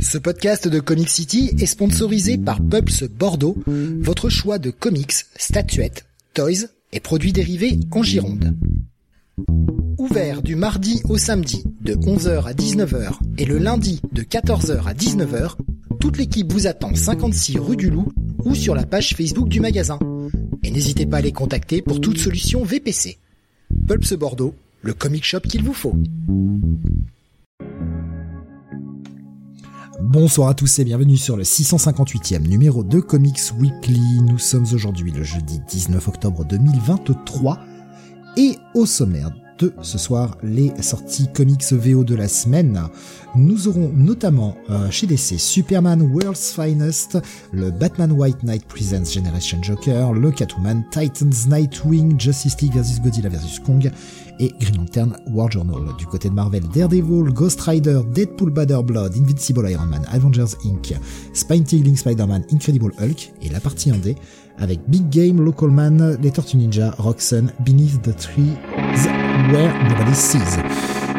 Ce podcast de Comic City est sponsorisé par Pulps Bordeaux, votre choix de comics, statuettes, toys et produits dérivés en Gironde. Ouvert du mardi au samedi de 11h à 19h et le lundi de 14h à 19h, toute l'équipe vous attend 56 rue du Loup ou sur la page Facebook du magasin. Et n'hésitez pas à les contacter pour toute solution VPC. Pulps Bordeaux, le comic shop qu'il vous faut. Bonsoir à tous et bienvenue sur le 658e numéro de Comics Weekly. Nous sommes aujourd'hui le jeudi 19 octobre 2023 et au sommaire de ce soir, les sorties comics VO de la semaine. Nous aurons notamment chez DC Superman World's Finest, le Batman White Knight Presents Generation Joker, le Catwoman Titans Nightwing, Justice League vs Godzilla vs Kong et Green Lantern War Journal. Du côté de Marvel, Daredevil, Ghost Rider, Deadpool Badder Blood, Invincible Iron Man, Avengers Inc., Spine-Tingling Spider-Man, Incredible Hulk et la partie indé avec Big Game, Local Man, Les Tortues Ninja, Roxanne, Beneath the Trees Where Nobody Sees.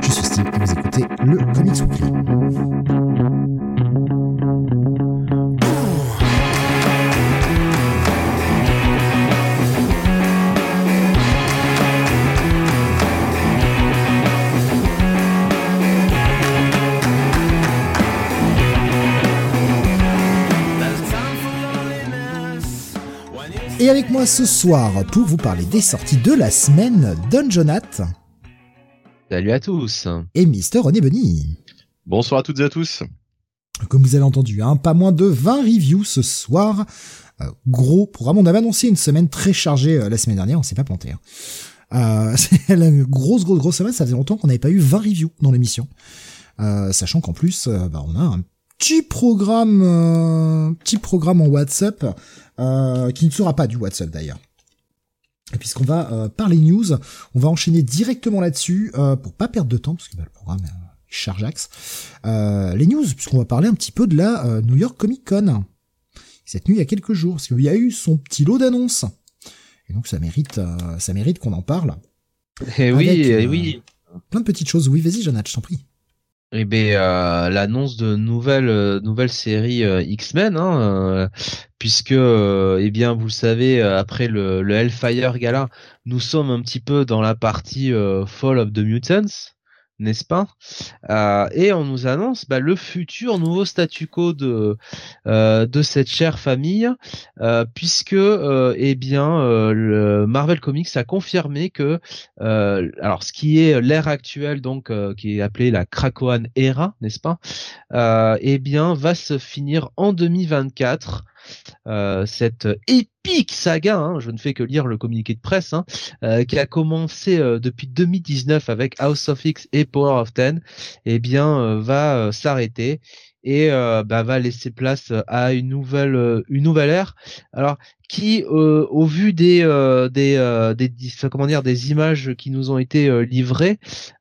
Je suis Steve et vous écoutez le Comics Weekly. Et avec moi ce soir, pour vous parler des sorties de la semaine, Don Jonath. Salut à tous. Et Mr. René Benny. Bonsoir à toutes et à tous. Comme vous avez entendu, pas moins de 20 reviews ce soir. Gros programme, on avait annoncé une semaine très chargée la semaine dernière, on s'est pas planté. C'est la grosse semaine, ça faisait longtemps qu'on n'avait pas eu 20 reviews dans l'émission. Sachant qu'en plus, on a un petit programme en WhatsApp qui ne sera pas du WhatsApp d'ailleurs. Et puisqu'on va parler news, on va enchaîner directement là-dessus pour pas perdre de temps parce que le programme charge axe. Les news, puisqu'on va parler un petit peu de la New York Comic Con cette nuit il y a quelques jours, parce qu'il y a eu son petit lot d'annonces. Et donc ça mérite qu'on en parle. Et oui, plein de petites choses. Oui, vas-y, Jonathan, je t'en prie. Eh ben l'annonce de nouvelle série X-Men, puisque vous le savez, après le Hellfire Gala, nous sommes un petit peu dans la partie Fall of the Mutants, n'est-ce pas ? Et on nous annonce le futur nouveau statu quo de cette chère famille, puisque le Marvel Comics a confirmé que alors ce qui est l'ère actuelle, donc qui est appelée la Krakoan Era, n'est-ce pas ? Va se finir en 2024. Cette épique saga, je ne fais que lire le communiqué de presse, qui a commencé depuis 2019 avec House of X et Power of Ten, va s'arrêter et va laisser place à une nouvelle ère. Alors qui au vu des images qui nous ont été livrées,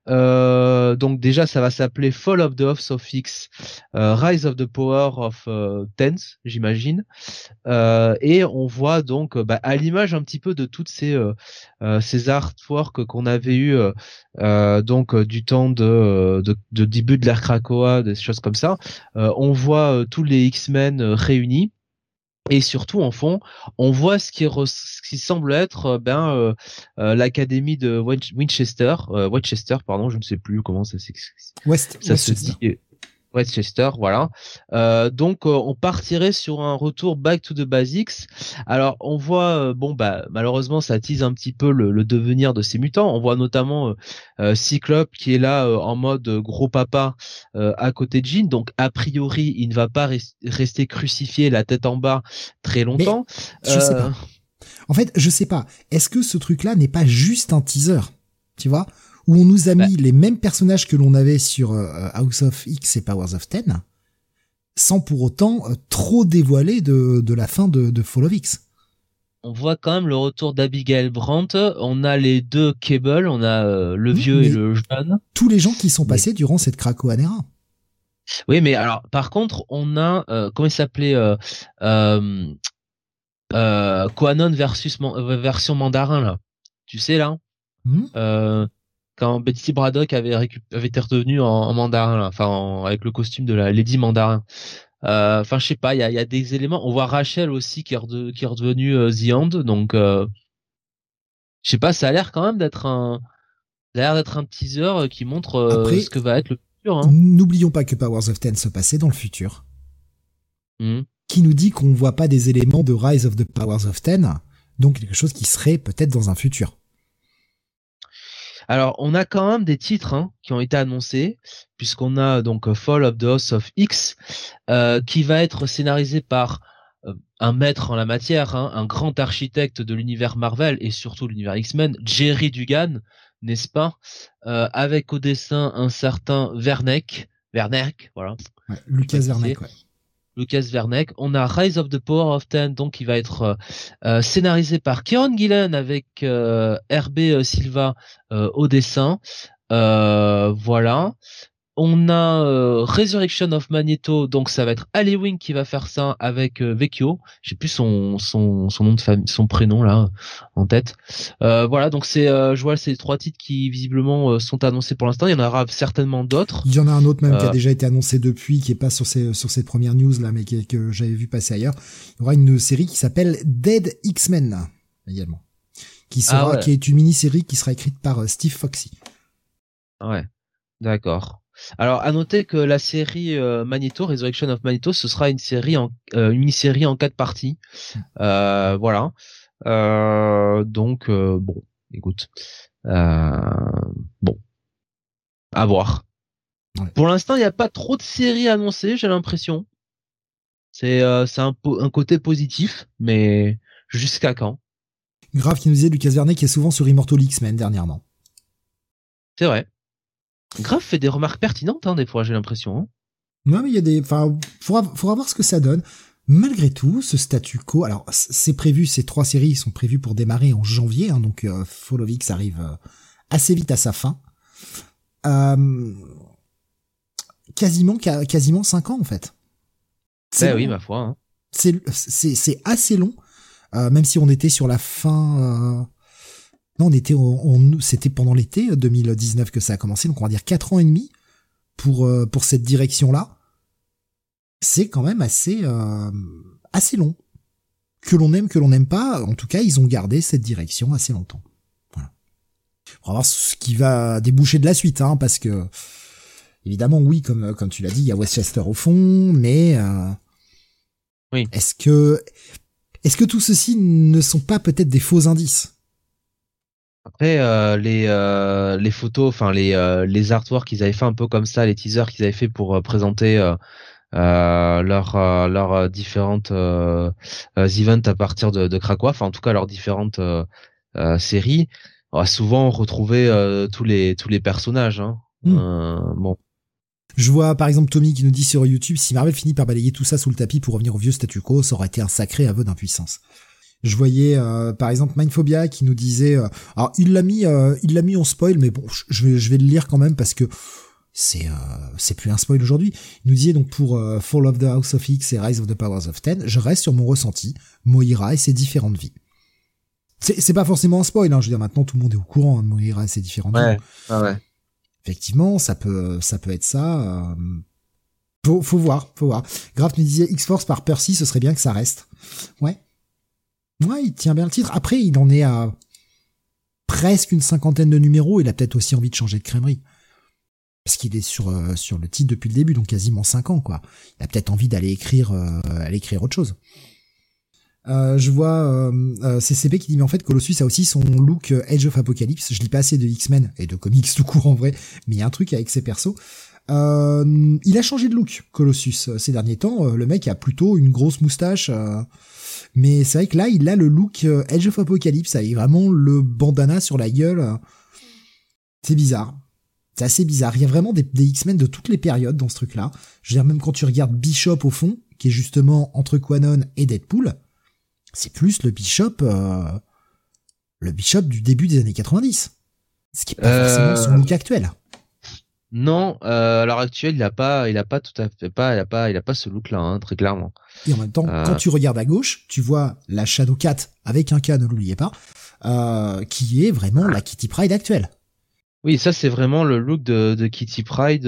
donc déjà ça va s'appeler Fall of the House of X, Rise of the Power of Tens, j'imagine, et on voit donc à l'image un petit peu de toutes ces artworks qu'on avait eu donc du temps de début de l'ère Krakoa, des choses comme ça. On voit tous les X-Men réunis. Et surtout, en fond, on voit ce qui semble être l'académie de Westchester, je ne sais plus comment ça s'écrit. Westchester, voilà. On partirait sur un retour back to the basics. Alors, on voit, malheureusement, ça tease un petit peu le devenir de ces mutants. On voit notamment Cyclope qui est là en mode gros papa à côté de Jean. Donc, a priori, il ne va pas rester crucifié la tête en bas très longtemps. Mais, je sais pas. En fait, je sais pas. Est-ce que ce truc-là n'est pas juste un teaser ? Tu vois ? Où on nous a mis les mêmes personnages que l'on avait sur House of X et Powers of Ten, sans pour autant trop dévoiler de la fin de Fall of X. On voit quand même le retour d'Abigail Brandt, on a les deux Cable, on a le vieux et le jeune. Tous les gens qui sont passés durant cette Krakoan Era. Oui, mais alors, par contre, on a, comment il s'appelait Quanon version Mandarin, là. Tu sais, là quand Betty Braddock avait été redevenue en mandarin, là, enfin avec le costume de la Lady Mandarin. Enfin, je sais pas, il y a des éléments. On voit Rachel aussi qui est redevenue The Hand, donc je sais pas, ça a l'air quand même d'être un teaser qui montre après, ce que va être le futur. Hein. N'oublions pas que Powers of Ten se passait dans le futur. Mmh. Qui nous dit qu'on voit pas des éléments de Rise of the Powers of Ten, donc quelque chose qui serait peut-être dans un futur. Alors, on a quand même des titres qui ont été annoncés, puisqu'on a donc Fall of the House of X, qui va être scénarisé par un maître en la matière, un grand architecte de l'univers Marvel et surtout l'univers X-Men, Jerry Dugan, n'est-ce pas, avec au dessin un certain Verneck, voilà. Ouais, Lucas Verneck, ouais. Lucas Verneck. On a Rise of the Power of Ten, donc qui va être scénarisé par Kieron Gillen avec Hervé Silva au dessin. Voilà. On a Resurrection of Magneto, donc ça va être Ali Wing qui va faire ça avec Vecchio. J'ai plus son nom de famille, son prénom là en tête. Voilà, donc je vois ces trois titres qui visiblement sont annoncés pour l'instant. Il y en aura certainement d'autres. Il y en a un autre même qui a déjà été annoncé depuis, qui est pas sur cette première news là, mais que j'avais vu passer ailleurs. Il y aura une série qui s'appelle Dead X-Men là, également, qui est une mini-série qui sera écrite par Steve Foxy. Ouais, d'accord. Alors, à noter que la série Magneto, Resurrection of Magneto, ce sera une série une mini-série en 4 parties. Voilà. Donc, bon, écoute. Bon. À voir. Ouais. Pour l'instant, il n'y a pas trop de séries annoncées, j'ai l'impression. C'est un côté positif, mais jusqu'à quand? Grave qui nous disait Lucas Vernet qui est souvent sur Immortal X-Men dernièrement. C'est vrai. Grave fait des remarques pertinentes, des fois, j'ai l'impression. Non, mais il y a faudra voir ce que ça donne. Malgré tout, ce statu quo, alors, c'est prévu, ces 3 séries sont prévues pour démarrer en janvier, donc, Fall of X arrive assez vite à sa fin. Quasiment 5 ans, en fait. C'est oui, ma foi. C'est assez long, même si on était sur la fin, non, c'était pendant l'été 2019 que ça a commencé, donc on va dire 4 ans et demi pour cette direction-là. C'est quand même assez long. Que l'on aime, que l'on n'aime pas, en tout cas, ils ont gardé cette direction assez longtemps. Voilà. On va voir ce qui va déboucher de la suite, parce que, évidemment, oui, comme tu l'as dit, il y a Westchester au fond, mais, oui. Est-ce que tout ceci ne sont pas peut-être des faux indices? Après les photos, enfin les artworks qu'ils avaient fait un peu comme ça, les teasers qu'ils avaient fait pour présenter leurs différentes events à partir de Krakoa, enfin en tout cas leurs différentes séries, on a souvent retrouvé tous les personnages. Bon. Je vois par exemple Tommy qui nous dit sur YouTube, si Marvel finit par balayer tout ça sous le tapis pour revenir au vieux statu quo, ça aurait été un sacré aveu d'impuissance. Je voyais par exemple Mindphobia qui nous disait alors il l'a mis en spoil, mais bon, je vais le lire quand même parce que c'est plus un spoil aujourd'hui. Il nous disait donc pour Fall of the House of X et Rise of the Powers of Ten, je reste sur mon ressenti, Moira et ses différentes vies. C'est pas forcément un spoil, je veux dire, maintenant tout le monde est au courant de Moira et ses différentes vies. Ah ouais. Effectivement, ça peut être ça. Faut voir. Graf nous disait X-Force par Percy, ce serait bien que ça reste. Ouais. Ouais, il tient bien le titre. Après, il en est à presque une 50aine de numéros. Il a peut-être aussi envie de changer de crèmerie. Parce qu'il est sur le titre depuis le début, donc quasiment 5 ans, quoi. Il a peut-être envie d'aller écrire autre chose. Je vois CCP qui dit, mais en fait, Colossus a aussi son look Age of Apocalypse. Je lis pas assez de X-Men et de comics tout court en vrai, mais il y a un truc avec ses persos. Il a changé de look, Colossus, ces derniers temps. Le mec a plutôt une grosse moustache. Mais c'est vrai que là, il a le look Age of Apocalypse, avec vraiment le bandana sur la gueule. C'est bizarre. C'est assez bizarre. Il y a vraiment des X-Men de toutes les périodes dans ce truc-là. Je veux dire, même quand tu regardes Bishop au fond, qui est justement entre Quanon et Deadpool, c'est plus le Bishop du début des années 90. Ce qui n'est pas forcément son look actuel. Non, à l'heure actuelle, il a pas ce look-là, très clairement. Et en même temps, quand tu regardes à gauche, tu vois la Shadowcat avec un K, ne l'oubliez pas, qui est vraiment la Kitty Pryde actuelle. Oui, ça c'est vraiment le look de Kitty Pryde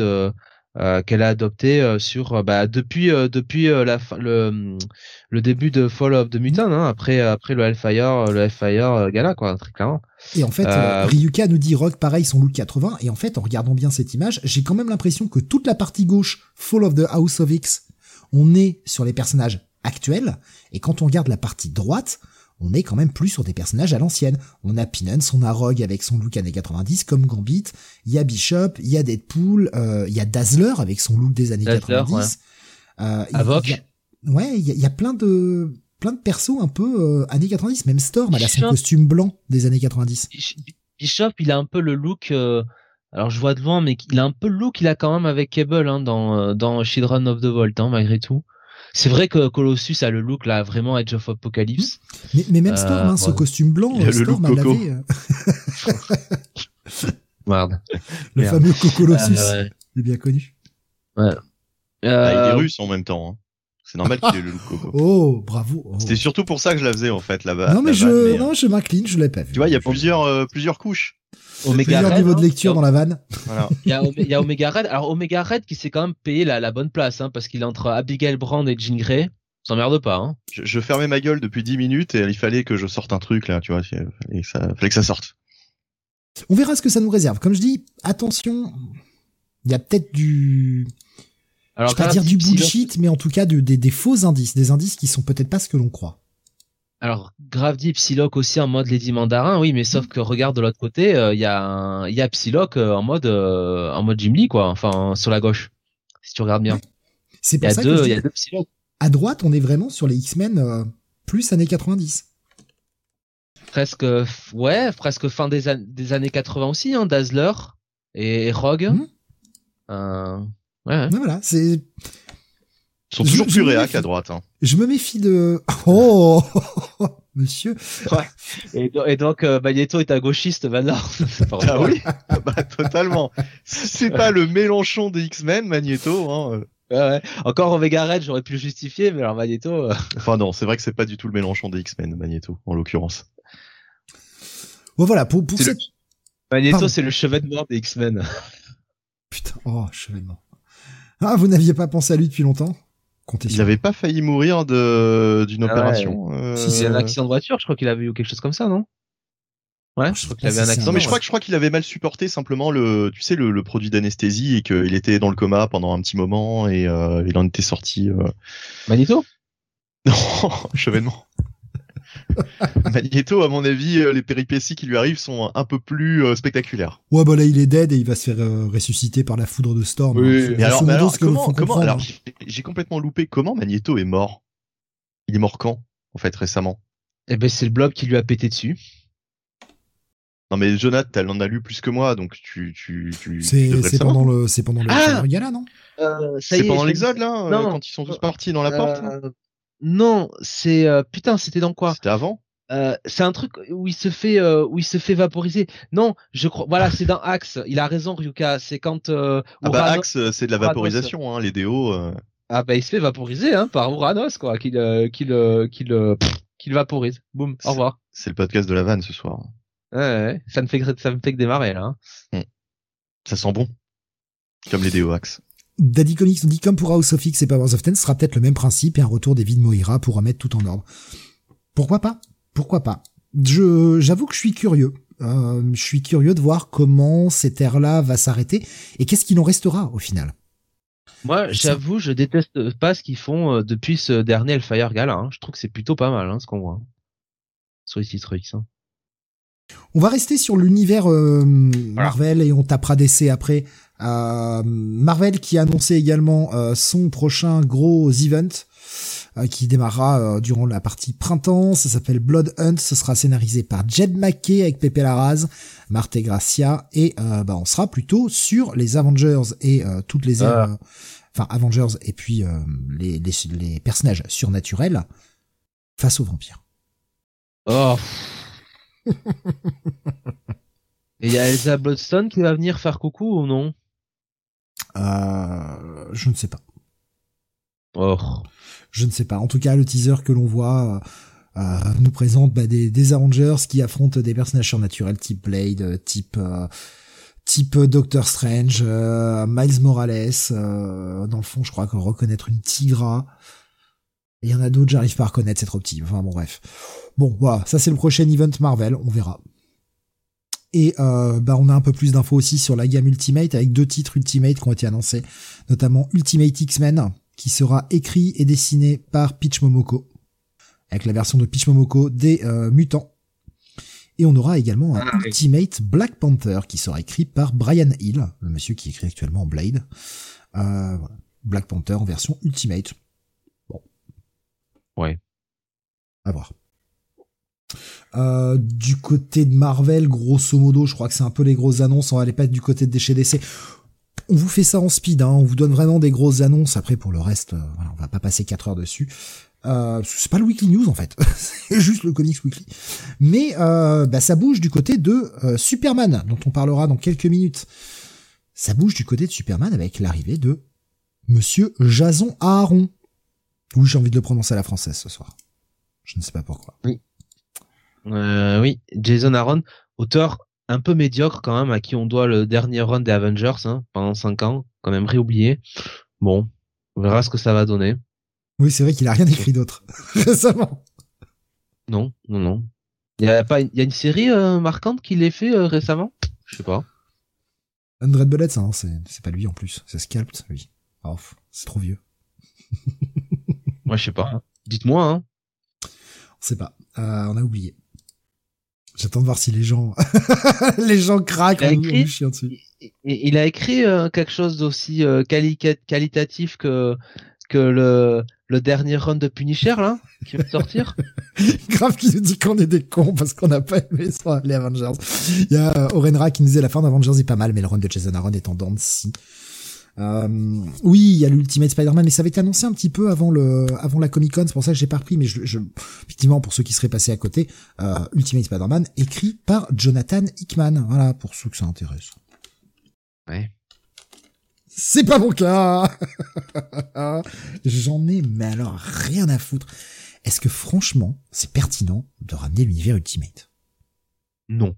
qu'elle a adopté sur depuis le début de Fall of the Mutant, hein, après le Hellfire Gala, quoi, très clairement. Et en fait, Ryuka nous dit Rock, pareil, son look 80. Et en fait, en regardant bien cette image, j'ai quand même l'impression que toute la partie gauche, Fall of the House of X, on est sur les personnages actuels. Et quand on regarde la partie droite, on est quand même plus sur des personnages à l'ancienne. On a Penance, on a Rogue avec son look années 90 comme Gambit, il y a Bishop, il y a Deadpool, il y a Dazzler avec son look des années Dazzler, 90. Ouais. Avoc. Il y a plein de persos un peu années 90, même Storm, elle a son costume blanc des années 90. Bishop, il a un peu le look, alors je vois devant, mais il a un peu le look qu'il a quand même avec Cable, hein, dans Children of the Vault, hein, malgré tout. C'est vrai que Colossus a le look là vraiment Edge of Apocalypse. Mais même Storm, hein, ce costume blanc, Storm a lavé. Merde. Fameux Colossus, ouais. Il est bien connu. Ouais. Il est russe en même temps. Hein. C'est normal qu'il ait le look Coco. Oh, bravo. Oh. C'était surtout pour ça que je la faisais en fait là-bas. Non, je m'incline, je l'ai pas vu. Tu vois, il y a plusieurs couches. Omega Red, niveau de lecture dans la vanne. Voilà. Il y a Omega Red. Alors Omega Red qui s'est quand même payé la bonne place, hein, parce qu'il est entre Abigail Brand et Jean Grey. Ça m'emmerde pas. Hein. Je fermais ma gueule depuis 10 minutes et il fallait que je sorte un truc là, tu vois. Il fallait que ça sorte. On verra ce que ça nous réserve. Comme je dis, attention, il y a peut-être du... Alors, je vais pas dire du bullshit, mais en tout cas des faux indices, des indices qui sont peut-être pas ce que l'on croit. Alors, grave dit Psylocke aussi en mode Lady Mandarin, oui, mais sauf que regarde de l'autre côté, il y a Psylocke en mode Jim Lee, quoi, enfin, sur la gauche, si tu regardes bien. Ouais. C'est pour ça que il y a deux Psylocke. À droite, on est vraiment sur les X-Men plus années 90. Presque fin des années 80 aussi, hein, Dazzler et Rogue. Mmh. Voilà, c'est... Ils sont toujours plus réac à droite. Hein. Je me méfie de... Oh monsieur. Ouais. Et donc Magneto est un gauchiste maintenant. Ah oui, totalement. C'est pas le Mélenchon des X-Men, Magneto. Hein. Ouais. Encore Omega Red, j'aurais pu le justifier, mais alors Magneto... Enfin non, c'est vrai que c'est pas du tout le Mélenchon des X-Men, Magneto, en l'occurrence. Bon voilà, pour cette... Magneto, pardon. C'est le chevet de mort des X-Men. Putain, chevet de mort. Ah, vous n'aviez pas pensé à lui depuis longtemps? Il n'avait pas failli mourir d'une opération. Ouais. Si c'est un accident de voiture, je crois qu'il avait eu quelque chose comme ça, non? Ouais, je crois qu'il avait un accident. Non, mais je crois qu'il avait mal supporté simplement le produit d'anesthésie et qu'il était dans le coma pendant un petit moment et il en était sorti. Magneto? Non, chevènement. Magneto, à mon avis, les péripéties qui lui arrivent sont un peu plus spectaculaires. Ouais, bah là, il est dead et il va se faire ressusciter par la foudre de Storm. Oui. Hein. Alors, j'ai complètement loupé comment Magneto est mort. Il est mort quand, en fait, récemment? Eh ben, c'est le blob qui lui a pété dessus. Non mais Jonathan, t'en as lu plus que moi, donc tu c'est pendant le Hellfire Gala, non? C'est pendant l'Exode là, quand ils sont tous partis dans la porte. Non, c'est c'était dans quoi? C'était avant. C'est un truc où il se fait vaporiser. Non, je crois. Voilà, c'est dans Axe. Il a raison, Ryuka. C'est quand. Axe, c'est de la vaporisation, Uranos. Hein, les déos. Ah bah il se fait vaporiser, hein, par Uranos, quoi, qu'il vaporise. Boum. Au revoir. C'est le podcast de la vanne ce soir. Ouais. Ça me fait que démarrer là. Hein. Ça sent bon. Comme les déos Axe. Daddy Comics nous dit, comme pour House of X et Powers of Ten, ce sera peut-être le même principe et un retour des vies de Moira pour remettre tout en ordre. Pourquoi pas? J'avoue que je suis curieux. Je suis curieux de voir comment cette ère-là va s'arrêter et qu'est-ce qu'il en restera au final. Moi, j'avoue, je déteste pas ce qu'ils font depuis ce dernier Hellfire Gala. Hein. Je trouve que c'est plutôt pas mal, hein, ce qu'on voit. Hein. Sur les titres X. Hein. On va rester sur l'univers Marvel et on tapera DC après. Marvel qui a annoncé également son prochain gros event qui démarrera durant la partie printemps. Ça s'appelle Blood Hunt. Ce sera scénarisé par Jed McKay avec Pepe Larraz, Marte Gracia et on sera plutôt sur les Avengers et toutes les ères, Avengers et puis les personnages surnaturels face aux vampires. Oh. Et il y a Elsa Bloodstone qui va venir faire coucou ou non? Je ne sais pas. Or. Je ne sais pas. En tout cas, le teaser que l'on voit nous présente des Avengers qui affrontent des personnages surnaturels type Blade, type type Doctor Strange, Miles Morales, dans le fond, je crois qu'on reconnaître une Tigra. Il y en a d'autres, j'arrive pas à reconnaître, c'est trop petit. Enfin bon, bref. Bon, voilà, ça c'est le prochain event Marvel, on verra. Et on a un peu plus d'infos aussi sur la gamme Ultimate, avec 2 titres Ultimate qui ont été annoncés, notamment Ultimate X-Men, qui sera écrit et dessiné par Peach Momoko, avec la version de Peach Momoko des mutants. Et on aura également un Ultimate Black Panther, qui sera écrit par Brian Hill, le monsieur qui écrit actuellement Blade. Voilà. Black Panther en version Ultimate. Bon. Ouais. À voir. Du côté de Marvel, grosso modo, je crois que c'est un peu les grosses annonces. On va aller pas être du côté de chez DC. On vous fait ça en speed, hein. On vous donne vraiment des grosses annonces. Après, pour le reste, voilà, on va pas passer 4 heures dessus. C'est pas le Weekly News en fait, c'est juste le Comics Weekly. Mais ça bouge du côté de Superman, dont on parlera dans quelques minutes. Ça bouge du côté de Superman avec l'arrivée de Monsieur Jason Aaron. Oui, j'ai envie de le prononcer à la française ce soir. Je ne sais pas pourquoi. Oui. Oui, Jason Aaron, auteur un peu médiocre quand même, à qui on doit le dernier run des Avengers, hein, pendant 5 ans, quand même réoublié. Bon, on verra ce que ça va donner. Oui, c'est vrai qu'il a rien écrit d'autre récemment. Non. Il y a une série marquante qu'il ait fait récemment. Je sais pas. 100 Bullets, hein, c'est pas lui en plus, c'est Sculpt, lui. Oh, c'est trop vieux. Moi, je sais pas. Dites-moi, hein. On sait pas. On a oublié. J'attends de voir si les gens craquent en nous chiant dessus. Il a écrit quelque chose d'aussi qualitatif que le dernier run de Punisher, là, qui va sortir. Grave qui nous dit qu'on est des cons parce qu'on n'a pas aimé ça, les Avengers. Il y a Orenra qui nous disait la fin d'Avengers est pas mal, mais le run de Jason Aaron est en dents de scie. Oui, il y a l'Ultimate Spider-Man, mais ça avait été annoncé un petit peu avant la Comic-Con, c'est pour ça que j'ai pas repris, mais effectivement, pour ceux qui seraient passés à côté, Ultimate Spider-Man, écrit par Jonathan Hickman. Voilà, pour ceux que ça intéresse. Ouais. C'est pas mon cas. J'en ai, mais alors, rien à foutre. Est-ce que franchement, c'est pertinent de ramener l'univers Ultimate? Non.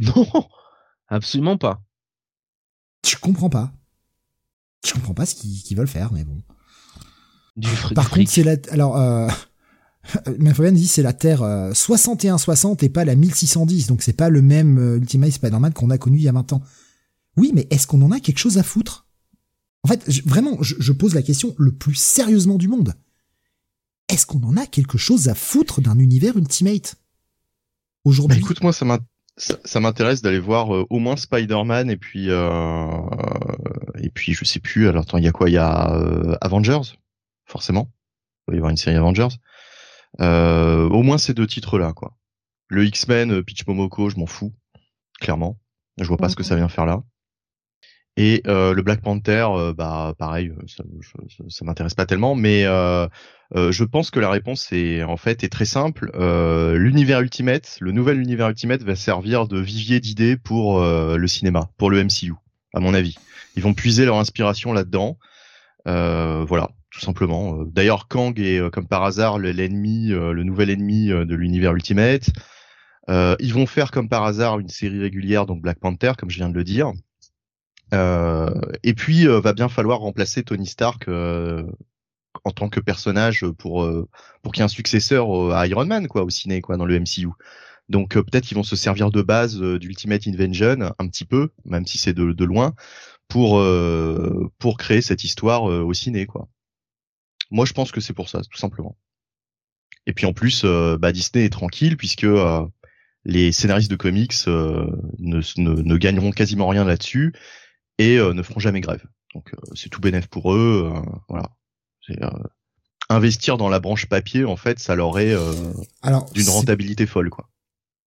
Non, absolument pas. Je comprends pas ce qu'ils veulent faire, mais bon. Par contre, c'est la... Alors, ma Fabienne dit c'est la Terre 6160 et pas la 1610, donc c'est pas le même Ultimate Spider-Man qu'on a connu il y a 20 ans. Oui, mais est-ce qu'on en a quelque chose à foutre? En fait, je pose la question le plus sérieusement du monde. Est-ce qu'on en a quelque chose à foutre d'un univers Ultimate aujourd'hui? Bah écoute, moi, ça m'intéresse d'aller voir au moins Spider-Man et puis je sais plus. Alors attends, il y a quoi? Il y a Avengers, forcément. Il va y avoir une série Avengers. Au moins ces 2 titres-là, quoi. Le X-Men, Peach Momoko, je m'en fous clairement. Je vois pas ce que ça vient faire là. Et le Black Panther, pareil, ça m'intéresse pas tellement, mais je pense que la réponse est très simple. L'univers Ultimate, le nouvel univers Ultimate, va servir de vivier d'idées pour le cinéma, pour le MCU, à mon avis. Ils vont puiser leur inspiration là-dedans. Voilà, tout simplement. D'ailleurs, Kang est, comme par hasard, l'ennemi, le nouvel ennemi de l'univers Ultimate. Ils vont faire, comme par hasard, une série régulière, donc Black Panther, comme je viens de le dire. Et puis va bien falloir remplacer Tony Stark en tant que personnage pour qu'il y ait un successeur à Iron Man, quoi, au ciné, quoi, dans le MCU. Donc peut-être qu'ils vont se servir de base d'Ultimate Invention un petit peu, même si c'est de loin, pour créer cette histoire au ciné, quoi. Moi je pense que c'est pour ça, tout simplement. Et puis en plus Disney est tranquille puisque les scénaristes de comics ne gagneront quasiment rien là-dessus. Et ne feront jamais grève. Donc c'est tout bénef pour eux. Voilà. Investir dans la branche papier, en fait, ça leur est d'une rentabilité folle, quoi.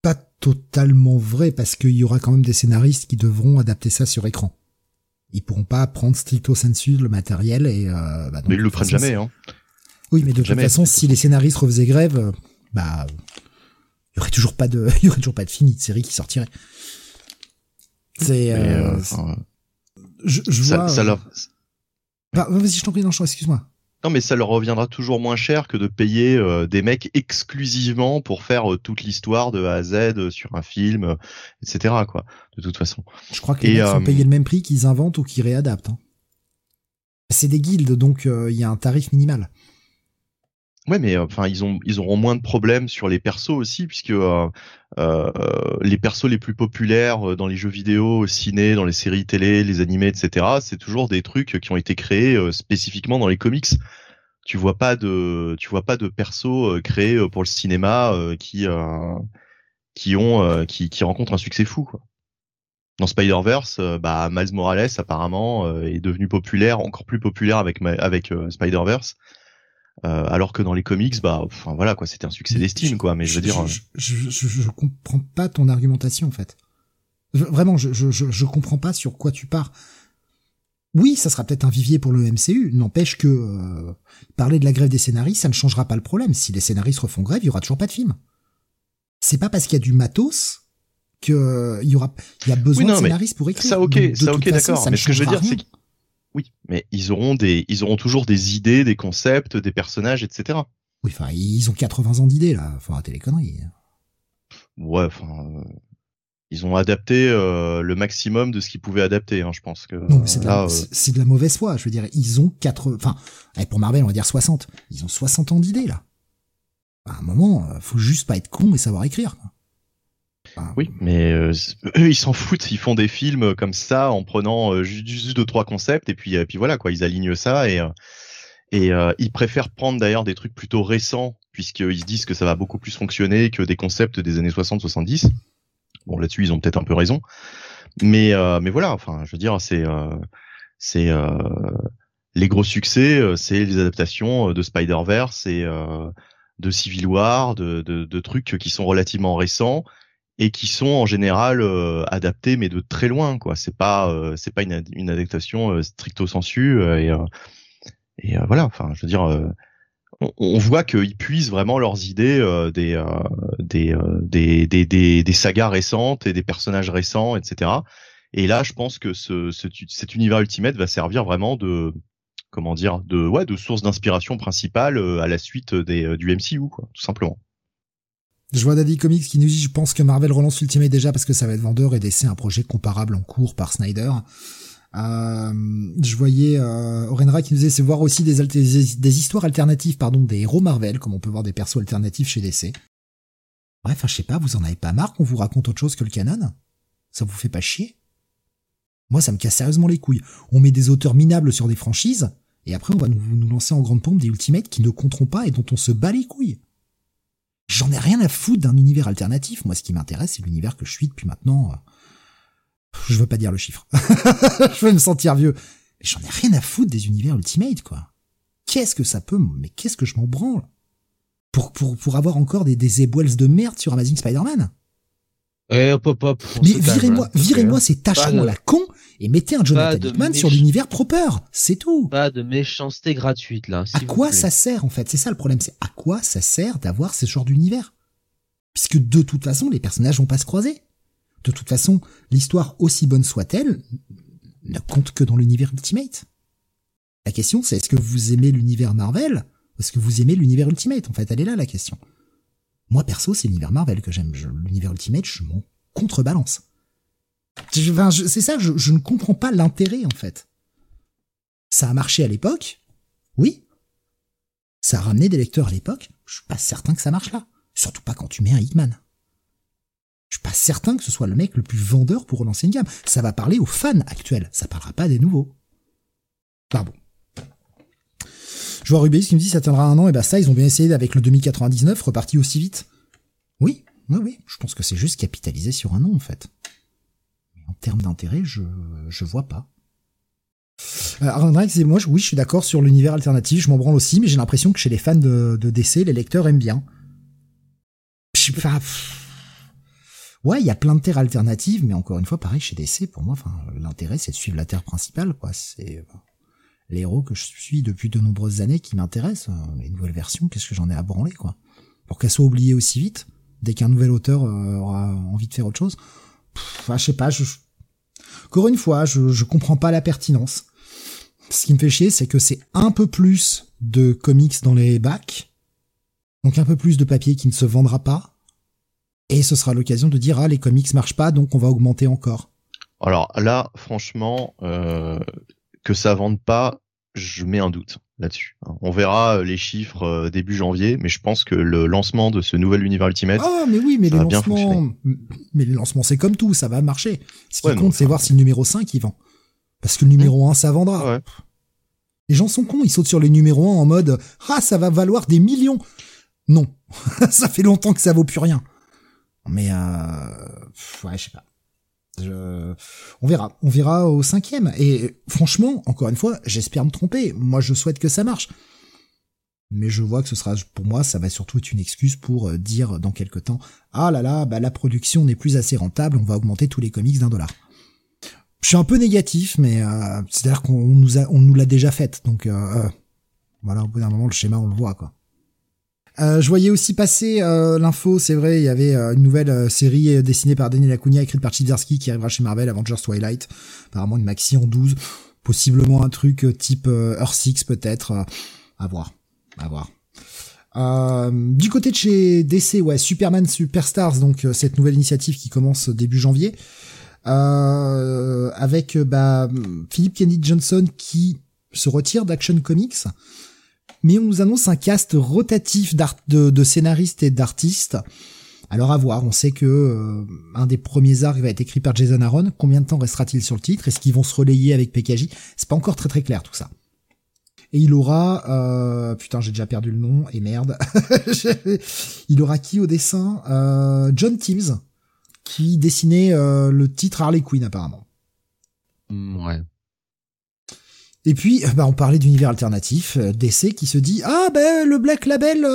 Pas totalement vrai, parce qu'il y aura quand même des scénaristes qui devront adapter ça sur écran. Ils pourront pas prendre stricto sensu le matériel et. Donc, mais ils le prennent jamais, hein. Oui, mais de toute façon, si les scénaristes refaisaient grève, il y aurait toujours pas de fini de série qui sortirait. C'est. Je vois. Vas-y, je t'en prie, excuse-moi. Non, mais ça leur reviendra toujours moins cher que de payer des mecs exclusivement pour faire toute l'histoire de A à Z sur un film, etc. quoi. De toute façon. Je crois que les mecs sont payés le même prix qu'ils inventent ou qu'ils réadaptent. Hein. C'est des guildes, donc il y a un tarif minimal. Ouais, mais enfin, ils auront moins de problèmes sur les persos aussi, puisque les persos les plus populaires dans les jeux vidéo, au ciné, dans les séries télé, les animés, etc., c'est toujours des trucs qui ont été créés spécifiquement dans les comics. Tu vois pas de persos créés pour le cinéma qui rencontrent un succès fou, quoi. Dans Spider-Verse, Miles Morales apparemment est devenu populaire, encore plus populaire avec Spider-Verse. Alors que dans les comics, c'était un succès d'estime, quoi. Mais je comprends pas ton argumentation, en fait. Vraiment, je comprends pas sur quoi tu pars. Oui, ça sera peut-être un vivier pour le MCU. N'empêche que parler de la grève des scénaristes, ça ne changera pas le problème. Si les scénaristes refont grève, il y aura toujours pas de film. C'est pas parce qu'il y a du matos que il y a besoin de scénaristes pour écrire. Ça, d'accord. Mais ce que je veux dire, c'est que oui, mais ils auront toujours des idées, des concepts, des personnages, etc. Oui, enfin, ils ont 80 ans d'idées, là. Faut arrêter les conneries. Ouais, ils ont adapté le maximum de ce qu'ils pouvaient adapter, hein, je pense que. Non, mais c'est de la mauvaise foi. Je veux dire, ils ont pour Marvel, on va dire 60. Ils ont 60 ans d'idées, là. À un moment, faut juste pas être con et savoir écrire, quoi. Oui, mais eux ils s'en foutent, ils font des films comme ça en prenant juste 2-3 concepts et puis voilà quoi, ils alignent ça et ils préfèrent prendre d'ailleurs des trucs plutôt récents puisqu'ils se disent que ça va beaucoup plus fonctionner que des concepts des années 60-70. Bon, là-dessus ils ont peut-être un peu raison, mais voilà, enfin je veux dire c'est les gros succès, c'est les adaptations de Spider-Verse et de Civil War, de trucs qui sont relativement récents. Et qui sont en général adaptés, mais de très loin, quoi. C'est pas une adaptation stricto sensu. Et voilà. Enfin, je veux dire, on voit qu'ils puisent vraiment leurs idées des sagas récentes et des personnages récents, etc. Et là, je pense que cet univers Ultimate va servir vraiment de source d'inspiration principale à la suite du MCU, quoi, tout simplement. Je vois Daddy Comics qui nous dit « Je pense que Marvel relance Ultimate déjà parce que ça va être vendeur et DC un projet comparable en cours par Snyder. » Je voyais Orenra qui nous disait « C'est voir aussi des histoires alternatives, des héros Marvel, comme on peut voir des persos alternatifs chez DC. » Bref, je sais pas, vous en avez pas marre qu'on vous raconte autre chose que le canon ? Ça vous fait pas chier ? Moi, ça me casse sérieusement les couilles. On met des auteurs minables sur des franchises et après on va nous lancer en grande pompe des Ultimates qui ne compteront pas et dont on se bat les couilles. J'en ai rien à foutre d'un univers alternatif. Moi, ce qui m'intéresse, c'est l'univers que je suis depuis maintenant. Je veux pas dire le chiffre. Je veux me sentir vieux. Mais j'en ai rien à foutre des univers Ultimate, quoi. Qu'est-ce que ça peut... Mais qu'est-ce que je m'en branle pour avoir encore des eboels de merde sur Amazing Spider-Man. Eh, hop. Mais virez-moi ces tâcherons à la con et mettez un Jonathan Hickman sur l'univers proper. C'est tout. Pas de méchanceté gratuite, là. À quoi ça sert, en fait? C'est ça le problème. C'est à quoi ça sert d'avoir ce genre d'univers? Puisque de toute façon, les personnages vont pas se croiser. De toute façon, l'histoire, aussi bonne soit-elle, ne compte que dans l'univers Ultimate. La question, c'est est-ce que vous aimez l'univers Marvel? Ou est-ce que vous aimez l'univers Ultimate? En fait, elle est là, la question. Moi, perso, c'est l'univers Marvel que j'aime. L'univers Ultimate, je m'en contrebalance. Je ne comprends pas l'intérêt, en fait. Ça a marché à l'époque, oui. Ça a ramené des lecteurs à l'époque, je suis pas certain que ça marche là. Surtout pas quand tu mets un Hickman. Je suis pas certain que ce soit le mec le plus vendeur pour relancer une gamme. Ça va parler aux fans actuels, ça parlera pas des nouveaux. Pardon. Je vois Rubéus qui me dit ça tiendra un an, et ça, ils ont bien essayé avec le 2099, reparti aussi vite. Oui, je pense que c'est juste capitalisé sur un an, en fait. Mais en termes d'intérêt, je vois pas. Arnaud, c'est moi, je suis d'accord sur l'univers alternatif, je m'en branle aussi, mais j'ai l'impression que chez les fans de DC, les lecteurs aiment bien. Ouais, il y a plein de terres alternatives, mais encore une fois, pareil, chez DC, pour moi, l'intérêt, c'est de suivre la terre principale, quoi, c'est... Les héros que je suis depuis de nombreuses années qui m'intéressent, les nouvelles versions, qu'est-ce que j'en ai à branler, quoi. Pour qu'elles soient oubliées aussi vite, dès qu'un nouvel auteur aura envie de faire autre chose. Je sais pas, encore une fois, je comprends pas la pertinence. Ce qui me fait chier, c'est que c'est un peu plus de comics dans les bacs, donc un peu plus de papier qui ne se vendra pas, et ce sera l'occasion de dire « Ah, les comics marchent pas, donc on va augmenter encore ». Alors là, franchement, que ça vende pas, je mets un doute là-dessus. On verra les chiffres début janvier, mais je pense que le lancement de ce nouvel univers Ultimate, ah, mais oui, mais ça les va bien fonctionner. Mais les lancements, c'est comme tout, ça va marcher. Ce qui compte, c'est voir si le numéro 5, il vend. Parce que le numéro 1, ça vendra. Ouais. Les gens sont cons, ils sautent sur le numéro 1 en mode « Ah, ça va valoir des millions !» Non, ça fait longtemps que ça vaut plus rien. Mais, ouais, je sais pas. On verra au 5e. Et franchement, encore une fois, j'espère me tromper. Moi, je souhaite que ça marche. Mais je vois que ce sera, pour moi, ça va surtout être une excuse pour dire dans quelque temps, ah là là, bah, la production n'est plus assez rentable, on va augmenter tous les comics d'$. Je suis un peu négatif, mais c'est-à-dire qu'on nous l'a déjà faite. Donc, voilà, au bout d'un moment, le schéma, on le voit, quoi. Je voyais aussi passer l'info, c'est vrai, il y avait une nouvelle série dessinée par Daniel Acuna, écrite par Chibzarsky, qui arrivera chez Marvel, Avengers Twilight, apparemment une maxi en 12, possiblement un truc type Earth 6 peut-être, à voir. Du côté de chez DC, ouais, Superman Superstars, donc cette nouvelle initiative qui commence début janvier, avec Philip Kennedy Johnson qui se retire d'Action Comics. Mais on nous annonce un cast rotatif de scénaristes et d'artistes. Alors à voir, on sait que un des premiers arcs va être écrit par Jason Aaron. Combien de temps restera-t-il sur le titre? Est-ce qu'ils vont se relayer avec PKJ? C'est pas encore très très clair tout ça. Et il aura... putain, j'ai déjà perdu le nom, et merde. Il aura qui au dessin? John Timms, qui dessinait le titre Harley Quinn apparemment. Ouais. Et puis, on parlait d'univers alternatif, DC qui se dit « Ah, ben, le Black Label,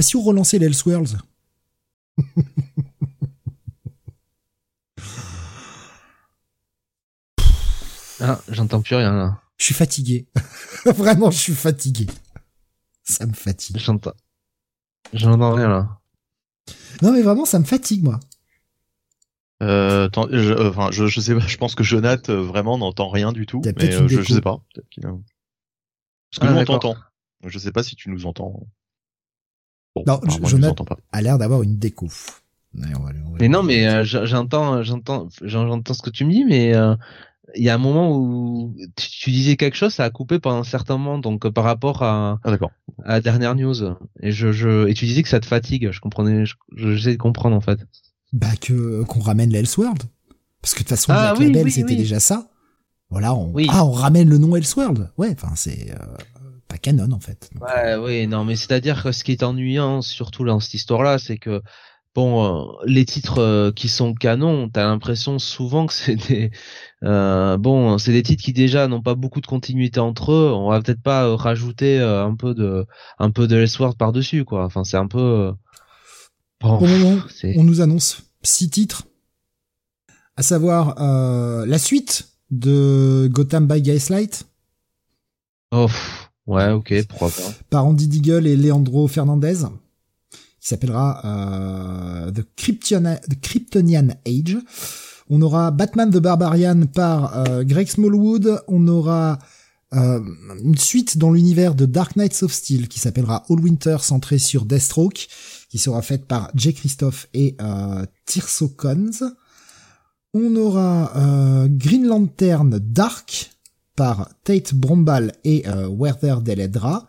si on relançait les Elseworlds ». Ah, j'entends plus rien, là. Je suis fatigué. Vraiment, je suis fatigué. Ça me fatigue. J'entends rien, là. Non, mais vraiment, ça me fatigue, moi. Je sais pas, je pense que Jonath vraiment n'entend rien du tout, mais je sais pas, peut-être qu'il a... Parce que nous on t'entend. Je sais pas si tu nous entends. Bon, non, Jonath a l'air d'avoir une déco. Mais non, mais j'entends ce que tu me dis, mais il y a un moment où tu disais quelque chose, ça a coupé pendant un certain moment, donc par rapport à la dernière news, et et tu disais que ça te fatigue, j'essaie de comprendre en fait. Qu'on ramène l'Elseworld. Parce que de toute façon, Black Label, c'était déjà ça. Voilà, on ramène le nom Elseworld. Ouais, enfin, c'est pas canon, en fait. Donc, mais c'est-à-dire que ce qui est ennuyant, surtout dans cette histoire-là, c'est que, les titres qui sont canons, t'as l'impression souvent que c'est des titres qui déjà n'ont pas beaucoup de continuité entre eux. On va peut-être pas rajouter un peu de Elseworld par-dessus, quoi. Enfin, c'est un peu... Au moment, on nous annonce 6 titres, à savoir la suite de Gotham by Gaslight. Ouais, ok, pourquoi pas. Par Andy Diggle et Leandro Fernandez, qui s'appellera The Kryptonian Age. On aura Batman the Barbarian par Greg Smallwood. On aura une suite dans l'univers de Dark Knights of Steel qui s'appellera All Winter, centrée sur Deathstroke, qui sera faite par Jay Kristoff et Tirso Konz. On aura Green Lantern Dark par Tate Brombal et Werther Edera.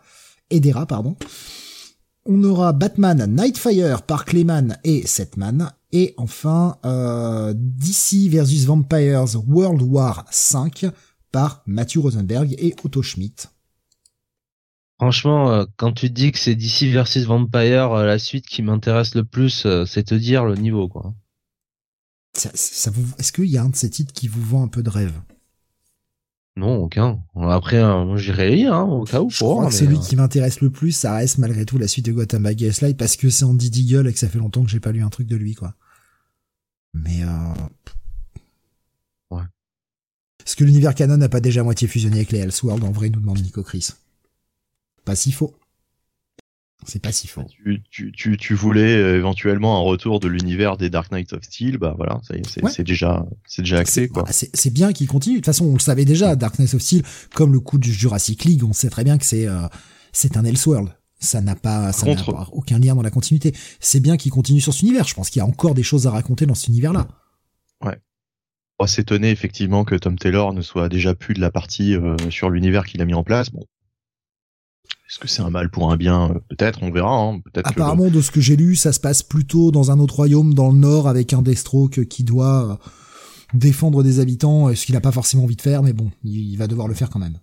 On aura Batman Nightfire par Clayman et Setman. Et enfin DC vs Vampires World War 5 par Matthew Rosenberg et Otto Schmidt. Franchement, quand tu dis que c'est DC versus Vampire, la suite qui m'intéresse le plus, c'est te dire le niveau, quoi. Est-ce qu'il y a un de ces titres qui vous vend un peu de rêve? Non, aucun. Après, j'irai lire, au cas où. Celui qui m'intéresse le plus, ça reste malgré tout la suite de Gotham by Gaslight, parce que c'est Andy Diggle et que ça fait longtemps que j'ai pas lu un truc de lui, quoi. Mais... Ouais. Est-ce que l'univers canon n'a pas déjà moitié fusionné avec les Elseworlds? En vrai, nous demande Nico Chris. Pas si faux. C'est pas si faux. Tu voulais éventuellement un retour de l'univers des Dark Knights of Steel, voilà, c'est déjà axé, quoi. C'est bien qu'il continue. De toute façon, on le savait déjà, Dark Knights of Steel, comme le coup du Jurassic League, on sait très bien que c'est c'est un Elseworld. Ça n'a aucun lien dans la continuité. C'est bien qu'il continue sur cet univers. Je pense qu'il y a encore des choses à raconter dans cet univers-là. Ouais. On va s'étonner effectivement que Tom Taylor ne soit déjà plus de la partie sur l'univers qu'il a mis en place. Bon. Est-ce que c'est un mal pour un bien? Peut-être, on verra. Hein. Peut-être. Apparemment, de ce que j'ai lu, ça se passe plutôt dans un autre royaume, dans le nord, avec un Deathstroke qui doit défendre des habitants, ce qu'il n'a pas forcément envie de faire, mais bon, il va devoir le faire quand même.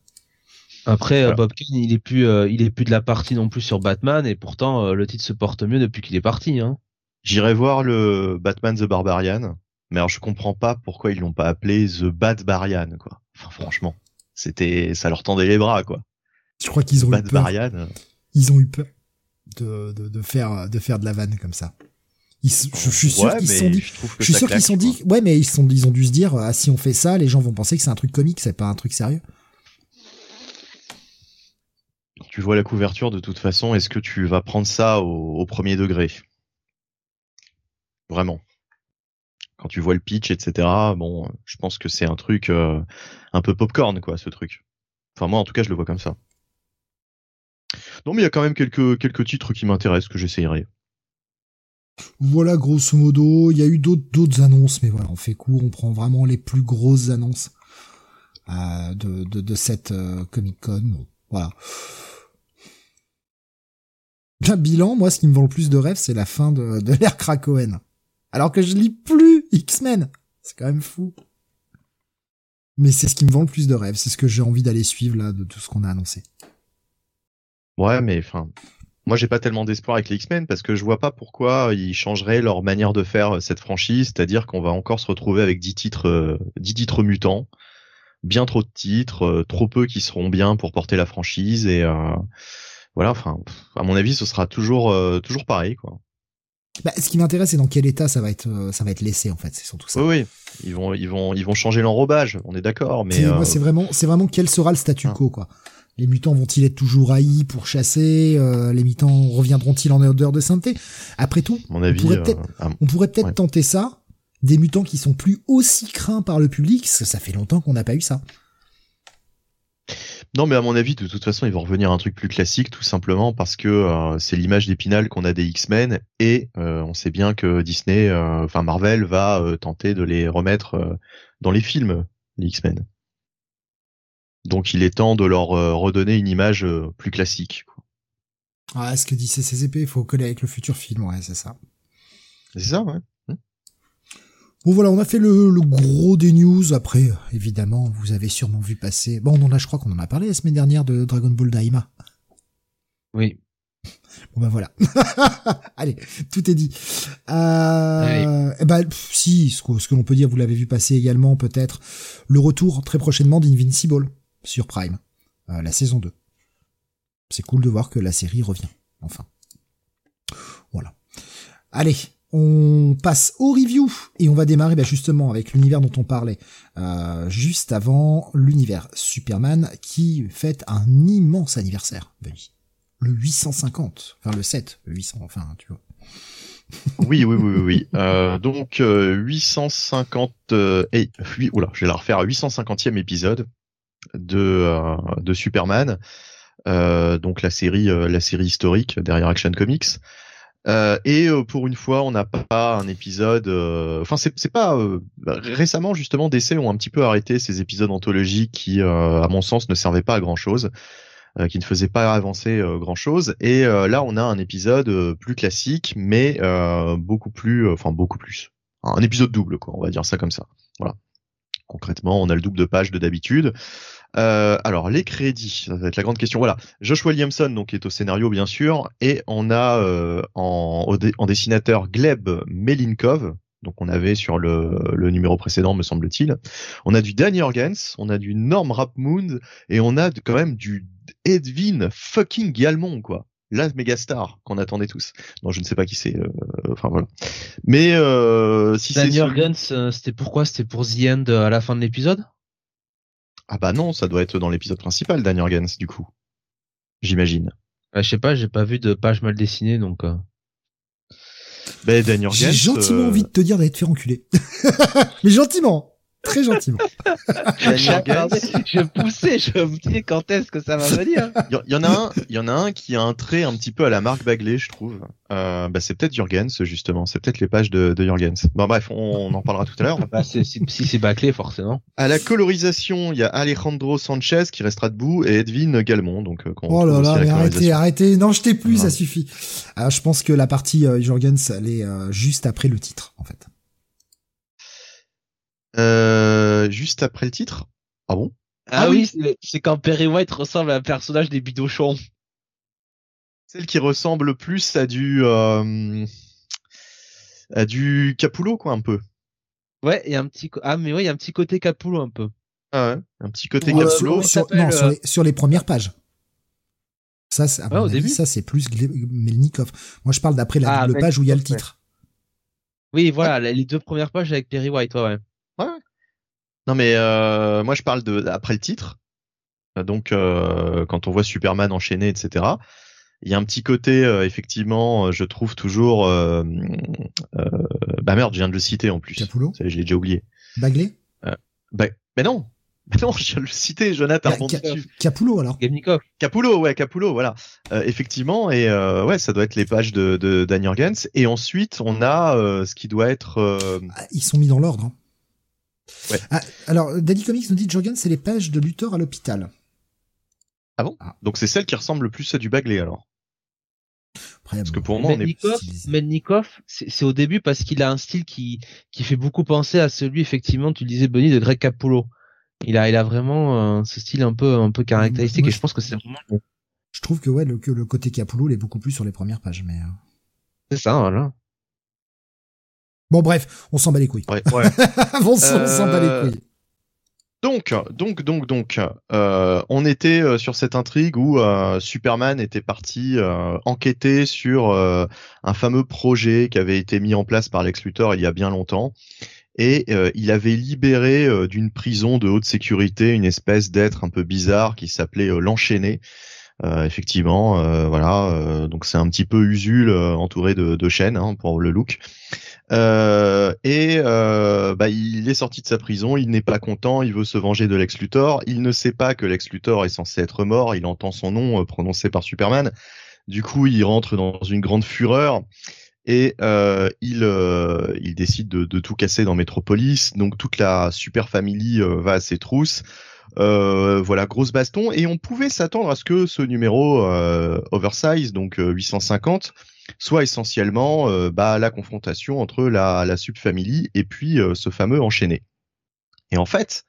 Après, voilà. Bob Kane, il est plus de la partie non plus sur Batman, et pourtant, le titre se porte mieux depuis qu'il est parti. Hein. J'irai voir le Batman The Barbarian, mais alors je comprends pas pourquoi ils l'ont pas appelé The Bat-Barian, quoi. Enfin, franchement, ça leur tendait les bras, quoi. Je crois qu'ils ont eu peur. Ils ont eu peur de faire de la vanne comme ça. Je suis sûr qu'ils se sont dit. Ouais, mais ils ont dû se dire, ah, si on fait ça, les gens vont penser que c'est un truc comique, c'est pas un truc sérieux. Tu vois la couverture de toute façon. Est-ce que tu vas prendre ça au premier degré? Vraiment. Quand tu vois le pitch, etc. Bon, je pense que c'est un truc un peu popcorn, quoi, ce truc. Enfin, moi, en tout cas, je le vois comme ça. Non, mais il y a quand même quelques titres qui m'intéressent, que j'essayerai. Voilà, grosso modo. Il y a eu d'autres annonces, mais voilà, on fait court. On prend vraiment les plus grosses annonces de cette Comic-Con. Voilà. D'un bilan, moi, ce qui me vend le plus de rêve, c'est la fin de l'ère Krakoan. Alors que je lis plus X-Men. C'est quand même fou. Mais c'est ce qui me vend le plus de rêve, c'est ce que j'ai envie d'aller suivre là de tout ce qu'on a annoncé. Ouais, mais enfin, moi j'ai pas tellement d'espoir avec les X-Men parce que je vois pas pourquoi ils changeraient leur manière de faire cette franchise, c'est-à-dire qu'on va encore se retrouver avec 10 titres mutants, bien trop de titres, trop peu qui seront bien pour porter la franchise et voilà, enfin, à mon avis, ce sera toujours pareil, quoi. Bah, ce qui m'intéresse, c'est dans quel état ça va être laissé en fait, c'est surtout ça. Oui, ils vont changer l'enrobage, on est d'accord. Mais moi, c'est vraiment quel sera le statu quo, quoi. Les mutants vont-ils être toujours haïs pour chasser? Les mutants reviendront-ils en odeur de sainteté? Après tout, on pourrait peut-être tenter ça. Des mutants qui sont plus aussi craints par le public, parce que ça fait longtemps qu'on n'a pas eu ça. Non, mais à mon avis, de toute façon, ils vont revenir à un truc plus classique, tout simplement parce que c'est l'image d'épinal qu'on a des X-Men et on sait bien que Disney, enfin Marvel, va tenter de les remettre dans les films, les X-Men. Donc, il est temps de leur redonner une image plus classique, quoi. Ah, ce que dit CCCP, il faut coller avec le futur film, ouais, c'est ça. C'est ça, ouais. Bon voilà, on a fait le gros des news. Après, évidemment, vous avez sûrement vu passer. Bon, je crois qu'on en a parlé la semaine dernière de Dragon Ball Daima. Oui. Bon ben voilà. Allez, tout est dit. Si, ce que l'on peut dire, vous l'avez vu passer également, peut-être le retour très prochainement d'Invincible sur Prime, la saison 2. C'est cool de voir que la série revient. Enfin, voilà. Allez. On passe aux reviews et on va démarrer justement avec l'univers dont on parlait juste avant, l'univers Superman qui fête un immense anniversaire, Benny. Le 850, enfin le 7, le 800, enfin tu vois. Oui. Donc 850 et je vais la refaire, 850e épisode de Superman. Donc la série historique derrière Action Comics. Et pour une fois, on n'a pas un épisode. Enfin, c'est pas récemment justement. DC ont un petit peu arrêté ces épisodes anthologiques qui, à mon sens, ne servaient pas à grand chose, qui ne faisaient pas avancer grand chose. Et là, on a un épisode plus classique, mais beaucoup plus. Un épisode double, quoi. On va dire ça comme ça. Voilà. Concrètement, on a le double de pages de d'habitude. Alors les crédits, ça va être la grande question. Voilà, Joshua Williamson donc est au scénario bien sûr, et on a en dessinateur Gleb Melinkov. Donc on avait sur le numéro précédent me semble-t-il. On a du Dan Jurgens, on a du Norm Rapmund et on a quand même du Edwin fucking Galmon, quoi. La mégastar qu'on attendait tous. Non, je ne sais pas qui c'est. Enfin voilà. Mais si Dan Jurgens, c'était pour The End à la fin de l'épisode. Ah bah non, ça doit être dans l'épisode principal, Dan Jurgens, du coup. J'imagine. Bah, je sais pas, j'ai pas vu de page mal dessinée, donc... Dan Jurgens... J'ai gentiment envie de te dire d'aller te faire enculer. Mais gentiment. Très gentiment. Je poussais, je me disais quand est-ce que ça va venir. Il y en a un qui a un trait un petit peu à la marque Bagley, je trouve. C'est peut-être Jurgens, justement. C'est peut-être les pages de Jurgens. Bon, bref, on en parlera tout à l'heure. Si c'est Bagley, forcément. À la colorisation, il y a Alejandro Sanchez qui restera debout et Edwin Galmon. Donc, oh là là, mais arrêtez. Non, je t'ai plus, ça suffit. Alors, je pense que la partie Jurgens, elle est juste après le titre, en fait. Juste après le titre. Ah bon? Ah oui, c'est quand Perry White ressemble à un personnage des Bidochons. Celle qui ressemble plus à du Capullo, quoi, un peu. Ouais, il y a un petit côté Capullo un peu. Ah ouais, un petit côté Capullo. Sur les premières pages. Ça c'est à mon avis, début. Ça c'est plus Melnikov. Moi je parle d'après la double page où il y a le titre. Ouais. Oui, voilà, les deux premières pages avec Perry White, ouais. Ouais. Non mais moi je parle de après le titre. Donc quand on voit Superman enchaîné, etc. Il y a un petit côté effectivement, je trouve toujours. Merde, je viens de le citer en plus. Capullo. Je l'ai déjà oublié. Bagley. Mais non, je viens de le citer, Jonathan. Capullo alors. Gemnikov. Capullo, voilà. Effectivement et ça doit être les pages de Dan Jurgens. Et ensuite on a ce qui doit être. Ils sont mis dans l'ordre. Hein. Ouais. Ah, alors, Daily Comics nous dit Jurgens, c'est les pages de Luthor à l'hôpital. Ah bon? Donc c'est celle qui ressemble le plus à du Bagley alors. Après, parce que pour moi, Melnikov, c'est au début parce qu'il a un style qui fait beaucoup penser à celui, effectivement, tu le disais, Benny, de Greg Capullo. Il a vraiment ce style un peu caractéristique et je pense que c'est vraiment. Je trouve que le côté Capullo, il est beaucoup plus sur les premières pages, mais. C'est ça, voilà. Bon bref, on s'en bat les couilles. Ouais. On s'en bat les couilles. Donc, on était sur cette intrigue où Superman était parti enquêter sur un fameux projet qui avait été mis en place par Lex Luthor il y a bien longtemps, et il avait libéré d'une prison de haute sécurité une espèce d'être un peu bizarre qui s'appelait l'enchaîné. Effectivement, donc c'est un petit peu Usul entouré de chaînes pour le look. Il est sorti de sa prison, il n'est pas content, il veut se venger de Lex Luthor, il ne sait pas que Lex Luthor est censé être mort, il entend son nom prononcé par Superman, du coup il rentre dans une grande fureur et il décide de tout casser dans Metropolis, donc toute la super famille va à ses trousses. Grosse baston, et on pouvait s'attendre à ce que ce numéro oversize, donc 850, soit essentiellement la confrontation entre la subfamily et puis ce fameux enchaîné. Et en fait,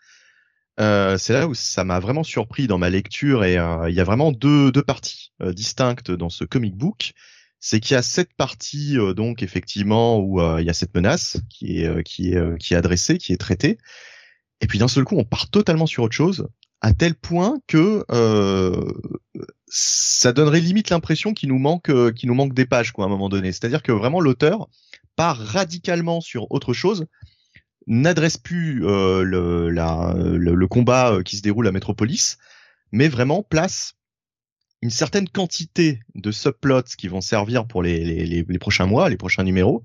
c'est là où ça m'a vraiment surpris dans ma lecture, et il y a vraiment deux parties distinctes dans ce comic book. C'est qu'il y a cette partie donc effectivement où il y a cette menace qui est adressée, qui est traitée. Et puis d'un seul coup, on part totalement sur autre chose, à tel point que ça donnerait limite l'impression qu'il nous manque des pages, quoi, à un moment donné. C'est-à-dire que vraiment l'auteur part radicalement sur autre chose, n'adresse plus le combat qui se déroule à Metropolis, mais vraiment place une certaine quantité de subplots qui vont servir pour les prochains mois, les prochains numéros,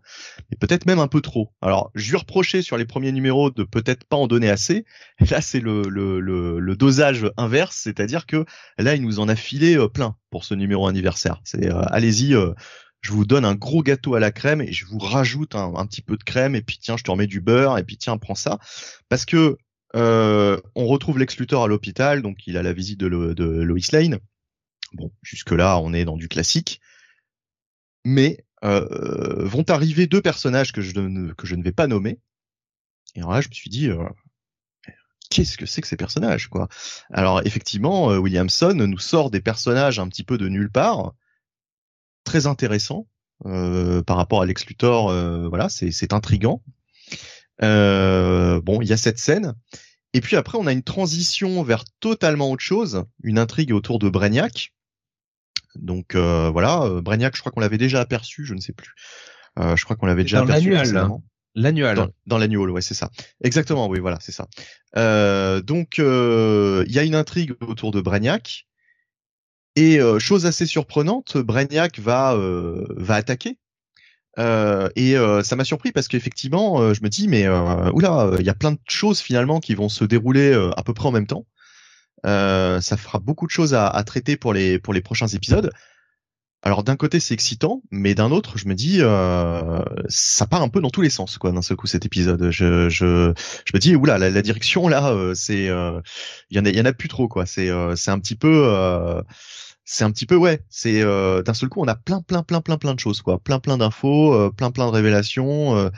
et peut-être même un peu trop. Alors, je lui reprochais sur les premiers numéros de peut-être pas en donner assez. Là, c'est le dosage inverse, c'est-à-dire que là, il nous en a filé plein pour ce numéro anniversaire. C'est allez-y, je vous donne un gros gâteau à la crème et je vous rajoute un petit peu de crème, et puis tiens, je te remets du beurre, et puis tiens, prends ça. Parce que on retrouve Lex Luthor à l'hôpital, donc il a la visite de Lois Lane. Bon, jusque-là, on est dans du classique. Mais vont arriver deux personnages que je ne vais pas nommer. Et alors là, je me suis dit, qu'est-ce que c'est que ces personnages, quoi? Alors, effectivement, Williamson nous sort des personnages un petit peu de nulle part, très intéressants par rapport à Lex Luthor. C'est intriguant. Il y a cette scène. Et puis après, on a une transition vers totalement autre chose, une intrigue autour de Brainiac. Donc Brainiac, je crois qu'on l'avait déjà aperçu, je ne sais plus. Je crois qu'on l'avait déjà aperçu. L'annual. Dans l'annual, ouais, c'est ça. Exactement, oui, voilà, c'est ça. Il y a une intrigue autour de Brainiac. Et chose assez surprenante, Brainiac va attaquer Et ça m'a surpris parce qu'effectivement, je me dis mais oula, il y a plein de choses finalement qui vont se dérouler à peu près en même temps. Ça fera beaucoup de choses à traiter pour les prochains épisodes. Alors d'un côté c'est excitant, mais d'un autre je me dis ça part un peu dans tous les sens quoi d'un seul coup cet épisode. Je me dis oula, la direction là c'est il y en a plus trop quoi. C'est un petit peu ouais, c'est d'un seul coup on a plein de choses quoi, plein d'infos, plein de révélations.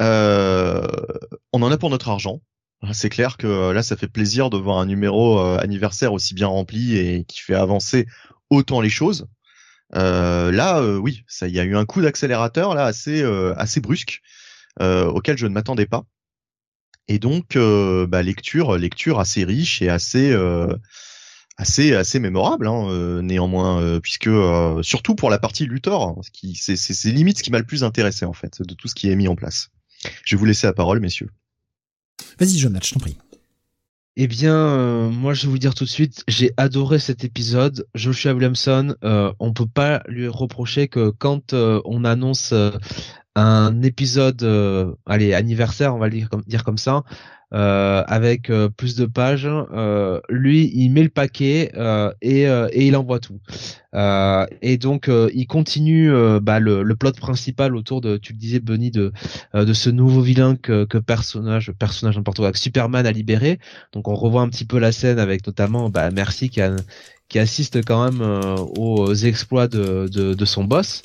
On en a pour notre argent. C'est clair que là ça fait plaisir de voir un numéro anniversaire aussi bien rempli et qui fait avancer autant les choses. Oui, ça y a eu un coup d'accélérateur là assez brusque auquel je ne m'attendais pas. Et donc lecture assez riche et assez mémorable hein, néanmoins puisque surtout pour la partie Luthor, hein, qui c'est limite ce qui m'a le plus intéressé en fait de tout ce qui est mis en place. Je vais vous laisser la parole messieurs. Vas-y Jonathan, je t'en prie. Eh bien, moi je vais vous dire tout de suite, j'ai adoré cet épisode. Joshua Williamson, on peut pas lui reprocher que quand on annonce un épisode, anniversaire, on va le dire comme ça, avec plus de pages, lui il met le paquet et il envoie tout. Et donc il continue le plot principal autour de, tu le disais Benny, de ce nouveau vilain que personnage n'importe quoi, que Superman a libéré. Donc on revoit un petit peu la scène avec notamment Mercy qui assiste quand même aux exploits de son boss.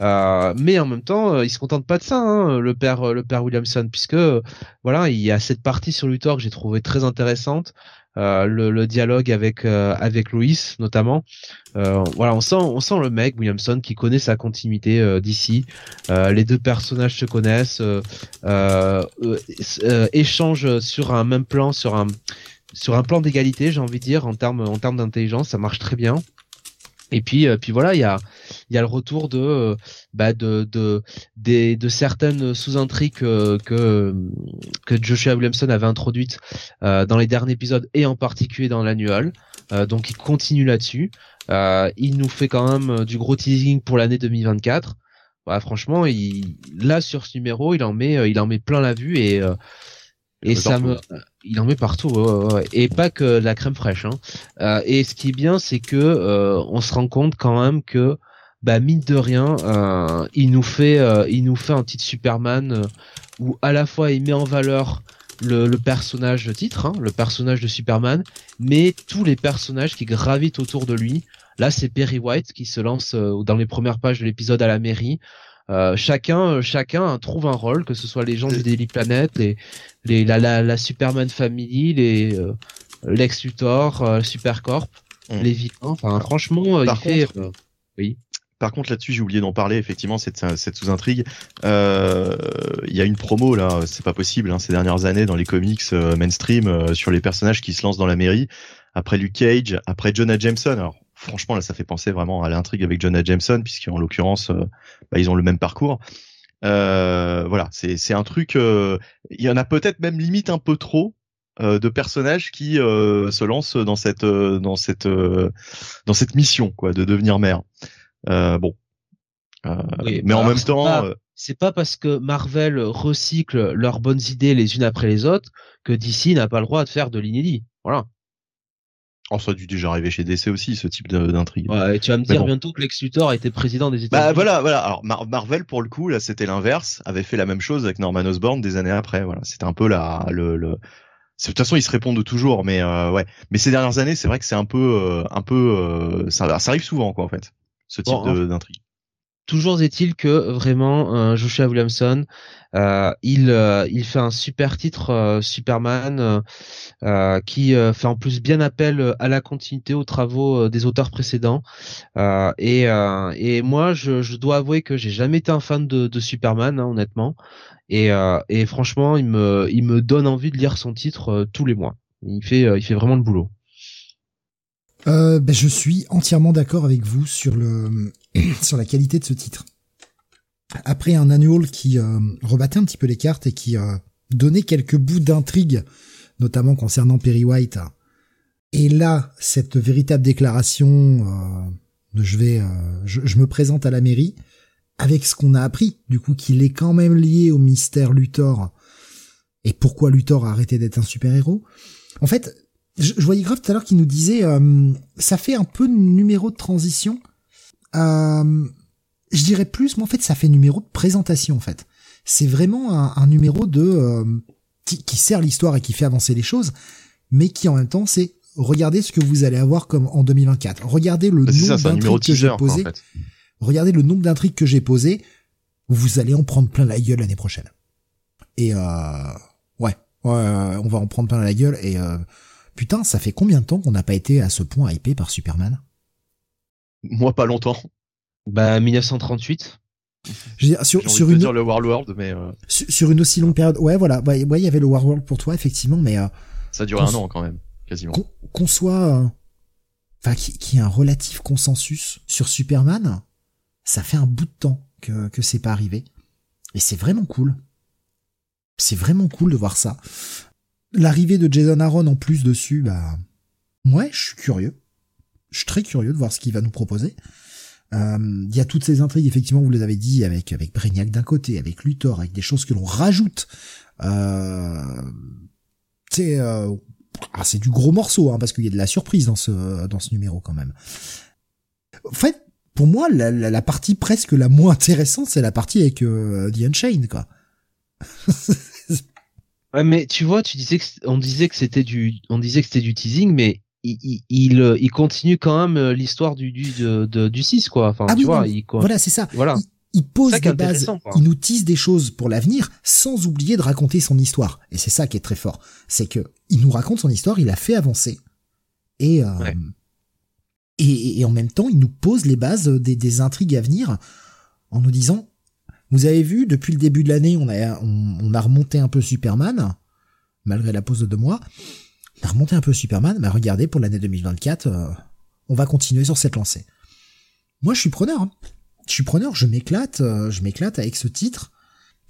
Mais en même temps, il se contente pas de ça, hein, le père Williamson, puisque il y a cette partie sur Luthor que j'ai trouvé très intéressante, le dialogue avec Lois notamment. On sent le mec Williamson qui connaît sa continuité d'ici. Les deux personnages se connaissent, échangent sur un même plan, sur un plan d'égalité, j'ai envie de dire, en termes d'intelligence, ça marche très bien. Et puis voilà, il y a le retour de certaines sous-intrigues que Joshua Williamson avait introduites dans les derniers épisodes et en particulier dans l'annual. Donc il continue là-dessus. Il nous fait quand même du gros teasing pour l'année 2024. Bah, franchement, là sur ce numéro, il en met plein la vue et ça me... Il en met partout, ouais. Et pas que de la crème fraîche. Hein. Et ce qui est bien, c'est que on se rend compte quand même que, mine de rien, il nous fait un titre Superman où à la fois il met en valeur le personnage de titre, hein, le personnage de Superman, mais tous les personnages qui gravitent autour de lui. Là, c'est Perry White qui se lance dans les premières pages de l'épisode à la mairie. Chacun trouve un rôle, que ce soit les gens du Daily Planet, la Superman Family, Lex Luthor, Supercorp, les vilains. Enfin, franchement, oui. Par contre, là-dessus, j'ai oublié d'en parler. Effectivement, cette sous-intrigue. Il y a une promo là, c'est pas possible. Hein, ces dernières années, dans les comics mainstream, sur les personnages qui se lancent dans la mairie. Après Luke Cage, après Jonah Jameson. Alors, franchement, là, ça fait penser vraiment à l'intrigue avec Jonah Jameson, puisqu'en l'occurrence, ils ont le même parcours. C'est un truc. Il y en a peut-être même limite un peu trop de personnages qui se lancent dans cette mission, quoi, de devenir maire. Oui, mais en même temps, c'est pas parce que Marvel recycle leurs bonnes idées les unes après les autres que DC n'a pas le droit de faire de l'inédit. Voilà. Oh, ça a dû déjà arriver chez DC aussi, ce type d'intrigue. Ouais, et tu vas me dire bientôt que Lex Luthor a été président des États-Unis. Voilà. Alors, Marvel, pour le coup, là, c'était l'inverse, avait fait la même chose avec Norman Osborn des années après, voilà. C'était un peu de toute façon, ils se répondent toujours, mais, ouais. Mais ces dernières années, c'est vrai que c'est un peu, ça arrive souvent, quoi, en fait. Ce type d'intrigue. Toujours est-il que vraiment Joshua Williamson, il fait un super titre Superman qui fait en plus bien appel à la continuité, aux travaux des auteurs précédents. Et moi, je dois avouer que j'ai jamais été un fan de Superman, hein, honnêtement. Et franchement, il me donne envie de lire son titre tous les mois. Il fait vraiment le boulot. Je suis entièrement d'accord avec vous sur la qualité de ce titre. Après un annual qui rebattait un petit peu les cartes et qui donnait quelques bouts d'intrigue, notamment concernant Perry White. Et là, cette véritable déclaration je me présente à la mairie, avec ce qu'on a appris, du coup, qu'il est quand même lié au mystère Luthor, et pourquoi Luthor a arrêté d'être un super-héros. En fait, je voyais grave tout à l'heure qu'il nous disait ça fait un peu numéro de transition. Je dirais plus, mais en fait, ça fait numéro de présentation, en fait. C'est vraiment un numéro de qui sert l'histoire et qui fait avancer les choses, mais qui, en même temps, c'est regardez ce que vous allez avoir comme en 2024. Regardez le nombre d'intrigues que j'ai posées. En fait. Regardez le nombre d'intrigues que j'ai posées. Vous allez en prendre plein la gueule l'année prochaine. Et ouais, on va en prendre plein la gueule. Et putain, ça fait combien de temps qu'on n'a pas été à ce point hypé par Superman ? Moi, pas longtemps. Bah, 1938. Je veux dire, sur une dire le Warworld, mais sur une aussi longue période. Ouais, voilà. Bah, ouais, il y avait le Warworld pour toi, effectivement, mais ça dure un an quand même, quasiment. Qu'on soit, enfin, qu'il y ait un relatif consensus sur Superman, ça fait un bout de temps que c'est pas arrivé. Et c'est vraiment cool. C'est vraiment cool de voir ça. L'arrivée de Jason Aaron en plus dessus, bah, ouais, je suis curieux. Je suis très curieux de voir ce qu'il va nous proposer. Il y a toutes ces intrigues, effectivement, vous les avez dit, avec Brainiac d'un côté, avec Luthor, avec des choses que l'on rajoute. C'est du gros morceau, hein, parce qu'il y a de la surprise dans ce numéro quand même. En fait, pour moi, la partie presque la moins intéressante, c'est la partie avec The Unchained, quoi. Ouais, mais tu vois, on disait que c'était du teasing, mais il continue quand même l'histoire du 6, quoi. Enfin, ah tu oui, vois, non, voilà, c'est ça. Voilà. Il pose des bases, quoi. Il nous tisse des choses pour l'avenir, sans oublier de raconter son histoire. Et c'est ça qui est très fort. C'est que il nous raconte son histoire, il la fait avancer. Et, ouais. et en même temps, il nous pose les bases des intrigues à venir en nous disant, vous avez vu, depuis le début de l'année, on a remonté un peu Superman, malgré la pause de 2 mois. On a remonté un peu Superman, mais regardez, pour l'année 2024, on va continuer sur cette lancée. Moi, je suis preneur. Hein. Je m'éclate avec ce titre.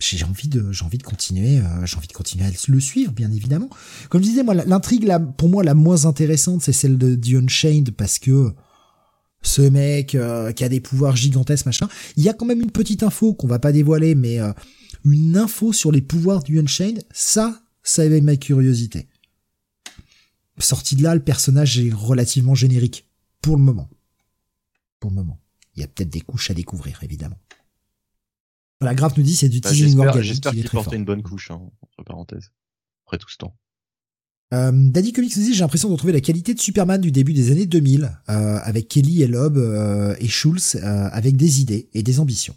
J'ai envie de continuer à le suivre, bien évidemment. Comme je disais, moi, l'intrigue, pour moi, la moins intéressante, c'est celle de The Unchained, parce que ce mec qui a des pouvoirs gigantesques, machin. Il y a quand même une petite info qu'on va pas dévoiler, mais une info sur les pouvoirs du Unchained, ça éveille ma curiosité. Sorti de là, le personnage est relativement générique. Pour le moment. Il y a peut-être des couches à découvrir, évidemment. La Graf nous dit, c'est du teasing organique. J'espère qu'il portait une bonne couche, hein, entre parenthèses. Après tout ce temps. Daddy Comics nous dit, j'ai l'impression de retrouver la qualité de Superman du début des années 2000, avec Kelly et Loeb et Schultz, avec des idées et des ambitions.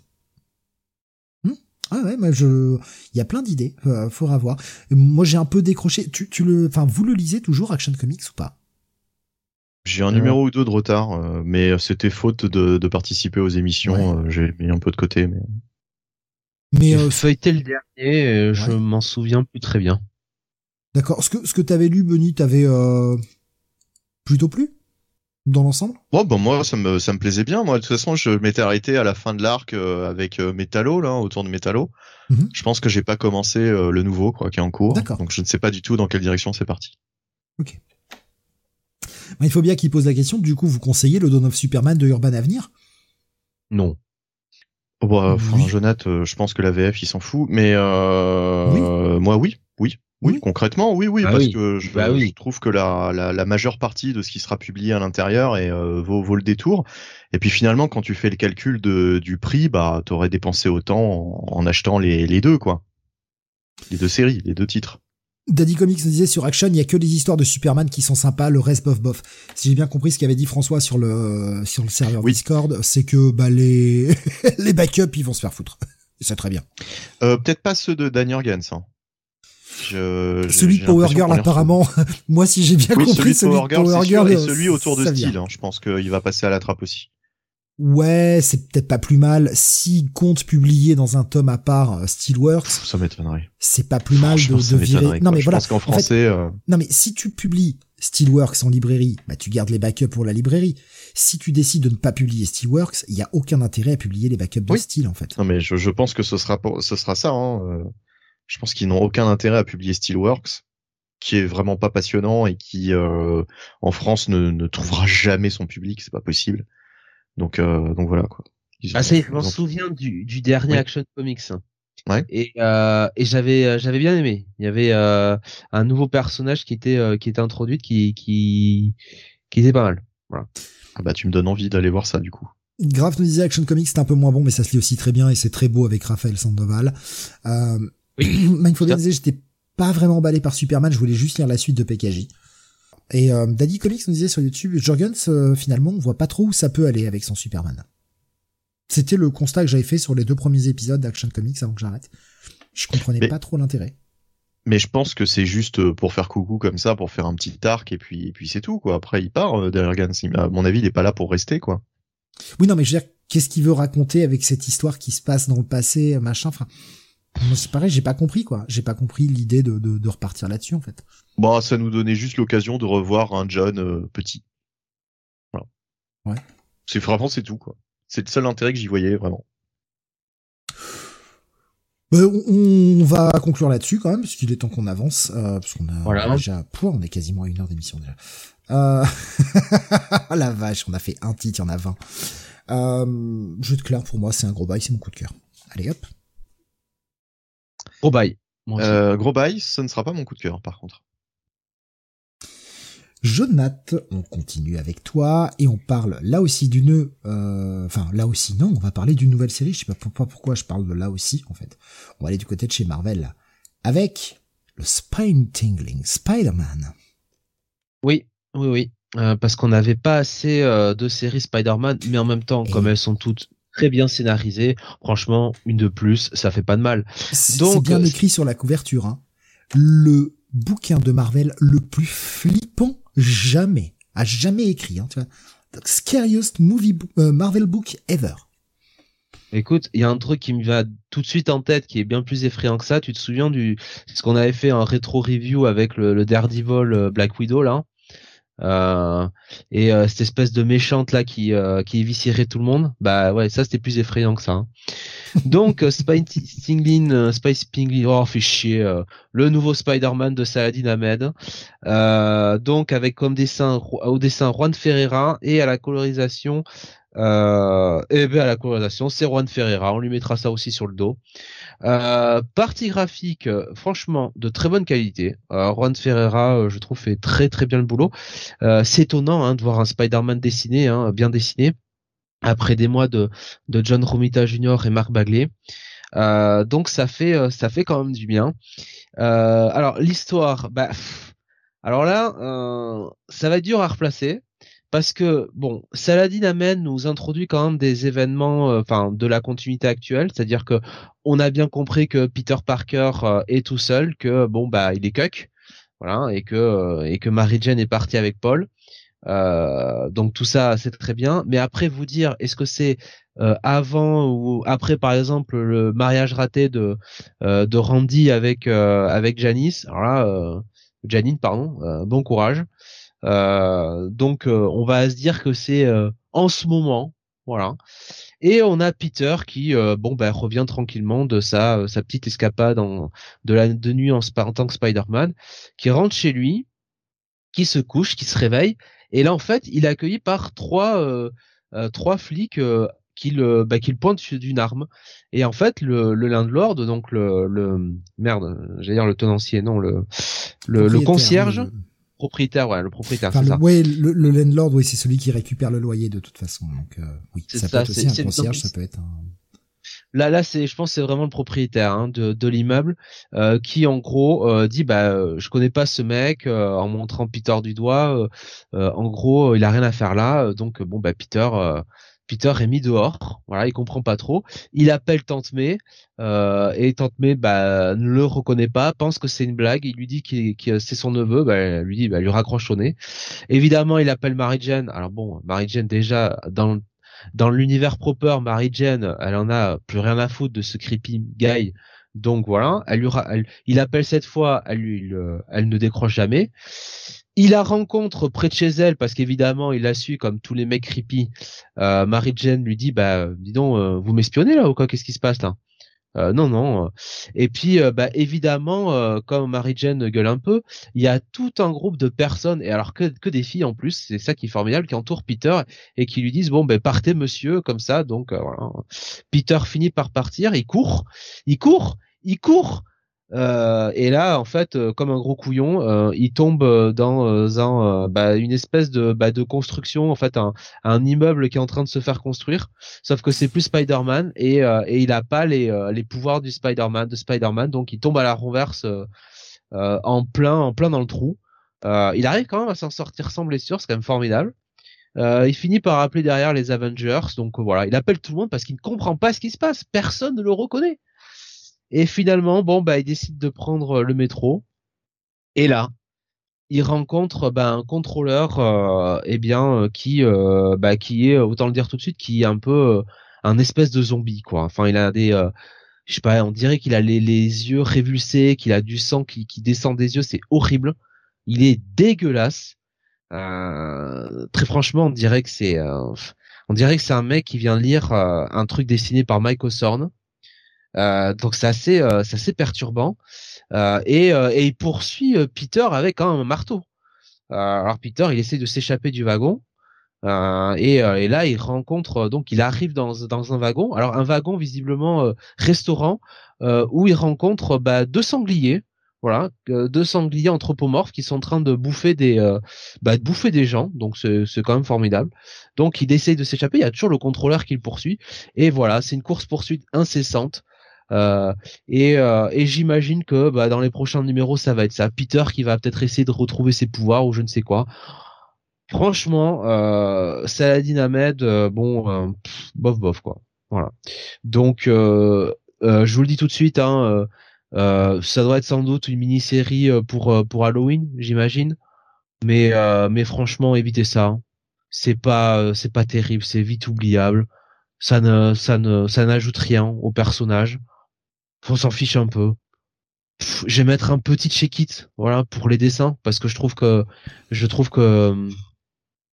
Ah ouais, mais il y a plein d'idées, faut revoir. Moi, j'ai un peu décroché. Vous le lisez toujours Action Comics ou pas ? J'ai un numéro ou deux de retard, mais c'était faute de participer aux émissions. Ouais. J'ai mis un peu de côté, mais feuilleté le dernier, je m'en souviens plus très bien. D'accord. Ce que t'avais lu, Benny, t'avais plutôt plu dans l'ensemble ? Oh, ben moi, ça me plaisait bien. Moi, de toute façon, je m'étais arrêté à la fin de l'arc avec Metallo, là, autour de Metallo. Mm-hmm. Je pense que j'ai pas commencé le nouveau, quoi, qui est en cours. D'accord. Donc, je ne sais pas du tout dans quelle direction c'est parti. Ok. Il faut bien qu'il pose la question. Du coup, vous conseillez le Dawn of Superman de Urban Avenir ? Non. Bah, oui. Jonath, je pense que la VF, il s'en fout. Mais oui. Moi, oui. Oui, concrètement, oui, parce que je trouve que la majeure partie de ce qui sera publié à l'intérieur vaut le détour. Et puis finalement, quand tu fais le calcul du prix, bah, t'aurais dépensé autant en achetant les deux, quoi. Les deux séries, les deux titres. Daddy Comics nous disait, sur Action, il y a que les histoires de Superman qui sont sympas, le reste bof. Si j'ai bien compris ce qu'avait dit François sur le serveur Discord, c'est que, bah, les backups, ils vont se faire foutre. C'est très bien. Peut-être pas ceux de Dan Jurgens, hein. Celui de Power Girl apparemment. Moi si j'ai bien compris, celui de Power Girl et celui autour de Steel, hein, je pense qu'il va passer à la trappe aussi. Ouais, c'est peut-être pas plus mal. S'il compte publier dans un tome à part Steelworks, ça m'étonnerait. C'est pas plus mal de virer. Non mais voilà. Parce qu'en français, non mais si tu publies Steelworks en librairie, bah tu gardes les backups pour la librairie. Si tu décides de ne pas publier Steelworks, il y a aucun intérêt à publier les backups de Steel en fait. Non mais je pense que ce sera ça. Hein. Je pense qu'ils n'ont aucun intérêt à publier Steelworks, qui est vraiment pas passionnant et qui, en France, ne trouvera jamais son public, c'est pas possible. Donc voilà, quoi. Ah ça y est, je m'en souviens du dernier Action Comics. Ouais. Et j'avais bien aimé. Il y avait un nouveau personnage qui était introduit, qui était pas mal. Voilà. Ah bah tu me donnes envie d'aller voir ça du coup. Graf nous disait Action Comics, c'est un peu moins bon, mais ça se lit aussi très bien et c'est très beau avec Raphaël Sandoval. Oui. Mindful disait j'étais pas vraiment emballé par Superman, je voulais juste lire la suite de PKJ. Et Daddy Comics nous disait sur YouTube, Jurgens finalement on voit pas trop où ça peut aller avec son Superman. C'était le constat que j'avais fait sur les 2 premiers épisodes d'Action Comics avant que j'arrête. Je comprenais pas trop l'intérêt. Mais je pense que c'est juste pour faire coucou comme ça, pour faire un petit arc et puis c'est tout quoi. Après il part Jurgens, à mon avis il est pas là pour rester quoi. Oui non mais je veux dire qu'est-ce qu'il veut raconter avec cette histoire qui se passe dans le passé machin. Enfin c'est pareil, j'ai pas compris quoi. J'ai pas compris l'idée de repartir là-dessus en fait. Bah ça nous donnait juste l'occasion de revoir un John petit. Voilà. Ouais. C'est vraiment c'est tout quoi. C'est le seul intérêt que j'y voyais vraiment. On va conclure là-dessus quand même, parce qu'il est temps qu'on avance, parce qu'on a déjà, on est quasiment à 1 heure d'émission déjà. La vache, on a fait un titre, il y en a 20. Jeu de Claire pour moi, c'est un gros bail, c'est mon coup de cœur. Allez hop. Gros bail. Gros bail, ce ne sera pas mon coup de cœur par contre. Jonathan, on continue avec toi et on parle là aussi d'une... on va parler d'une nouvelle série. Je sais pas pourquoi je parle de là aussi, en fait. On va aller du côté de chez Marvel, là, avec le Spine Tingling Spider-Man. Oui. Parce qu'on n'avait pas assez de séries Spider-Man, mais en même temps, comme elles sont toutes très bien scénarisées, franchement, une de plus, ça fait pas de mal. Donc, c'est bien écrit sur la couverture. Hein. Le bouquin de Marvel le plus flippant jamais écrit, hein, tu vois. The scariest movie Marvel book ever. Écoute, il y a un truc qui me va tout de suite en tête qui est bien plus effrayant que ça. Tu te souviens ce qu'on avait fait en rétro review avec le Daredevil Black Widow là, et cette espèce de méchante là qui éviscérait tout le monde. Bah ouais, ça c'était plus effrayant que ça. Hein. Donc Spice Pinglin, oh fait chier, le nouveau Spider-Man de Saladin Ahmed, donc avec comme au dessin Juan Ferreira et à la colorisation c'est Juan Ferreira, on lui mettra ça aussi sur le dos. Partie graphique franchement de très bonne qualité. Juan Ferreira je trouve fait très très bien le boulot. C'est étonnant hein, de voir un Spider-Man dessiné, hein, bien dessiné. Après des mois de John Romita Jr. et Marc Bagley, donc ça fait quand même du bien. Alors l'histoire, alors là, ça va être dur à replacer parce que bon, Saladin Ahmed nous introduit quand même des événements, de la continuité actuelle, c'est-à-dire que on a bien compris que Peter Parker est tout seul, que il est cuck, voilà, et que Mary Jane est partie avec Paul. Donc tout ça c'est très bien, mais après vous dire est-ce que c'est avant ou après par exemple le mariage raté de Randy avec Janice, alors là Janine pardon, bon courage. Donc on va se dire que c'est en ce moment, voilà. Et on a Peter qui revient tranquillement de sa petite escapade de nuit en tant que Spider-Man, qui rentre chez lui, qui se couche, qui se réveille. Et là, en fait, il est accueilli par trois flics qui le pointent d'une arme. Et en fait, le landlord, donc le tenancier, non, le concierge, propriétaire, ouais, le propriétaire. Enfin, c'est ça. Ouais, le landlord, oui, c'est celui qui récupère le loyer de toute façon. Donc, oui, c'est ça peut être aussi un concierge, ça peut être un... Là, je pense, que c'est vraiment le propriétaire hein, de l'immeuble qui, en gros, dit je connais pas ce mec en montrant Peter du doigt. En gros, il a rien à faire là, donc Peter est mis dehors. Voilà, il comprend pas trop. Il appelle Tante May et Tante May ne le reconnaît pas, pense que c'est une blague. Il lui dit que c'est son neveu. Elle lui dit, lui raccroche au nez. Évidemment, il appelle Mary Jane. Alors bon, Mary Jane déjà dans l'univers proper, Mary Jane, elle en a plus rien à foutre de ce creepy guy. Donc voilà, il appelle cette fois, elle ne décroche jamais. Il la rencontre près de chez elle parce qu'évidemment, il la suit comme tous les mecs creepy. Mary Jane lui dit, dis donc, vous m'espionnez là ou quoi ? Qu'est-ce qui se passe là ? Non. Et puis, évidemment, comme Mary-Jane gueule un peu, il y a tout un groupe de personnes, et alors que des filles en plus, c'est ça qui est formidable, qui entourent Peter et qui lui disent partez monsieur, comme ça. Donc voilà. Peter finit par partir, il court. Et là, en fait, comme un gros couillon, il tombe dans une espèce de construction, en fait, un immeuble qui est en train de se faire construire. Sauf que c'est plus Spider-Man et il a pas les pouvoirs du Spider-Man, donc il tombe à la renverse en plein dans le trou. Il arrive quand même à s'en sortir sans blessure, c'est quand même formidable. Il finit par appeler derrière les Avengers, donc voilà, il appelle tout le monde parce qu'il ne comprend pas ce qui se passe, personne ne le reconnaît. Et finalement, il décide de prendre le métro. Et là, il rencontre un contrôleur, qui est, autant le dire tout de suite, qui est un peu un espèce de zombie, quoi. Enfin, il a des, je sais pas, on dirait qu'il a les yeux révulsés, qu'il a du sang qui descend des yeux, c'est horrible. Il est dégueulasse. Très franchement, on dirait que c'est un mec qui vient lire un truc dessiné par Mike Osorn. Donc c'est assez perturbant et il poursuit Peter avec un marteau. Alors Peter, il essaie de s'échapper du wagon et là il rencontre, donc il arrive dans un wagon. Alors un wagon visiblement restaurant où il rencontre deux sangliers. Voilà, deux sangliers anthropomorphes qui sont en train de bouffer des gens, donc c'est quand même formidable. Donc il essaye de s'échapper, il y a toujours le contrôleur qui le poursuit, et voilà, c'est une course-poursuite incessante. Et j'imagine que dans les prochains numéros ça va être ça, Peter qui va peut-être essayer de retrouver ses pouvoirs ou je ne sais quoi. Franchement, Saladin Ahmed, bof quoi. Voilà. Donc je vous le dis tout de suite, ça doit être sans doute une mini-série pour Halloween, j'imagine. Mais franchement, évitez ça. Hein. C'est pas terrible, c'est vite oubliable. Ça n'ajoute rien au personnage. On s'en fiche un peu. Je vais mettre un petit check-it, voilà, pour les dessins, parce que je trouve que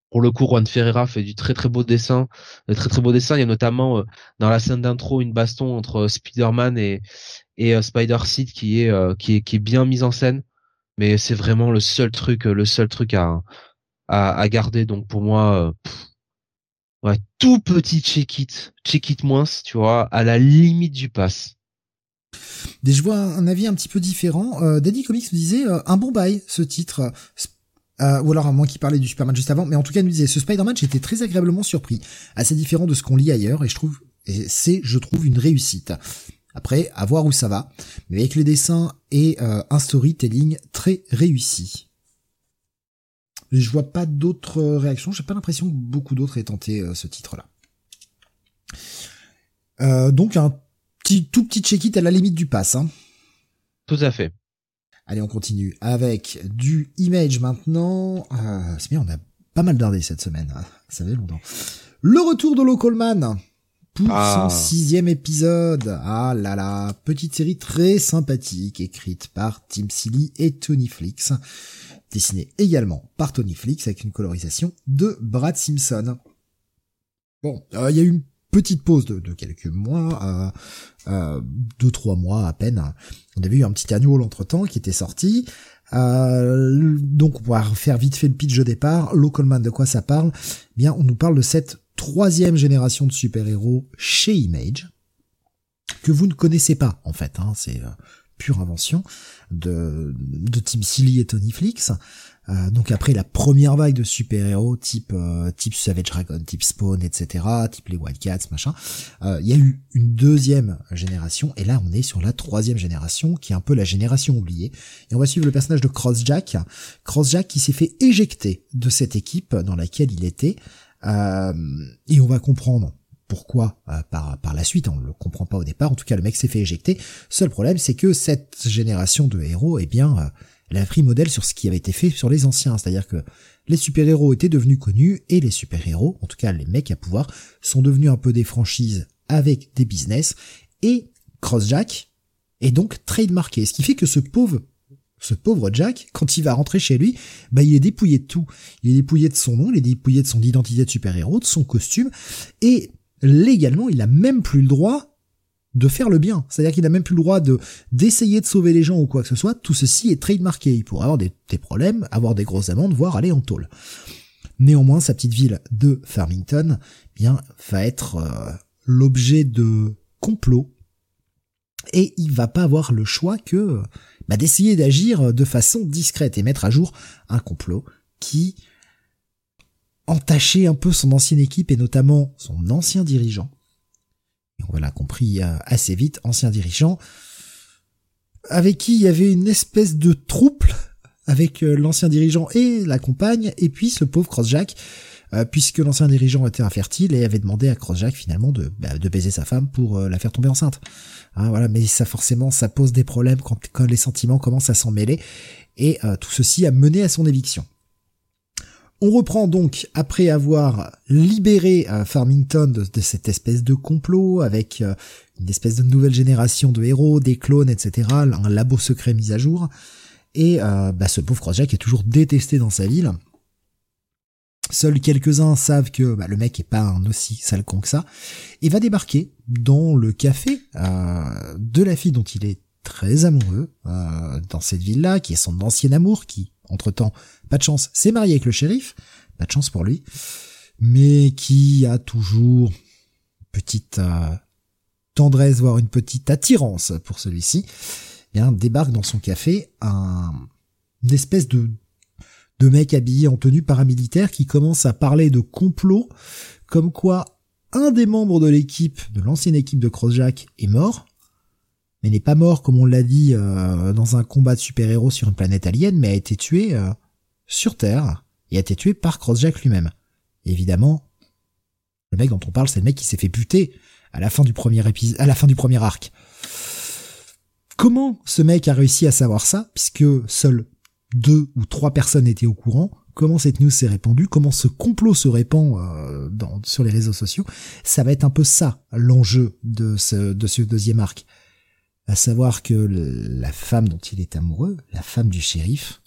pour le coup Juan Ferreira fait du très très beau dessin, de très très beaux dessins. Il y a notamment dans la scène d'intro une baston entre Spider-Man et Spider-Seed qui est bien mise en scène, mais c'est vraiment le seul truc à garder. Donc pour moi, ouais, tout petit check it moins, tu vois, à la limite du pass. Et je vois un avis un petit peu différent. Daddy Comics nous disait un bon bail ce titre. Ou alors à moins qu'il parlait du Superman juste avant, mais en tout cas il nous disait ce Spider-Man, j'étais très agréablement surpris, assez différent de ce qu'on lit ailleurs, et je trouve une réussite. Après, à voir où ça va, mais avec les dessins et un storytelling très réussi. Je vois pas d'autres réactions, j'ai pas l'impression que beaucoup d'autres aient tenté ce titre-là. Donc un tout petit check-it à la limite du pass. Hein. Tout à fait. Allez, on continue avec du Image maintenant. C'est bien, on a pas mal dardé cette semaine, hein. Ça fait longtemps. Le retour de Local Man pour son 6e épisode. Ah là là, petite série très sympathique, écrite par Tim Seeley et Tony Flix. Dessinée également par Tony Flix avec une colorisation de Brad Simpson. Bon, il y a eu une petite pause de quelques mois, 2-3 mois à peine. On avait eu un petit annual entre-temps qui était sorti. Donc on va refaire vite fait le pitch de départ. Local Man, de quoi ça parle ? Eh bien, on nous parle de cette 3e génération de super-héros chez Image, que vous ne connaissez pas en fait, hein, c'est pure invention de Tim Seeley et Tony Flix. Donc après la première vague de super-héros type Savage Dragon, type Spawn, etc., type les Wildcats, machin, il y a eu une 2e génération, et là on est sur la 3e génération, qui est un peu la génération oubliée, et on va suivre le personnage de Crossjack qui s'est fait éjecter de cette équipe dans laquelle il était, et on va comprendre pourquoi par la suite, on ne le comprend pas au départ, en tout cas le mec s'est fait éjecter. Seul problème, c'est que cette génération de héros, eh bien... elle a pris modèle sur ce qui avait été fait sur les anciens, c'est-à-dire que les super-héros étaient devenus connus, et les super-héros, en tout cas les mecs à pouvoir, sont devenus un peu des franchises avec des business, et Crossjack est donc trademarké, ce qui fait que ce pauvre Jack, quand il va rentrer chez lui, il est dépouillé de tout. Il est dépouillé de son nom, il est dépouillé de son identité de super-héros, de son costume, et légalement, il a même plus le droit de faire le bien. C'est-à-dire qu'il n'a même plus le droit d'essayer de sauver les gens ou quoi que ce soit. Tout ceci est trademarqué. Il pourrait avoir des problèmes, avoir des grosses amendes, voire aller en tôle. Néanmoins, sa petite ville de Farmington, bien, va être l'objet de complots. Et il va pas avoir le choix que d'essayer d'agir de façon discrète et mettre à jour un complot qui entachait un peu son ancienne équipe et notamment son ancien dirigeant. Et on l'a compris assez vite, ancien dirigeant, avec qui il y avait une espèce de trouble avec l'ancien dirigeant et la compagne, et puis ce pauvre Crossjack, puisque l'ancien dirigeant était infertile et avait demandé à Crossjack finalement de baiser sa femme pour la faire tomber enceinte. Hein, voilà, mais ça forcément, ça pose des problèmes quand les sentiments commencent à s'en mêler, et tout ceci a mené à son éviction. On reprend donc, après avoir libéré Farmington de cette espèce de complot, avec une espèce de nouvelle génération de héros, des clones, etc., un labo secret mis à jour, et ce pauvre Crossjack est toujours détesté dans sa ville. Seuls quelques-uns savent que le mec est pas un aussi sale con que ça, et va débarquer dans le café de la fille dont il est très amoureux dans cette ville-là, qui est son ancien amour, qui... Entre-temps, pas de chance, s'est marié avec le shérif, pas de chance pour lui, mais qui a toujours une petite tendresse, voire une petite attirance pour celui-ci. Bien, débarque dans son café une espèce de mec habillé en tenue paramilitaire qui commence à parler de complot, comme quoi un des membres de l'équipe, de l'ancienne équipe de Crossjack, est mort. Mais n'est pas mort, comme on l'a dit, dans un combat de super-héros sur une planète alien, mais a été tué sur Terre, et a été tué par Crossjack lui-même. Et évidemment, le mec dont on parle, c'est le mec qui s'est fait buter à la fin du premier à la fin du premier arc. Comment ce mec a réussi à savoir ça, puisque seules 2 ou 3 personnes étaient au courant? Comment cette news s'est répandue? Comment ce complot se répand sur les réseaux sociaux? Ça va être un peu ça, l'enjeu de ce deuxième arc. À savoir que la femme dont il est amoureux, la femme du shérif,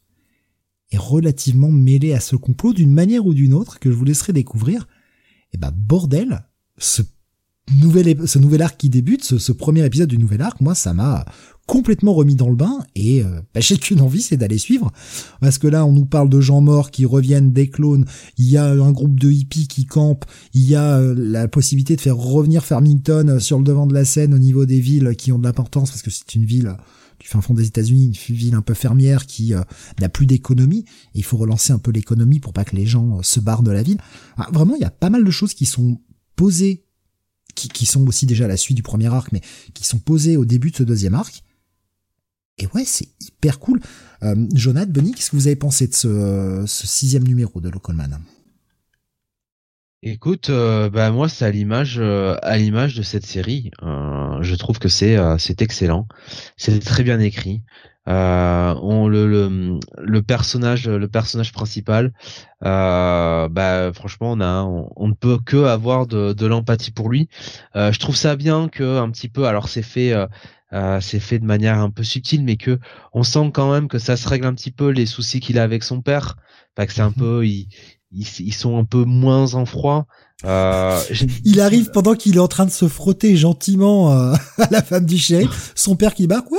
est relativement mêlée à ce complot d'une manière ou d'une autre que je vous laisserai découvrir. Et bordel, ce nouvel arc qui débute, ce premier épisode du nouvel arc, moi ça m'a complètement remis dans le bain et j'ai qu'une envie, c'est d'aller suivre. Parce que là on nous parle de gens morts qui reviennent, des clones, il y a un groupe de hippies qui campent, il y a la possibilité de faire revenir Farmington sur le devant de la scène au niveau des villes qui ont de l'importance, parce que c'est une ville du fin fond des États-Unis, une ville un peu fermière qui n'a plus d'économie, et il faut relancer un peu l'économie pour pas que les gens se barrent de la ville. Ah, vraiment, il y a pas mal de choses qui sont posées, qui sont aussi déjà la suite du premier arc, mais qui sont posés au début de ce deuxième arc. Et ouais, c'est hyper cool. Jonathan, Benny, qu'est-ce que vous avez pensé de ce 6e numéro de Local Man? Écoute, moi c'est à l'image de cette série. Je trouve que c'est excellent. C'est très bien écrit. Le personnage principal, franchement, on ne peut que avoir de l'empathie pour lui. Je trouve ça bien que un petit peu, alors c'est fait de manière un peu subtile, mais que on sent quand même que ça se règle un petit peu les soucis qu'il a avec son père. Enfin, que c'est un peu, ils sont un peu moins en froid. Il arrive pendant qu'il est en train de se frotter gentiment à la femme du shérif, son père qui barque. Ouais.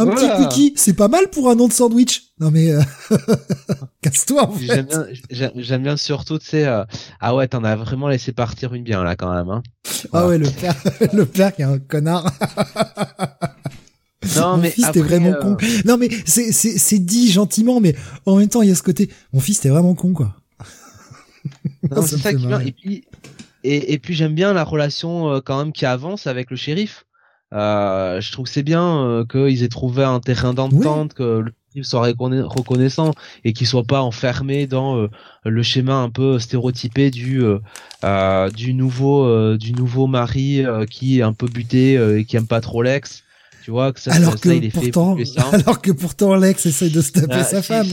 Un voilà. Petit cookie, c'est pas mal pour un nom de sandwich. Non mais casse-toi en fait. J'aime bien surtout, tu sais, ah ouais, t'en as vraiment laissé partir une bien là quand même. Hein. Voilà. Ah ouais, le père qui est un connard. Non, mon mais fils, après, t'es vraiment con. Non mais c'est dit gentiment, mais en même temps il y a ce côté, mon fils t'es vraiment con quoi. Non, c'est ça qui vient. Et puis j'aime bien la relation quand même qui avance avec le shérif. Je trouve que c'est bien qu'ils aient trouvé un terrain d'entente, oui. Que le type soit reconnaissant et qu'il soit pas enfermé dans le schéma un peu stéréotypé du nouveau mari qui est un peu buté et qui aime pas trop l'ex. Tu vois que ça, alors que pourtant l'ex essaye de se taper sa femme.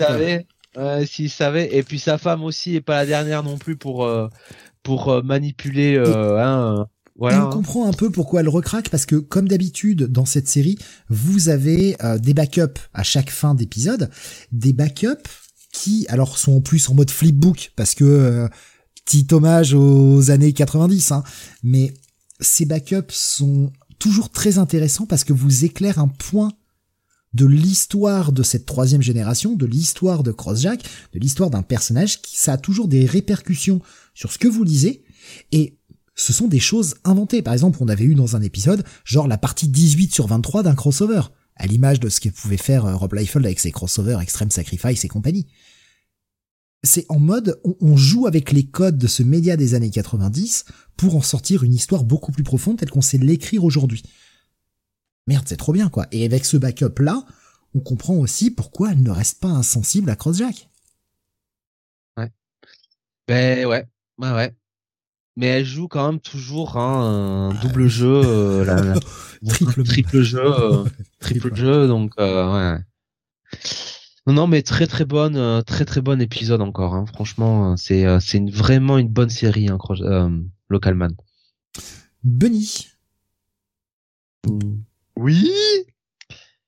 S'il savait, et puis sa femme aussi est pas la dernière non plus pour manipuler. Voilà. On comprend un peu pourquoi elle recraque, parce que comme d'habitude dans cette série, vous avez des backups à chaque fin d'épisode, des backups qui alors sont en plus en mode flipbook, parce que petit hommage aux années 90, hein, mais ces backups sont toujours très intéressant parce que vous éclaire un point de l'histoire de cette troisième génération, de l'histoire de Crossjack, de l'histoire d'un personnage qui, ça a toujours des répercussions sur ce que vous lisez, et ce sont des choses inventées. Par exemple, on avait eu dans un épisode, genre la partie 18 sur 23 d'un crossover, à l'image de ce que pouvait faire Rob Liefeld avec ses crossovers Extreme Sacrifice et compagnie. C'est en mode, on joue avec les codes de ce média des années 90 pour en sortir une histoire beaucoup plus profonde telle qu'on sait l'écrire aujourd'hui. Merde, c'est trop bien, quoi. Et avec ce backup-là, on comprend aussi pourquoi elle ne reste pas insensible à Crossjack. Ouais. Ben ouais, ouais, ouais. Mais elle joue quand même toujours hein, un double jeu, triple jeu, donc ouais. Non, mais très très bon épisode encore. Hein. Franchement, c'est vraiment une bonne série, hein, Local Man. Benny. Oui.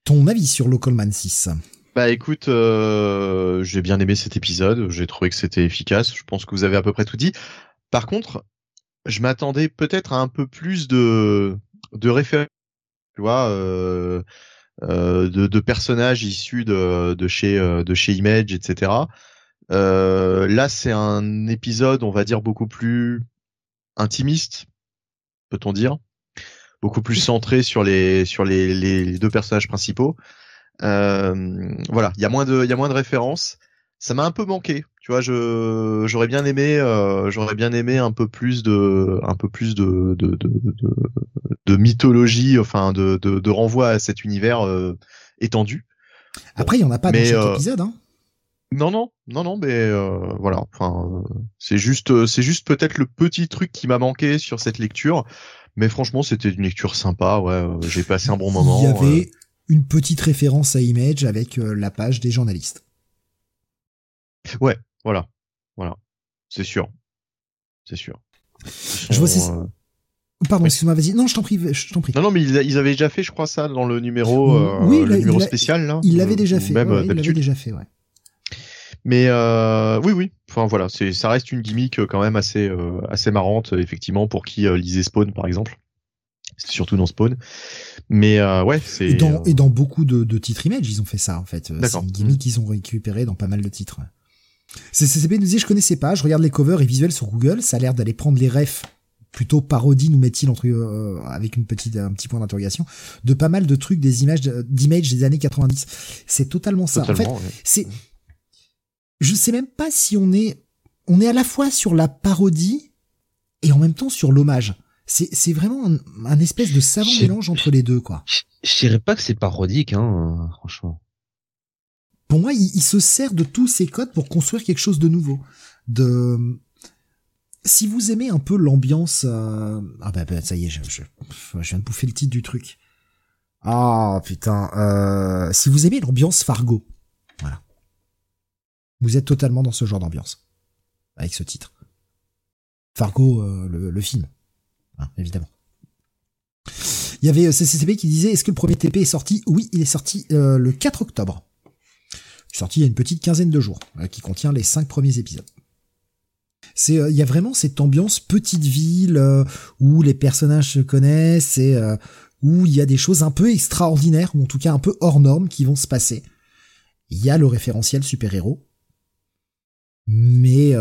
Ton avis sur Local Man 6? Bah écoute, j'ai bien aimé cet épisode. J'ai trouvé que c'était efficace. Je pense que vous avez à peu près tout dit. Par contre, je m'attendais peut-être à un peu plus de références, tu vois. De personnages issus de chez Image, etc. Là, c'est un épisode, on va dire, beaucoup plus intimiste, peut-on dire, beaucoup plus centré sur les deux personnages principaux. Voilà, il y a moins de références. Ça m'a un peu manqué, tu vois. J'aurais bien aimé un peu plus de mythologie, enfin de renvoi à cet univers étendu. Après, il y en a pas dans cet épisode, hein. Non, mais voilà. Enfin, c'est juste peut-être le petit truc qui m'a manqué sur cette lecture. Mais franchement, c'était une lecture sympa. Ouais, j'ai passé un bon moment. Il y avait une petite référence à Image avec la page des journalistes. Ouais, voilà, c'est sûr. Je vois. Pardon, excuse-moi, vas-y. Non, je t'en prie. Non, mais ils avaient déjà fait, je crois, ça dans le numéro, spécial là. Ils l'avaient déjà fait. Même d'habitude. Ils l'avaient déjà fait, ouais. Mais oui. Enfin voilà, ça reste une gimmick quand même assez marrante, effectivement, pour qui lisait Spawn, par exemple. C'était surtout dans Spawn. Mais ouais, c'est. Et dans beaucoup de titres Image, ils ont fait ça en fait. D'accord. C'est une gimmick qu'ils ont récupérée dans pas mal de titres. CCCP nous dit, je connaissais pas, je regarde les covers et visuels sur Google, ça a l'air d'aller prendre les refs, plutôt parodie, nous met-il entre, avec un petit point d'interrogation, de pas mal de trucs des images, d'Image des années 90. C'est totalement ça. Totalement, en fait, ouais. Je sais même pas si on est à la fois sur la parodie et en même temps sur l'hommage. C'est vraiment un espèce de savant mélange entre les deux, quoi. Je dirais pas que c'est parodique, hein, franchement. Pour moi, il se sert de tous ces codes pour construire quelque chose de nouveau. Si vous aimez un peu l'ambiance, ça y est, je viens de bouffer le titre du truc. Ah, putain, si vous aimez l'ambiance Fargo, voilà. Vous êtes totalement dans ce genre d'ambiance. Avec ce titre. Fargo, le film. Hein, évidemment. Il y avait CCCP qui disait, est-ce que le premier TP est sorti? Oui, il est sorti, le 4 octobre. Sorti il y a une petite quinzaine de jours, qui contient les 5 premiers épisodes. Il y a vraiment cette ambiance petite ville où les personnages se connaissent et où il y a des choses un peu extraordinaires, ou en tout cas un peu hors normes, qui vont se passer. Il y a le référentiel super-héros, mais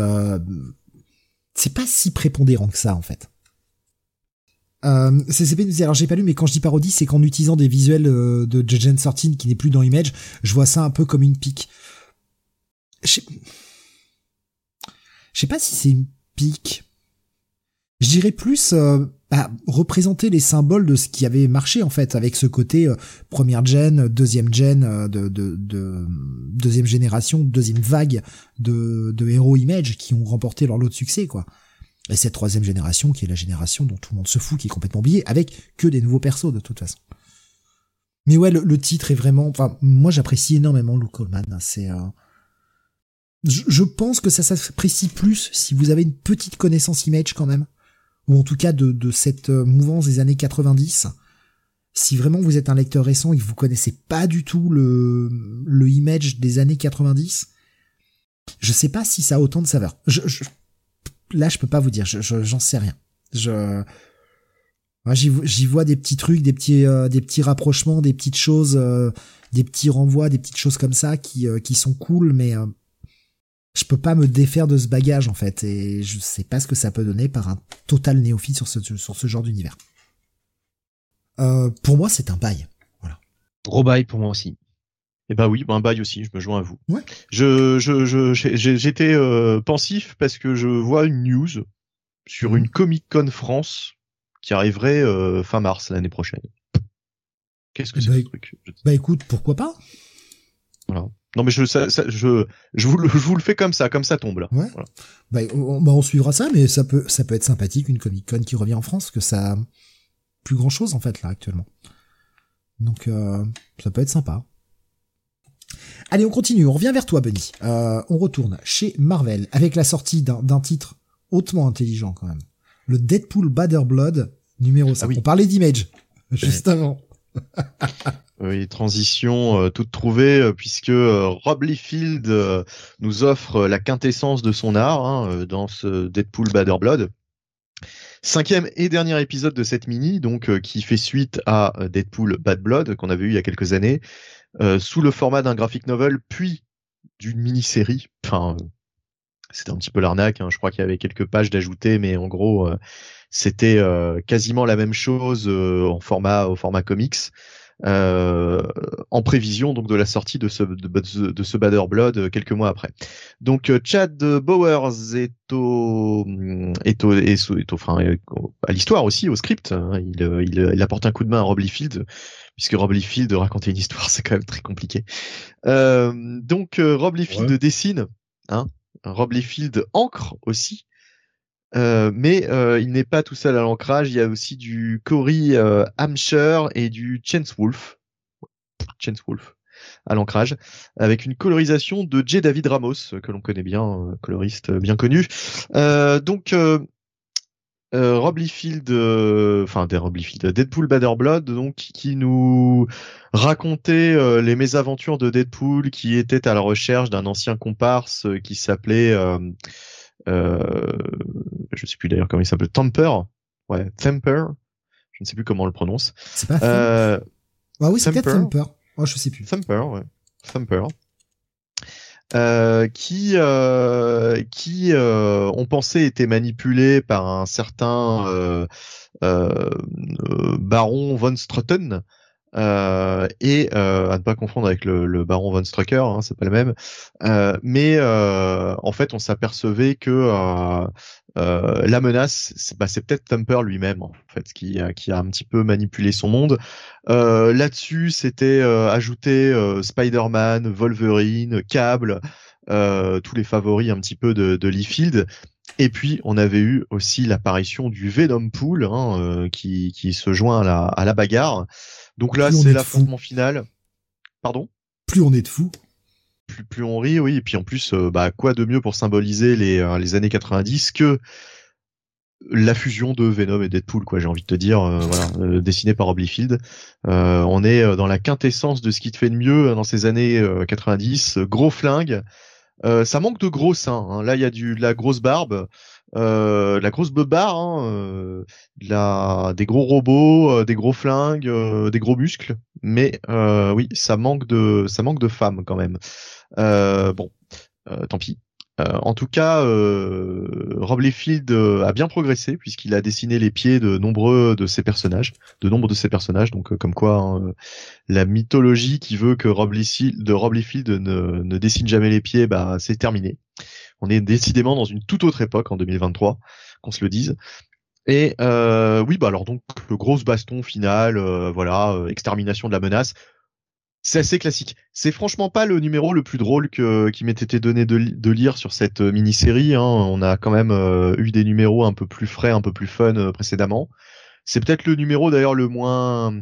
c'est pas si prépondérant que ça, en fait. CCP nous dit, alors j'ai pas lu, mais quand je dis parodie, c'est qu'en utilisant des visuels de Jen Sortin qui n'est plus dans Image, je vois ça un peu comme une pique. Je sais pas si c'est une pique. Je dirais plus représenter les symboles de ce qui avait marché, en fait, avec ce côté première gen, deuxième gen, de deuxième génération, deuxième vague de héros Image qui ont remporté leur lot de succès, quoi. Et cette troisième génération, qui est la génération dont tout le monde se fout, qui est complètement oubliée, avec que des nouveaux persos, de toute façon. Mais ouais, le titre est vraiment... Enfin, moi, j'apprécie énormément Local Man. C'est... Je pense que ça s'apprécie plus si vous avez une petite connaissance Image, quand même. Ou en tout cas, de cette mouvance des années 90. Si vraiment vous êtes un lecteur récent et que vous connaissez pas du tout le Image des années 90, je sais pas si ça a autant de saveur. Là, je peux pas vous dire, j'en sais rien. Moi, j'y vois des petits trucs, des petits rapprochements, des petites choses, des petits renvois, des petites choses comme ça qui sont cool, mais je peux pas me défaire de ce bagage en fait, et je sais pas ce que ça peut donner par un total néophyte sur ce genre d'univers. Pour moi, c'est un bail. Voilà. Gros bail pour moi aussi. Eh ben oui, un bail aussi, je me joins à vous. Ouais. J'étais pensif parce que je vois une news sur une Comic-Con France qui arriverait fin mars l'année prochaine. Qu'est-ce que c'est ce truc ? Bah écoute, pourquoi pas ? Voilà. Non mais je vous le fais comme ça tombe là. Ouais. Voilà. Bah on suivra ça, mais ça peut être sympathique une Comic-Con qui revient en France, que ça plus grand chose en fait là actuellement. Donc ça peut être sympa. Allez, on continue, on revient vers toi, Benny. On retourne chez Marvel avec la sortie d'un titre hautement intelligent quand même. Le Deadpool Badder Blood numéro 5. Ah oui. On parlait d'Image juste avant. Oui, transition toute trouvée puisque Rob Liefeld nous offre la quintessence de son art dans ce Deadpool Badder Blood. 5e et dernier épisode de cette mini, donc qui fait suite à Deadpool Bad Blood qu'on avait eu il y a quelques années. Sous le format d'un graphic novel, puis d'une mini-série. Enfin, c'était un petit peu l'arnaque. Je crois qu'il y avait quelques pages d'ajouter, mais en gros, c'était quasiment la même chose au format comics, en prévision donc de la sortie de ce Badder Blood quelques mois après. Donc Chad Bowers est à l'histoire aussi, au script. Il apporte un coup de main à Rob Liefeld. Puisque Rob Liefeld, raconter une histoire, c'est quand même très compliqué. Donc Rob Liefeld dessine, Rob Liefeld encre aussi, mais il n'est pas tout seul à l'ancrage. Il y a aussi du Corey Hampshire et du Chance Wolfe à l'ancrage, avec une colorisation de J. David Ramos, que l'on connaît bien, coloriste bien connu. Rob Liefeld, Deadpool Badder Blood, donc qui nous racontait les mésaventures de Deadpool, qui était à la recherche d'un ancien comparse qui s'appelait, je sais plus d'ailleurs comment il s'appelait, Thumper, je ne sais plus comment on le prononce. C'est pas c'est peut-être Thumper. Oh, je sais plus. Thumper. Qui on pensait était manipulé par un certain baron von Strutten, et à ne pas confondre avec le baron von Strucker, c'est pas le même. Mais en fait, on s'apercevait que la menace, c'est peut-être Thumper lui-même en fait qui a un petit peu manipulé son monde. Là-dessus, c'était ajouté Spider-Man, Wolverine, Cable, tous les favoris un petit peu de Liefeld. Et puis on avait eu aussi l'apparition du Venom Pool qui se joint à la bagarre. Donc là, c'est l'affrontement final. Pardon ? Plus on est de fous. Plus on rit, oui. Et puis en plus, quoi de mieux pour symboliser les années 90 que la fusion de Venom et Deadpool, quoi. J'ai envie de te dire, dessiné par Rob Liefeld. On est dans la quintessence de ce qui te fait de mieux dans ces années 90. Gros flingue. Ça manque de gros seins. Là, il y a de la grosse barbe, de la grosse beubare, des gros robots, des gros flingues, des gros muscles. Mais oui, ça manque de femmes quand même. Tant pis. En tout cas, Rob Liefeld a bien progressé puisqu'il a dessiné les pieds de nombre de ses personnages. Donc, comme quoi, la mythologie qui veut que Rob Liefeld ne dessine jamais les pieds, c'est terminé. On est décidément dans une toute autre époque en 2023, qu'on se le dise. Et donc le gros baston final, extermination de la menace. C'est assez classique. C'est franchement pas le numéro le plus drôle qui m'était été donné de lire sur cette mini-série. On a quand même eu des numéros un peu plus frais, un peu plus fun précédemment. C'est peut-être le numéro d'ailleurs le moins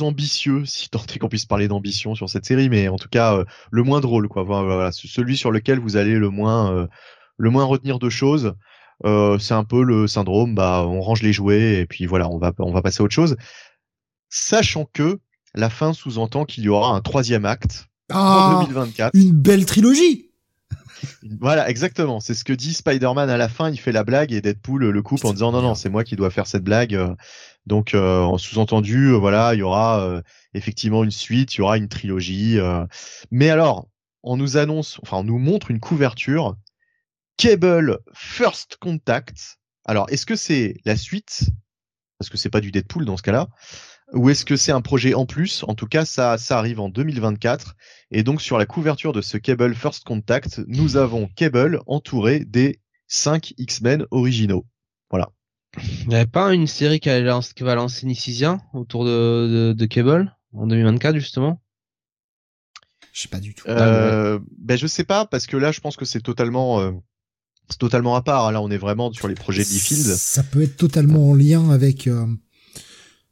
ambitieux, si tant est qu'on puisse parler d'ambition sur cette série, mais en tout cas le moins drôle, quoi. Voilà, celui sur lequel vous allez le moins retenir de choses. C'est un peu le syndrome. On range les jouets et puis voilà, on va passer à autre chose, sachant que la fin sous-entend qu'il y aura un 3e acte en 2024. Une belle trilogie. Voilà, exactement. C'est ce que dit Spider-Man à la fin. Il fait la blague et Deadpool le coupe en disant non, c'est moi qui dois faire cette blague. Donc, en sous-entendu, voilà, il y aura effectivement une suite, il y aura une trilogie. Mais alors, on nous annonce, enfin, on nous montre une couverture Cable First Contact. Alors, est-ce que c'est la suite? Parce que c'est pas du Deadpool dans ce cas-là. Ou est-ce que c'est un projet en plus? En tout cas, ça arrive en 2024. Et donc, sur la couverture de ce Cable First Contact, nous avons Cable entouré des 5 X-Men originaux. Voilà. Il n'y avait pas une série qui va lancer Nicysien autour de Cable en 2024, justement? Je sais pas du tout. Ben, je sais pas, parce que là, je pense que c'est totalement à part. Là, on est vraiment sur les projets de Liefeld. Ça peut être totalement en lien avec...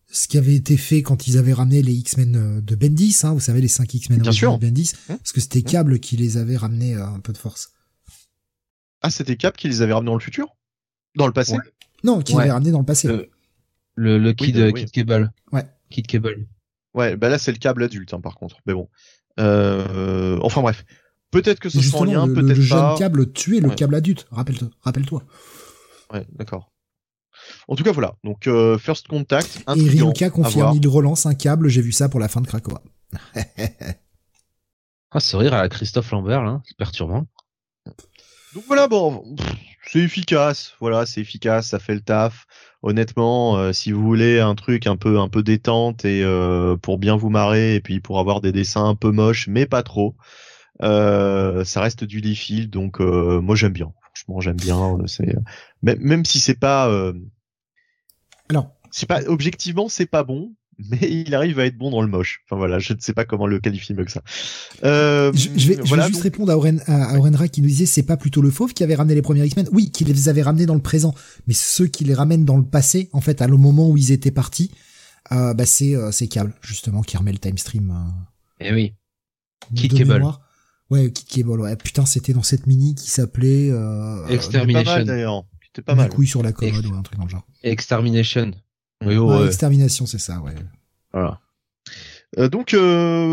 ce qui avait été fait quand ils avaient ramené les X-Men de Bendis, hein, vous savez, les 5 X-Men de Bendis, parce que c'était Cable qui les avait ramenés un peu de force. Ah, c'était Cable qui les avait ramenés dans le futur? Dans le passé? Ouais. Non, qui les avait ramenés dans le passé. Le Kid Cable. Ouais. Kid Cable. Ouais, bah là, c'est le Cable adulte, hein, par contre. Mais bon. Enfin, bref. Peut-être que ce sera en lien, peut-être pas. Le jeune Cable tuait le Cable adulte, rappelle-toi. Ouais, d'accord. En tout cas, voilà. Donc, First Contact. Et Ryoka confirme, il relance un Cable. J'ai vu ça pour la fin de Krakoa. Ah, ce rire à la Christophe Lambert, là. C'est perturbant. Donc voilà, bon. C'est efficace. Voilà, c'est efficace. Ça fait le taf. Honnêtement, si vous voulez un truc un peu détente et pour bien vous marrer et puis pour avoir des dessins un peu moches, mais pas trop, ça reste du Liefeld. Donc, moi, j'aime bien. Franchement, j'aime bien. Même si c'est pas... Alors, c'est pas objectivement, c'est pas bon, mais il arrive à être bon dans le moche. Enfin voilà, je ne sais pas comment le qualifier mieux que ça. Je vais juste répondre à Orenra qui nous disait c'est pas plutôt le Fauve qui avait ramené les premiers X-Men? Oui, qui les avait ramenés dans le présent, mais ceux qui les ramènent dans le passé, en fait, à le moment où ils étaient partis, bah c'est Cable justement qui remet le time stream. Eh oui. Kid Cable. Ouais, Kid Cable. Ouais, putain, c'était dans cette mini qui s'appelait Extermination. Pas mal, d'ailleurs. C'est pas mal. Couille sur la commode ou un truc dans le genre. Extermination. Oui, Extermination, c'est ça, ouais. Voilà. Donc,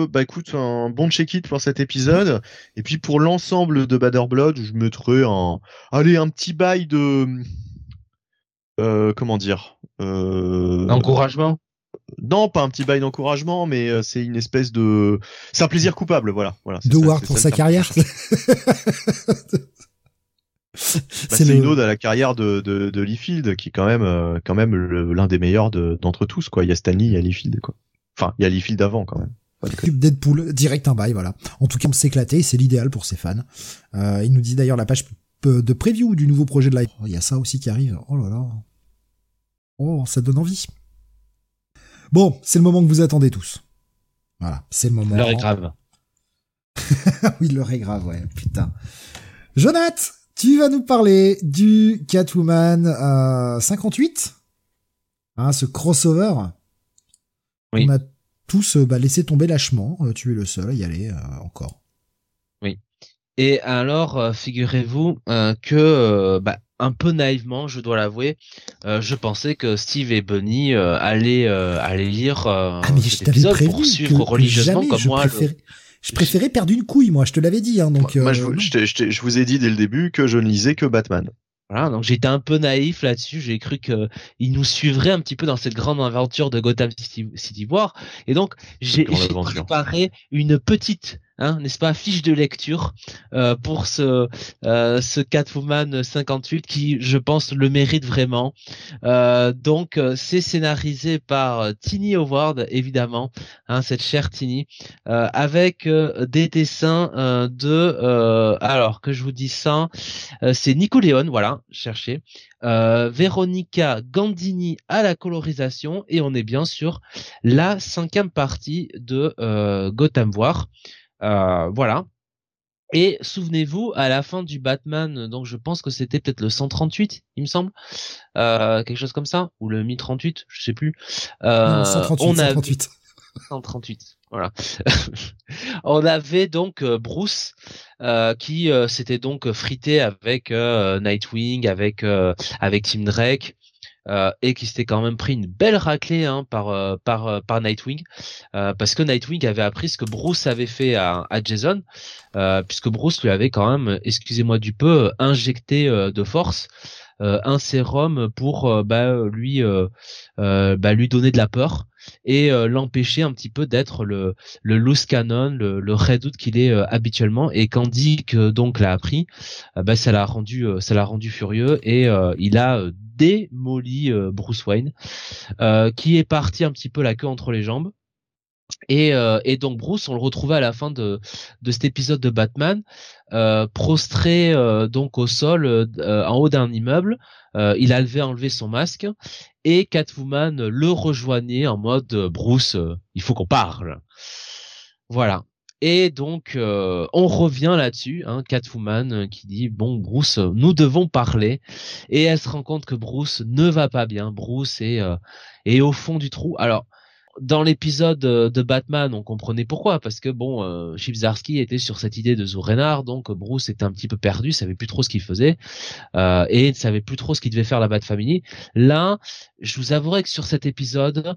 bah écoute, un bon check-it pour cet épisode. Et puis pour l'ensemble de Badder Blood, je mettrai un petit bail de, comment dire, encouragement. Non, pas un petit bail d'encouragement, mais c'est une espèce de, c'est un plaisir coupable, voilà. De Ward pour sa carrière. C'est une ode à la carrière de Liefeld, qui est quand même l'un des meilleurs d'entre tous, quoi. Il y a Stanley, il y a Liefeld, quoi. Enfin, il y a Liefeld avant, quand même. Cube Deadpool, direct un bail, voilà. En tout cas, on s'éclatait, c'est l'idéal pour ses fans. Il nous dit d'ailleurs la page de preview du nouveau projet de live. Il y a ça aussi qui arrive. Oh là là. Oh, ça donne envie. Bon, c'est le moment que vous attendez tous. Voilà. C'est le moment. L'heure est grave. Oui, l'heure est grave, ouais. Putain. Jonathan! Tu vas nous parler du Catwoman 58, hein, ce crossover. Oui. On a tous laissé tomber lâchement. Tu es le seul à y aller encore. Oui. Et alors, figurez-vous que, un peu naïvement, je dois l'avouer, je pensais que Steve et Bunny allaient lire cet épisode pour suivre religieusement comme moi. Je préférais perdre une couille, moi, je te l'avais dit. Hein, donc, moi, je vous ai dit dès le début que je ne lisais que Batman. Voilà, donc j'étais un peu naïf là-dessus. J'ai cru qu'ils nous suivraient un petit peu dans cette grande aventure de Gotham City War. Et donc, j'ai préparé une petite, n'est-ce pas, fiche de lecture pour ce Catwoman 58 qui, je pense, le mérite vraiment. Donc, c'est scénarisé par Tini Howard, évidemment, cette chère Tini, avec des dessins alors que je vous dis ça, c'est Nico Leone, voilà, cherchez, Veronica Gandini à la colorisation, et on est bien sûr la 5e partie de Gotham War. Voilà. Et souvenez-vous, à la fin du Batman, donc je pense que c'était peut-être le 138, il me semble, quelque chose comme ça, ou le 1038, je sais plus. Non, 138, on 138. 138, voilà. On avait donc Bruce qui s'était donc frité avec Nightwing, avec Tim Drake. et qui s'était quand même pris une belle raclée par Nightwing, parce que Nightwing avait appris ce que Bruce avait fait à Jason, puisque Bruce lui avait quand même, excusez-moi du peu, injecté de force un sérum pour lui donner de la peur et l'empêcher un petit peu d'être le loose cannon, le Red Hood qu'il est habituellement. Et quand Dick donc l'a appris, ça l'a rendu furieux, et il a démoli Bruce Wayne, qui est parti un petit peu la queue entre les jambes. Et donc Bruce, on le retrouvait à la fin de cet épisode de Batman, prostré donc au sol, en haut d'un immeuble. Il avait enlevé son masque et Catwoman le rejoignait en mode Bruce, il faut qu'on parle. Voilà. Et donc on revient là-dessus, hein, Catwoman qui dit bon Bruce, nous devons parler, et elle se rend compte que Bruce ne va pas bien. Bruce est au fond du trou. Alors dans l'épisode de Batman, on comprenait pourquoi, parce que bon, Chibzarski était sur cette idée de Zou Reinhardt, donc Bruce était un petit peu perdu, savait plus trop ce qu'il faisait, et ne savait plus trop ce qu'il devait faire la Bat-Family. Là, je vous avouerai que sur cet épisode,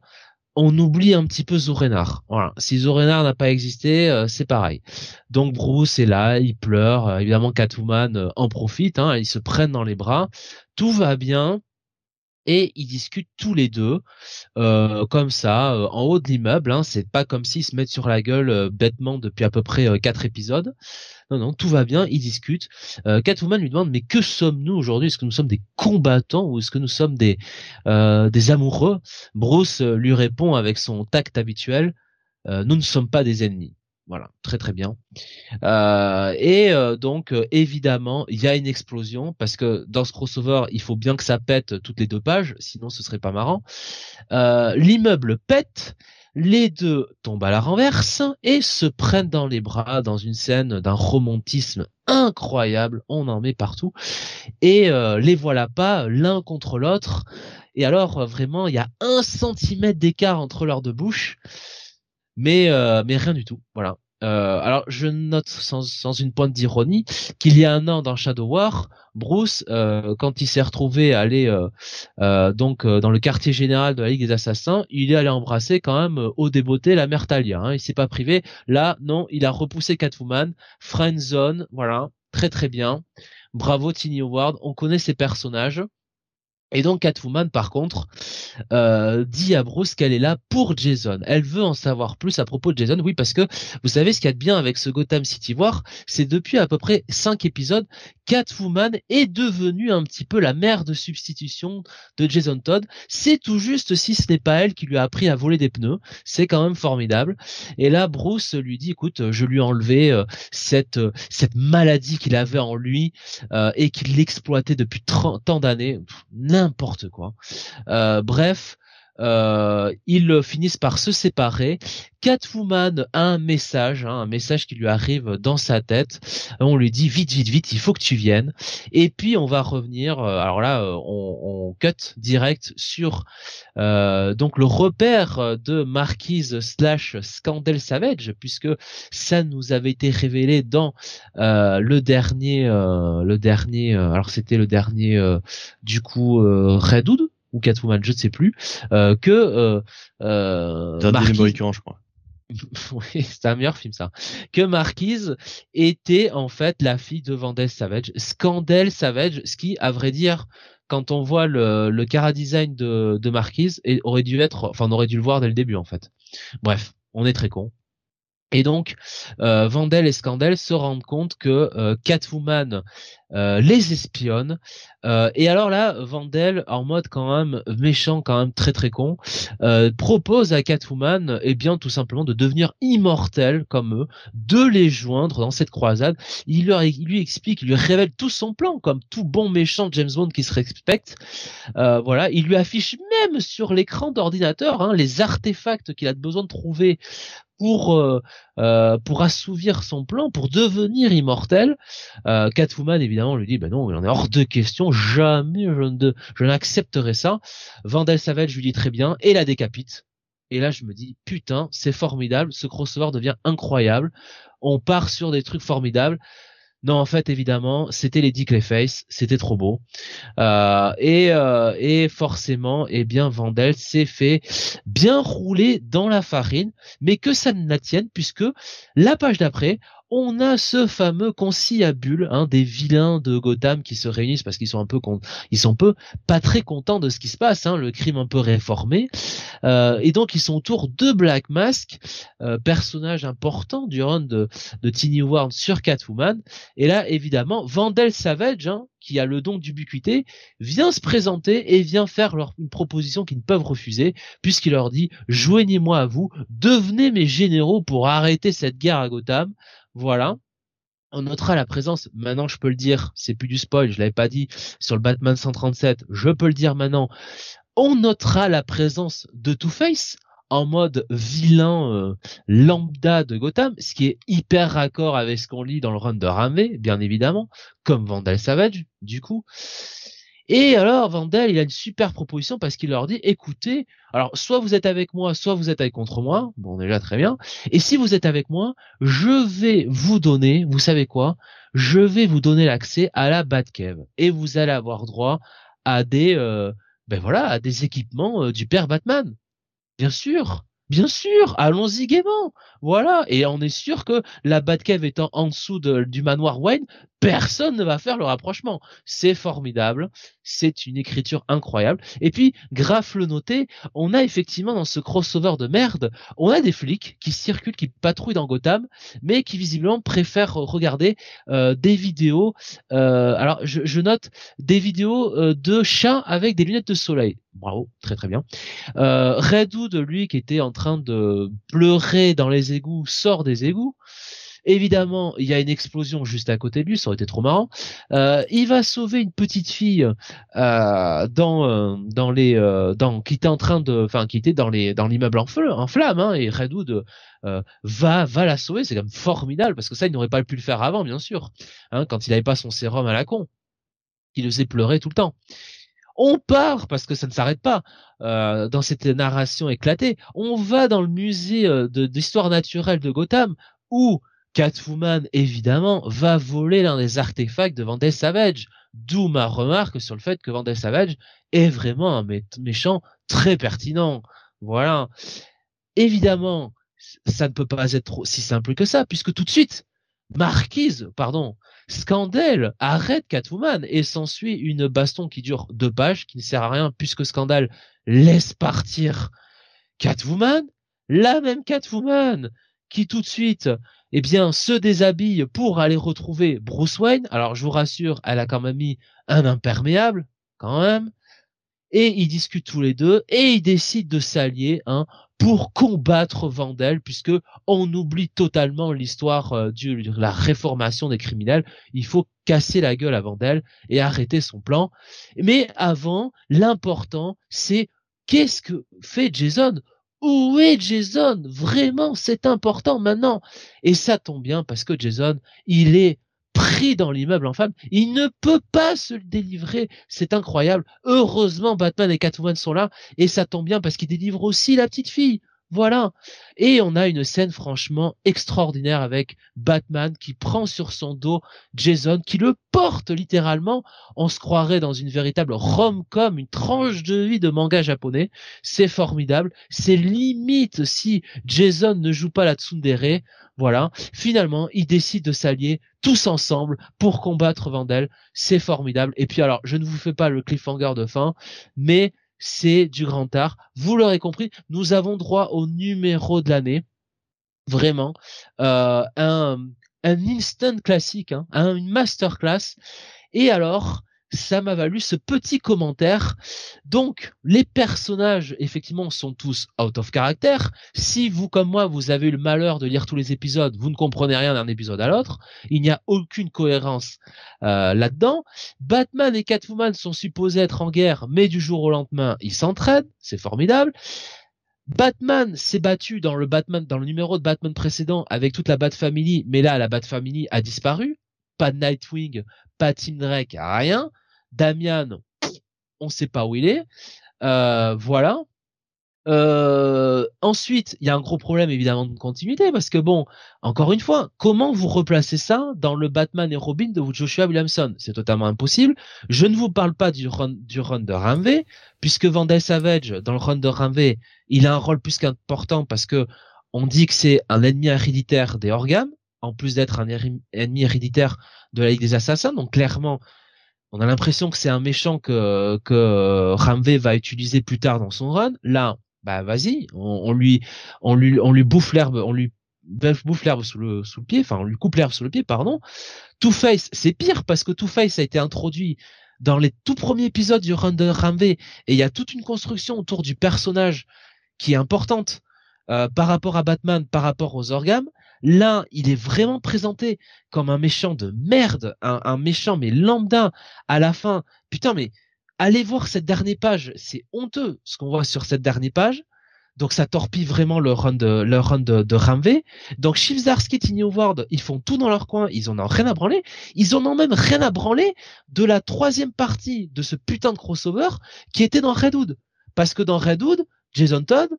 on oublie un petit peu Zou Reinhardt. Voilà. Si Zou Reinhardt n'a pas existé, c'est pareil. Donc Bruce est là, il pleure, évidemment Catwoman en profite, hein, ils se prennent dans les bras, tout va bien. Et ils discutent tous les deux comme ça, en haut de l'immeuble, hein. C'est pas comme s'ils se mettent sur la gueule bêtement depuis à peu près 4 épisodes. Non, tout va bien, ils discutent. Catwoman lui demande mais que sommes-nous aujourd'hui? Est-ce que nous sommes des combattants ou est-ce que nous sommes des amoureux? Bruce lui répond avec son tact habituel, nous ne sommes pas des ennemis. Voilà, très très bien. Donc évidemment, il y a une explosion, parce que dans ce crossover, il faut bien que ça pète toutes les 2 pages, sinon ce serait pas marrant. L'immeuble pète, les deux tombent à la renverse et se prennent dans les bras dans une scène d'un romantisme incroyable, on en met partout. Et les voilà pas l'un contre l'autre. Et alors vraiment, il y a 1 centimètre d'écart entre leurs 2 bouches. Mais rien du tout, voilà. Alors je note sans une pointe d'ironie qu'il y a 1 an dans Shadow War, Bruce, quand il s'est retrouvé aller donc dans le quartier général de la Ligue des Assassins, il est allé embrasser quand même haut des beautés la mère Talia, hein, il s'est pas privé. Là non, il a repoussé Catwoman, friend zone, voilà, très très bien. Bravo Tini Howard, on connaît ses personnages. Et donc Catwoman par contre dit à Bruce qu'elle est là pour Jason. Elle veut en savoir plus à propos de Jason. Oui, parce que vous savez ce qu'il y a de bien avec ce Gotham City War, c'est depuis à peu près 5 épisodes, Catwoman est devenue un petit peu la mère de substitution de Jason Todd. C'est tout juste si ce n'est pas elle qui lui a appris à voler des pneus. C'est quand même formidable. Et là Bruce lui dit écoute, je lui ai enlevé cette maladie qu'il avait en lui et qu'il exploitait depuis tant d'années. N'importe quoi. Bref, ils finissent par se séparer. Catwoman a un message qui lui arrive dans sa tête. On lui dit vite, il faut que tu viennes. Et puis on va revenir. Alors là, on cut direct sur donc le repère de Marquise / Scandal Savage, puisque ça nous avait été révélé dans le dernier. Alors c'était le dernier du coup Red Hood ou Catwoman, je ne sais plus, que Marquise... Moïcans, je crois. Oui, c'est un meilleur film ça. Que Marquise était en fait la fille de Scandal Savage, ce qui, à vrai dire, quand on voit le chara-design de Marquise, on aurait dû le voir dès le début en fait. Bref, on est très cons. Et donc, Vandel et Scandal se rendent compte que Catwoman les espionne. Et alors là, Vandel, en mode quand même méchant, quand même très très con, propose à Catwoman, tout simplement de devenir immortelle comme eux, de les joindre dans cette croisade. Il lui révèle tout son plan, comme tout bon méchant James Bond qui se respecte. Voilà, il lui affiche même sur l'écran d'ordinateur les artefacts qu'il a besoin de trouver pour assouvir son plan, pour devenir immortel. Catwoman évidemment lui dit non, il en est hors de question, jamais je n'accepterai ça. Vandel Savage lui dit très bien et la décapite. Et là je me dis putain, c'est formidable, ce crossover devient incroyable, on part sur des trucs formidables. Non, en fait, évidemment, c'était Lady Clayface, c'était trop beau. Et forcément, eh bien, Vandel s'est fait bien rouler dans la farine, mais que ça ne la tienne, puisque la page d'après, on a ce fameux conciliabule, hein, des vilains de Gotham qui se réunissent parce qu'ils sont un peu, pas très contents de ce qui se passe, hein, le crime un peu réformé, et donc ils sont autour de Black Mask, personnage important du run de Tini Ward sur Catwoman, et là évidemment Vandel Savage, hein, qui a le don d'ubiquité, vient se présenter et vient faire une proposition qu'ils ne peuvent refuser, puisqu'il leur dit « Joignez-moi à vous, devenez mes généraux pour arrêter cette guerre à Gotham. » Voilà. On notera la présence, maintenant je peux le dire, c'est plus du spoil, je l'avais pas dit, sur le Batman 137, je peux le dire maintenant, on notera la présence de Two-Face, en mode vilain lambda de Gotham, ce qui est hyper raccord avec ce qu'on lit dans le run de Ramey, bien évidemment, comme Vandel Savage, du coup. Et alors, Vandel, il a une super proposition parce qu'il leur dit, écoutez, alors, soit vous êtes avec moi, soit vous êtes contre moi, bon, déjà très bien, et si vous êtes avec moi, je vais vous donner, vous savez quoi, je vais vous donner l'accès à la Batcave, et vous allez avoir droit à des équipements du père Batman. Bien sûr, allons-y gaiement, voilà, et on est sûr que la Batcave étant en dessous du manoir Wayne, personne ne va faire le rapprochement, c'est formidable, c'est une écriture incroyable, et puis, grave le noter, on a effectivement dans ce crossover de merde, on a des flics qui circulent, qui patrouillent dans Gotham, mais qui visiblement préfèrent regarder des vidéos, alors je note, des vidéos de chats avec des lunettes de soleil. Bravo, très très bien. Red Hood, lui, qui était en train de pleurer dans les égouts, sort des égouts. Évidemment, il y a une explosion juste à côté de lui, ça aurait été trop marrant. Il va sauver une petite fille qui était dans l'immeuble en flamme, hein, et Red Hood va la sauver, c'est quand même formidable parce que ça, il n'aurait pas pu le faire avant, bien sûr, hein, quand il n'avait pas son sérum à la con, il le faisait pleurer tout le temps. On part, parce que ça ne s'arrête pas, dans cette narration éclatée, on va dans le musée d'histoire naturelle de Gotham, où Catwoman, évidemment, va voler l'un des artefacts de Vandel Savage. D'où ma remarque sur le fait que Vandel Savage est vraiment un méchant très pertinent. Voilà. Évidemment, ça ne peut pas être si simple que ça, puisque tout de suite, Scandale arrête Catwoman et s'ensuit une baston qui dure 2 pages, qui ne sert à rien puisque Scandale laisse partir Catwoman, la même Catwoman qui tout de suite, eh bien, se déshabille pour aller retrouver Bruce Wayne. Alors, je vous rassure, elle a quand même mis un imperméable, quand même. Et ils discutent tous les deux et ils décident de s'allier, hein, pour combattre Vandel, puisque on oublie totalement l'histoire de la réformation des criminels. Il faut casser la gueule à Vandel et arrêter son plan. Mais avant, l'important, c'est qu'est-ce que fait Jason? Où est Jason? Vraiment, c'est important maintenant. Et ça tombe bien parce que Jason, il est pris dans l'immeuble en flamme, il ne peut pas se le délivrer, c'est incroyable. Heureusement, Batman et Catwoman sont là, et ça tombe bien parce qu'ils délivrent aussi la petite fille, voilà. Et on a une scène franchement extraordinaire avec Batman qui prend sur son dos Jason, qui le porte littéralement, on se croirait dans une véritable rom-com, une tranche de vie de manga japonais, c'est formidable, c'est limite si Jason ne joue pas la tsundere. Voilà, finalement, ils décident de s'allier tous ensemble pour combattre Vandel. C'est formidable. Et puis alors, je ne vous fais pas le cliffhanger de fin, mais c'est du grand art. Vous l'aurez compris, nous avons droit au numéro de l'année. Vraiment, un instant classique, hein, une masterclass. Et alors, ça m'a valu ce petit commentaire. Donc, les personnages, effectivement, sont tous out of character. Si vous, comme moi, vous avez eu le malheur de lire tous les épisodes, vous ne comprenez rien d'un épisode à l'autre. Il n'y a aucune cohérence là-dedans. Batman et Catwoman sont supposés être en guerre, mais du jour au lendemain, ils s'entraident. C'est formidable. Batman s'est battu dans le numéro de Batman précédent avec toute la Bat Family, mais là, la Bat Family a disparu. Pas de Nightwing, pas de Tim Drake, rien. Damian, on sait pas où il est. Voilà. Ensuite, il y a un gros problème évidemment de continuité parce que bon, encore une fois, comment vous replacez ça dans le Batman et Robin de Joshua Williamson? C'est totalement impossible. Je ne vous parle pas du run de Ramvé, puisque Vandal Savage dans le run de Ramvé, il a un rôle plus qu'important parce que on dit que c'est un ennemi héréditaire des Orghammes, en plus d'être un ennemi héréditaire de la Ligue des Assassins. Donc clairement, on a l'impression que c'est un méchant que Ramvé va utiliser plus tard dans son run. Là, bah vas-y, on lui bouffe l'herbe, on lui coupe l'herbe sous le pied, pardon. Two-Face, c'est pire parce que Two-Face a été introduit dans les tout premiers épisodes du run de Ramvé et il y a toute une construction autour du personnage qui est importante par rapport à Batman, par rapport aux Orghammes. Là, il est vraiment présenté comme un méchant de merde, un méchant mais lambda à la fin. Putain, mais allez voir cette dernière page, c'est honteux ce qu'on voit sur cette dernière page. Donc ça torpille vraiment le run de Ramvé. Donc Chibzarski, Tiny Howard, ils font tout dans leur coin, ils en ont rien à branler. Ils en ont même rien à branler de la troisième partie de ce putain de crossover qui était dans Redwood. Parce que dans Redwood, Jason Todd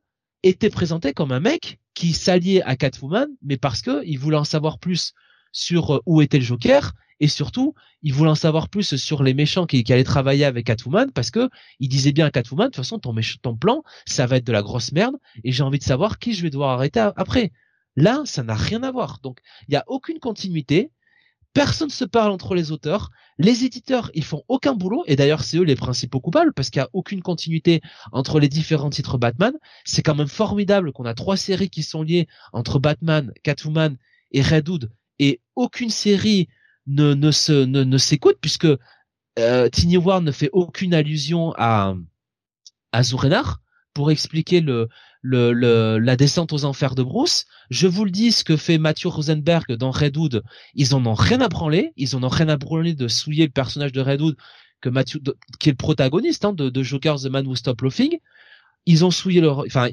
était présenté comme un mec qui s'alliait à Catwoman, mais parce que il voulait en savoir plus sur où était le Joker. Et surtout, il voulait en savoir plus sur les méchants qui allaient travailler avec Catwoman parce que il disait bien à Catwoman, de toute façon, ton plan, ça va être de la grosse merde et j'ai envie de savoir qui je vais devoir arrêter après. Là, ça n'a rien à voir. Donc, il n'y a aucune continuité. Personne ne se parle entre les auteurs. Les éditeurs, ils font aucun boulot. Et d'ailleurs, c'est eux les principaux coupables parce qu'il n'y a aucune continuité entre les différents titres Batman. C'est quand même formidable qu'on a 3 séries qui sont liées entre Batman, Catwoman et Redwood et aucune série ne s'écoute puisque Tiny Ward ne fait aucune allusion à Zourenar pour expliquer la descente aux enfers de Bruce. Je vous le dis, ce que fait Matthew Rosenberg dans Redwood, ils en ont rien à branler, de souiller le personnage de Redwood qui est le protagoniste de Joker The Man Who Stopped Laughing. Ils ont souillé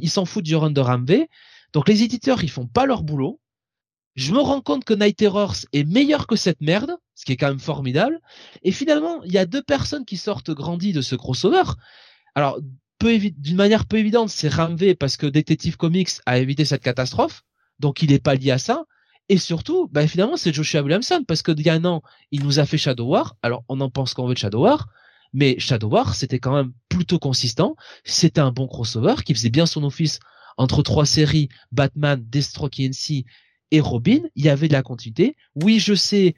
ils s'en foutent du run de Ramvé. Donc les éditeurs, ils font pas leur boulot. Je me rends compte que Night Terrors est meilleur que cette merde, ce qui est quand même formidable. Et finalement, il y a 2 personnes qui sortent grandies de ce crossover. Alors, d'une manière peu évidente, c'est Ramvé parce que Detective Comics a évité cette catastrophe, donc il n'est pas lié à ça. Et surtout, bah finalement, c'est Joshua Williamson parce que il y a un an, il nous a fait Shadow War. Alors, on en pense qu'on veut de Shadow War, mais Shadow War, c'était quand même plutôt consistant. C'était un bon crossover qui faisait bien son office entre 3 séries Batman, Deathstroke et NC. Et Robin, il y avait de la continuité. Oui, je sais,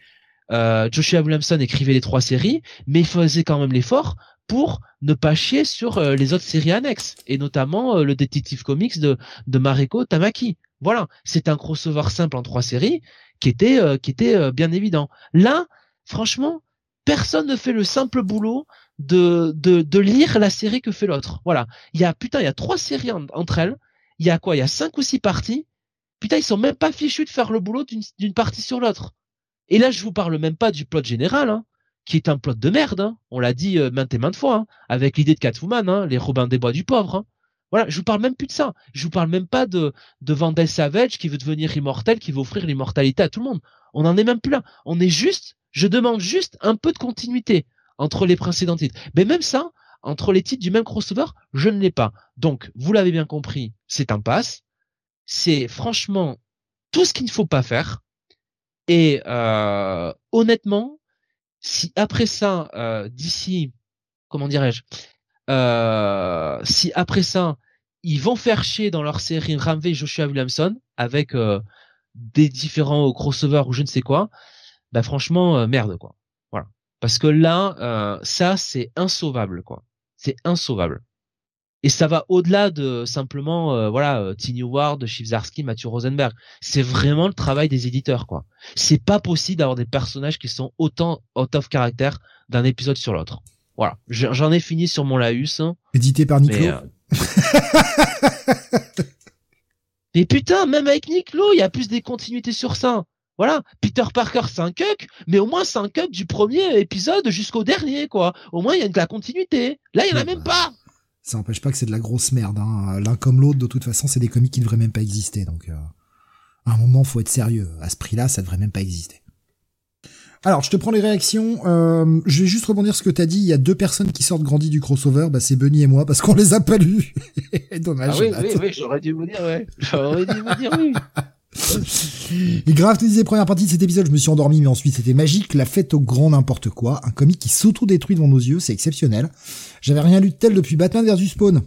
Joshua Williamson écrivait les 3 séries, mais il faisait quand même l'effort pour ne pas chier sur les autres séries annexes, et notamment le Detective Comics de Mariko Tamaki. Voilà, c'est un crossover simple en 3 séries qui était bien évident. Là, franchement, personne ne fait le simple boulot de lire la série que fait l'autre. Voilà, il y a 3 séries entre elles. Il y a quoi? Il y a 5 ou 6 parties. Putain, ils sont même pas fichus de faire le boulot d'une partie sur l'autre. Et là, je vous parle même pas du plot général, qui est un plot de merde. On l'a dit maintes et maintes fois, avec l'idée de Catwoman, les Robins des Bois du pauvre. Voilà, je vous parle même plus de ça. Je vous parle même pas de Vandal Savage qui veut devenir immortel, qui veut offrir l'immortalité à tout le monde. On n'en est même plus là. On est juste, je demande juste un peu de continuité entre les précédents titres. Mais même ça, entre les titres du même crossover, je ne l'ai pas. Donc, vous l'avez bien compris, c'est un pass. C'est franchement tout ce qu'il ne faut pas faire. Et honnêtement, si après ça, si après ça, ils vont faire chier dans leur série Ramvé et Joshua Williamson avec des différents crossovers ou je ne sais quoi, bah franchement, merde quoi. Voilà. Parce que là, ça c'est insauvable quoi. C'est insauvable. Et ça va au-delà de simplement Tiny Ward, Chibzarski, Matthew Rosenberg. C'est vraiment le travail des éditeurs quoi. C'est pas possible d'avoir des personnages qui sont autant out of character d'un épisode sur l'autre. Voilà, j'en ai fini sur mon laïus. Édité par Niclo. Mais putain, même avec Niclo, il y a plus des continuités sur ça. Voilà, Peter Parker c'est un cuck, mais au moins c'est un cuck du premier épisode jusqu'au dernier quoi. Au moins il y a de la continuité. Là, il y en a même pas. Ça n'empêche pas que c'est de la grosse merde. L'un comme l'autre, de toute façon, c'est des comics qui ne devraient même pas exister. Donc, à un moment, faut être sérieux. À ce prix-là, ça devrait même pas exister. Alors, je te prends les réactions. Je vais juste rebondir sur ce que t'as dit. Il y a deux personnes qui sortent grandis du crossover. Bah, c'est Benny et moi, parce qu'on les a pas lus. Dommage. Ah oui, oui, oui, j'aurais dû vous dire, ouais. J'aurais dû vous dire, oui. Et grave, tu disais, première partie de cet épisode, je me suis endormi, mais ensuite c'était magique. La fête au grand n'importe quoi. Un comic qui s'auto-détruit devant nos yeux, c'est exceptionnel. J'avais rien lu de tel depuis Batman vs Spawn.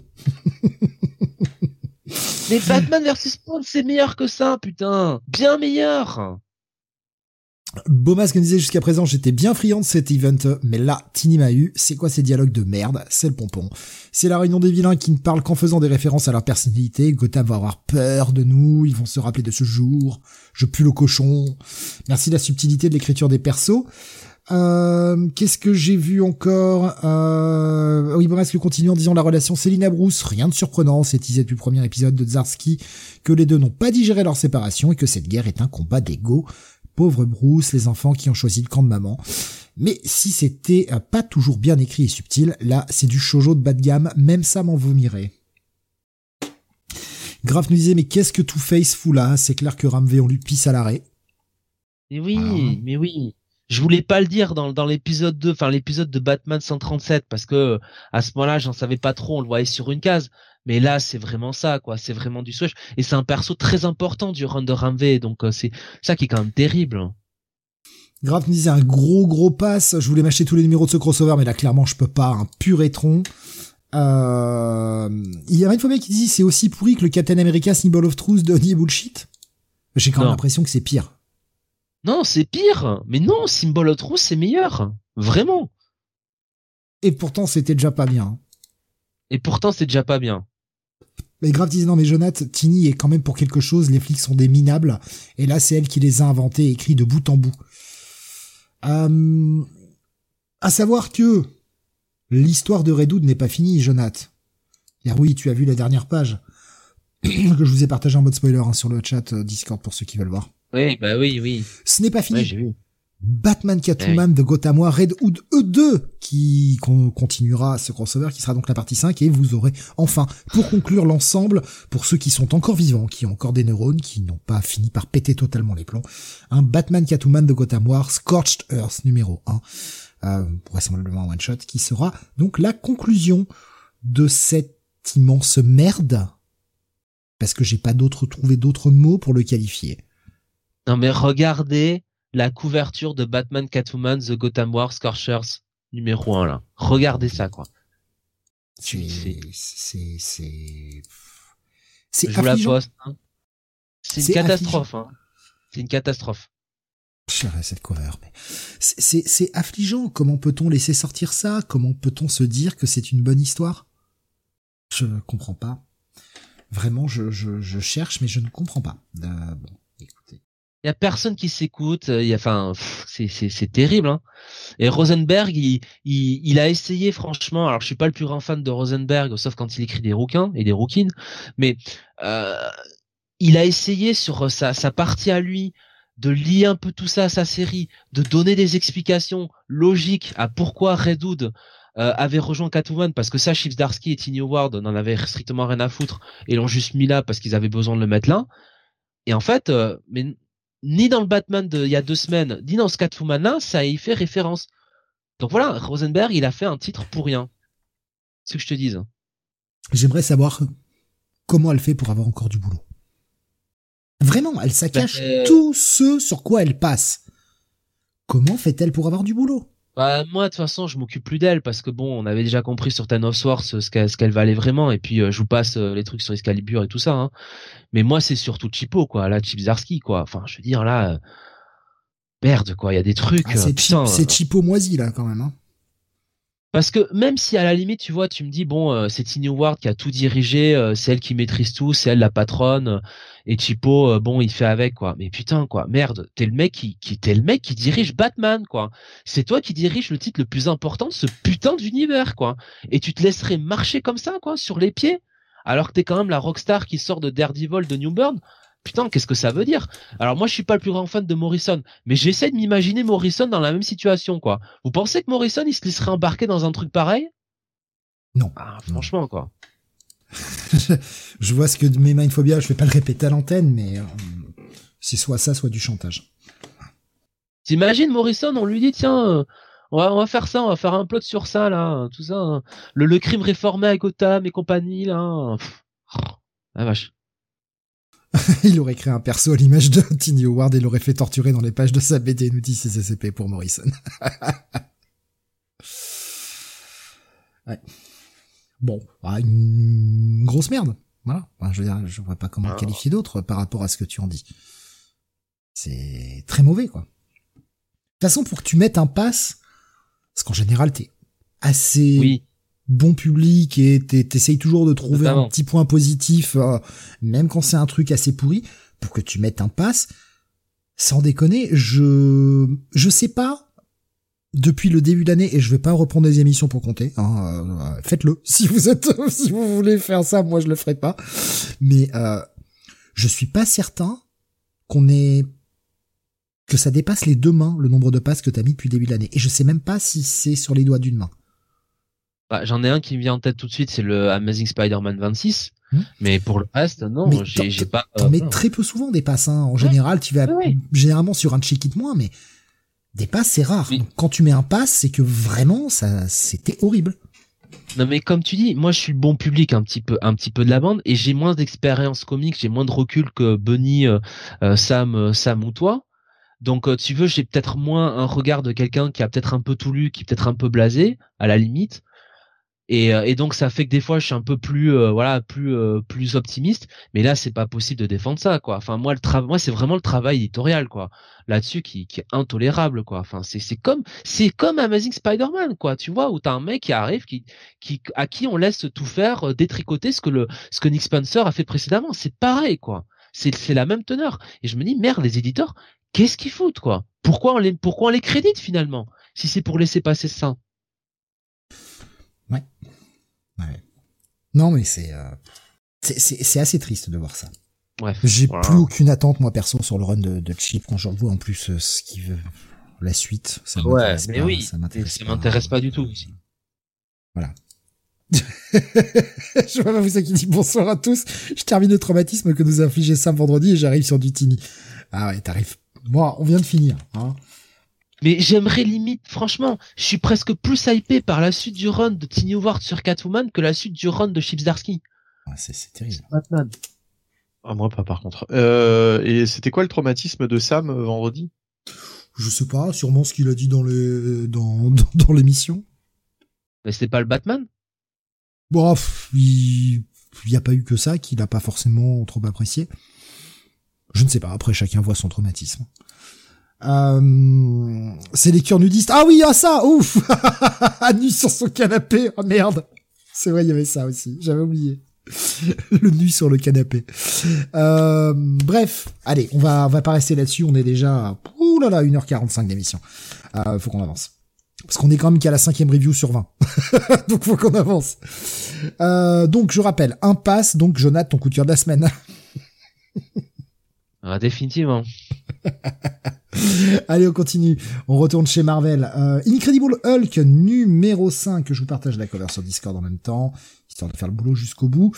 Mais Batman vs Spawn, c'est meilleur que ça, putain. Bien meilleur. Beaumas qui me disait, jusqu'à présent, j'étais bien friand de cet event, mais là, Tini m'a eu. C'est quoi ces dialogues de merde? C'est le pompon. C'est la réunion des vilains qui ne parlent qu'en faisant des références à leur personnalité. Gotham va avoir peur de nous. Ils vont se rappeler de ce jour. Je pue le cochon. Merci de la subtilité de l'écriture des persos. Qu'est-ce que j'ai vu encore? Oui, Beaumas qui continue en disant la relation Célina Bruce. Rien de surprenant. C'est teasé depuis le premier épisode de Zarski que les deux n'ont pas digéré leur séparation et que cette guerre est un combat d'ego. Pauvre Bruce, les enfants qui ont choisi le camp de maman. Mais si c'était pas toujours bien écrit et subtil, là, c'est du shoujo de bas de gamme, même ça m'en vomirait. Graf nous disait, mais qu'est-ce que Two-Face fout là? C'est clair que Ramvé, on lui pisse à l'arrêt. Mais oui, ah. Mais oui. Je voulais pas le dire dans l'épisode 2, enfin l'épisode de Batman 137, parce que à ce moment-là, j'en savais pas trop, on le voyait sur une case. Mais là, c'est vraiment ça, quoi. C'est vraiment du switch. Et c'est un perso très important du run de Ramvé. Donc, c'est ça qui est quand même terrible. Graf me disait un gros pass. Je voulais m'acheter tous les numéros de ce crossover, mais là, clairement, je peux pas. Un pur étron. Il y a une fois qui dit c'est aussi pourri que le Captain America Symbol of Truth de Honey Bullshit. J'ai quand même l'impression que c'est pire. Non, c'est pire. Mais non, Symbol of Truth, c'est meilleur. Vraiment. Et pourtant, c'était déjà pas bien. Et pourtant, c'est déjà pas bien. Mais Graf disait, non, mais Jonathan, Tini est quand même pour quelque chose, les flics sont des minables, et là, c'est elle qui les a inventés et écrits de bout en bout. À savoir que l'histoire de Redwood n'est pas finie, Jonathan. Et oui, tu as vu la dernière page que je vous ai partagée en mode spoiler hein, sur le chat Discord pour ceux qui veulent voir. Oui, bah oui, oui. Ce n'est pas fini. Ouais, j'ai vu. Batman, Catwoman, The Gothamois, Redwood E2 qui continuera ce crossover qui sera donc la partie 5 et vous aurez enfin pour conclure l'ensemble pour ceux qui sont encore vivants, qui ont encore des neurones, qui n'ont pas fini par péter totalement les plombs, un Batman, Catwoman, The Gothamois, Scorched Earth numéro 1 vraisemblablement un one shot qui sera donc la conclusion de cette immense merde parce que j'ai pas trouvé d'autres mots pour le qualifier. Non mais regardez la couverture de Batman, Catwoman, The Gotham War, Scorchers, numéro 1, là. Regardez ça, quoi. C'est je vous la poste, hein. C'est une catastrophe, affligeant. Hein. C'est une catastrophe. Pire, cette cover, mais c'est affligeant. Comment peut-on laisser sortir ça? Comment peut-on se dire que c'est une bonne histoire? Je comprends pas. Vraiment, je cherche, mais je ne comprends pas. Bon, écoutez. Il y a personne qui s'écoute, c'est terrible, hein. Et Rosenberg, il a essayé, franchement, alors je suis pas le plus grand fan de Rosenberg, sauf quand il écrit des rouquins et des rouquines, mais, il a essayé sur sa partie à lui, de lier un peu tout ça à sa série, de donner des explications logiques à pourquoi Redwood avait rejoint Catwoman, parce que ça, Chief Zdarsky et Tini Howard n'en avaient strictement rien à foutre, et l'ont juste mis là parce qu'ils avaient besoin de le mettre là. Et en fait, mais, ni dans le Batman il y a 2 semaines, ni dans ce Catwoman là, ça y fait référence. Donc voilà, Rosenberg, il a fait un titre pour rien. C'est ce que je te dis. J'aimerais savoir comment elle fait pour avoir encore du boulot. Vraiment, elle saccage tout ce sur quoi elle passe. Comment fait-elle pour avoir du boulot? Bah, moi, de toute façon, je m'occupe plus d'elle parce que bon, on avait déjà compris sur Ten of Swords ce qu'elle valait vraiment. Et puis, je vous passe les trucs sur Excalibur et tout ça. Hein. Mais moi, c'est surtout Chipo, quoi. Là, Chip Zdarsky, quoi. Enfin, je veux dire, là, merde, quoi. Il y a des trucs. Ah, c'est Chipo moisi, là, quand même. Hein. Parce que même si, à la limite, tu vois, tu me dis, bon, c'est Tini Howard qui a tout dirigé, c'est elle qui maîtrise tout, c'est elle la patronne. Et Chipo, bon, il fait avec, quoi. Mais putain, quoi, merde, t'es le mec qui dirige Batman, quoi. C'est toi qui dirige le titre le plus important de ce putain d'univers, quoi. Et tu te laisserais marcher comme ça, quoi, sur les pieds, alors que t'es quand même la rockstar qui sort de Daredevil, de New Burn. Putain, qu'est-ce que ça veut dire? Alors moi, je suis pas le plus grand fan de Morrison, mais j'essaie de m'imaginer Morrison dans la même situation, quoi. Vous pensez que Morrison, il se laisserait embarquer dans un truc pareil? Non. Ah, franchement, quoi. Je vois ce que mes mindphobias, je vais pas le répéter à l'antenne, mais c'est soit ça, soit du chantage. T'imagines Morrison, on lui dit tiens, on va faire ça, on va faire un plot sur ça là, hein, tout ça, hein. Le crime réformé à Gotham et compagnie là. Hein. Ah vache. Il aurait créé un perso à l'image de Tiny Howard et l'aurait fait torturer dans les pages de sa BD, nous dit CCCP pour Morrison. Ouais. Bon, une grosse merde. Voilà. Je veux dire, je vois pas comment le qualifier d'autre par rapport à ce que tu en dis. C'est très mauvais, quoi. De toute façon, pour que tu mettes un pass, parce qu'en général, t'es assez bon public et t'essayes toujours de trouver un petit point positif, même quand c'est un truc assez pourri, pour que tu mettes un pass, sans déconner, je sais pas. Depuis le début d'année, et je vais pas reprendre des émissions pour compter, hein, faites-le. Si vous voulez faire ça, moi je le ferai pas. Mais, je suis pas certain que ça dépasse les deux mains, le nombre de passes que t'as mis depuis le début de l'année. Et je sais même pas si c'est sur les doigts d'une main. Bah, j'en ai un qui me vient en tête tout de suite, c'est le Amazing Spider-Man 26. Mais pour le reste, non, mais j'ai pas. T'en mets très peu souvent des passes, hein. En général, tu vas généralement sur un check-it moins, mais. Des passes, c'est rare. Oui. Donc, quand tu mets un pass, c'est que vraiment, c'était horrible. Non, mais comme tu dis, moi, je suis le bon public un petit peu de la bande, et j'ai moins d'expérience comique, j'ai moins de recul que Bunny, Sam ou toi. Donc, tu veux, j'ai peut-être moins un regard de quelqu'un qui a peut-être un peu tout lu, qui est peut-être un peu blasé, à la limite. Et donc, ça fait que des fois, je suis un peu plus optimiste. Mais là, c'est pas possible de défendre ça, quoi. Enfin, moi, moi, c'est vraiment le travail éditorial, quoi. Là-dessus, qui est intolérable, quoi. Enfin, c'est comme Amazing Spider-Man, quoi. Tu vois, où t'as un mec qui arrive, à qui on laisse tout faire, détricoter ce que Nick Spencer a fait précédemment. C'est pareil, quoi. C'est la même teneur. Et je me dis, merde, les éditeurs, qu'est-ce qu'ils foutent, quoi? Pourquoi on les crédite, finalement? Si c'est pour laisser passer ça. Ouais. Non, mais c'est assez triste de voir ça. Bref. J'ai plus aucune attente, moi, perso, sur le run de Chip quand je revois en plus ce qui veut. La suite, ça m'intéresse pas. Ça m'intéresse pas du tout aussi. Voilà. Je vois pas vous ça qui dit bonsoir à tous. Je termine le traumatisme que nous a infligé Sam vendredi et j'arrive sur du Tini. Ah ouais, t'arrives. Moi, on vient de finir, hein. Mais j'aimerais limite, franchement, je suis presque plus hypé par la suite du run de Tiny Ward sur Catwoman que la suite du run de Chipsdarsky. Ah, c'est terrible. Batman. Ah, moi pas par contre. Et c'était quoi le traumatisme de Sam vendredi? Je sais pas, sûrement ce qu'il a dit dans l'émission. Mais c'était pas le Batman? Bon, il y a pas eu que ça qu'il a pas forcément trop apprécié. Je ne sais pas, après chacun voit son traumatisme. C'est les cures nudistes. Ah oui, ah ça, ouf. Nu sur son canapé. Oh merde. C'est vrai, il y avait ça aussi. J'avais oublié. Le nu sur le canapé. Bref. Allez, on va pas rester là-dessus. On est déjà, 1h45 d'émission. Faut qu'on avance. Parce qu'on est quand même qu'à la 5e review sur 20. Donc faut qu'on avance. Donc je rappelle, impasse. Donc Jonathan, ton coup de cœur de la semaine. Ah, définitivement. Allez, on continue. On retourne chez Marvel. Incredible Hulk numéro 5. Je vous partage la cover sur Discord en même temps, histoire de faire le boulot jusqu'au bout.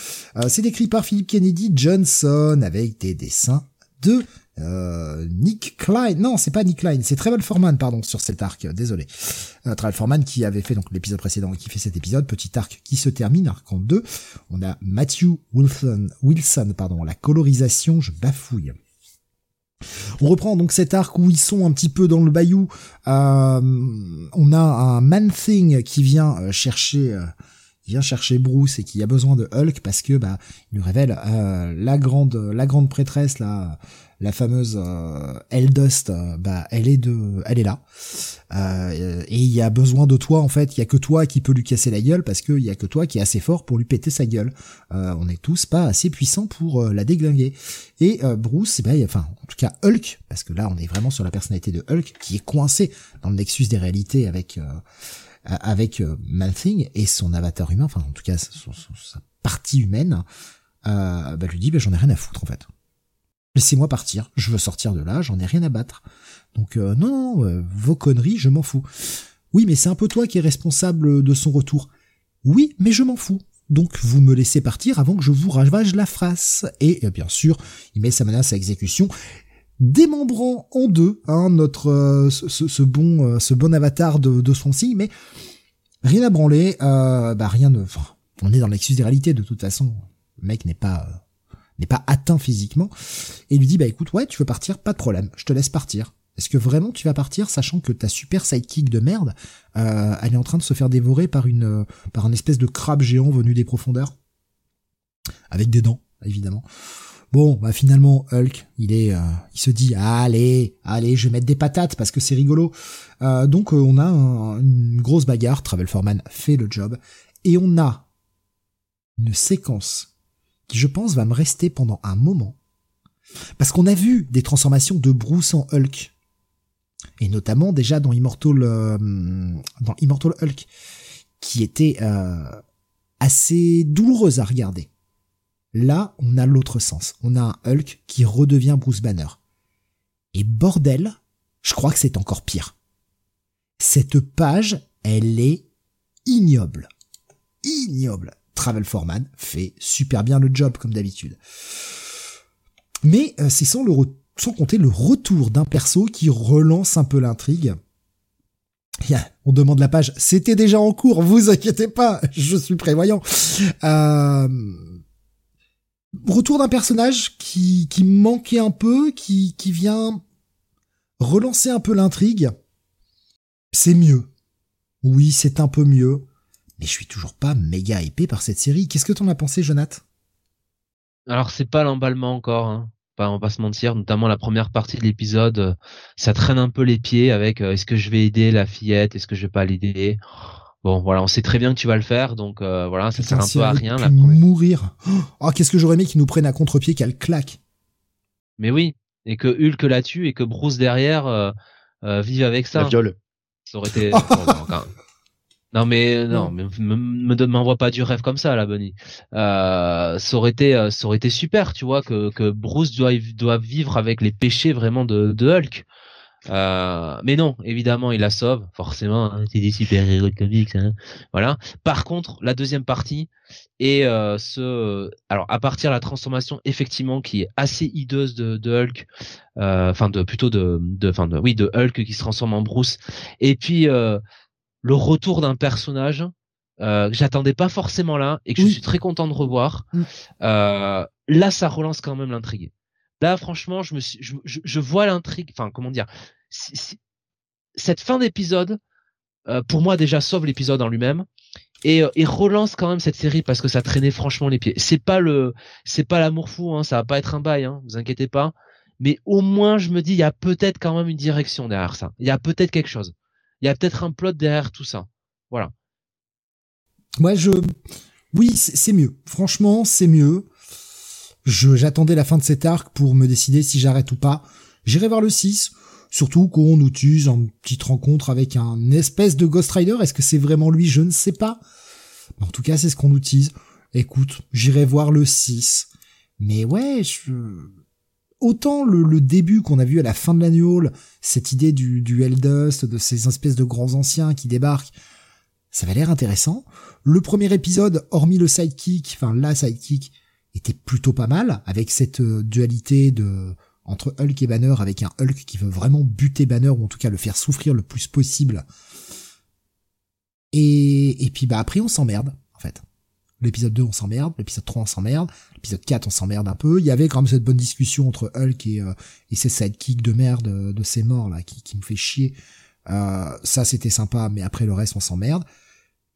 C'est écrit par Philip Kennedy Johnson avec des dessins de Nick Klein. Non, c'est pas Nick Klein, c'est Travel Foreman, pardon, sur cet arc. Désolé. Travel Foreman qui avait fait donc l'épisode précédent et qui fait cet épisode. Petit arc qui se termine, arc en 2. On a Matthew Wilson, la colorisation. Je bafouille. On reprend donc cet arc où ils sont un petit peu dans le bayou. On a un Man-Thing qui vient chercher Bruce et qui a besoin de Hulk parce que il lui révèle la grande prêtresse, la fameuse Eldust. Elle est là et il y a besoin de toi en fait. Il y a que toi qui peux lui casser la gueule parce que il y a que toi qui est assez fort pour lui péter sa gueule. On est tous pas assez puissants pour la déglinguer. Et Bruce, en tout cas Hulk, parce que là on est vraiment sur la personnalité de Hulk qui est coincé dans le nexus des réalités avec Man-Thing et son avatar humain, enfin en tout cas sa partie humaine, lui dit j'en ai rien à foutre en fait. Laissez-moi partir, je veux sortir de là, j'en ai rien à battre. Donc non, vos conneries, je m'en fous. Oui, mais c'est un peu toi qui es responsable de son retour. Oui, mais je m'en fous. Donc vous me laissez partir avant que je vous ravage la face. Et bien sûr, il met sa menace à exécution. démembrant en deux notre ce bon avatar de Swansea, mais rien à branler, rien de... On est dans l'excuse des réalités, de toute façon. Le mec n'est pas atteint physiquement. Et il lui dit, écoute, ouais, tu veux partir, pas de problème, je te laisse partir. Est-ce que vraiment tu vas partir, sachant que ta super sidekick de merde, elle est en train de se faire dévorer par un espèce de crabe géant venu des profondeurs? Avec des dents, évidemment. Bon, finalement, Hulk, il se dit, allez, je vais mettre des patates parce que c'est rigolo. Donc, on a une grosse bagarre. Travel Foreman fait le job. Et on a une séquence qui, je pense, va me rester pendant un moment. Parce qu'on a vu des transformations de Bruce en Hulk. Et notamment, déjà, dans Immortal Hulk, qui était assez douloureuse à regarder. Là, on a l'autre sens. On a un Hulk qui redevient Bruce Banner. Et bordel, je crois que c'est encore pire. Cette page, elle est ignoble. Ignoble. Travel Foreman fait super bien le job, comme d'habitude. Mais c'est sans compter le retour d'un perso qui relance un peu l'intrigue. On demande la page. C'était déjà en cours, vous inquiétez pas, je suis prévoyant. Retour d'un personnage qui manquait un peu, qui vient relancer un peu l'intrigue. C'est mieux. Oui, c'est un peu mieux. Mais je suis toujours pas méga hypé par cette série. Qu'est-ce que t'en as pensé, Jonathan? Alors, c'est pas l'emballement encore, on va pas se mentir. Notamment la première partie de l'épisode, ça traîne un peu les pieds avec est-ce que je vais aider la fillette, est-ce que je vais pas l'aider? Bon, voilà, on sait très bien que tu vas le faire, donc ça sert un peu à rien. Là, mourir. Oh, qu'est-ce que j'aurais aimé qu'ils nous prennent à contre-pied, qu'elle claque. Mais oui, et que Hulk la tue et que Bruce derrière vive avec ça. La viole. Ça aurait été... Non, mais m'envoie pas du rêve comme ça, là, Bunny. Ça aurait été super, tu vois, que Bruce doit vivre avec les péchés vraiment de Hulk. Mais non, évidemment, il la sauve, forcément, c'est des super-héros de comics, voilà. Par contre, la deuxième partie et à partir de la transformation effectivement qui est assez hideuse de Hulk, de Hulk qui se transforme en Bruce, et puis le retour d'un personnage que j'attendais pas forcément là et que je suis très content de revoir. Là, ça relance quand même l'intrigue. Là, franchement, je vois l'intrigue. Enfin, comment dire, cette fin d'épisode, pour moi, déjà sauve l'épisode en lui-même et relance quand même cette série parce que ça traînait franchement les pieds. C'est pas l'amour fou, ça va pas être un bail, vous inquiétez pas. Mais au moins, je me dis, il y a peut-être quand même une direction derrière ça. Il y a peut-être quelque chose. Il y a peut-être un plot derrière tout ça. Voilà. Moi, oui, c'est mieux. Franchement, c'est mieux. J'attendais la fin de cet arc pour me décider si j'arrête ou pas. J'irai voir le 6, surtout qu'on nous tue en petite rencontre avec un espèce de Ghost Rider. Est-ce que c'est vraiment lui? Je ne sais pas. En tout cas, c'est ce qu'on nous tease. Écoute, j'irai voir le 6. Mais ouais, autant le début qu'on a vu à la fin de l'annual, cette idée du Helldust, de ces espèces de grands anciens qui débarquent, ça avait l'air intéressant. Le premier épisode, hormis le sidekick, la sidekick, était plutôt pas mal, avec cette dualité entre Hulk et Banner, avec un Hulk qui veut vraiment buter Banner, ou en tout cas le faire souffrir le plus possible. Et puis après on s'emmerde, en fait. L'épisode 2 on s'emmerde, l'épisode 3 on s'emmerde, l'épisode 4 on s'emmerde un peu. Il y avait quand même cette bonne discussion entre Hulk et ses sidekicks de merde de ces morts là qui me fait chier. Ça c'était sympa, mais après le reste on s'emmerde.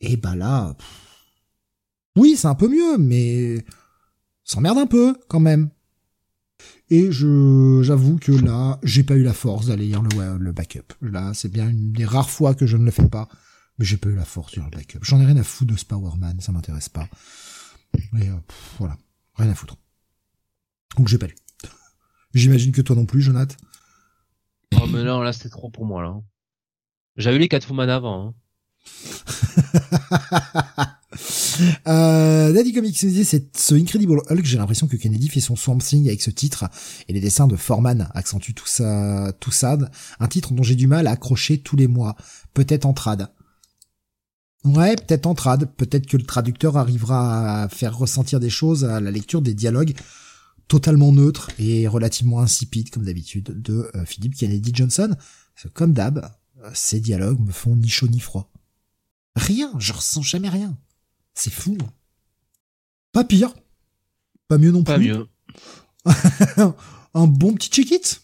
Et là... Oui, c'est un peu mieux, mais... s'emmerde un peu, quand même. Et j'avoue que là, j'ai pas eu la force d'aller lire le backup. Là, c'est bien une des rares fois que je ne le fais pas, mais j'ai pas eu la force de lire le backup. J'en ai rien à foutre de Spider-Man, ça m'intéresse pas. Et voilà, rien à foutre. Donc j'ai pas lu. J'imagine que toi non plus, Jonathan. Oh mais non, là c'était trop pour moi, là. J'avais lu les Catwoman avant, Daddy Comics nous disait, c'est ce Incredible Hulk, j'ai l'impression que Kennedy fait son Swamp Thing avec ce titre, et les dessins de Foreman accentuent tout ça, un titre dont j'ai du mal à accrocher tous les mois, peut-être en trad. Ouais, peut-être en trad, peut-être que le traducteur arrivera à faire ressentir des choses à la lecture des dialogues, totalement neutre et relativement insipide, comme d'habitude, de Philip Kennedy Johnson. Parce que, comme d'hab, ces dialogues me font ni chaud ni froid. Rien, je ressens jamais rien. C'est fou. Pas pire. Pas mieux non plus. Pas mieux. Un bon petit check-it.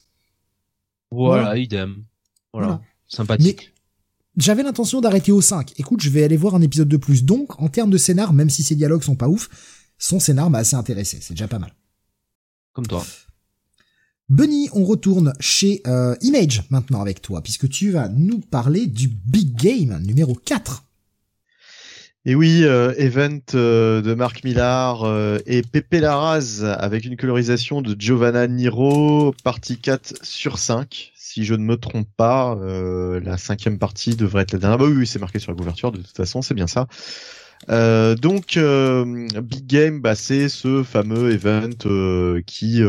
Voilà, idem. Voilà. Sympathique. Mais j'avais l'intention d'arrêter au 5. Écoute, je vais aller voir un épisode de plus. Donc, en termes de scénar, même si ces dialogues sont pas ouf, son scénar m'a assez intéressé. C'est déjà pas mal. Comme toi. Bunny, on retourne chez Image maintenant avec toi, puisque tu vas nous parler du Big Game numéro 4. Et oui, event de Marc Millar et Pepe Larraz avec une colorisation de Giovanna Niro, partie 4/5, si je ne me trompe pas. La cinquième partie devrait être la dernière. Bah oui, c'est marqué sur la couverture, de toute façon, c'est bien ça. Donc, Big Game, bah, c'est ce fameux event qui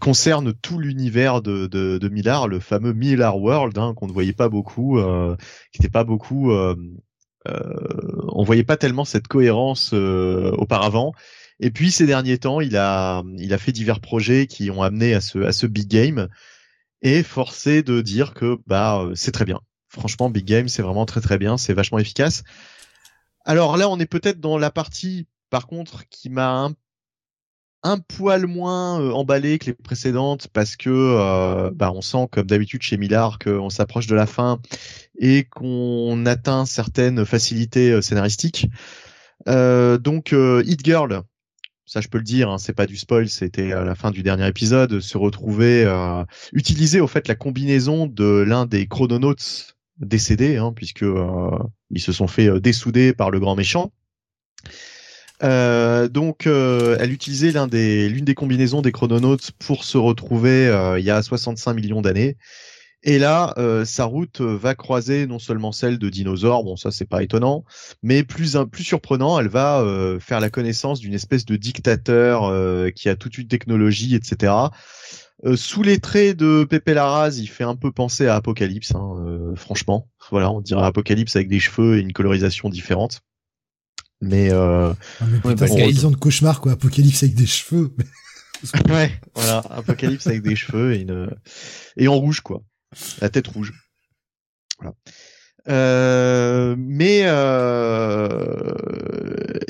concerne tout l'univers de Millar, le fameux Millar World, qu'on ne voyait pas beaucoup, on voyait pas tellement cette cohérence auparavant. Et puis ces derniers temps, il a fait divers projets qui ont amené à ce Big Game, et forcé de dire que c'est très bien. Franchement, Big Game, c'est vraiment très très bien, c'est vachement efficace. Alors là, on est peut-être dans la partie, par contre, qui m'a un poil moins emballé que les précédentes, parce que on sent, comme d'habitude chez Millar, qu'on s'approche de la fin et qu'on atteint certaines facilités scénaristiques. Donc, Hit Girl, ça je peux le dire, c'est pas du spoil, c'était à la fin du dernier épisode, se retrouver utiliser au fait la combinaison de l'un des chrononautes décédés, puisque ils se sont fait dessouder par le grand méchant. Donc, elle utilisait l'une des combinaisons des chrononautes pour se retrouver il y a 65 millions d'années. Et là, sa route va croiser non seulement celle de dinosaures, bon ça c'est pas étonnant, mais plus surprenant, elle va faire la connaissance d'une espèce de dictateur qui a toute une technologie, etc. Sous les traits de Pepe Larraz, il fait un peu penser à Apocalypse, franchement. Voilà, on dirait Apocalypse avec des cheveux et une colorisation différente. Mais parce qu'il y a une vision de cauchemar, quoi. Apocalypse avec des cheveux. Ouais, voilà, Apocalypse avec des cheveux et en rouge, quoi. La tête rouge. Voilà.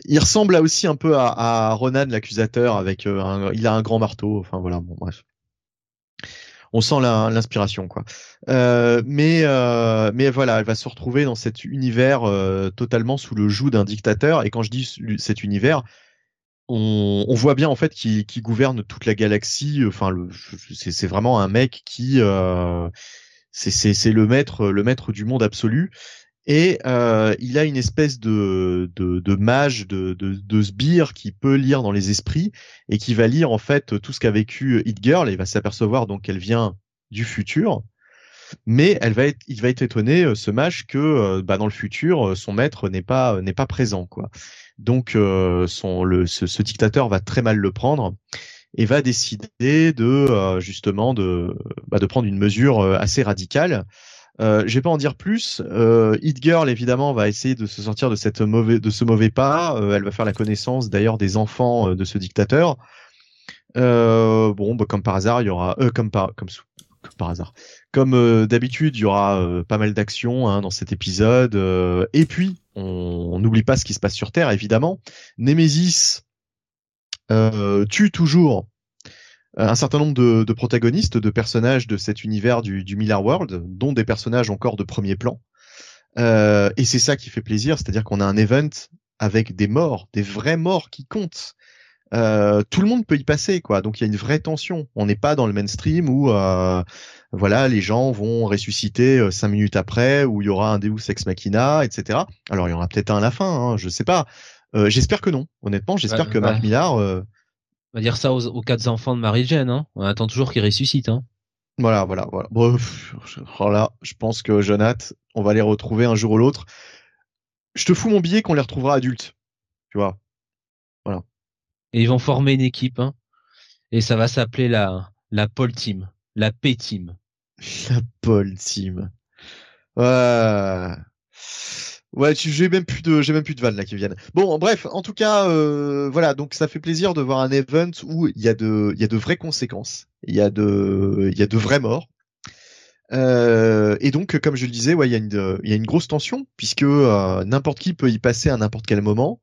Il ressemble là aussi un peu à Ronan l'accusateur avec il a un grand marteau. Enfin voilà, bon bref. On sent l'inspiration, quoi. Mais voilà, elle va se retrouver dans cet univers totalement sous le joug d'un dictateur. Et quand je dis cet univers, on voit bien en fait qu'il gouverne toute la galaxie. Enfin, c'est vraiment un mec qui c'est le maître du monde absolu. Et il a une espèce de mage, de sbire qui peut lire dans les esprits et qui va lire en fait tout ce qu'a vécu Hit Girl, et il va s'apercevoir donc qu'elle vient du futur, mais il va être étonné, ce mage, que dans le futur son maître n'est pas présent, quoi. Donc ce dictateur va très mal le prendre et va décider de prendre une mesure assez radicale. Je vais pas en dire plus. Hit Girl, évidemment, va essayer de se sortir de ce mauvais pas. Elle va faire la connaissance d'ailleurs des enfants de ce dictateur. Comme par hasard, il y aura d'habitude, il y aura pas mal d'actions dans cet épisode. Et puis, on n'oublie pas ce qui se passe sur Terre, évidemment. Némésis tue toujours un certain nombre de protagonistes, de personnages de cet univers du Millar World, dont des personnages encore de premier plan. Et c'est ça qui fait plaisir, c'est-à-dire qu'on a un event avec des morts, des vrais morts qui comptent. Tout le monde peut y passer, quoi. Donc il y a une vraie tension. On n'est pas dans le mainstream où les gens vont ressusciter 5 minutes après, où il y aura un Deus Ex Machina, etc. Alors il y en aura peut-être un à la fin, je sais pas. J'espère que non. Honnêtement, j'espère que Marc Millar... On va dire ça aux 4 enfants de Marie-Jeanne, On attend toujours qu'ils ressuscitent, Voilà. Voilà, je pense que Jonath, on va les retrouver un jour ou l'autre. Je te fous mon billet qu'on les retrouvera adultes. Tu vois. Voilà. Et ils vont former une équipe, Et ça va s'appeler la Paul Team. La P-Team. La Paul Team. Ouais. Ouais, j'ai même plus de vannes là qui viennent. Bon, bref, en tout cas, voilà, donc ça fait plaisir de voir un event où il y a de vraies conséquences, il y a de vraies morts. Et donc, comme je le disais, ouais, il y a une grosse tension puisque n'importe qui peut y passer à n'importe quel moment.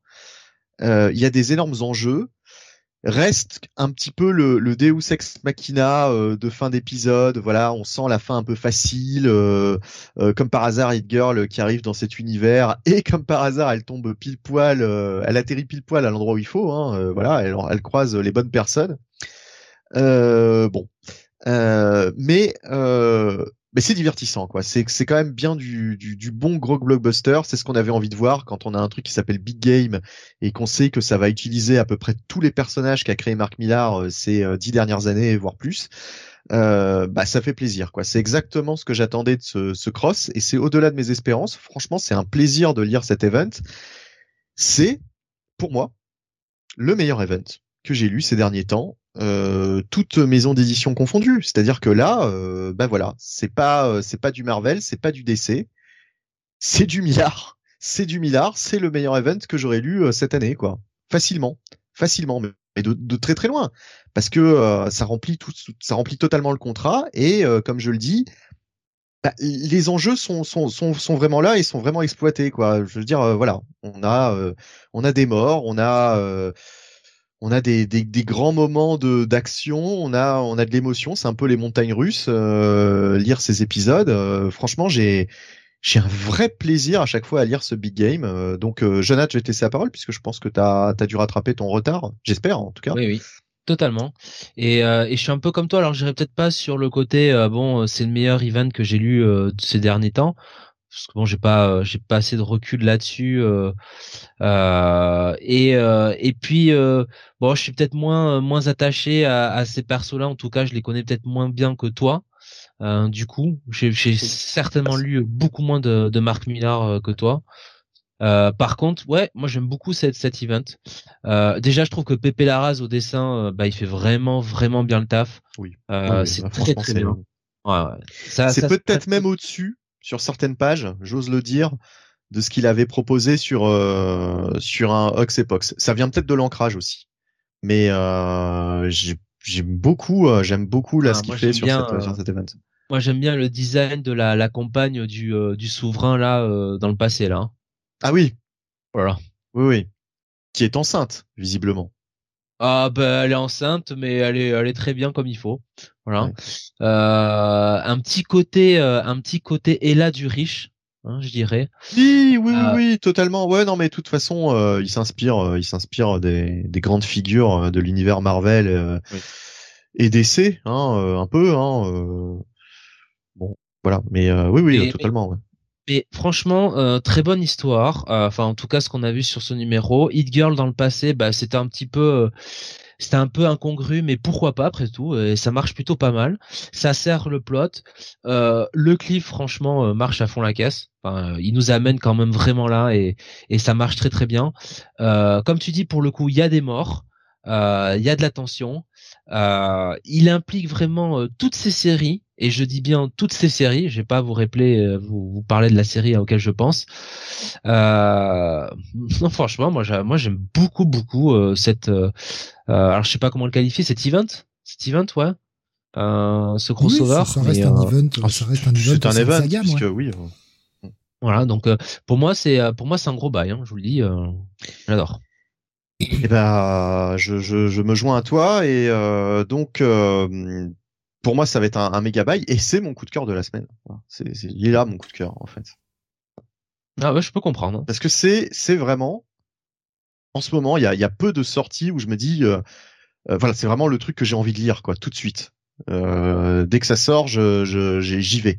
Il y a des énormes enjeux. Reste un petit peu le Deus Ex Machina de fin d'épisode. Voilà, on sent la fin un peu facile. Comme par hasard, Hit-Girl qui arrive dans cet univers et comme par hasard, elle tombe pile poil. Elle atterrit pile poil à l'endroit où il faut. Hein, voilà, elle croise les bonnes personnes. Mais c'est divertissant, quoi. C'est quand même bien du bon gros blockbuster. C'est ce qu'on avait envie de voir quand on a un truc qui s'appelle Big Game et qu'on sait que ça va utiliser à peu près tous les personnages qu'a créé Mark Millar ces 10 dernières années, voire plus. Ça fait plaisir, quoi. C'est exactement ce que j'attendais de ce cross et c'est au-delà de mes espérances. Franchement, c'est un plaisir de lire cet event. C'est, pour moi, le meilleur event que j'ai lu ces derniers temps. Toutes maisons d'édition confondues, c'est-à-dire que là, voilà, c'est pas du Marvel, c'est pas du DC, c'est du Millar, c'est le meilleur event que j'aurais lu cette année, quoi, facilement, mais de très très loin, parce que ça remplit totalement le contrat et comme je le dis, les enjeux sont vraiment là et sont vraiment exploités, quoi. Je veux dire, voilà, on a des morts, on a des grands moments d'action, on a de l'émotion, c'est un peu les montagnes russes. Lire ces épisodes, franchement, j'ai un vrai plaisir à chaque fois à lire ce Big Game. Donc, Jonathan, je vais te laisser la parole puisque je pense que t'as dû rattraper ton retard. J'espère, en tout cas. Oui. Totalement. Et je suis un peu comme toi. Alors, j'irai peut-être pas sur le côté c'est le meilleur event que j'ai lu ces derniers temps. Parce que bon, j'ai pas assez de recul là-dessus et puis je suis peut-être moins attaché à ces persos-là. En tout cas, je les connais peut-être moins bien que toi. Du coup, j'ai certainement lu beaucoup moins de Mark Millar que toi. Par contre, ouais, moi j'aime beaucoup cet event. Déjà, je trouve que Pepe Larraz au dessin, il fait vraiment bien le taf. Oui. C'est très très bien. Ouais. Ça, peut-être même au-dessus. Sur certaines pages, j'ose le dire, de ce qu'il avait proposé sur un Hux et Pox. Ça vient peut-être de l'ancrage aussi, mais j'aime beaucoup là ce qu'il fait sur cet event. Moi, j'aime bien le design de la compagne du souverain là dans le passé là. Ah oui, voilà. Oui, qui est enceinte visiblement. Ah elle est enceinte, mais elle est très bien comme il faut. Voilà. Ouais. Un petit côté Ella du riche, hein, je dirais. Oui, totalement. Ouais, non, mais de toute façon, il s'inspire des grandes figures de l'univers Marvel et DC, hein, un peu. Hein, Bon, voilà. Mais oui, totalement. Ouais. Mais franchement, très bonne histoire. En tout cas, ce qu'on a vu sur ce numéro, Hit Girl dans le passé, c'était un peu incongru, mais pourquoi pas après tout. Et ça marche plutôt pas mal. Ça sert le plot. Le cliff, franchement, marche à fond la caisse. Il nous amène quand même vraiment là et ça marche très très bien. Comme tu dis, pour le coup, il y a des morts, il y a de la tension. Il implique vraiment toutes ces séries. Et je dis bien toutes ces séries. Je vais pas vous rappeler, vous parler de la série à laquelle je pense. Non, franchement, moi j'aime beaucoup cette. Alors je sais pas comment le qualifier, cet event, ouais. Ce crossover. Oui, ça reste un event. Ça reste un event. C'est un event, saga, puisque oui. Voilà, donc pour moi c'est un gros bail. Hein, je vous le dis, j'adore. Et je me joins à toi et donc. Pour moi, ça va être un méga bail et c'est mon coup de cœur de la semaine. Il est là mon coup de cœur en fait. Ah ouais, je peux comprendre. Parce que c'est vraiment en ce moment, il y a peu de sorties où je me dis voilà, c'est vraiment le truc que j'ai envie de lire quoi, tout de suite. Dès que ça sort, j'y vais.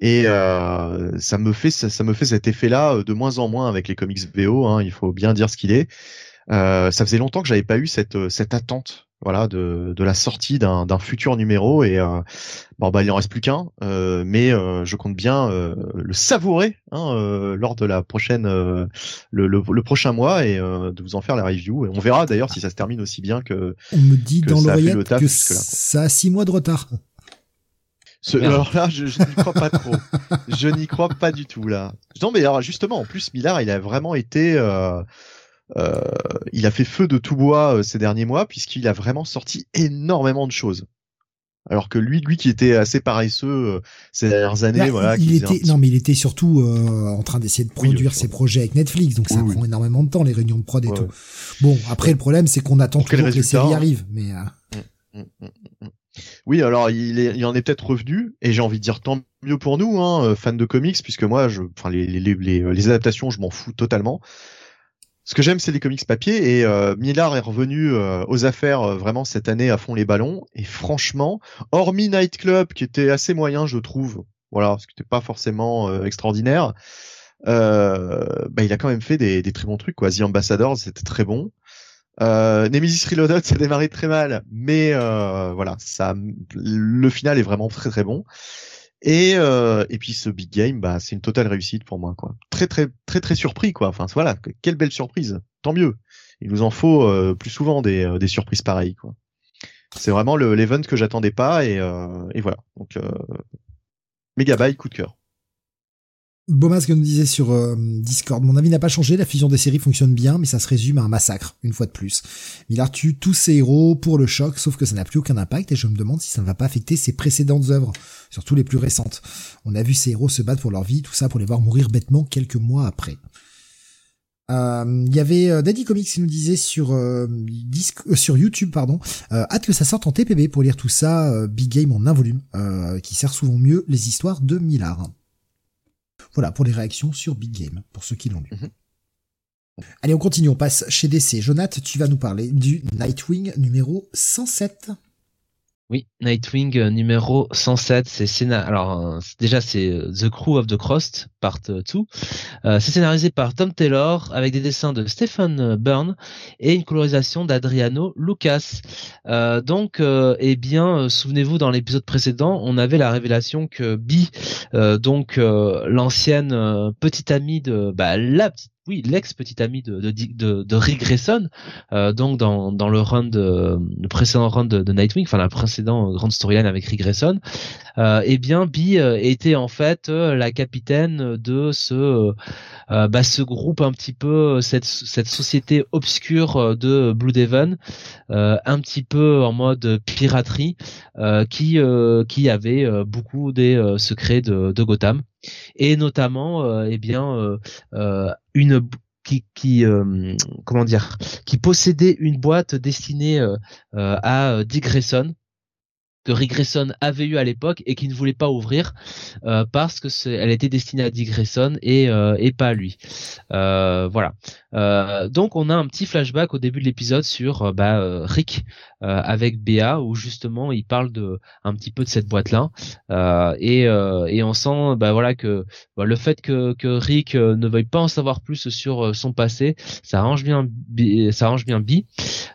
Et ça me fait cet effet-là de moins en moins avec les comics VO. Hein, il faut bien dire ce qu'il est. Ça faisait longtemps que j'avais pas eu cette attente. Voilà de la sortie d'un futur numéro et il en reste plus qu'un mais je compte bien le savourer hein, lors de la prochaine le prochain mois et de vous en faire la review et on verra d'ailleurs si ça se termine aussi bien que on me dit dans l'oreillette que ça a 6 mois de retard. Alors là, je n'y crois pas trop. Je n'y crois pas du tout, là. Non, mais alors, justement, en plus, Millard, il a vraiment été... il a fait feu de tout bois ces derniers mois, puisqu'il a vraiment sorti énormément de choses. Alors que lui qui était assez paresseux ces dernières années, là, voilà. Il était surtout en train d'essayer de produire ses projets avec Netflix, donc ça prend énormément de temps, les réunions de prod et tout. Bon, après le problème, c'est qu'on attend toujours que les séries arrivent, mais. Oui, alors il en est peut-être revenu, et j'ai envie de dire tant mieux pour nous, hein, fans de comics, puisque moi, les adaptations, je m'en fous totalement. Ce que j'aime, c'est les comics papier, et Millard est revenu aux affaires vraiment cette année à fond les ballons, et franchement, hormis Night Club, qui était assez moyen, je trouve, voilà, ce qui n'était pas forcément extraordinaire, il a quand même fait des très bons trucs, quoi. The Ambassadors, c'était très bon. Nemesis Reloaded, ça a démarré très mal, mais voilà, le final est vraiment très très bon. Et puis ce Big Game, c'est une totale réussite pour moi, quoi. Très très très très surpris, quoi. Enfin voilà, quelle belle surprise. Tant mieux. Il nous en faut plus souvent des surprises pareilles, quoi. C'est vraiment l'event que j'attendais pas et voilà. Donc méga bail, coup de cœur. Beaumas que nous disait sur Discord, mon avis n'a pas changé, la fusion des séries fonctionne bien, mais ça se résume à un massacre, une fois de plus. Millard tue tous ses héros pour le choc, sauf que ça n'a plus aucun impact, et je me demande si ça ne va pas affecter ses précédentes œuvres, surtout les plus récentes. On a vu ses héros se battre pour leur vie, tout ça pour les voir mourir bêtement quelques mois après. Il y avait Daddy Comics qui nous disait sur YouTube, pardon, hâte que ça sorte en TPB pour lire tout ça, Big Game en un volume, qui sert souvent mieux les histoires de Millard. Voilà, pour les réactions sur Big Game, pour ceux qui l'ont lu. Allez, on continue, on passe chez DC. Jonathan, tu vas nous parler du Nightwing numéro 107. Oui, Nightwing numéro 107, c'est Alors, déjà, c'est The Crew of the Crossed, part 2. C'est scénarisé par Tom Taylor, avec des dessins de Stephen Byrne et une colorisation d'Adriano Lucas. Souvenez-vous, dans l'épisode précédent, on avait la révélation que Bee, l'ancienne petite amie de... l'ex-petite amie de Rick Grayson, dans le run le précédent run de Nightwing, enfin la précédente grande storyline avec Rick Grayson, Bee était en fait la capitaine de ce groupe un petit peu, cette société obscure de Blue Devon, un petit peu en mode piraterie, qui avait beaucoup des secrets de Gotham. Et notamment, qui possédait une boîte destinée à Dick Grayson, que Rick Grayson avait eu à l'époque et qui ne voulait pas ouvrir parce que elle était destinée à Dick Grayson et pas à lui. Voilà. Donc on a un petit flashback au début de l'épisode sur Rick avec Bea, où justement il parle un petit peu de cette boîte là et on sent que le fait que Rick ne veuille pas en savoir plus sur son passé, ça arrange bien Bee.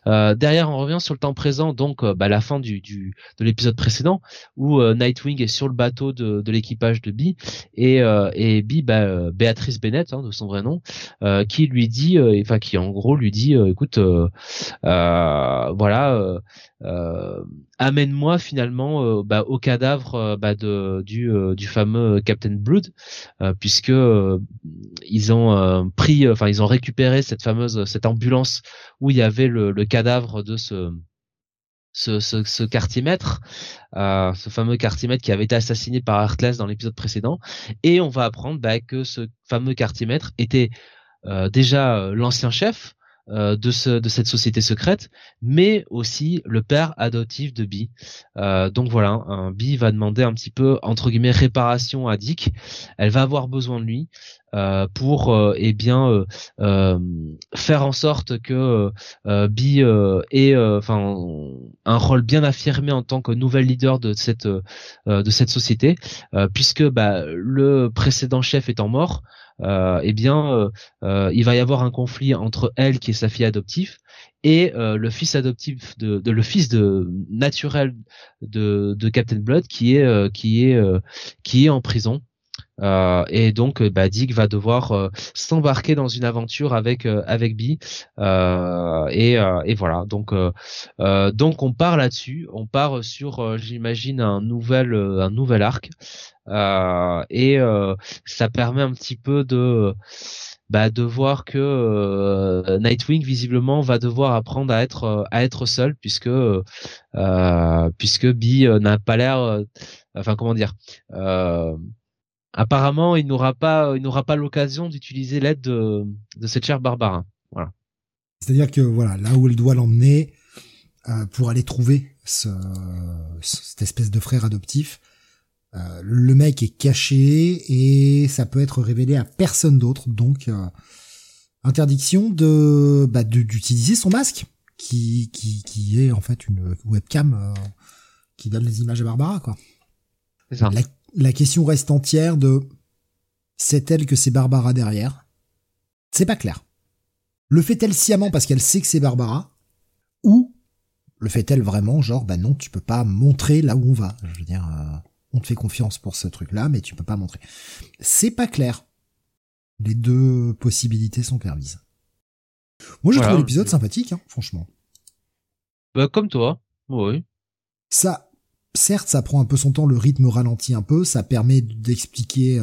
Derrière, on revient sur le temps présent, donc la fin de l'épisode précédent où Nightwing est sur le bateau de l'équipage de Bee et Bee, Béatrice Bennett, de son vrai nom, qui lui dit, qui en gros lui dit, écoute, amène-moi finalement au cadavre du fameux Captain Blood, puisque ils ont récupéré cette ambulance où il y avait le cadavre de ce quartier maître, ce fameux quartier maître qui avait été assassiné par Heartless dans l'épisode précédent, et on va apprendre que ce fameux quartier maître était déjà l'ancien chef de cette société secrète, mais aussi le père adoptif de Bee. Donc voilà, Bee va demander un petit peu, entre guillemets, réparation à Dick. Elle va avoir besoin de lui pour faire en sorte que Bee ait un rôle bien affirmé en tant que nouvel leader de cette société, puisque le précédent chef étant mort, il va y avoir un conflit entre elle, qui est sa fille adoptive, et le fils adoptif naturel de Captain Blood, qui est en prison. Et donc Dick va devoir s'embarquer dans une aventure avec Bee, et voilà. Donc on part là-dessus, on part sur j'imagine un nouvel arc, et ça permet un petit peu de voir que Nightwing visiblement va devoir apprendre à être seul, puisque Bee n'a pas l'air, enfin comment dire, apparemment il n'aura pas l'occasion d'utiliser l'aide de cette chère Barbara. Voilà. C'est-à-dire que voilà, là où elle doit l'emmener pour aller trouver cette espèce de frère adoptif, le mec est caché et ça peut être révélé à personne d'autre, donc interdiction d'utiliser son masque qui est en fait une webcam qui donne les images à Barbara, quoi. C'est ça. La question reste entière de c'est elle que c'est Barbara derrière? C'est pas clair. Le fait-elle sciemment parce qu'elle sait que c'est Barbara? Ou le fait-elle vraiment genre non, tu peux pas montrer là où on va. Je veux dire, on te fait confiance pour ce truc-là, mais tu peux pas montrer. C'est pas clair. Les deux possibilités sont permises. Moi, j'ai trouvé l'épisode sympathique, hein, franchement. Comme toi, oui. Ça, certes, ça prend un peu son temps, le rythme ralentit un peu, ça permet d'expliquer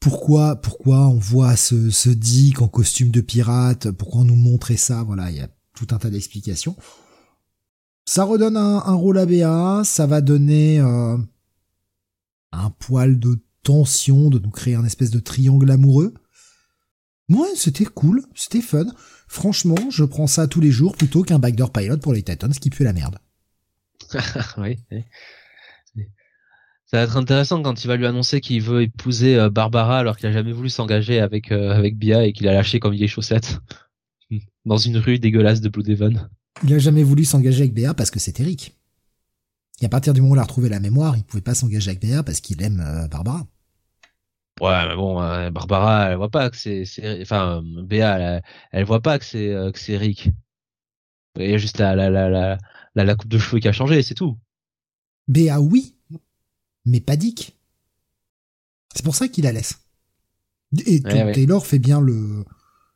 pourquoi on voit ce Dick en costume de pirate, pourquoi on nous montrait ça, voilà, il y a tout un tas d'explications. Ça redonne un rôle à BA, ça va donner un poil de tension, de nous créer un espèce de triangle amoureux. Ouais, c'était cool, c'était fun. Franchement, je prends ça tous les jours plutôt qu'un backdoor pilot pour les Titans qui pue la merde. Oui. Ça va être intéressant quand il va lui annoncer qu'il veut épouser Barbara alors qu'il a jamais voulu s'engager avec Bia et qu'il a lâché comme vieille chaussette dans une rue dégueulasse de Blue Devon. Il a jamais voulu s'engager avec Béa parce que c'est Eric. Et à partir du moment où il a retrouvé la mémoire, il pouvait pas s'engager avec Béa parce qu'il aime Barbara. Ouais, mais bon, Barbara, elle voit pas que c'est enfin, Béa, elle voit pas que c'est Eric. Il y a juste la coupe de cheveux qui a changé, c'est tout. Béa, oui, mais pas Dick. C'est pour ça qu'il la laisse. Et Taylor fait bien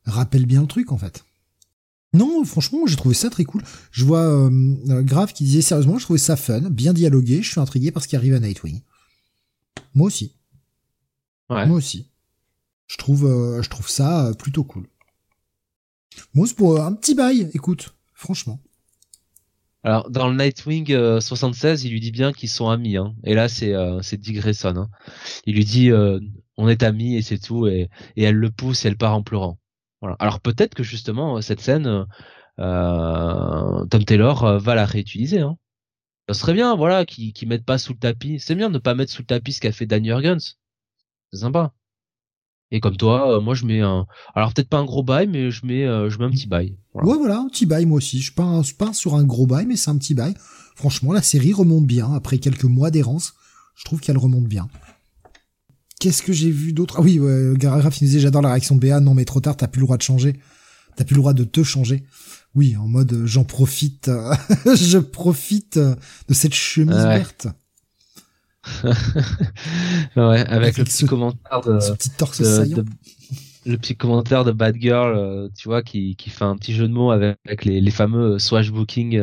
rappelle bien le truc, en fait. Non, franchement, j'ai trouvé ça très cool. Je vois Grave qui disait sérieusement, je trouvais ça fun, bien dialogué, je suis intrigué par ce qui arrive à Nightwing. Moi aussi. Ouais. Moi aussi. Je trouve ça plutôt cool. Moi, c'est pour un petit bail, écoute, franchement. Alors, dans le Nightwing 76, il lui dit bien qu'ils sont amis, hein. Et là, c'est Dick Grayson, hein. Il lui dit on est amis et c'est tout, et elle le pousse et elle part en pleurant. Voilà. Alors peut-être que justement cette scène, Tom Taylor va la réutiliser. Hein. Ça serait bien, voilà, qu'ils mettent pas sous le tapis. C'est bien de ne pas mettre sous le tapis ce qu'a fait Dan Jurgens. C'est sympa. Et comme toi, moi je mets un, alors peut-être pas un gros bail, mais je mets un petit bail. Voilà. Ouais, voilà, un petit bail moi aussi. Je suis pas sur un gros bail, mais c'est un petit bail. Franchement, la série remonte bien après quelques mois d'errance. Je trouve qu'elle remonte bien. Qu'est-ce que j'ai vu d'autre? Ah oui, Graf, il disait, j'adore la réaction de Béa. Non, mais trop tard, t'as plus le droit de changer. T'as plus le droit de te changer. Oui, en mode, j'en profite, je profite de cette chemise verte. Ouais, avec le petit commentaire ce petit torse saillant. Le petit commentaire de Bad Girl, tu vois, qui fait un petit jeu de mots avec les fameux swashbucking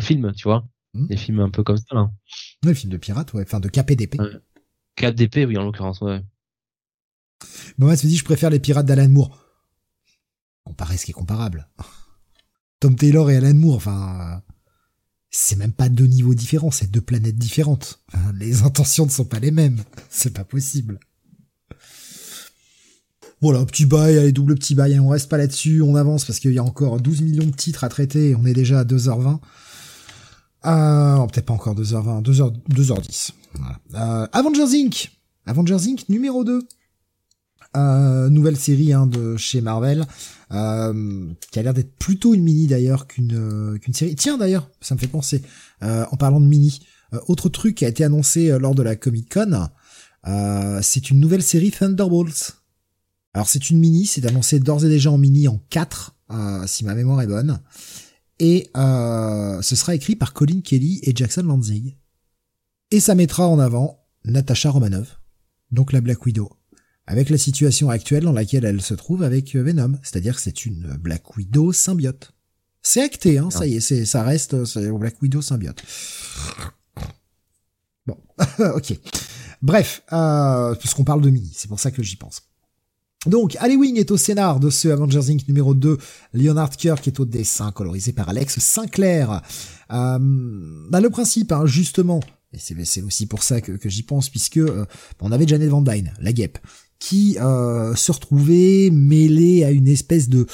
films, tu vois. Des films un peu comme ça, là. Ouais, les films de pirates, ouais. Enfin, de KPDP. Ouais. Cap d'épée, oui, en l'occurrence, ouais. Bon, elle se dit, je préfère les pirates d'Alan Moore. Comparer ce qui est comparable. Tom Taylor et Alan Moore, enfin, c'est même pas deux niveaux différents, c'est deux planètes différentes. Enfin, les intentions ne sont pas les mêmes. C'est pas possible. Voilà, petit bail, allez, double petit bail, on reste pas là-dessus, on avance parce qu'il y a encore 12 millions de titres à traiter et on est déjà à 2h20. Peut-être pas encore 2h20, 2h10. Voilà. Avengers Inc. numéro 2. Nouvelle série de chez Marvel, qui a l'air d'être plutôt une mini d'ailleurs qu'une série. Tiens d'ailleurs, ça me fait penser, en parlant de mini, autre truc qui a été annoncé lors de la Comic-Con, c'est une nouvelle série Thunderbolts. Alors c'est une mini, c'est annoncé d'ores et déjà en mini en 4, si ma mémoire est bonne. Et ce sera écrit par Colin Kelly et Jackson Lansing. Et ça mettra en avant Natasha Romanoff, donc la Black Widow, avec la situation actuelle dans laquelle elle se trouve avec Venom, c'est-à-dire que c'est une Black Widow symbiote. C'est acté, hein, ça y est, ça reste Black Widow symbiote. Bon, ok. Bref, parce qu'on parle de Mini, c'est pour ça que j'y pense. Donc, Hellwing est au scénar de ce Avengers Inc. numéro 2, Leonard Kirk est au dessin, colorisé par Alex Sinclair. Le principe, hein, justement, et c'est aussi pour ça que j'y pense, puisque on avait Janet Van Dyne, la guêpe, qui se retrouvait mêlée à une espèce de...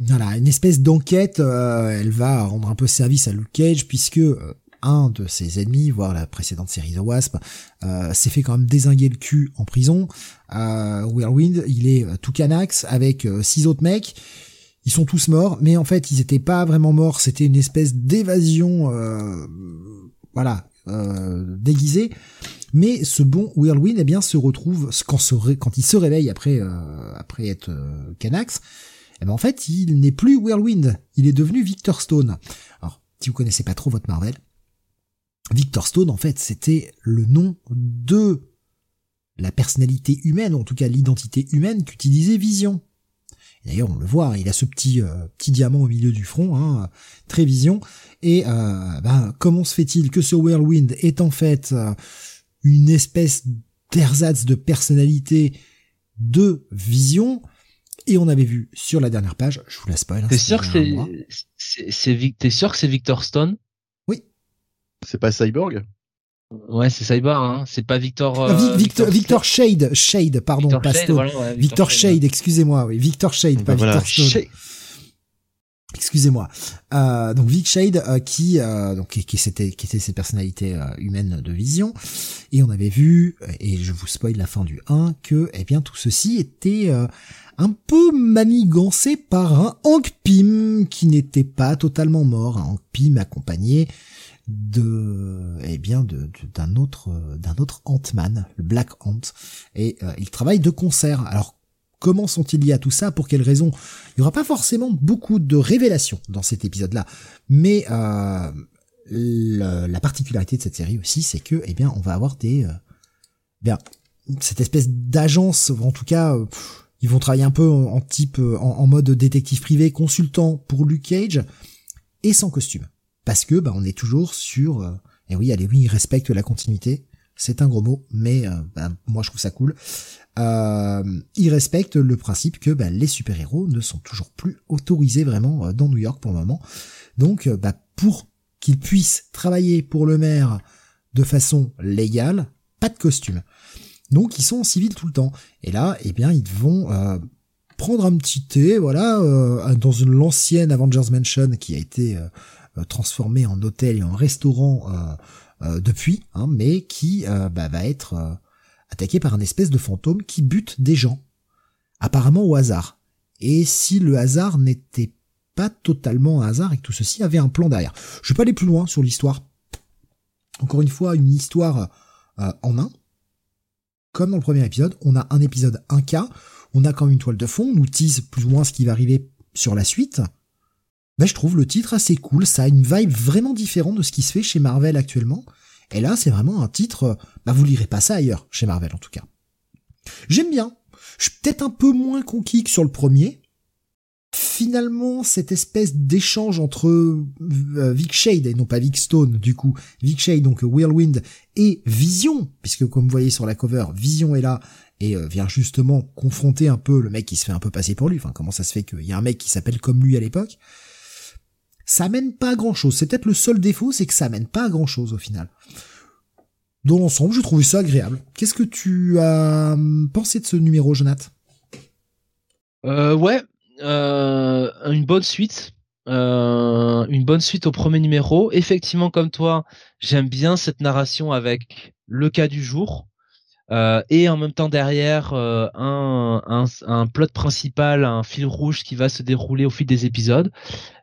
Voilà, une espèce d'enquête. Elle va rendre un peu service à Luke Cage, puisque... un de ses ennemis, voire la précédente série The Wasp, s'est fait quand même dézinguer le cul en prison. Whirlwind, il est tout canax avec 6 autres mecs. Ils sont tous morts, mais en fait, ils étaient pas vraiment morts. C'était une espèce d'évasion, déguisée. Mais ce bon Whirlwind, eh bien, se retrouve quand il se réveille après être canax. Eh ben en fait, il n'est plus Whirlwind. Il est devenu Victor Stone. Alors, si vous connaissez pas trop votre Marvel. Victor Stone, en fait, c'était le nom de la personnalité humaine, ou en tout cas l'identité humaine qu'utilisait Vision. Et d'ailleurs, on le voit, il a ce petit diamant au milieu du front, hein, très Vision. Et comment se fait-il que ce Whirlwind est en fait une espèce d'ersatz de personnalité de Vision? Et on avait vu sur la dernière page, je vous la spoil. T'es sûr que c'est Victor Stone? C'est pas Cyborg? Ouais, c'est Cyborg, hein. C'est pas Victor Shade. Shade, pardon, Victor pas Shade, Stone. Voilà, ouais, Victor Shade, excusez-moi. Oui, Victor Shade, pas voilà. Victor Stone. Excusez-moi. Donc Vic Shade, qui était cette personnalité humaine de Vision. Et on avait vu, et je vous spoil la fin du 1, que, eh bien, tout ceci était un peu manigancé par un Hank Pym qui n'était pas totalement mort. Un Hank Pym accompagné d'un autre Ant-Man, le Black Ant, et ils travaillent de concert. Alors comment sont-ils liés à tout ça, pour quelles raisons? Il y aura pas forcément beaucoup de révélations dans cet épisode-là, mais la particularité de cette série aussi, c'est que on va avoir cette espèce d'agence, en tout cas ils vont travailler un peu en mode détective privé, consultant pour Luke Cage et sans costume. Parce que on est toujours sur... Hellwing respecte la continuité. C'est un gros mot, mais moi je trouve ça cool. Il respecte le principe que les super-héros ne sont toujours plus autorisés vraiment dans New York pour le moment. Donc pour qu'ils puissent travailler pour le maire de façon légale, pas de costume. Donc ils sont en civil tout le temps. Et là, ils vont... prendre un petit thé, dans l'ancienne Avengers Mansion qui a été... transformé en hôtel et en restaurant depuis, hein, mais qui va être attaqué par un espèce de fantôme qui bute des gens, apparemment au hasard. Et si le hasard n'était pas totalement un hasard et que tout ceci avait un plan derrière. Je vais pas aller plus loin sur l'histoire. Encore une fois, une histoire en un. Comme dans le premier épisode, on a un épisode, un cas, on a quand même une toile de fond, on nous tease plus ou moins ce qui va arriver sur la suite. Je trouve le titre assez cool, ça a une vibe vraiment différente de ce qui se fait chez Marvel actuellement. Et là, c'est vraiment un titre, vous lirez pas ça ailleurs, chez Marvel en tout cas. J'aime bien. Je suis peut-être un peu moins conquis que sur le premier. Finalement, cette espèce d'échange entre Vic Shade, et non pas Vic Stone du coup, Vic Shade, donc Whirlwind, et Vision, puisque comme vous voyez sur la cover, Vision est là, et vient justement confronter un peu le mec qui se fait un peu passer pour lui. Enfin, comment ça se fait qu'il y a un mec qui s'appelle comme lui à l'époque? Ça amène pas à grand chose. C'est peut-être le seul défaut, c'est que ça amène pas à grand chose, au final. Dans l'ensemble, je trouvais ça agréable. Qu'est-ce que tu as pensé de ce numéro, Jonathan? Une bonne suite. Une bonne suite au premier numéro. Effectivement, comme toi, j'aime bien cette narration avec le cas du jour. Et en même temps derrière, un plot principal, un fil rouge qui va se dérouler au fil des épisodes.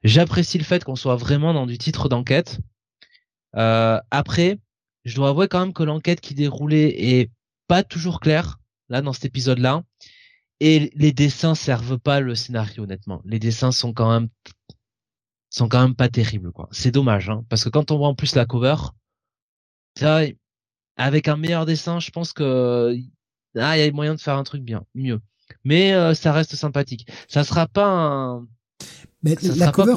J'apprécie le fait qu'on soit vraiment dans du titre d'enquête. Après, je dois avouer quand même que l'enquête qui déroulait est pas toujours claire, là, dans cet épisode-là. Et les dessins servent pas le scénario, honnêtement. Les dessins sont quand même pas terribles, quoi. C'est dommage, hein. Parce que quand on voit en plus la cover, ça, avec un meilleur dessin, je pense que il y a moyen de faire un truc bien, mieux. Mais ça reste sympathique. Ça sera pas un. Mais ça la cover.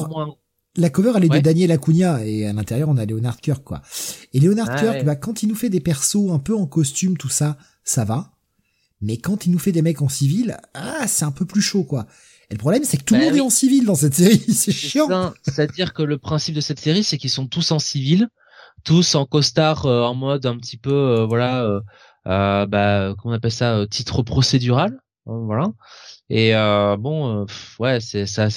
La cover, elle est de Daniel Acuna, et à l'intérieur, on a Leonard Kirk, quoi. Et Leonard Kirk, bah, quand il nous fait des persos un peu en costume, tout ça, ça va. Mais quand il nous fait des mecs en civil, c'est un peu plus chaud, quoi. Et le problème, c'est que tout le monde est en civil dans cette série, c'est chiant. Ça, c'est-à-dire que le principe de cette série, c'est qu'ils sont tous en civil, tous en costard, en mode un petit peu, comment on appelle ça, titre procédural, voilà. Et ça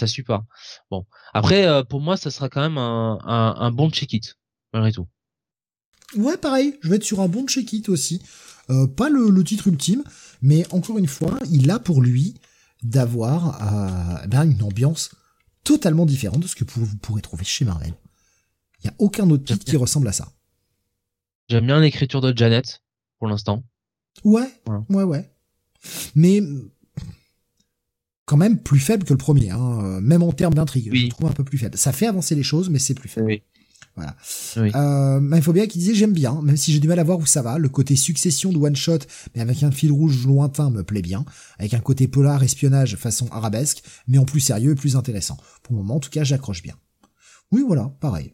suit pas. Bon, après pour moi ça sera quand même un bon check-it malgré tout. Ouais, pareil, je vais être sur un bon check-it aussi. Pas le titre ultime, mais encore une fois, il a pour lui d'avoir une ambiance totalement différente de ce que vous pourrez trouver chez Marvel. Il y a aucun autre titre qui ressemble à ça. J'aime bien l'écriture de Janet pour l'instant. Ouais, voilà. Ouais. Mais quand même plus faible que le premier, hein. Même en termes d'intrigue, je le trouve un peu plus faible. Ça fait avancer les choses, mais c'est plus faible. Oui. Voilà. Oui. Il faut bien qu'il disait j'aime bien, même si j'ai du mal à voir où ça va. Le côté succession de one shot, mais avec un fil rouge lointain, me plaît bien. Avec un côté polar espionnage façon arabesque, mais en plus sérieux et plus intéressant. Pour le moment, en tout cas, j'accroche bien. Oui, voilà, pareil.